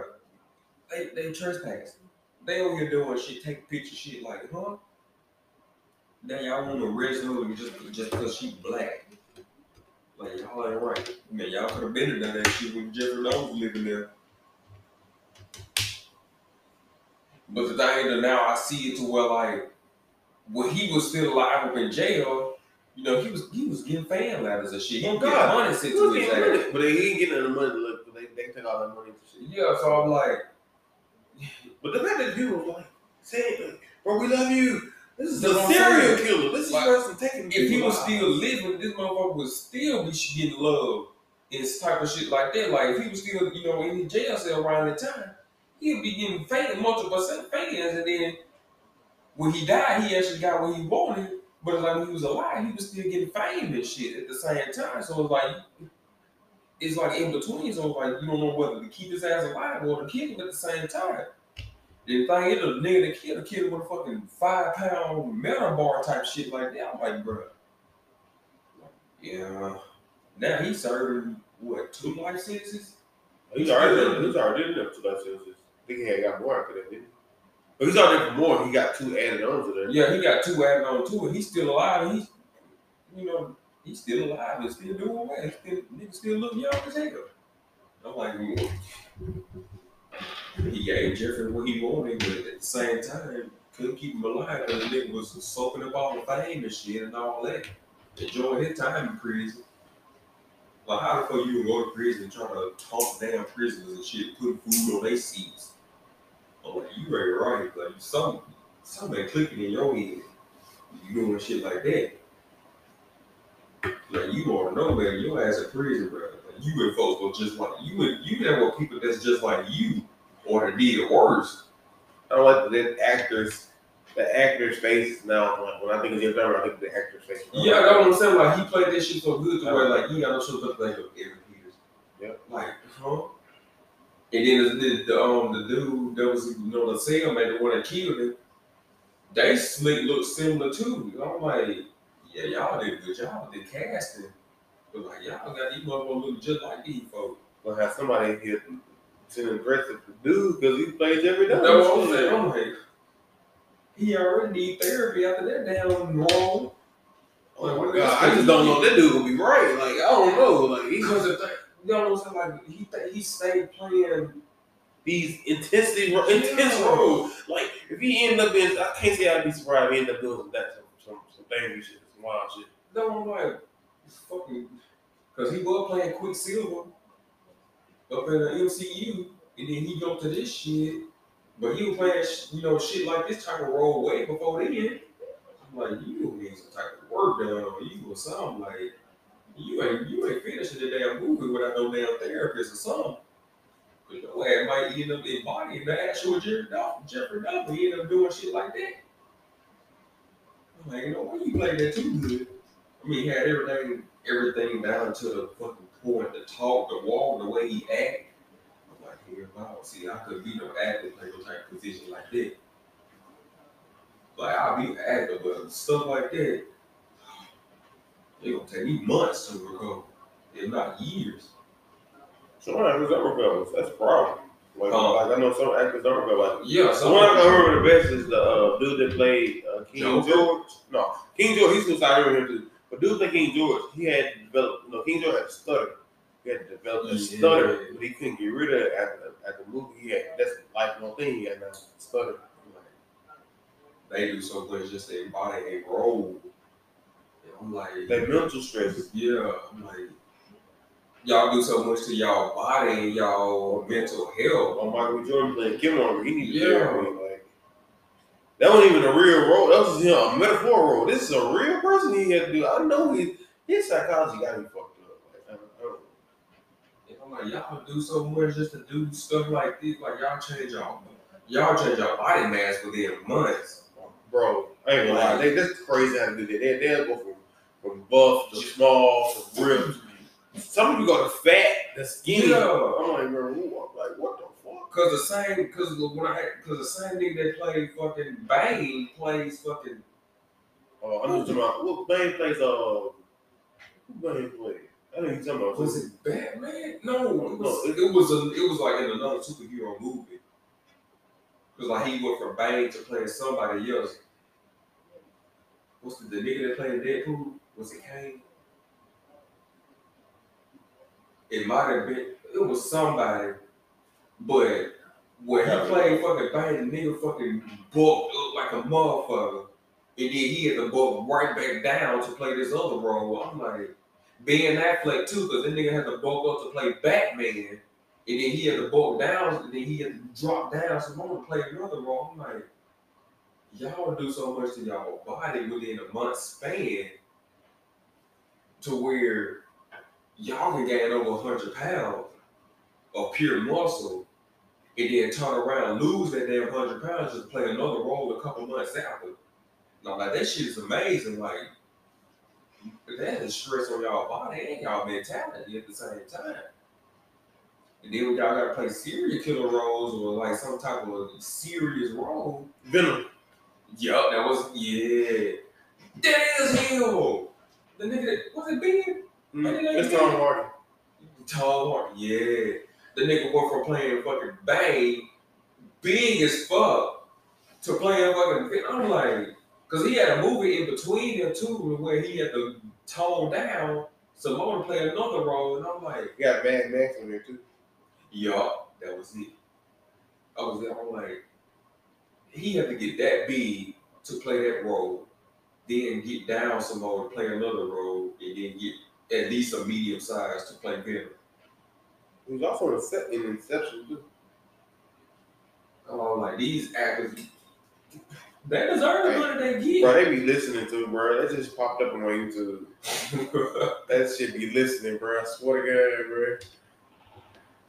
they trespassing. They over here doing shit, taking pictures, shit. Like, huh? Now y'all want to arrest her just because she black? Like, y'all ain't right. I mean, y'all could have been done that shit when Jeffrey Dahmer was living there. But the thing is, now I see it to where, like, when he was still alive up in jail, you know, he was getting fan letters and shit. He was getting money sent to his ass. But they ain't getting any money. Look, they took all that money for shit. Yeah, so I'm like... But the fact that people were like, saying, bro, we love you. This is the serial killer. This is like, person taking. If people still living, this motherfucker would still be getting love and this type of shit like that. Like if he was still, you know, in the jail cell around that time, he'd be getting fans, multiple fans, and then when he died, he actually got what he wanted. But like when he was alive, he was still getting fame and shit at the same time. So it's like in between. So it's like you don't know whether to keep his ass alive or to kill him at the same time. The thing is, a nigga that killed a kid with a fucking 5-pound metal bar type shit like that. I'm like, bro, yeah. Now he's serving what 2 life sentences? He's already in there for 2 life sentences. I think he had got more after that, didn't he? But he's already for more. He got 2 added on to that. Yeah, he got 2 added on to it. He's still alive. He's, you know, he's still alive and still doing well. Nigga still look young as hell. I'm like, he gave Jeffrey what he wanted, but at the same time, couldn't keep him alive because the nigga was soaking up all the fame and shit and all that. Enjoying his time in prison. Like, how the fuck you can go to prison and try to talk down prisoners and shit, put food on their seats? I'm like, you ain't right. Like, something clicking in your head. You doing shit like that. Like, you don't know, man. Your ass in prison, bro. Like, you and folks are just like you there were people that's just like you. Or to be the worst. I don't like the actor's face now. Like, when I think of Jeff Dahmer, I think of the actor's face. Yeah, that's what I'm saying. Like, he played that shit so good to where, like, you got no shit up like Evan Peters. Yep. Like, huh? And then the dude that was, you know, the cellmate, the one that killed him, they slick looked similar too. I'm like, yeah, y'all did good. Y'all did casting. But, like, y'all got these motherfuckers look just like these folks. Well, have somebody here. It's an aggressive dude because he plays every day. No, I'm like, he already need therapy after that damn wrong. Like, what God, I just don't know that dude will be right. Like, I don't know. Like, because if you know what I'm saying, like he stayed playing these intense roles. Like, if he end up in, I can't say I'd be surprised if he end up doing that some dangerous shit, some wild shit. No, I'm like, it's fucking because he was playing Quicksilver up in the MCU, and then he go to this shit, but he was playing, you know, shit like this type of role way before then. I'm like, you need some type of work done on you or something. Like, you ain't finishing the damn movie without no damn therapist or something. Because your ass might end up embodying the actual Jeffrey Dahmer. He end up doing shit like that. I'm like, you know, why you play that too good? I mean, he had everything down to the fucking the talk, the walk, the way he acted. I'm like, here, wow. See, I couldn't be no actor playing no type of position like that. Like, I'll be an actor, but stuff like that, they gonna take me months to recover, if not years. Some actors don't recover. That's the problem. Like, I know some actors don't recover. Like, yeah, the one I can remember the best is the dude that played King George. No, King George. He's suicidal with him too. But dude like King George, he had developed, you know, King George had stutter. He had developed a stutter, but he couldn't get rid of it at the movie. He had, that's a lifelong thing, he had that stutter. Like, they do so much just to embody a role. And I'm like, that mental stress. Yeah, I'm like, y'all do so much to y'all body and y'all mental health. On Michael Jordan playing Kimmer, he needs to be. That wasn't even a real role. That was, you know, a metaphor role. This is a real person he had to do. I know his psychology got him fucked up. Like, I don't know. If I'm like, y'all do so much just to do stuff like this. Like, y'all change y'all body mass within months. Bro, I ain't gonna lie. That's crazy how to do that. They'll go from buff to small to ripped. Some of you go to fat, to skinny. Yeah. I'm like, bro, I'm like, what the? Cause the same nigga that played fucking Bane plays fucking. Oh, I know what you're talking about. Bane plays who Bane played? I know he's talking about. Was it Batman? No, it was like in another superhero movie. Cause like he went from Bane to playing somebody else. What's the nigga that played Deadpool? Was it Kane? It might have been. It was somebody. But when he played fucking Bane, the nigga fucking bulked up like a motherfucker. And then he had to bulk right back down to play this other role. I'm like, Ben Affleck too, because the nigga had to bulk up to play Batman. And then he had to bulk down, and then he had to drop down some more to play another role. I'm like, y'all do so much to y'all body within a month span to where y'all can gain over 100 pounds of pure muscle and then turn around, lose that damn 100 pounds, just play another role a couple months after. Now, like, that shit is amazing. Like, that is stress on y'all body and y'all mentality at the same time. And then when y'all gotta play serial killer roles or like some type of serious role. Venom. Yup, that was, yeah. That is him. The nigga that, was it Ben? It's Tom Hardy. Tom Hardy, yeah. The nigga went from playing fucking Bane, big as fuck, to playing fucking, I'm like, because he had a movie in between them two where he had to tone down Simone to play another role, and I'm like, you got Mad Max in there too. Yup, that was it. I was there, I'm like, he had to get that big to play that role, then get down some more to play another role, and then get at least a medium size to play Venom. It was also in Inception too. Oh, like these actors, they deserve the money they get. Bro, they be listening to, bro. That just popped up on my YouTube. That shit be listening, bro. I swear to God, bro.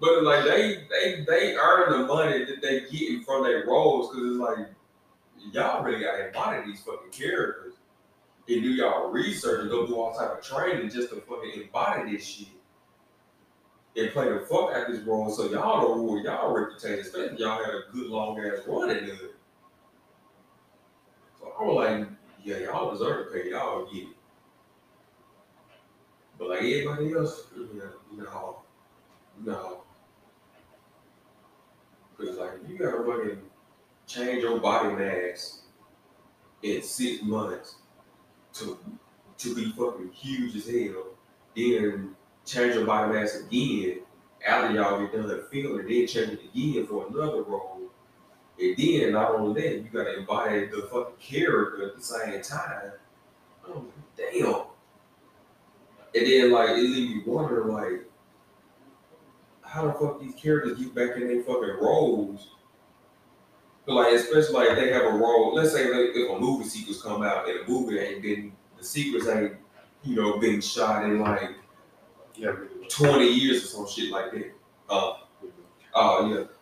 But like they earn the money that they getting from their roles, because it's like y'all really gotta embody these fucking characters and do y'all research and go do all type of training just to fucking embody this shit and play the fuck out this role so y'all don't ruin y'all reputation, especially y'all had a good long ass run in it. So I was like, yeah, y'all deserve to pay, y'all get it. But like everybody else, no. Because, like, you gotta fucking change your body mass in 6 months to be fucking huge as hell. Then change your body mass again after y'all get done filming. Then change it again for another role. And then, not only that, you gotta embody the fucking character at the same time. I'm like, damn. And then, like, it leaves you wondering, like, how the fuck these characters get back in their fucking roles? But like, especially like they have a role. Let's say if a movie sequence come out and the sequence ain't been shot in like 20 years or some shit like that.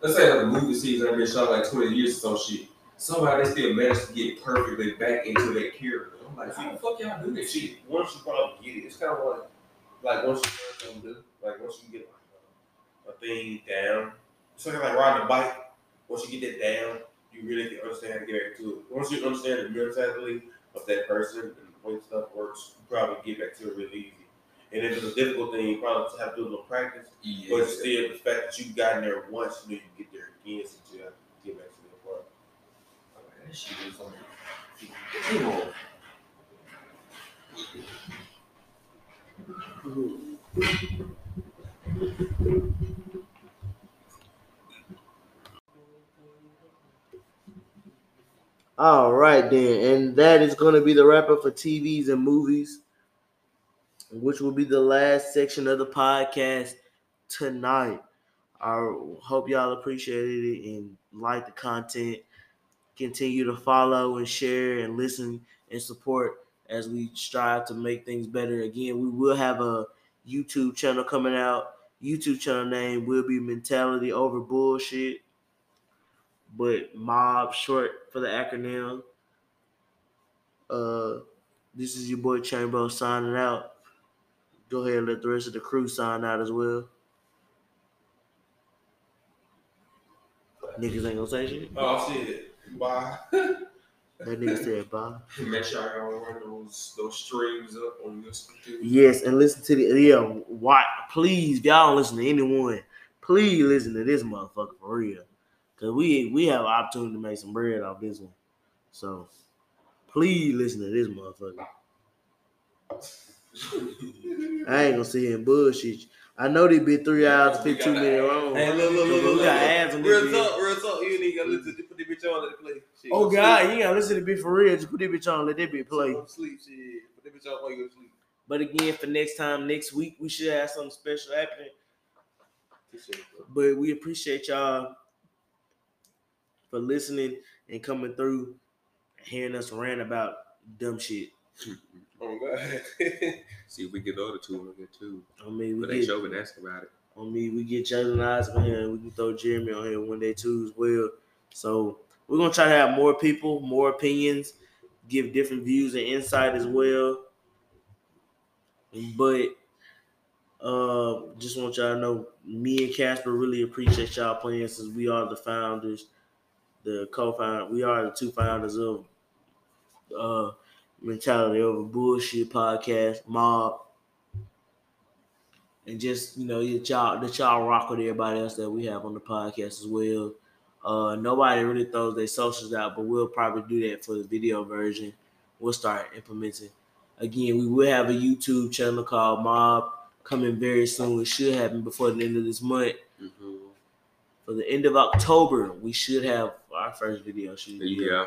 Let's say like the movie sequence ain't been shot like 20 years or some shit. Somehow they still managed to get perfectly back into that character. I'm like, how the fuck y'all do that shit? Once you probably get it, it's kind of like once you learn something, like once you get a thing down. It's something like riding a bike. Once you get that down, you really can understand how to get back to it. Once you understand the mentality of that person and the way stuff works, you probably get back to it really easy. And if it's a difficult thing, you probably have to do a little practice. Yes. But still, the fact that you've gotten there once, you know you can get there again, so you have to get back to that part. Like, that shit is on. All right, then, and that is going to be the wrap up for TVs and movies, which will be the last section of the podcast tonight. I hope y'all appreciated it and liked the content. Continue to follow and share and listen and support as we strive to make things better. Again, we will have a YouTube channel coming out. YouTube channel name will be Mentality Over Bullshit, but MOB short for the acronym. This is your boy Chambo signing out. Go ahead and let the rest of the crew sign out as well. Niggas ain't gonna say shit. Oh shit! Bye. That nigga said bye. Make sure y'all run those streams up on your computer. Yes, and listen to the watch. Please, if y'all don't listen to anyone, please listen to this motherfucker for real. Cause we have an opportunity to make some bread off this one. So please listen to this motherfucker. I ain't gonna sit here and bullshit you. I know they be 3 hours, 15 minutes long. Hey, look. We got ads on this bitch. Real talk. You ain't gotta listen to put this bitch on, let it play. Shit, oh, God, sleep. You ain't gotta listen to this bitch for real. Just put this bitch on, let that bitch play. Sleep, shit. Put this bitch on while you go to sleep. But again, for next week, we should have something special happening. But we appreciate y'all for listening and coming through. hearing us rant about dumb shit. Oh God! See if we get the other two on here too. I mean, we get Joe and ask about it. I mean, we get John and Eyes on here, and we can throw Jeremy on here one day too as well. So we're gonna try to have more people, more opinions, give different views and insight as well. But just want y'all to know, me and Casper really appreciate y'all playing, since we are the founders, the co-founder. We are the two founders of Mentality Over Bullshit podcast, Mob, and just, you know, that y'all rock with everybody else that we have on the podcast as well. Nobody really throws their socials out, but we'll probably do that for the video version. We'll start implementing. Again, we will have a YouTube channel called Mob coming very soon. It should happen before the end of this month. Mm-hmm. For the end of October, we should have our first video shoot. Yeah.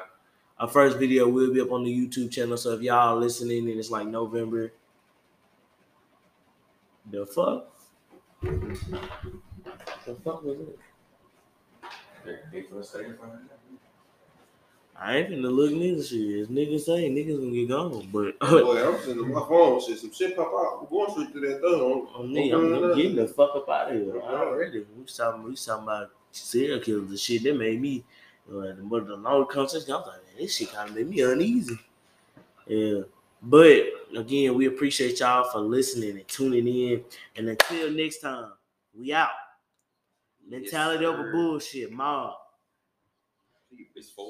Our first video will be up on the YouTube channel. So if y'all are listening and it's like November, the fuck was it? I ain't finna look niggas serious. Niggas say niggas gonna get gone, but boy, I'm sitting on my phone. Shit, some shit pop out. I'm going straight to that thing. I'm getting the fuck up out of here. Already, we talking about serial killers and shit. That made me. But the long conversation, I was like, man, this shit kind of made me uneasy. Yeah. But again, we appreciate y'all for listening and tuning in. And until next time, we out. Mentality over bullshit, Mob.